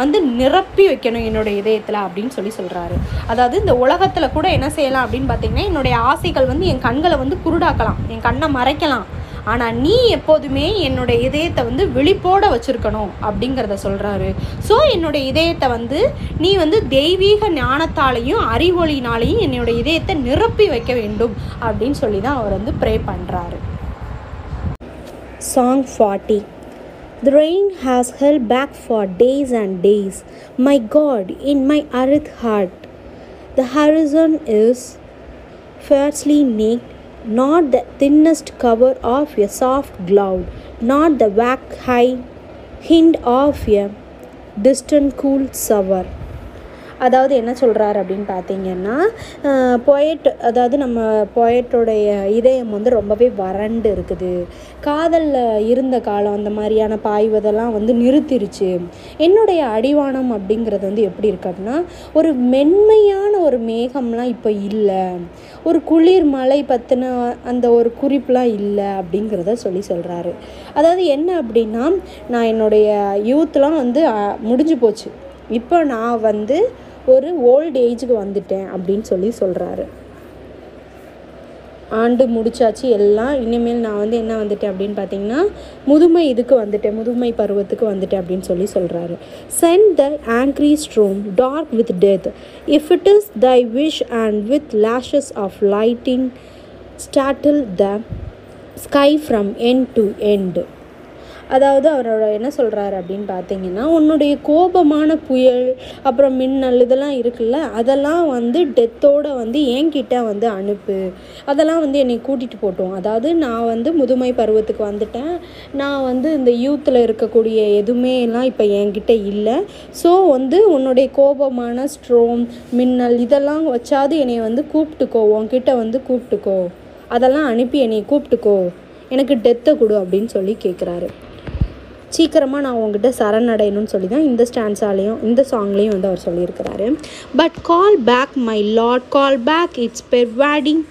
வந்து நிரப்பி வைக்கணும் என்னுடைய இதயத்தில் அப்படின்னு சொல்லி சொல்கிறாரு. அதாவது இந்த உலகத்தில் கூட என்ன செய்யலாம் அப்படின்னு பார்த்திங்கன்னா என்னுடைய ஆசைகள் வந்து என் கண்களை வந்து குருடாக்கலாம், என் கண்ணை மறைக்கலாம், ஆனால் நீ எப்போதுமே என்னுடைய இதயத்தை வந்து விழிப்போட வச்சுருக்கணும் அப்படிங்கிறத சொல்கிறாரு. ஸோ என்னுடைய இதயத்தை வந்து நீ வந்து தெய்வீக ஞானத்தாலையும் அறிவொளினாலையும் என்னுடைய இதயத்தை நிரப்பி வைக்க வேண்டும் அப்படின்னு சொல்லி தான் அவர் வந்து ப்ரே பண்ணுறாரு. Song forty. The rain has held back for days and days. My God, in my arid heart, the horizon is fiercely naked. Not the thinnest cover of a soft cloud, not the vague high hint of a distant cool shower. அதாவது என்ன சொல்கிறார் அப்படின்னு பார்த்தீங்கன்னா poet, அதாவது நம்ம போயட்டோடைய இதயம் வந்து ரொம்பவே வறண்டு இருக்குது, காதலில் இருந்த காலம் அந்த மாதிரியான பாய்வதெல்லாம் வந்து நிறுத்திருச்சு. என்னுடைய அடிவானம் அப்படிங்கிறது வந்து எப்படி இருக்குன்னா ஒரு மென்மையான ஒரு மேகம்லாம் இப்போ இல்லை, ஒரு குளிர் மலை பற்றின அந்த ஒரு குறிப்பெலாம் இல்லை அப்படிங்கிறத சொல்லி சொல்கிறாரு. அதாவது என்ன அப்படின்னா நான் என்னுடைய யூத்லாம் வந்து முடிஞ்சு போச்சு, இப்போ நான் வந்து ஒரு ஓல்ட் ஏஜுக்கு வந்துட்டேன் அப்படின்னு சொல்லி சொல்கிறாரு. ஆண்டு முடிச்சாச்சு எல்லாம், இனிமேல் நான் வந்து என்ன வந்துட்டேன் அப்படின்னு பார்த்தீங்கன்னா முதுமை இதுக்கு வந்துட்டேன், முதுமை பருவத்துக்கு வந்துட்டேன் அப்படின்னு சொல்லி சொல்கிறாரு. Send the angry storm, dark with death. If it is thy wish and with lashes of lightning, startle the sky from end to end. அதாவது அவரோட என்ன சொல்கிறாரு அப்படின்னு பார்த்தீங்கன்னா உன்னுடைய கோபமான புயல் அப்புறம் மின்னல் இதெல்லாம் இருக்குல்ல, அதெல்லாம் வந்து டெத்தோடு வந்து என்கிட்ட வந்து அனுப்பு, அதெல்லாம் வந்து என்னை கூட்டிகிட்டு போட்டோம். அதாவது நான் வந்து முதுமை பருவத்துக்கு வந்துட்டேன், நான் வந்து இந்த யூத்தில் இருக்கக்கூடிய எதுவுமே எல்லாம் இப்போ என்கிட்ட இல்லை, ஸோ வந்து உன்னுடைய கோபமான ஸ்ட்ரோம் மின்னல் இதெல்லாம் வச்சாது என்னை வந்து கூப்பிட்டுக்கோ, உன்கிட்ட வந்து கூப்பிட்டுக்கோ, அதெல்லாம் அனுப்பி என்னை கூப்பிட்டுக்கோ, எனக்கு டெத்தை கொடு அப்படின்னு சொல்லி கேட்குறாரு. சீக்கிரமாக நான் உங்ககிட்ட சரணடையணும்னு சொல்லி தான் இந்த ஸ்டான்ஸாலேயும் இந்த சாங்லேயும் வந்து அவர் சொல்லியிருக்கிறாரு. But call back my lord, call back its pervading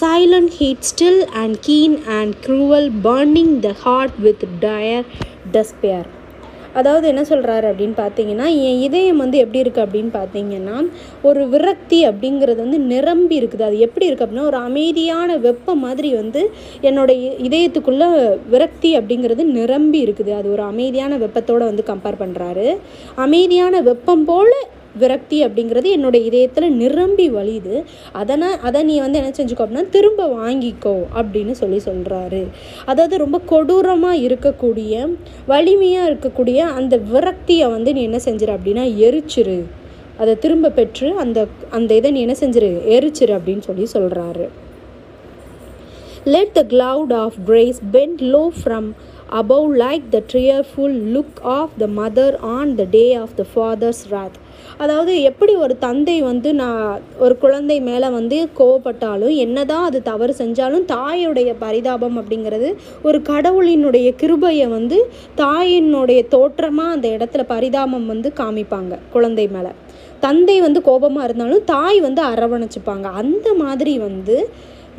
silent heat, still and keen and cruel, burning the heart with dire despair. அதாவது என்ன சொல்கிறாரு அப்படின்னு பார்த்தீங்கன்னா என் இதயம் வந்து எப்படி இருக்குது அப்படின்னு பார்த்தீங்கன்னா ஒரு விரக்தி அப்படிங்கிறது வந்து நிரம்பி இருக்குது. அது எப்படி இருக்குது அப்படின்னா ஒரு அமைதியான வெப்பம் மாதிரி வந்து என்னோடய இதயத்துக்குள்ளே விரக்தி அப்படிங்கிறது நிரம்பி இருக்குது. அது ஒரு அமைதியான வெப்பத்தோடு வந்து கம்பேர் பண்ணுறாரு. அமைதியான வெப்பம் போல் விரக்தி அப்படிங்கிறது என்னோட இதயத்தில் நிரம்பி வழியுது, அதனை அதை நீ வந்து என்ன செஞ்சுக்கோ அப்படின்னா திரும்ப வாங்கிக்கோ அப்படின்னு சொல்லி சொல்கிறாரு. அதாவது ரொம்ப கொடூரமாக இருக்கக்கூடிய வலிமையாக இருக்கக்கூடிய அந்த விரக்தியை வந்து நீ என்ன செஞ்சிரு அப்படின்னா எரிச்சிரு, அதை திரும்ப பெற்று அந்த அந்த இதை நீ என்ன செஞ்சிரு எரிச்சிரு அப்படின்னு சொல்லி சொல்கிறாரு. Let the cloud of grace bend low from above like the tearful look of the mother on the day of the father's wrath. அதாவது எப்படி ஒரு தந்தை வந்து நான் ஒரு குழந்தை மேலே வந்து கோவப்பட்டாலும் என்னதான் அது தவறு செஞ்சாலும் தாயுடைய பரிதாபம் அப்படிங்கிறது ஒரு கடவுளினுடைய கிருபையை வந்து தாயினுடைய தோற்றமாக அந்த இடத்துல பரிதாபம் வந்து காமிப்பாங்க. குழந்தை மேலே தந்தை வந்து கோபமாக இருந்தாலும் தாய் வந்து அரவணைச்சிப்பாங்க. அந்த மாதிரி வந்து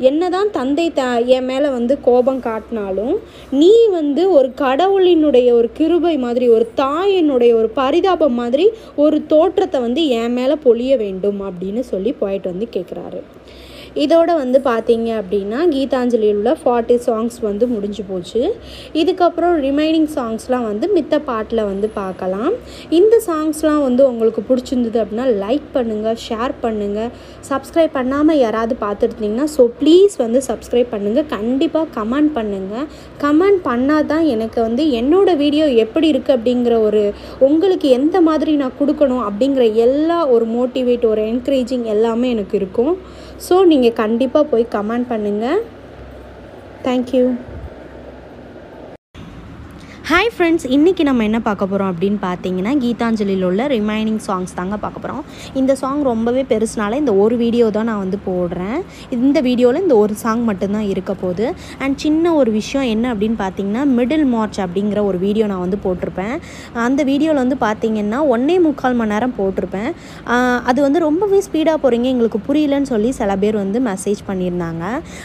என்னதான் தந்தை த என் மேலே வந்து கோபம் காட்டினாலும் நீ வந்து ஒரு கடவுளினுடைய ஒரு கிருபை மாதிரி ஒரு தாயினுடைய ஒரு பரிதாபம் மாதிரி ஒரு தோற்றத்தை வந்து என் மேலே பொழிய வேண்டும் அப்படின்னு சொல்லி போயிட்டு வந்து கேட்குறாரு. இதோடு வந்து பார்த்தீங்க அப்படின்னா கீதாஞ்சலியில் உள்ள ஃபார்ட்டி சாங்ஸ் வந்து முடிஞ்சு போச்சு. இதுக்கப்புறம் ரிமைனிங் சாங்ஸ்லாம் வந்து மித்த பாட்டில் வந்து பார்க்கலாம். இந்த சாங்ஸ்லாம் வந்து உங்களுக்கு பிடிச்சிருந்தது அப்படின்னா லைக் பண்ணுங்கள், ஷேர் பண்ணுங்கள். சப்ஸ்கிரைப் பண்ணாமல் யாராவது பார்த்துருந்தீங்கன்னா ஸோ ப்ளீஸ் வந்து சப்ஸ்கிரைப் பண்ணுங்கள், கண்டிப்பாக கமெண்ட் பண்ணுங்கள். கமெண்ட் பண்ணால் தான் எனக்கு வந்து என்னோடய வீடியோ எப்படி இருக்குது அப்படிங்கிற ஒரு உங்களுக்கு எந்த மாதிரி நான் கொடுக்கணும் அப்படிங்கிற எல்லா ஒரு மோட்டிவேட் ஒரு என்கரேஜிங் எல்லாமே எனக்கு இருக்கும். ஸோ நீங்கள் கண்டிப்பாக போய் கமெண்ட் பண்ணுங்கள். தேங்க்யூ. ஹாய் ஃப்ரெண்ட்ஸ், இன்றைக்கி நம்ம என்ன பார்க்க போகிறோம் அப்படின்னு பார்த்தீங்கன்னா கீதாஞ்சலியில் உள்ள ரிமைனிங் சாங்ஸ் தாங்க பார்க்க போகிறோம். இந்த சாங் ரொம்பவே பெருசுனால இந்த ஒரு வீடியோ தான் நான் வந்து போடுறேன். இந்த வீடியோவில் இந்த ஒரு சாங் மட்டும்தான் இருக்க போகுது. அண்ட் சின்ன ஒரு விஷயம் என்ன அப்படின்னு பார்த்தீங்கன்னா மிடில் மார்ச் அப்படிங்கிற ஒரு வீடியோ நான் வந்து போட்டிருப்பேன். அந்த வீடியோவில் வந்து பார்த்தீங்கன்னா ஒன்றே முக்கால் மணி நேரம் போட்டிருப்பேன். அது வந்து ரொம்பவே ஸ்பீடாக போகிறீங்க, எங்களுக்கு புரியலன்னு சொல்லி சில பேர் வந்து மெசேஜ் பண்ணியிருந்தாங்க.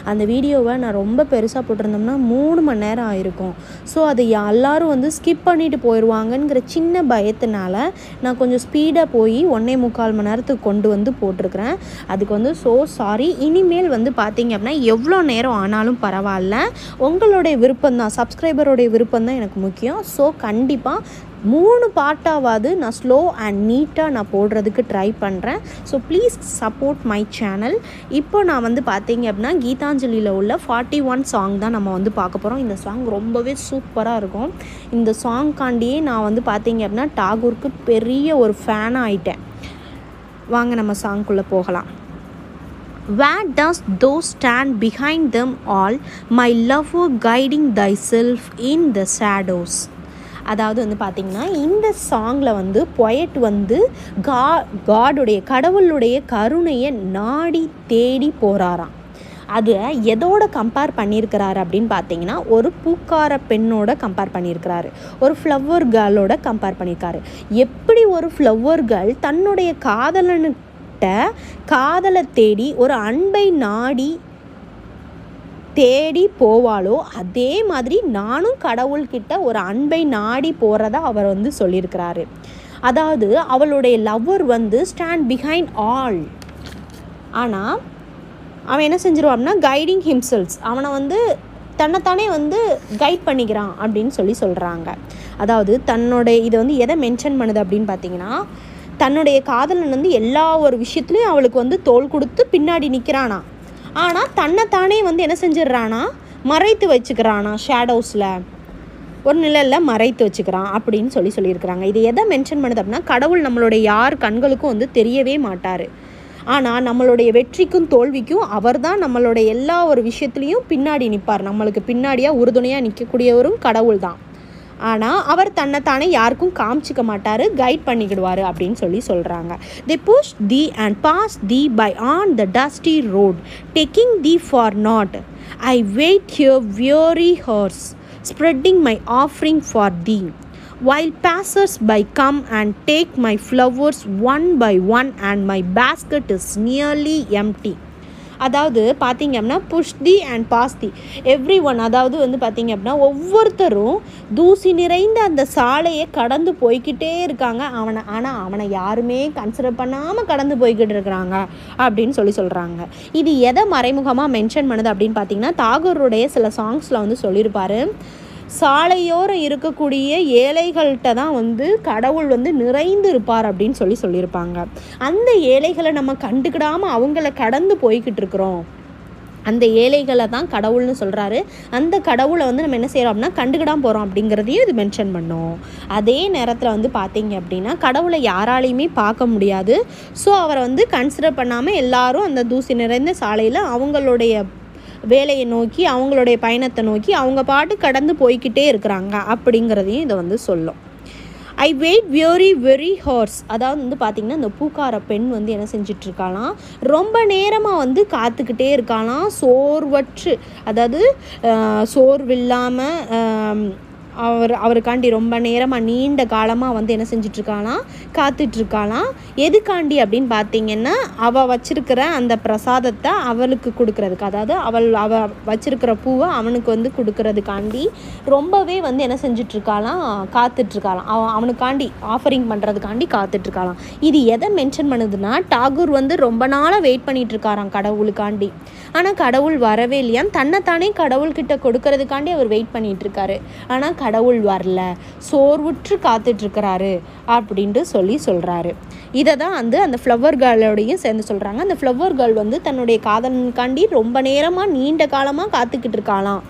அந்த வீடியோவை நான் ரொம்ப பெருசாக போட்டிருந்தோம்னா மூணு மணி நேரம் ஆயிருக்கும். ஸோ அது எல்லாரும் வந்து ஸ்கிப் பண்ணிட்டு போயிடுவாங்கங்கிற சின்ன பயத்தினால நான் கொஞ்சம் ஸ்பீடாக போய் ஒன்றே முக்கால் மணி நேரத்துக்கு கொண்டு வந்து போட்டிருக்கிறேன். அதுக்கு வந்து ஸோ சாரி. இனிமேல் வந்து பார்த்தீங்க அப்படின்னா எவ்வளோ நேரம் ஆனாலும் பரவாயில்ல, உங்களுடைய விருப்பம்தான், சப்ஸ்கிரைபருடைய விருப்பம்தான் எனக்கு முக்கியம். ஸோ கண்டிப்பாக மூணு பார்ட்டாவது நான் ஸ்லோ அண்ட் நீட்டாக நான் போடுறதுக்கு ட்ரை பண்ணுறேன். So please support my channel. இப்போ நான் வந்து பார்த்தீங்க அப்படின்னா கீதாஞ்சலியில் உள்ள ஃபார்ட்டி ஒன் சாங் தான் நம்ம வந்து பார்க்க போகிறோம். இந்த சாங் ரொம்பவே சூப்பராக இருக்கும். இந்த சாங்காண்டியே நான் வந்து பார்த்தீங்க அப்படின்னா டாகூருக்கு பெரிய ஒரு ஃபேனாக ஆகிட்டேன். வாங்க நம்ம சாங்குக்குள்ளே போகலாம். Where does thou stand behind them all, my lover guiding thyself in the shadows? அதாவது வந்து பார்த்திங்கன்னா இந்த சாங்கில் வந்து பொயட் வந்து கா காடுடைய கடவுளுடைய கருணையை நாடி தேடி போகிறாராம். அது எதோட கம்பேர் பண்ணியிருக்கிறாரு அப்படின்னு பார்த்தீங்கன்னா ஒரு பூக்கார பெண்ணோட கம்பேர் பண்ணியிருக்கிறாரு, ஒரு ஃப்ளவர் கேர்ளோட கம்பேர் பண்ணியிருக்காரு. எப்படி ஒரு ஃப்ளவர் கேர்ள் தன்னுடைய காதலனுக்கு காதலை தேடி ஒரு அன்பை நாடி தேடி போவாளோ அதே மாதிரி நானும் கடவுள்கிட்ட ஒரு அன்பை நாடி போகிறதா அவர் வந்து சொல்லியிருக்கிறாரு. அதாவது அவளுடைய லவ்வர் வந்து ஸ்டாண்ட் பிஹைண்ட் ஆல், ஆனால் அவன் என்ன செஞ்சிருவான்னா கைடிங் ஹிம்செல்ஸ், அவனை வந்து தன்னைத்தானே வந்து கைட் பண்ணிக்கிறான் அப்படின்னு சொல்லி சொல்கிறாங்க. அதாவது தன்னுடைய இதை வந்து எதை மென்ஷன் பண்ணுது அப்படின்னு பார்த்தீங்கன்னா தன்னுடைய காதலன் வந்து எல்லா ஒரு விஷயத்துலையும் அவளுக்கு வந்து தோள் கொடுத்து பின்னாடி நிற்கிறானா, ஆனால் தன்னைத்தானே வந்து என்ன செஞ்சிடறானா மறைத்து வச்சுக்கிறானா, ஷேடோஸில் ஒரு நிலையில் மறைத்து வச்சுக்கிறான் அப்படின்னு சொல்லி சொல்லியிருக்கிறாங்க. இது எதை மென்ஷன் பண்ணுது அப்படின்னா கடவுள் நம்மளுடைய யார் கண்களுக்கும் வந்து தெரியவே மாட்டார், ஆனால் நம்மளுடைய வெற்றிக்கும் தோல்விக்கும் அவர் தான் நம்மளுடைய எல்லா ஒரு விஷயத்துலேயும் பின்னாடி நிற்பார். நம்மளுக்கு பின்னாடியாக உறுதுணையாக நிற்கக்கூடியவரும் கடவுள் தான், ஆனால் அவர் தன்னைத்தானே யாருக்கும் காமிச்சிக்க மாட்டார், கைட் பண்ணிக்கிடுவார் அப்படின்னு சொல்லி சொல்கிறாங்க. They pushed thee and passed thee by on the dusty road, taking thee for naught. I wait here weary hours, spreading my offering for thee, while passers-by come and take my flowers one by one and my basket is nearly empty. அதாவது பார்த்தீங்க அப்படின்னா push the and pass the every one, அதாவது வந்து பார்த்தீங்க அப்படின்னா ஒவ்வொருத்தரும் தூசி நிறைந்த அந்த சாலையை கடந்து போய்கிட்டே இருக்காங்க, அவனை ஆனால் அவனை யாருமே கன்சிடர் பண்ணாமல் கடந்து போய்கிட்டு இருக்கிறாங்க அப்படின்னு சொல்லி சொல்கிறாங்க. இது எதை மறைமுகமாக மென்ஷன் பண்ணுது அப்படின்னு பார்த்தீங்கன்னா தாகூருடைய சில சாங்ஸில் வந்து சொல்லியிருப்பார், சாலையோரம் இருக்கக்கூடிய ஏழைகள்கிட்ட தான் வந்து கடவுள் வந்து நிறைந்து இருப்பார் அப்படின்னு சொல்லி சொல்லியிருப்பாங்க. அந்த ஏழைகளை நம்ம கண்டுக்கிடாமல் அவங்கள கடந்து போய்கிட்டு இருக்கிறோம், அந்த ஏழைகளை தான் கடவுள்னு சொல்கிறாரு. அந்த கடவுளை வந்து நம்ம என்ன செய்கிறோம் அப்படின்னா கண்டுக்கிடாமல் போகிறோம் அப்படிங்கிறதையும் இது மென்ஷன் பண்ணோம். அதே நேரத்தில் வந்து பார்த்தீங்க அப்படின்னா கடவுளை யாராலையுமே பார்க்க முடியாது, ஸோ அவரை வந்து கன்சிடர் பண்ணாமல் எல்லாரும் அந்த தூசி நிறைந்த சாலையில் அவங்களுடைய வேலையை நோக்கி அவங்களுடைய பயணத்தை நோக்கி அவங்க பாட்டு கடந்து போய்கிட்டே இருக்கிறாங்க அப்படிங்கிறதையும் இதை வந்து சொல்லும். I wait very very hours, அதாவது வந்து பார்த்திங்கன்னா இந்த பூக்கார பெண் வந்து என்ன செஞ்சிட்ருக்காளாம் ரொம்ப நேரமாக வந்து காத்துக்கிட்டே இருக்காளாம், சோர்வற்று, அதாவது சோர்வில்லாமல் அவர் அவருக்காண்டி ரொம்ப நேரமாக நீண்ட காலமாக வந்து என்ன செஞ்சிட்ருக்காளாம் காத்துட்ருக்காளாம். எதுக்காண்டி அப்படின்னு பார்த்தீங்கன்னா அவள் வச்சிருக்கிற அந்த பிரசாதத்தை அவளுக்கு கொடுக்கறதுக்கு, அதாவது அவள் அவள் வச்சிருக்கிற பூவை அவனுக்கு வந்து கொடுக்கறதுக்காண்டி ரொம்பவே வந்து என்ன செஞ்சிட்ருக்காளாம் காத்துட்ருக்காளாம், அவ அவனுக்காண்டி ஆஃபரிங் பண்ணுறதுக்காண்டி காத்துட்ருக்காளாம். இது எதை மென்ஷன் பண்ணுதுன்னா டாகூர் வந்து ரொம்ப நாளாக வெயிட் பண்ணிகிட்ருக்காராம் கடவுளுக்காண்டி, ஆனால் கடவுள் வரவே இல்லையா, தன்னைத்தானே கடவுள்கிட்ட கொடுக்கறதுக்காண்டி அவர் வெயிட் பண்ணிகிட்ருக்காரு, ஆனால் கடவுள் வரல, சோர்வுற்று காத்துட்ருக்கிறாரு அப்படின்ட்டு சொல்லி சொல்கிறாரு. இதை தான் வந்து அந்த ஃப்ளவர் கேர்ளோடையும் சேர்ந்து சொல்கிறாங்க. அந்த ஃப்ளவர் கேர்ள் வந்து தன்னுடைய காதலனுக்காண்டி ரொம்ப நேரமாக நீண்ட காலமாக காத்துக்கிட்டு இருக்காளாம்,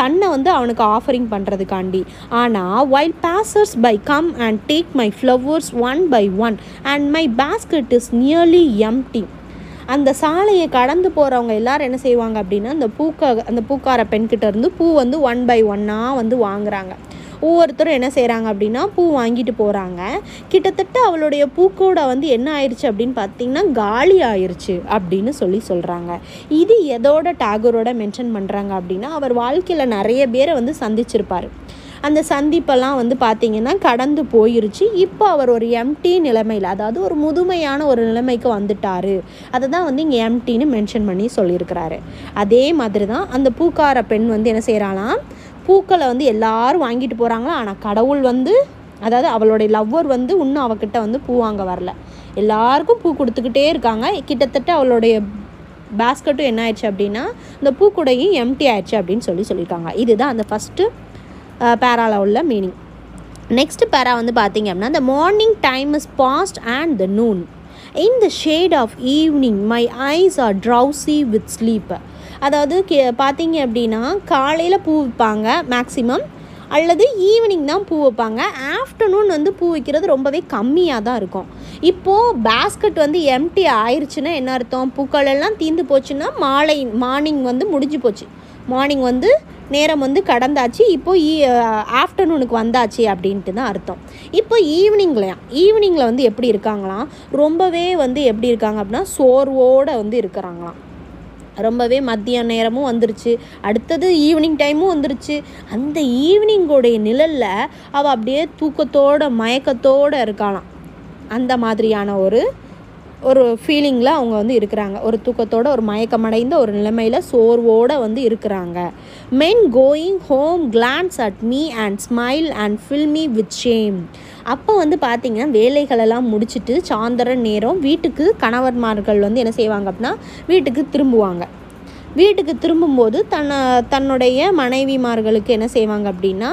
தன்னை வந்து அவனுக்கு ஆஃபரிங் பண்ணுறதுக்காண்டி. ஆனால் while passers by come and take my flowers one by one and my basket is nearly empty. அந்த சாலையை கடந்து போகிறவங்க எல்லோரும் என்ன செய்வாங்க அப்படின்னா அந்த பூக்க அந்த பூக்கார பெண்கிட்ட இருந்து பூ வந்து ஒன் பை ஒன்னாக வந்து வாங்குகிறாங்க. ஒவ்வொருத்தரும் என்ன செய்கிறாங்க அப்படின்னா பூ வாங்கிட்டு போகிறாங்க. கிட்டத்தட்ட அவளுடைய பூக்கூடை வந்து என்ன ஆயிடுச்சு அப்படின்னு பார்த்தீங்கன்னா காலி ஆயிடுச்சு அப்படின்னு சொல்லி சொல்கிறாங்க. இது எதோட டாகூரோட மென்ஷன் பண்ணுறாங்க அப்படின்னா அவர் வாழ்க்கையில் நிறைய பேரை வந்து சந்திச்சிருப்பார். அந்த சந்திப்பெல்லாம் வந்து பார்த்திங்கன்னா கடந்து போயிருச்சு. இப்போ அவர் ஒரு எம்டி நிலைமையில், அதாவது ஒரு முதுமையான ஒரு நிலைமைக்கு வந்துட்டார். அதை தான் வந்து இங்கே எம்டின்னு மென்ஷன் பண்ணி சொல்லியிருக்கிறாரு. அதே மாதிரி தான் அந்த பூக்கார பெண் வந்து என்ன செய்கிறாலாம், பூக்களை வந்து எல்லாரும் வாங்கிட்டு போகிறாங்களா, ஆனால் கடவுள் வந்து, அதாவது அவளுடைய லவ்வர் வந்து இன்னும் அவகிட்ட வந்து பூ வாங்க வரல. எல்லாருக்கும் பூ கொடுத்துக்கிட்டே இருக்காங்க. கிட்டத்தட்ட அவளுடைய பேஸ்கட்டும் என்ன ஆயிடுச்சு அப்படின்னா இந்த பூக்கூடையும் எம்டி ஆயிடுச்சு அப்படின்னு சொல்லி சொல்லியிருக்காங்க. இதுதான் அந்த ஃபஸ்ட்டு பேராவில் உள்ள மீனிங். நெக்ஸ்ட் பேரா வந்து பார்த்தீங்க அப்படின்னா the morning time is past and the noon in the shade of evening my eyes are drowsy with sleep. அதாவது பார்த்தீங்க அப்படின்னா காலையில் பூ வைப்பாங்க மேக்ஸிமம், அல்லது ஈவினிங் தான் பூ வைப்பாங்க. ஆஃப்டர்நூன் வந்து பூ வைக்கிறது ரொம்பவே கம்மியாக தான் இருக்கும். இப்போது பேஸ்கட் வந்து எம்டி ஆயிடுச்சுன்னா என்ன அர்த்தம், பூக்கள் எல்லாம் தீந்து போச்சுன்னா மாலை மார்னிங் வந்து முடிஞ்சு போச்சு, மார்னிங் வந்து நேரம் வந்து கடந்தாச்சு, இப்போது ஈ ஆஃப்டர்நூனுக்கு வந்தாச்சு அப்படின்ட்டு தான் அர்த்தம். இப்போ ஈவினிங்லையா ஈவினிங்கில் வந்து எப்படி இருக்காங்களாம், ரொம்பவே வந்து எப்படி இருக்காங்க அப்படின்னா சோர்வோடு வந்து இருக்கிறாங்களாம். ரொம்பவே மதிய நேரமும் வந்துருச்சு, அடுத்தது ஈவினிங் டைமும் வந்துருச்சு. அந்த ஈவினிங்கோடைய நிழலில் அவள் அப்படியே தூக்கத்தோட மயக்கத்தோடு இருக்கலாம். அந்த மாதிரியான ஒரு ஒரு ஃபீலிங்கில் அவங்க வந்து இருக்கிறாங்க. ஒரு தூக்கத்தோட ஒரு மயக்கமடைந்த ஒரு நிலைமையில் சோர்வோடு வந்து இருக்கிறாங்க. Men going home glance at me and smile and fill me with shame. அப்போ வந்து பார்த்திங்கன்னா வேலைகளெல்லாம் முடிச்சுட்டு சாயந்தர நேரம் வீட்டுக்கு கணவன்மார்கள் வந்து என்ன செய்வாங்க அப்படின்னா வீட்டுக்கு திரும்புவாங்க. வீட்டுக்கு திரும்பும்போது தன்னை தன்னுடைய மனைவிமார்களுக்கு என்ன செய்வாங்க அப்படின்னா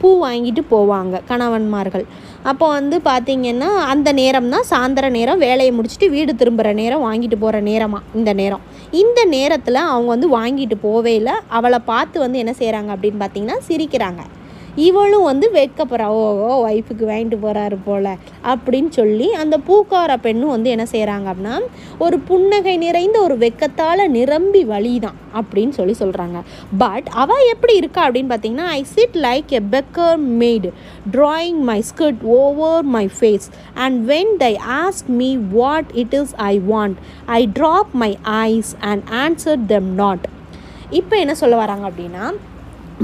பூ வாங்கிட்டு போவாங்க கணவன்மார்கள். அப்போ வந்து பார்த்திங்கன்னா அந்த நேரம் தான் சாயந்தர நேரம், வேலையை முடிச்சுட்டு வீடு திரும்புகிற நேரம், வாங்கிட்டு போகிற நேரமாக இந்த நேரம். இந்த நேரத்தில் அவங்க வந்து வாங்கிட்டு போவே இல்லை. அவளை பார்த்து வந்து என்ன செய்கிறாங்க அப்படின்னு பார்த்திங்கன்னா சிரிக்கிறாங்க. இவளும் வந்து வெட்கப்படுறா, ஓ ஒய்ஃபுக்கு வாங்கிட்டு போகிறாரு போல் அப்படின்னு சொல்லி அந்த பூக்கார பெண்ணும் வந்து என்ன செய்கிறாங்க அப்படின்னா ஒரு புன்னகை நிறைந்த ஒரு வெட்கத்தால் நிரம்பி வழிதான் அப்படின்னு சொல்லி சொல்கிறாங்க. பட் அவள் எப்படி இருக்கா அப்படின்னு பார்த்தீங்கன்னா I sit like a beggar maid drawing my skirt over my face and when they ask me what it is I want I drop my eyes and answer them not. இப்போ என்ன சொல்ல வராங்க அப்படின்னா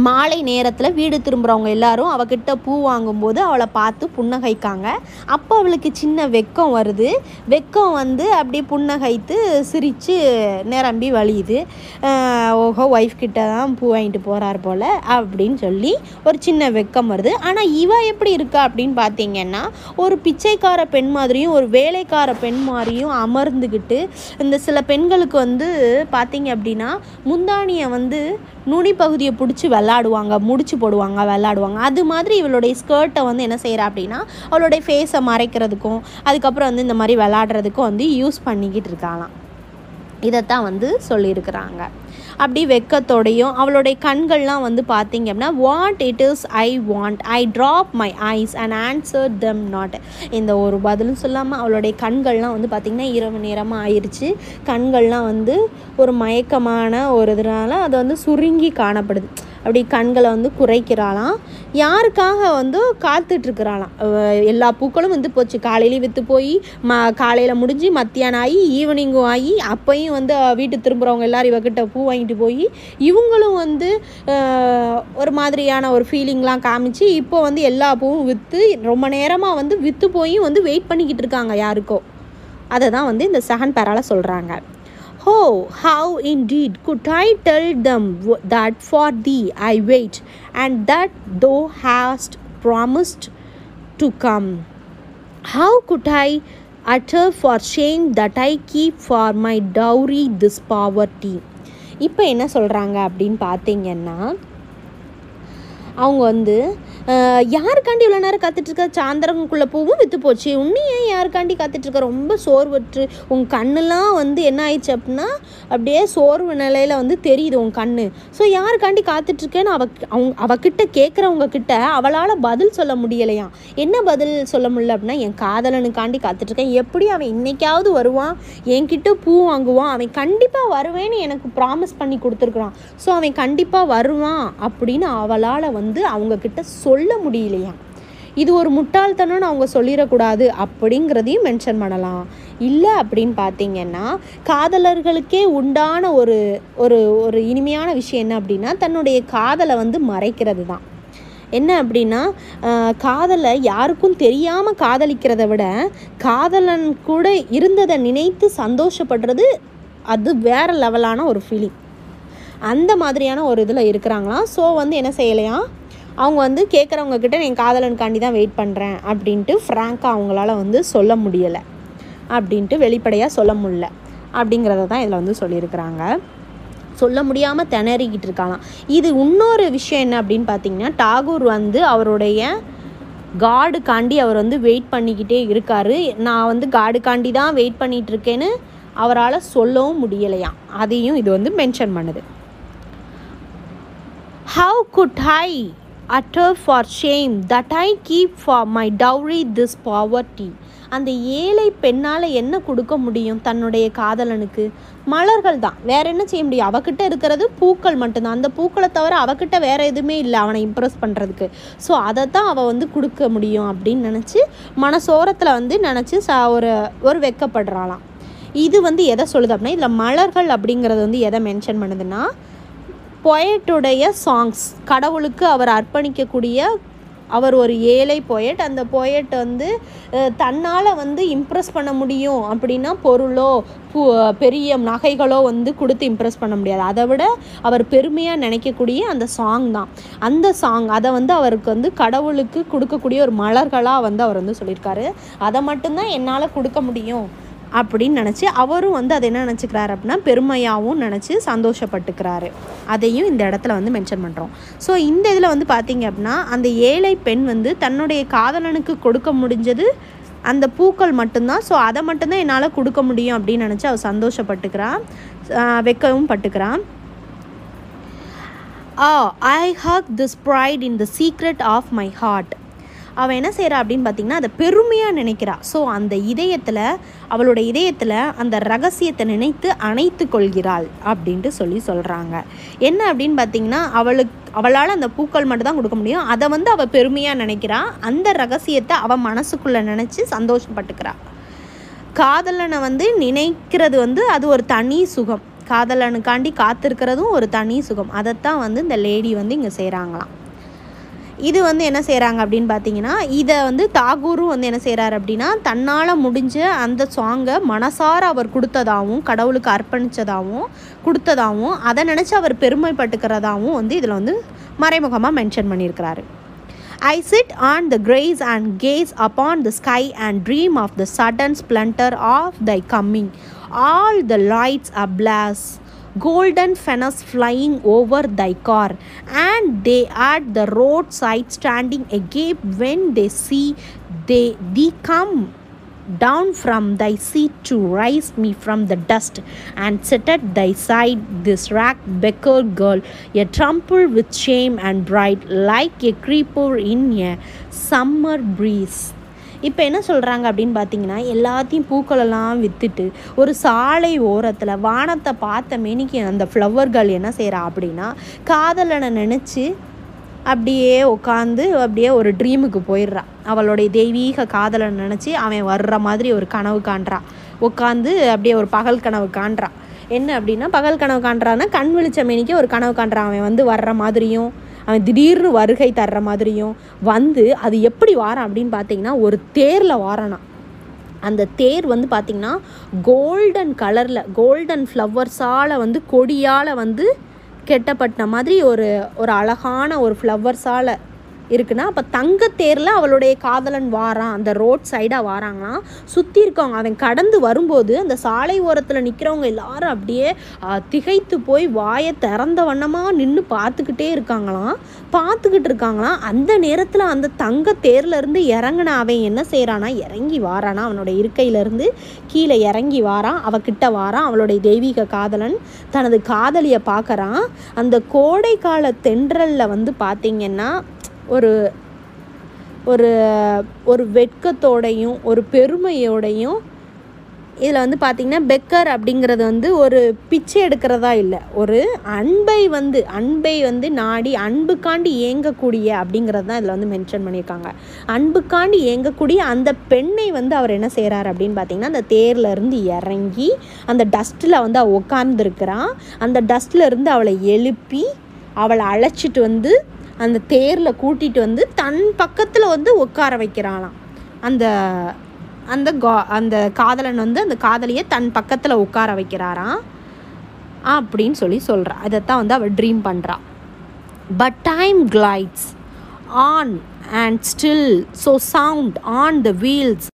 மாலை நேரத்தில் வீடு திரும்புகிறவங்க எல்லாரும் அவகிட்ட பூ வாங்கும்போது அவளை பார்த்து புன்னகைக்காங்க. அப்போ அவளுக்கு சின்ன வெக்கம் வருது. வெக்கம் வந்து அப்படி புன்னகைத்து சிரித்து நிரம்பி வழியுது. ஓஹோ ஒய்ஃப்கிட்ட தான் பூ வாங்கிட்டு போகிறார் போல் அப்படின்னு சொல்லி ஒரு சின்ன வெக்கம் வருது. ஆனால் இவ எப்படி இருக்கா அப்படின்னு பார்த்தீங்கன்னா ஒரு பிச்சைக்கார பெண் மாதிரியும் ஒரு வேலைக்கார பெண் மாதிரியும் அமர்ந்துக்கிட்டு, இந்த சில பெண்களுக்கு வந்து பார்த்தீங்க அப்படின்னா முந்தானியை வந்து நுனி பகுதியை பிடிச்சி விளாடுவாங்க, முடிச்சு போடுவாங்க, விளாடுவாங்க. அது மாதிரி இவளுடைய ஸ்கர்ட்டை வந்து என்ன செய்கிறா அப்படின்னா அவளுடைய ஃபேஸை மறைக்கிறதுக்கும் அதுக்கப்புறம் வந்து இந்த மாதிரி விளாடுறதுக்கும் வந்து யூஸ் பண்ணிக்கிட்டு இருக்காளாம். இதைத்தான் வந்து சொல்லியிருக்கிறாங்க. அப்படி வெக்கத்தோடையும் அவளுடைய கண்கள்லாம் வந்து பார்த்திங்க அப்படின்னா what it is I want I drop my eyes and answer them not. இந்த ஒரு பதிலும் சொல்லாமல் அவளுடைய கண்கள்லாம் வந்து பார்த்திங்கன்னா இரவு நேரமாக ஆயிடுச்சு. கண்கள்லாம் வந்து ஒரு மயக்கமான ஒரு இதனால அது வந்து சுருங்கி காணப்படுது. அப்படி கண்களை வந்து குறைக்கிறாளாம். யாருக்காக வந்து காத்துட்ருக்கிறாளாம். எல்லா பூக்களும் வந்து போச்சு, காலையிலையும் விற்று போய் ம காலையில் முடிஞ்சு மத்தியானம் ஆகி ஈவினிங்கும் ஆகி அப்பையும் வந்து வீட்டு திரும்புகிறவங்க எல்லோரும் இவக்கிட்ட பூ வாங்கிட்டு போய் இவங்களும் வந்து ஒரு மாதிரியான ஒரு ஃபீலிங்லாம் காமிச்சு இப்போ வந்து எல்லா பூவும் விற்று ரொம்ப நேரமாக வந்து விற்று போய் வந்து வெயிட் பண்ணிக்கிட்டு இருக்காங்க யாருக்கோ. அதை தான் வந்து இந்த செகண்ட் பேரால சொல்கிறாங்க. Oh, how indeed could I tell them that for thee I wait and that thou hast promised to come? How could I utter for shame that I keep for my dowry this poverty? இப்போ என்ன சொல்கிறாங்க அப்படின்னு பார்த்தீங்கன்னா அவங்க வந்து யாருக்காண்டி இவ்வளோ நேரம் காத்துட்ருக்க, சாயந்தரங்குள்ளே பூவும் விற்று போச்சு, இன்னும் ஏன் யாருக்காண்டி காத்துட்ருக்க, ரொம்ப சோர்வற்று உன் கண்ணுலாம் வந்து என்ன ஆயிடுச்சு அப்படின்னா அப்படியே சோர்வு நிலையில் வந்து தெரியுது உன் கண். ஸோ யாருக்காண்டி காத்துட்ருக்கேன்னு அவ அவங்க அவகிட்ட கேட்குறவங்க கிட்ட அவளால் பதில் சொல்ல முடியலையாம். என்ன பதில் சொல்ல முடியல அப்படின்னா என் காதலனுக்காண்டி காத்துட்ருக்கேன், எப்படி அவன் இன்றைக்காவது வருவான், என்கிட்ட பூ வாங்குவான், அவன் கண்டிப்பாக வருவேன்னு எனக்கு ப்ராமிஸ் பண்ணி கொடுத்துருக்குறான், ஸோ அவன் கண்டிப்பாக வருவான் அப்படின்னு அவளால் வந்து வந்து அவங்கக்கிட்ட சொல்ல முடியலையா, இது ஒரு முட்டாள்தனம்னு அவங்க சொல்லிடக்கூடாது அப்படிங்கிறதையும் மென்ஷன் பண்ணலாம். இல்லை அப்படின்னு பார்த்தீங்கன்னா காதலர்களுக்கே உண்டான ஒரு ஒரு ஒரு இனிமையான விஷயம் என்ன அப்படின்னா தன்னுடைய காதலை வந்து மறைக்கிறது தான். என்ன அப்படின்னா காதலை யாருக்கும் தெரியாமல் காதலிக்கிறத விட காதலன் கூட இருந்ததை நினைத்து சந்தோஷப்படுறது அது வேறு லெவலான ஒரு ஃபீலிங். அந்த மாதிரியான ஒரு இதில் இருக்கிறாங்களாம். ஸோ வந்து என்ன செய்யலையாம், அவங்க வந்து கேட்குறவங்கக்கிட்ட என் காதலனுக்காண்டி தான் வெயிட் பண்ணுறேன் அப்படின்ட்டு ஃப்ராங்காக அவங்களால வந்து சொல்ல முடியலை, அப்படின்ட்டு வெளிப்படையாக சொல்ல முடியல அப்படிங்கிறத தான் இதில் வந்து சொல்லியிருக்கிறாங்க. சொல்ல முடியாமல் திணறிக்கிட்டு இருக்காங்களாம். இது இன்னொரு விஷயம் என்ன அப்படின்னு பார்த்தீங்கன்னா டாகூர் வந்து அவருடைய காடுக்காண்டி அவர் வந்து வெயிட் பண்ணிக்கிட்டே இருக்கார். நான் வந்து காடுக்காண்டி தான் வெயிட் பண்ணிகிட்ருக்கேன்னு அவரால் சொல்லவும் முடியலையாம். அதையும் இது வந்து மென்ஷன் பண்ணுது. How could I utter for shame that I keep for my dowry this poverty? அந்த ஏழை பெண்ணால் என்ன கொடுக்க முடியும் தன்னுடைய காதலனுக்கு? மலர்கள் தான், வேறு என்ன செய்ய முடியும்? அவகிட்ட இருக்கிறது பூக்கள் மட்டும்தான். அந்த பூக்களை தவிர அவகிட்ட வேறு எதுவுமே இல்லை அவனை இம்ப்ரெஸ் பண்ணுறதுக்கு. ஸோ அதை தான் அவள் வந்து கொடுக்க முடியும் அப்படின்னு நினச்சி மனசோரத்தில் வந்து நினச்சி ச ஒரு ஒரு வெக்கப்படுறாளாம். இது வந்து எதை சொல்லுது அப்படின்னா இதில் மலர்கள் அப்படிங்கிறது வந்து எதை மென்ஷன் பண்ணுதுன்னா பொயட்டுடைய சாங்ஸ், கடவுளுக்கு அவர் அர்ப்பணிக்கக்கூடிய, அவர் ஒரு ஏழை பொயட். அந்த பொயட் வந்து தன்னால் வந்து இம்ப்ரெஸ் பண்ண முடியும் அப்படின்னா பொருளோ பெரிய நகைகளோ வந்து கொடுத்து இம்ப்ரெஸ் பண்ண முடியாது. அதை விட அவர் பெருமையாக நினைக்கக்கூடிய அந்த சாங் தான் அந்த சாங். அதை வந்து அவருக்கு வந்து கடவுளுக்கு கொடுக்கக்கூடிய ஒரு மலர்களாக வந்து அவர் வந்து சொல்லியிருக்காரு. அதை மட்டும்தான் என்னால் கொடுக்க முடியும் அப்படின்னு நினச்சி அவரும் வந்து அதை என்ன நினச்சிக்கிறாரு அப்படின்னா பெருமையாகவும் நினச்சி சந்தோஷப்பட்டுக்கிறாரு. அதையும் இந்த இடத்துல வந்து மென்ஷன் பண்ணுறோம். ஸோ இந்த இதில் வந்து பார்த்திங்க அப்படின்னா அந்த ஏழை பெண் வந்து தன்னுடைய காதலனுக்கு கொடுக்க முடிஞ்சது அந்த பூக்கள் மட்டும்தான். ஸோ அதை மட்டும்தான் என்னால் கொடுக்க முடியும் அப்படின்னு நினச்சி அவர் சந்தோஷப்பட்டுக்கிறான், வெக்கவும் பட்டுக்கிறான். I hug this pride in the secret of my heart. அவள் என்ன செய்கிறா அப்படின்னு பார்த்திங்கன்னா அதை பெருமையாக நினைக்கிறா. ஸோ அந்த இதயத்தில், அவளோட இதயத்தில் அந்த ரகசியத்தை நினைத்து அணைத்து கொள்கிறாள் அப்படின்ட்டு சொல்லி சொல்கிறாங்க. என்ன அப்படின்னு பார்த்திங்கன்னா அவளுக்கு அவளால் அந்த பூக்கள் மட்டும்தான் கொடுக்க முடியும். அதை வந்து அவள் பெருமையாக நினைக்கிறா. அந்த ரகசியத்தை அவள் மனசுக்குள்ளே நினச்சி சந்தோஷப்பட்டுக்கிறா. காதலனை வந்து நினைக்கிறது வந்து அது ஒரு தனி சுகம். காதலனுக்காண்டி காத்திருக்கிறதும் ஒரு தனி சுகம். அதைத்தான் வந்து இந்த லேடி வந்து இங்கே செய்கிறாங்களாம். இது வந்து என்ன செய்கிறாங்க அப்படின்னு பார்த்தீங்கன்னா இதை வந்து தாகூரும் வந்து என்ன செய்கிறாரு அப்படின்னா தன்னால் முடிஞ்ச அந்த சாங்கை மனசார அவர் கொடுத்ததாகவும் கடவுளுக்கு அர்ப்பணித்ததாகவும் கொடுத்ததாகவும் அதை நினச்சி அவர் பெருமைப்பட்டுக்கிறதாகவும் வந்து இதில் வந்து மறைமுகமாக மென்ஷன் பண்ணியிருக்கிறாரு. I sit on the grass and gaze upon the sky and dream of the sudden splendour of thy coming all the lights ablaze golden fences flying over thy car and they at the roadside standing agape when they see they thee come down from thy seat to raise me from the dust and set at thy side this rack-beckered girl a trampled with shame and pride like a creeper in a summer breeze. இப்போ என்ன சொல்கிறாங்க அப்படின்னு பார்த்தீங்கன்னா எல்லாத்தையும் பூக்களெல்லாம் விற்றுட்டு ஒரு சாலை ஓரத்தில் வானத்தை பார்த்த மேனிக்கு அந்த ஃப்ளவர்கள் என்ன செய்கிறா அப்படின்னா காதலனை நினச்சி அப்படியே உட்காந்து அப்படியே ஒரு ட்ரீமுக்கு போயிடுறா. அவளுடைய தெய்வீக காதலனை நினச்சி அவன் வர்ற மாதிரி ஒரு கனவு காண்றா. உட்காந்து அப்படியே ஒரு பகல் கனவு காண்றா. என்ன அப்படின்னா பகல் கனவு காண்றான்னா கண் விழிச்ச மேனிக்கு ஒரு கனவு காண்றான். அவன் வந்து வர்ற மாதிரியும் அவன் திடீர்னு வருகை தர்ற மாதிரியும் வந்து அது எப்படி வாரான் அப்படின்னு பார்த்தீங்கன்னா ஒரு தேரில் வாரானா. அந்த தேர் வந்து பார்த்திங்கன்னா கோல்டன் கலரில் கோல்டன் ஃப்ளவர்ஸால் வந்து கொடியால் வந்து கெட்டப்பட்ட மாதிரி ஒரு ஒரு அழகான ஒரு ஃப்ளவர்ஸால் இருக்குன்னா அப்போ தங்கத்தேரில் அவளுடைய காதலன் வாரான். அந்த ரோட் சைடாக வாராங்களாம். சுற்றி இருக்கவங்க அவன் கடந்து வரும்போது அந்த சாலை ஓரத்தில் நிற்கிறவங்க எல்லாரும் அப்படியே திகைத்து போய் வாயை திறந்த வண்ணமாக நின்று பார்த்துக்கிட்டே இருக்காங்களாம். பார்த்துக்கிட்டு இருக்காங்களாம். அந்த நேரத்தில் அந்த தங்கத்தேர்லேருந்து இறங்கின அவன் என்ன செய்கிறானா இறங்கி வாரானா. அவனோட இருக்கையிலேருந்து கீழே இறங்கி வாரான். அவகிட்ட வாரான். அவளுடைய தெய்வீக காதலன் தனது காதலியை பார்க்குறான். அந்த கோடை கால தென்றலில் வந்து பார்த்திங்கன்னா ஒரு ஒரு ஒரு வெட்கத்தோடையும் ஒரு பெருமையோடையும் இதில் வந்து பார்த்திங்கன்னா பெக்கர் அப்படிங்கிறது வந்து ஒரு பிச்சை எடுக்கிறதா இல்லை, ஒரு அன்பை வந்து அன்பை வந்து நாடி அன்புக்காண்டி ஏங்கக்கூடிய அப்படிங்கிறது தான் இதில் வந்து மென்ஷன் பண்ணியிருக்காங்க. அன்புக்காண்டி ஏங்கக்கூடிய அந்த பெண்ணை வந்து அவர் என்ன செய்கிறார் அப்படின்னு பார்த்திங்கன்னா அந்த தேர்லேருந்து இறங்கி அந்த டஸ்ட்டில் வந்து அவள் உட்கார்ந்துருக்கிறான். அந்த டஸ்ட்லேருந்து அவளை எழுப்பி அவளை அழைச்சிட்டு வந்து அந்த தேரில் கூட்டிகிட்டு வந்து தன் பக்கத்தில் வந்து உட்கார வைக்கிறாளாம். அந்த அந்த கா அந்த காதலன் வந்து அந்த காதலியை தன் பக்கத்தில் உட்கார வைக்கிறாராம் அப்படின்னு சொல்லி சொல்கிறா. இதைத்தான் வந்து அவள் ட்ரீம் பண்ணுறா. But time glides on and still so sound on the wheels.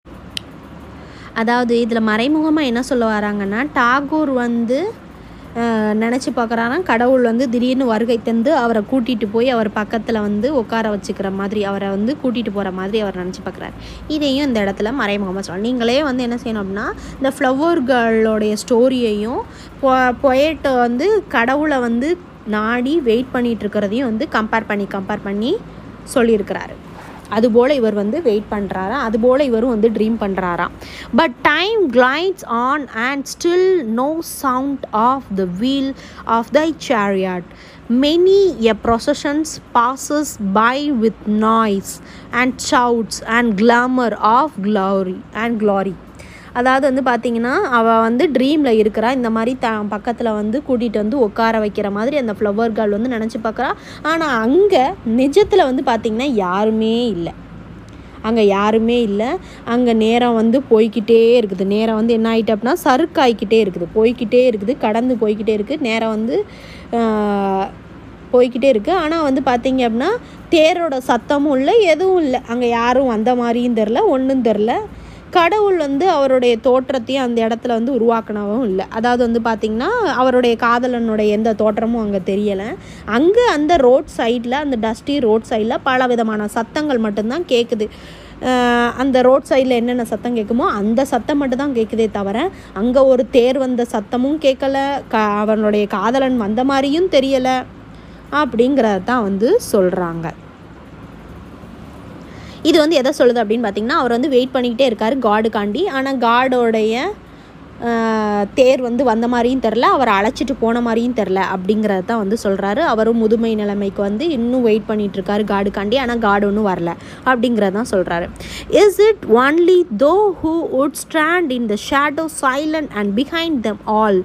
அதாவது இதில் மறைமுகமாக என்ன சொல்ல வராங்கன்னா டாகூர் வந்து நினச்சி பார்க்குறாராம் கடவுள் வந்து திடீர்னு வருகை தந்து அவரை கூட்டிகிட்டு போய் அவர் பக்கத்தில் வந்து உட்கார வச்சுக்கிற மாதிரி அவரை வந்து கூட்டிகிட்டு போகிற மாதிரி அவர் நினச்சி பார்க்குறாரு. இதையும் இந்த இடத்துல மறைமுகமாக சொல்லலாம். நீங்களே வந்து என்ன செய்யணும் அப்படின்னா இந்த ஃப்ளவர் கேர்ளோடைய ஸ்டோரியையும் பொ பொயட்டை வந்து கடவுளை வந்து நாடி வெயிட் பண்ணிகிட்ருக்கிறதையும் வந்து கம்பேர் பண்ணி கம்பேர் பண்ணி சொல்லியிருக்கிறாரு. அதுபோல் இவர் வந்து வெயிட் பண்ணுறாராம், அதுபோல் இவரும் வந்து ட்ரீம் பண்ணுறாராம். But time glides on and still no sound of the wheel of thy chariot. Many a processions passes by with noise and shouts and glamour of glory and glory. அதாவது வந்து பார்த்திங்கன்னா அவள் வந்து ட்ரீமில் இருக்கிறா, இந்த மாதிரி த பக்கத்தில் வந்து கூட்டிகிட்டு வந்து உட்கார வைக்கிற மாதிரி அந்த ஃப்ளவர் கேர்ள் வந்து நினச்சி பார்க்குறா. ஆனால் அங்கே நிஜத்தில் வந்து பார்த்திங்கன்னா யாருமே இல்லை, அங்கே யாருமே இல்லை. அங்கே நேரம் வந்து போய்கிட்டே இருக்குது, நேரம் வந்து என்ன ஆகிட்டு அப்படின்னா சறுக்காய்கிட்டே இருக்குது, போய்கிட்டே இருக்குது, கடந்து போய்கிட்டே இருக்குது, நேரம் வந்து போய்கிட்டே இருக்குது. ஆனால் வந்து பார்த்திங்க அப்படின்னா தேரோட சத்தமும் இல்லை, எதுவும் இல்லை, அங்கே யாரும் வந்த மாதிரியும் தெரில, ஒன்றும் தெரில. கடவுள் வந்து அவருடைய தோற்றத்தையும் அந்த இடத்துல வந்து உருவாக்கினவும் இல்லை. அதாவது வந்து பார்த்திங்கன்னா அவருடைய காதலனுடைய எந்த தோற்றமும் அங்கே தெரியலை. அங்கே அந்த ரோட் சைடில் அந்த டஸ்டி ரோட் சைடில் பல விதமான சத்தங்கள் மட்டும்தான் கேட்குது. அந்த ரோட் சைடில் என்னென்ன சத்தம் கேட்குமோ அந்த சத்தம் மட்டும்தான் கேட்குதே தவிர அங்கே ஒரு தேர் வந்த சத்தமும் கேட்கலை, க அவனுடைய காதலன் வந்த மாதிரியும் தெரியலை அப்படிங்கிறதான் வந்து சொல்கிறாங்க. இது வந்து எதை சொல்லுது அப்படின்னு பார்த்திங்கன்னா அவர் வந்து வெயிட் பண்ணிக்கிட்டே இருக்கார் காடுக்காண்டி. ஆனால் காடோடைய தேர் வந்து வந்த மாதிரியும் தெரில, அவரை அழைச்சிட்டு போன மாதிரியும் தெரில அப்படிங்கிறது தான் வந்து சொல்கிறாரு. அவரும் முதுமை நிலைமைக்கு வந்து இன்னும் வெயிட் பண்ணிகிட்ருக்காரு காடுக்காண்டி, ஆனால் காடு ஒன்றும் வரல அப்படிங்கிறதான் சொல்கிறாரு. Is it only thou who would stand in the shadow silent and behind them all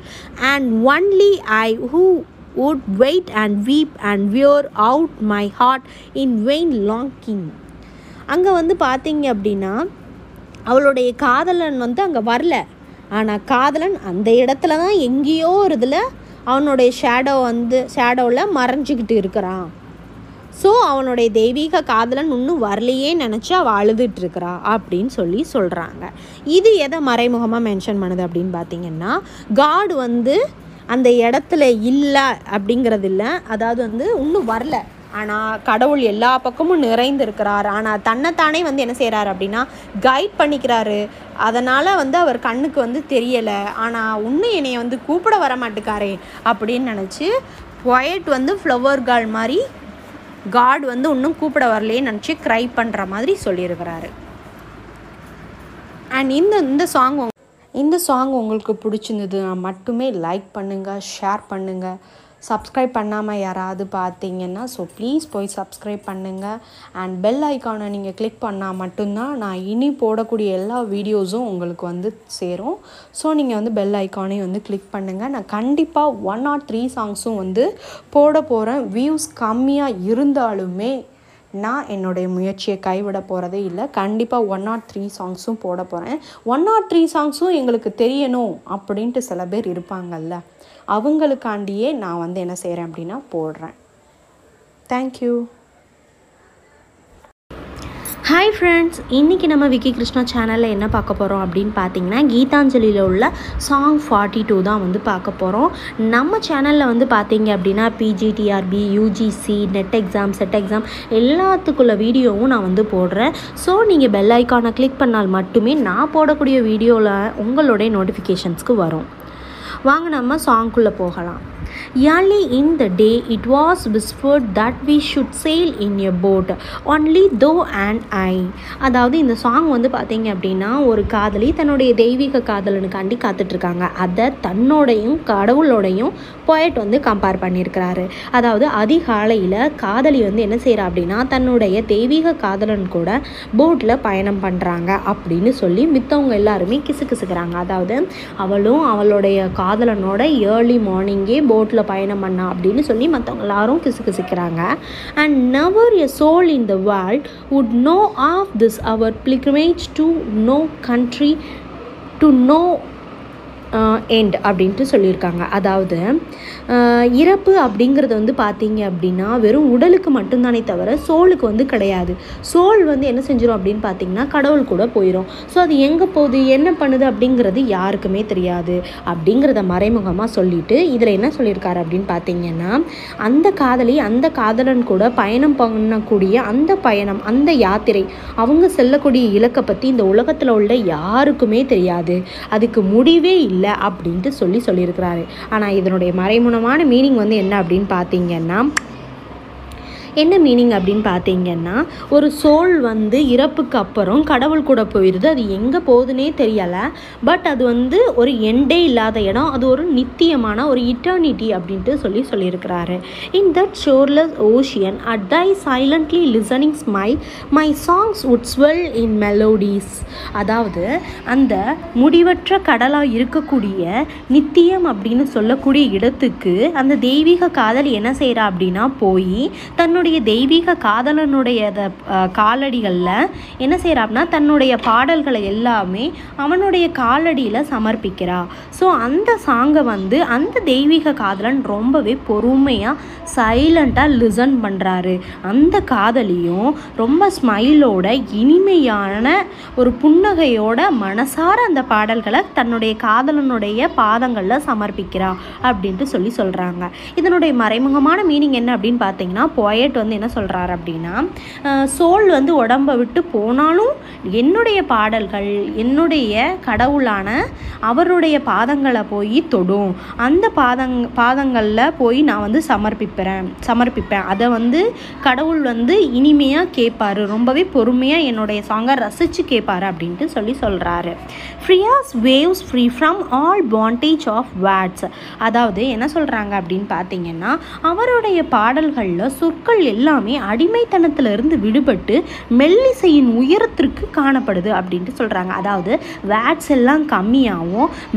and only I who would wait and weep and wear out my heart in vain longing. அங்கே வந்து பார்த்திங்க அப்படின்னா அவளுடைய காதலன் வந்து அங்கே வரல, ஆனால் காதலன் அந்த இடத்துல தான் எங்கேயோ ஒரு இதில் அவனுடைய ஷேடோ வந்து ஷேடோவில் மறைஞ்சிக்கிட்டு இருக்கிறான். ஸோ அவனுடைய தெய்வீக காதலன் இன்னும் வரலையே நினச்சி அவள் அழுதுட்டுருக்கிறா அப்படின்னு சொல்லி சொல்கிறாங்க. இது எதை மறைமுகமாக மென்ஷன் பண்ணுது அப்படின்னு பார்த்திங்கன்னா காட் வந்து அந்த இடத்துல இல்லை அப்படிங்கிறது இல்லை, அதாவது வந்து இன்னும் வரல, ஆனால் கடவுள் எல்லா பக்கமும் நிறைந்திருக்கிறார். ஆனால் தன்னைத்தானே வந்து என்ன செய்கிறாரு அப்படின்னா கைட் பண்ணிக்கிறாரு. அதனால் வந்து அவர் கண்ணுக்கு வந்து தெரியலை, ஆனால் இன்னும் என்னைய வந்து கூப்பிட வர மாட்டேக்காரே அப்படின்னு நினச்சி ஒயிட் வந்து ஃப்ளவர் கால் மாதிரி காட் வந்து இன்னும் கூப்பிட வரலையே நினச்சி க்ரை பண்ணுற மாதிரி சொல்லியிருக்கிறாரு. அண்ட் இந்த இந்த சாங் இந்த சாங் உங்களுக்கு பிடிச்சிருந்ததுன்னா மட்டுமே லைக் பண்ணுங்கள், ஷேர் பண்ணுங்கள். சப்ஸ்கிரைப் பண்ணாமல் யாராவது பார்த்தீங்கன்னா ஸோ ப்ளீஸ் போய் சப்ஸ்கிரைப் பண்ணுங்கள். அண்ட் பெல் ஐக்கானை நீங்கள் கிளிக் பண்ணால் மட்டும்தான் நான் இனி போடக்கூடிய எல்லா வீடியோஸும் உங்களுக்கு வந்து சேரும். ஸோ நீங்கள் வந்து பெல் ஐக்கானையும் வந்து கிளிக் பண்ணுங்கள். நான் கண்டிப்பாக ஒன் ஆர் த்ரீ சாங்ஸும் வந்து போட போகிறேன். வியூஸ் கம்மியாக இருந்தாலுமே நான் என்னுடைய முயற்சியை கைவிட போகிறதே இல்லை, கண்டிப்பாக ஒன் ஆர் த்ரீ சாங்ஸும் போட போகிறேன். ஒன் ஆர் த்ரீ சாங்ஸும் எங்களுக்கு தெரியணும் அப்படின்ட்டு சில பேர் இருப்பாங்கல்ல, அவங்களுக்காண்டியே நான் வந்து என்ன செய்கிறேன் அப்படின்னா போடுறேன். தேங்க்யூ. ஹாய் ஃப்ரெண்ட்ஸ், இன்றைக்கி நம்ம விக்கி கிருஷ்ணா சேனலில் என்ன பார்க்க போகிறோம் அப்படின்னு பார்த்தீங்கன்னா கீதாஞ்சலியில் உள்ள சாங் ஃபார்ட்டி டூ தான் வந்து பார்க்க போகிறோம். நம்ம சேனலில் வந்து பார்த்தீங்க அப்படின்னா PGTRB, UGC, NET exam, SET exam எல்லாத்துக்குள்ள வீடியோவும் நான் வந்து போடுறேன். ஸோ நீங்கள் பெல் ஐக்கானை கிளிக் பண்ணால் மட்டுமே நான் போடக்கூடிய வீடியோவில் உங்களுடைய நோட்டிஃபிகேஷன்ஸ்க்கு வரும். வாங்க நம்ம சாங்குள்ளே போகலாம். Early in the day it was whispered that we should sail in a boat, only thou and I. அதாவது இந்த சாங் வந்து பார்த்தீங்க அப்படின்னா ஒரு காதலி தன்னுடைய தெய்வீக காதலனுக்காண்டி காத்துட்ருக்காங்க. அதை தன்னோடையும் கடவுளோடையும் போயட் வந்து கம்பேர் பண்ணியிருக்கிறாரு. அதாவது அதிகாலையில் காதலி வந்து என்ன செய்கிறா அப்படின்னா தன்னுடைய தெய்வீக காதலன் கூட போட்டில் பயணம் பண்ணுறாங்க அப்படின்னு சொல்லி மித்தவங்க எல்லாருமே கிசு கிசுக்கிறாங்க. அதாவது அவளும் அவளுடைய காதலனோட ஏர்லி மார்னிங்கே போட்டில் பயணம் பண்ணா அப்படின்னு சொல்லி மற்றவங்க எல்லாரும் கிசு கிசுக்கிறாங்க. And never a soul in the world would know of this our pilgrimage to no country to no end அப்படின்ட்டு சொல்லியிருக்காங்க. அதாவது இறப்பு அப்படிங்கிறது வந்து பார்த்தீங்க அப்படின்னா வெறும் உடலுக்கு மட்டும்தானே தவிர சோலுக்கு வந்து கிடையாது. சோல் வந்து என்ன செஞ்சிடும் அப்படின்னு பார்த்தீங்கன்னா கடவுள் கூட போயிடும். ஸோ அது எங்கே போகுது என்ன பண்ணுது அப்படிங்கிறது யாருக்குமே தெரியாது அப்படிங்கிறத மறைமுகமாக சொல்லிட்டு இதில் என்ன சொல்லியிருக்காரு அப்படின்னு பார்த்தீங்கன்னா அந்த காதலி அந்த காதலன் கூட பயணம் பண்ணக்கூடிய அந்த பயணம் அந்த யாத்திரை அவங்க செல்லக்கூடிய இலக்கை பற்றி இந்த உலகத்தில் உள்ள யாருக்குமே தெரியாது, அதுக்கு முடிவே இல்லை அப்படின்ட்டு சொல்லி சொல்லியிருக்கிறாரு. ஆனால் இதனுடைய மறைமுகமான மீனிங் வந்து என்ன அப்படின்னு பார்த்தீங்கன்னா என்ன மீனிங் அப்படின்னு பார்த்தீங்கன்னா ஒரு சோல் வந்து இறப்புக்கு அப்புறம் கடவுள் கூட போயிடுது, அது எங்கே போகுதுன்னே தெரியலை, பட் அது வந்து ஒரு எண்டே இல்லாத இடம், அது ஒரு நித்தியமான ஒரு இட்டர்னிட்டி அப்படின்ட்டு சொல்லி சொல்லியிருக்கிறாரு. In that shoreless ocean at thy silently listening smile my songs would swell in melodies. அதாவது அந்த முடிவற்ற கடலாக இருக்கக்கூடிய நித்தியம் அப்படின்னு சொல்லக்கூடிய இடத்துக்கு அந்த தெய்வீக காதல் என்ன செய்கிறா அப்படின்னா போய் தன்னுடைய தன்னுடைய தெய்வீக காதலனுடைய காலடிகளில் என்ன செய்கிறா அப்படின்னா தன்னுடைய பாடல்களை எல்லாமே அவனுடைய காலடியில் சமர்ப்பிக்கிறா. ஸோ அந்த சாங்கை வந்து அந்த தெய்வீக காதலன் ரொம்பவே பொறுமையாக சைலண்ட்டாக லிசன் பண்ணுறாரு. அந்த காதலியும் ரொம்ப ஸ்மைலோட இனிமையான ஒரு புன்னகையோட மனசார அந்த பாடல்களை தன்னுடைய காதலனுடைய பாதங்களில் சமர்ப்பிக்கிறா அப்படின்ட்டு சொல்லி சொல்கிறாங்க. இதனுடைய மறைமுகமான மீனிங் என்ன அப்படின்னு பார்த்தீங்கன்னா போயட் வந்து என்ன சொல்றாரு அப்படின்னா சோல் வந்து உடம்ப விட்டு போனாலும் என்னுடைய பாடல்கள் என்னுடைய கடவுளான அவருடைய பாதங்களை போய் தொடும், அந்த பாதங் பாதங்களில் போய் நான் வந்து சமர்ப்பிப்பேன் சமர்ப்பிப்பேன் அதை வந்து கடவுள் வந்து இனிமையாக கேட்பார், ரொம்பவே பொறுமையாக என்னுடைய சாங்கை ரசித்து கேட்பார் அப்படின்ட்டு சொல்லி சொல்கிறாரு. Free as waves free from all bondage of words. அதாவது என்ன சொல்கிறாங்க அப்படின்னு பார்த்தீங்கன்னா அவருடைய பாடல்களில் சொற்கள் எல்லாமே அடிமைத்தனத்திலிருந்து விடுபட்டு மெல்லிசையின் உயரத்திற்கு காணப்படுது அப்படின்ட்டு சொல்கிறாங்க. அதாவது வேட்ஸ் எல்லாம் கம்மியாகவும்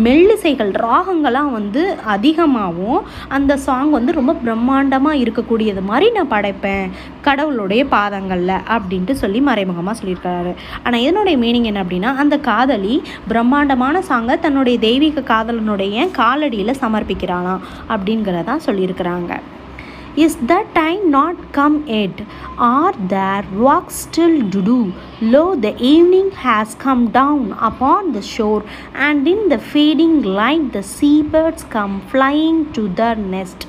மெல்லிசைகள் ராகங்களாக வந்து அதிகமாகவும் அந்த சாங் வந்து ரொம்ப பிரம்மாண்டமாக இருக்கக்கூடியது மாதிரி நான் படைப்பேன் கடவுளுடைய பாதங்களில் அப்படின்ட்டு சொல்லி மறைமுகமாக சொல்லியிருக்காரு. ஆனால் இதனுடைய மீனிங் என்ன அப்படின்னா அந்த காதலி பிரம்மாண்டமான சாங்கை தன்னுடைய தெய்வீக காதலனுடைய காலடியில் சமர்ப்பிக்கிறானா அப்படிங்கிறதான் சொல்லியிருக்கிறாங்க. Is that time not come yet? Are there work still to do? Lo, the evening has come down upon the shore, and in the fading light the seabirds come flying to their nest.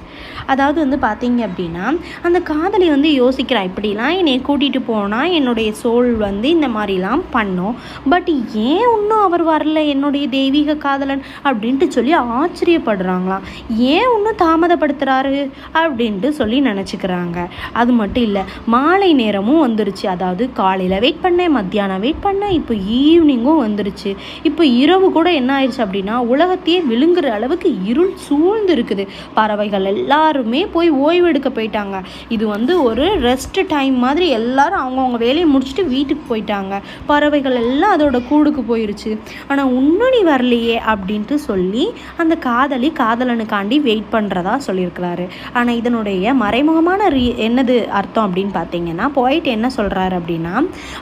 அதாவது வந்து பார்த்தீங்க அப்படின்னா அந்த காதலி வந்து யோசிக்கிறா, இப்படிலாம் என்னை கூட்டிகிட்டு போனால் என்னுடைய சோல் வந்து இந்த மாதிரிலாம் பண்ணோம், பட் ஏன் இன்னும் அவர் வரல என்னுடைய தெய்வீக காதலன் அப்படின்ட்டு சொல்லி ஆச்சரியப்படுறாங்களாம். ஏன் இன்னும் தாமதப்படுத்துகிறாரு அப்படின்ட்டு சொல்லி நினச்சிக்கிறாங்க. அது மட்டும் இல்லை, மாலை நேரமும் வந்துருச்சு. அதாவது காலையில் வெயிட் பண்ணேன், மத்தியானம் வெயிட் பண்ணேன், இப்போ ஈவினிங்கும் வந்துருச்சு, இப்போ இரவு கூட என்ன ஆயிடுச்சு அப்படின்னா உலகத்தையே விழுங்குற அளவுக்கு இருள் சூழ்ந்து இருக்குது, பறவைகள் எல்லாருமே போய் ஓய்வு எடுக்க போயிட்டாங்க, இது வந்து ஒரு ரெஸ்ட் டைம் மாதிரி எல்லாரும் அவங்கவுங்க வேலையை முடிச்சுட்டு வீட்டுக்கு போயிட்டாங்க, பறவைகள் எல்லாம் அதோட கூடுக்கு போயிருச்சு, ஆனால் இன்னும் நீ வரலையே அப்படின்ட்டு சொல்லி அந்த காதலி காதலனுக்காண்டி வெயிட் பண்ணுறதா சொல்லியிருக்கிறாரு. ஆனால் இதனுடைய மறைமுகமான ரீ என்னது அர்த்தம் அப்படின்னு பார்த்தீங்கன்னா போயிட்டு என்ன சொல்கிறாரு அப்படின்னா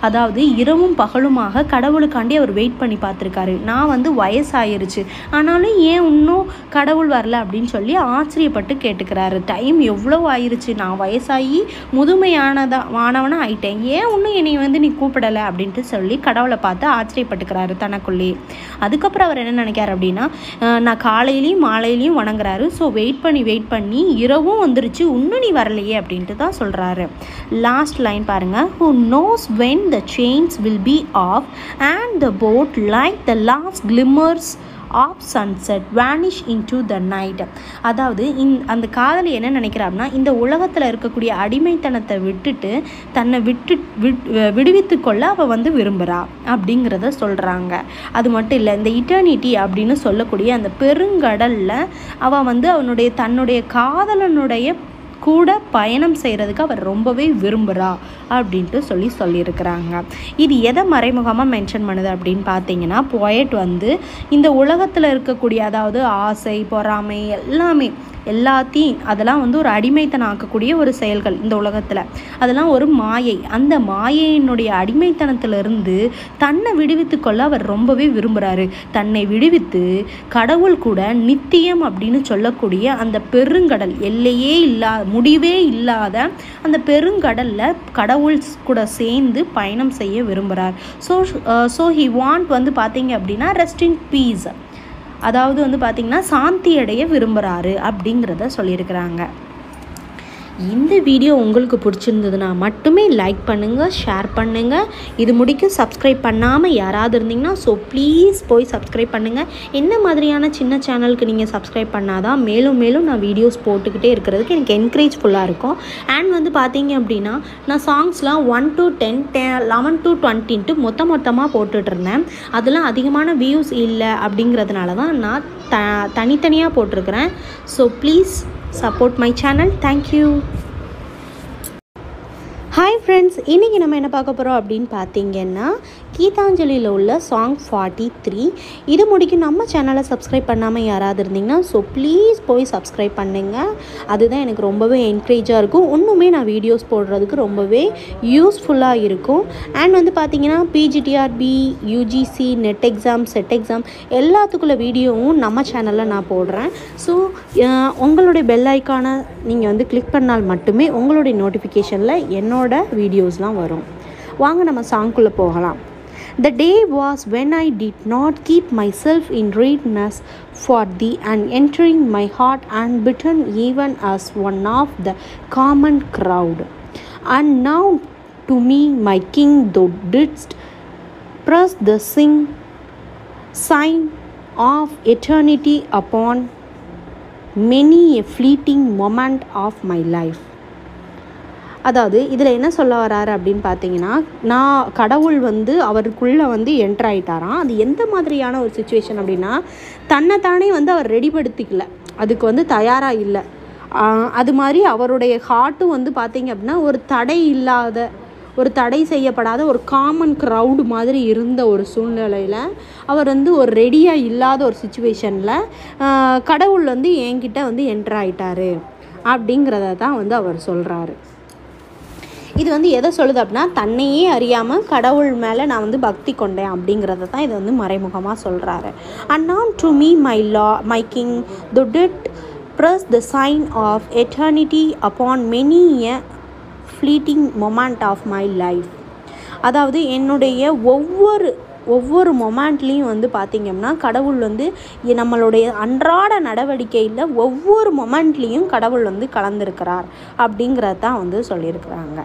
அதாவது இரவும் பகலுமாக கடவுளுக்காண்டி அவர் வெயிட் பண்ணி பார்த்துருக்காரு, நான் வந்து வயசாயிருச்சு ஆனாலும் ஏன் இன்னும் கடவுள் வரல அப்படின்னு சொல்லி ஆச்சரியப்பட்டு கேட்டுக்கிறாரு. டைம் எவ்வளோ ஆயிருச்சு, நான் வயசாகி முதுமையானதா ஆனவனா ஆயிட்டேன், ஏன் ஒன்றும் என்னை வந்து நீ கூப்பிடலை அப்படின்ட்டு சொல்லி கடவுளை பார்த்து ஆச்சரியப்பட்டுக்கிறாரு தனக்குள்ளே. அதுக்கப்புறம் அவர் என்ன நினைக்கிறார் அப்படின்னா நான் காலையிலையும் மாலையிலையும் வணங்குறாரு, ஸோ வெயிட் பண்ணி வெயிட் பண்ணி இரவும் வந்துருச்சு இன்னும் நீ வரலையே அப்படின்ட்டு தான் சொல்கிறாரு. லாஸ்ட் லைன் பாருங்கள், who knows when the chains will be off, and the boat, like the last glimmers of sunset, vanish into the night. அதாவது அந்த காதலி என்ன நினைக்கிறாப்னா, இந்த உலகத்தில் இருக்கக்கூடிய அடிமைத்தனத்தை விட்டுட்டு தன்னை விட்டு விடுவித்து கொள்ள அவள் வந்து விரும்புகிறா அப்படிங்கிறத சொல்கிறாங்க. அது மட்டும் இல்லை, இந்த இட்டர்னிட்டி அப்படின்னு சொல்லக்கூடிய அந்த பெருங்கடலில் அவள் வந்து அவனுடைய தன்னுடைய காதலனுடைய கூட பயணம் செய்கிறதுக்கு அவர் ரொம்பவே விரும்புகிறா அப்படின்ட்டு சொல்லி சொல்லியிருக்கிறாங்க. இது எதை மறைமுகமாக மென்ஷன் பண்ணுது அப்படின்னு பார்த்தீங்கன்னா, போயட் வந்து இந்த உலகத்தில் இருக்கக்கூடிய அதாவது ஆசை, பொறாமை, எல்லாமே எல்லாத்தையும் அதெல்லாம் வந்து ஒரு அடிமைத்தனம் ஆக்கக்கூடிய ஒரு செயல்கள் இந்த உலகத்தில், அதெல்லாம் ஒரு மாயை. அந்த மாயையினுடைய அடிமைத்தனத்திலிருந்து தன்னை விடுவித்து கொள்ள அவர் ரொம்பவே விரும்புகிறாரு. தன்னை விடுவித்து கடவுள் கூட நித்தியம் அப்படின்னு சொல்லக்கூடிய அந்த பெருங்கடல், எல்லையே இல்லா முடிவே இல்லாத அந்த பெருங்கடலில் கடவுள் கூட சேர்ந்து பயணம் செய்ய விரும்புகிறார். ஸோ ஸோ ஹி வாண்ட் வந்து பார்த்தீங்க அப்படின்னா ரெஸ்ட் இன் பீஸ், அதாவது வந்து பார்த்திங்கன்னா சாந்தியடைய விரும்புகிறாரு அப்படிங்கிறத சொல்லியிருக்கிறாங்க. இந்த வீடியோ உங்களுக்கு பிடிச்சிருந்ததுன்னா மட்டுமே லைக் பண்ணுங்கள், ஷேர் பண்ணுங்கள். இது முடிக்கும் சப்ஸ்கிரைப் பண்ணாமல் யாராவது இருந்தீங்கன்னா ஸோ ப்ளீஸ் போய் சப்ஸ்கிரைப் பண்ணுங்கள். என்ன மாதிரியான சின்ன சேனலுக்கு நீங்கள் சப்ஸ்கிரைப் பண்ணாதான் மேலும் மேலும் நான் வீடியோஸ் போட்டுக்கிட்டே இருக்கிறதுக்கு எனக்கு என்கரேஜ்ஃபுல்லாக இருக்கும். அண்ட் வந்து பார்த்தீங்க அப்படின்னா நான் சாங்ஸ்லாம் ஒன் டு டென் டெ லெவன் டு டுவெண்ட்டின்ட்டு மொத்த மொத்தமாக போட்டுட்ருந்தேன். அதெல்லாம் அதிகமான வியூஸ் இல்லை அப்படிங்கிறதுனால தான் நான் த தனித்தனியாக போட்டிருக்கிறேன். So please support my channel. Thank you. Hi friends, இன்னைக்கு நம்ம என்ன பார்க்க போகிறோம் அப்படின்னு பார்த்தீங்கன்னா, கீதாஞ்சலியில் உள்ள சாங் ஃபார்ட்டி த்ரீ. இது முடிக்கும் நம்ம சேனலை சப்ஸ்கிரைப் பண்ணாமல் யாராவது இருந்தீங்கன்னா ஸோ ப்ளீஸ் போய் சப்ஸ்கிரைப் பண்ணுங்கள். அதுதான் எனக்கு ரொம்பவே என்கரேஜாக இருக்கும், இன்னுமே நான் வீடியோஸ் போடுறதுக்கு ரொம்பவே யூஸ்ஃபுல்லாக இருக்கும். அண்ட் வந்து பார்த்தீங்கன்னா PGTRB, UGC, NET exam, SET exam எல்லாத்துக்குள்ள வீடியோவும் நம்ம சேனலில் நான் போடுறேன். ஸோ உங்களுடைய பெல் ஐக்கானை நீங்கள் வந்து கிளிக் பண்ணால் மட்டுமே உங்களுடைய நோட்டிஃபிகேஷனில் என்னோட வீடியோஸ்லாம் வரும். வாங்க நம்ம சாங்குள்ளே போகலாம். The day was when I did not keep myself in readiness for thee, and entering my heart and bitten even as one of the common crowd. And now to me, my king, thou didst press the sing, sign of eternity upon many a fleeting moment of my life. அதாவது இதில் என்ன சொல்ல வராரு அப்படின்னு பார்த்தீங்கன்னா, நான் கடவுள் வந்து அவருக்குள்ளே வந்து என்ட்ரு ஆகிட்டாராம். அது எந்த மாதிரியான ஒரு சுச்சுவேஷன் அப்படின்னா, தன்னைத்தானே வந்து அவர் ரெடிப்படுத்திக்கல, அதுக்கு வந்து தயாராக இல்லை. அது மாதிரி அவருடைய ஹார்ட்டும் வந்து பார்த்தீங்க அப்படின்னா ஒரு தடை இல்லாத, ஒரு தடை செய்யப்படாத ஒரு காமன் க்ரௌடு மாதிரி இருந்த ஒரு சூழ்நிலையில் அவர் வந்து ஒரு ரெடியாக இல்லாத ஒரு சுச்சுவேஷனில் கடவுள் வந்து என்கிட்ட வந்து என்ட்ரு ஆகிட்டாரு அப்படிங்கிறத தான் வந்து அவர் சொல்கிறாரு. இது வந்து எதை சொல்லுது அப்படின்னா, தன்னையே அறியாமல் கடவுள் மேலே நான் வந்து பக்தி கொண்டேன் அப்படிங்கிறத தான் இது வந்து மறைமுகமாக சொல்கிறாரு. And now to me my lord my king to did press the sign of eternity upon many a fleeting moment of my life. அதாவது என்னுடைய ஒவ்வொரு ஒவ்வொரு மொமெண்ட்லேயும் வந்து பார்த்திங்கன்னா கடவுள் வந்து நம்மளுடைய அன்றாட நடவடிக்கையில் ஒவ்வொரு மொமெண்ட்லேயும் கடவுள் வந்து கலந்துருக்கிறார் அப்படிங்கிறது தான் வந்து சொல்லியிருக்கிறாங்க.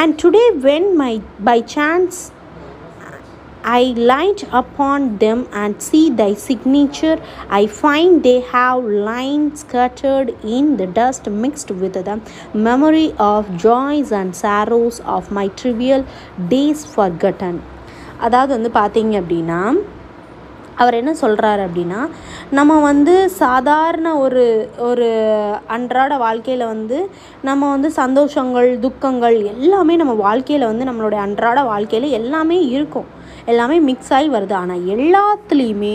And today when my by chance I light upon them and see thy signature I find they have lain scattered in the dust mixed with the memory of joys and sorrows of my trivial days forgotten. அதாவது வந்து பார்த்தீங்க அப்படின்னா அவர் என்ன சொல்கிறாரு அப்படின்னா, நம்ம வந்து சாதாரண ஒரு ஒரு அன்றாட வாழ்க்கையில் வந்து நம்ம வந்து சந்தோஷங்கள், துக்கங்கள் எல்லாமே நம்ம வாழ்க்கையில் வந்து நம்மளுடைய அன்றாட வாழ்க்கையில் எல்லாமே இருக்கும், எல்லாமே மிக்ஸ் ஆகி வருது. ஆனால் எல்லாத்துலேயுமே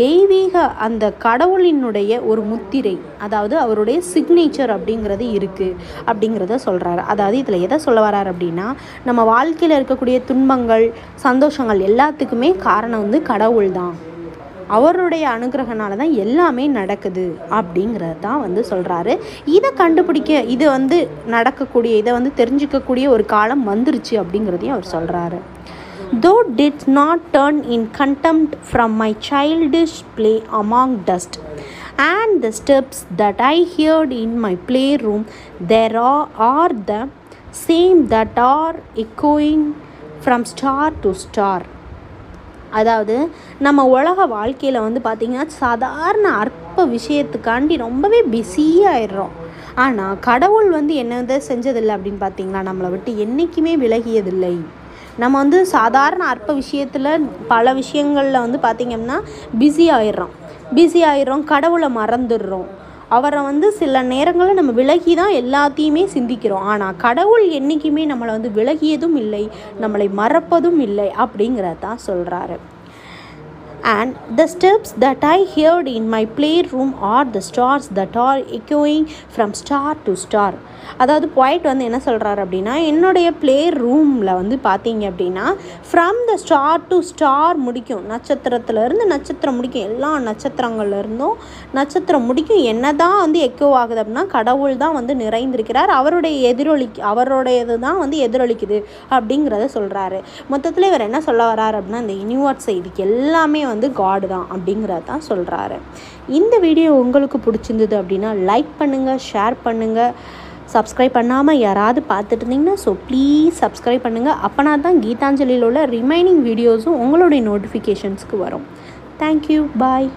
தெய்வீக அந்த கடவுளினுடைய ஒரு முத்திரை, அதாவது அவருடைய சிக்னேச்சர் அப்படிங்கிறது இருக்குது அப்படிங்கிறத சொல்கிறாரு. அதாவது இதில் எதை சொல்ல வராரு அப்படின்னா, நம்ம வாழ்க்கையில் இருக்கக்கூடிய துன்பங்கள், சந்தோஷங்கள் எல்லாத்துக்குமே காரணம் வந்து கடவுள் தான், அவருடைய அனுகிரகனால தான் எல்லாமே நடக்குது அப்படிங்கிறது தான் வந்து சொல்கிறாரு. இதை கண்டுபிடிக்க, இது வந்து நடக்கக்கூடிய, இதை வந்து தெரிஞ்சிக்கக்கூடிய ஒரு காலம் வந்துருச்சு அப்படிங்கிறதையும் அவர் சொல்கிறாரு. Thou didst not turn in contempt from my childish play among dust, and the steps that I heard in my playroom there are, are the same that are echoing from star to star. அதாவது நம்ம உலக வாழ்க்கையில் வந்து பார்த்திங்கன்னா சாதாரண அற்ப விஷயத்துக்காண்டி ரொம்பவே பிஸியாகிடுறோம். ஆனால் கடவுள் வந்து என்னதை செஞ்சதில்லை அப்படின்னு பார்த்திங்கன்னா நம்மளை விட்டு என்றைக்குமே விலகியதில்லை. நம்ம வந்து சாதாரண அற்ப விஷயத்தில் பல விஷயங்களில் வந்து பார்த்திங்கன்னா பிஸி ஆகிடுறோம் பிஸி ஆகிடுறோம் கடவுளை மறந்துடுறோம். அவரை வந்து சில நேரங்களில் நம்ம விலகி தான் எல்லாத்தையுமே சிந்திக்கிறோம். ஆனால் கடவுள் என்றைக்குமே நம்மளை வந்து விலகியதும் இல்லை, நம்மளை மறப்பதும் இல்லை அப்படிங்கிறதான் சொல்கிறாரு. And the steps that I heard in my playroom are the stars that are echoing from star to star. அதாவது பாயிண்ட் வந்து என்ன சொல்கிறாரு அப்படின்னா, என்னுடைய ப்ளே ரூமில் வந்து பார்த்தீங்க அப்படின்னா from the star to star முடிக்கும், நட்சத்திரத்துலேருந்து நட்சத்திரம் முடிக்கும், எல்லா நட்சத்திரங்கள்லேருந்தும் நட்சத்திரம் முடிக்கும். என்ன தான் வந்து எக்கோ ஆகுது அப்படின்னா கடவுள் தான் வந்து நிறைந்திருக்கிறார், அவருடைய எதிரொலி அவருடையது தான் வந்து எதிரொலிக்குது அப்படிங்கிறத சொல்கிறாரு. மொத்தத்தில் இவர் என்ன சொல்ல வர்றாரு அப்படின்னா இந்த யூனிவர்ஸ் இதுக்கு எல்லாமே வந்து காட் தான் அப்படிங்கிறத தான் சொல்கிறாரு. இந்த வீடியோ உங்களுக்கு பிடிச்சிருந்தது அப்படின்னா லைக் பண்ணுங்கள், ஷேர் பண்ணுங்கள். சப்ஸ்கிரைப் பண்ணாமல் யாராவது பார்த்துட்டு இருந்தீங்கன்னா ஸோ ப்ளீஸ் சப்ஸ்கிரைப் பண்ணுங்கள். அப்போனா தான் கீதாஞ்சலியில் உள்ள ரிமைனிங் வீடியோஸும் உங்களுடைய நோட்டிஃபிகேஷன்ஸ்க்கு வரும். தேங்க்யூ, பாய்.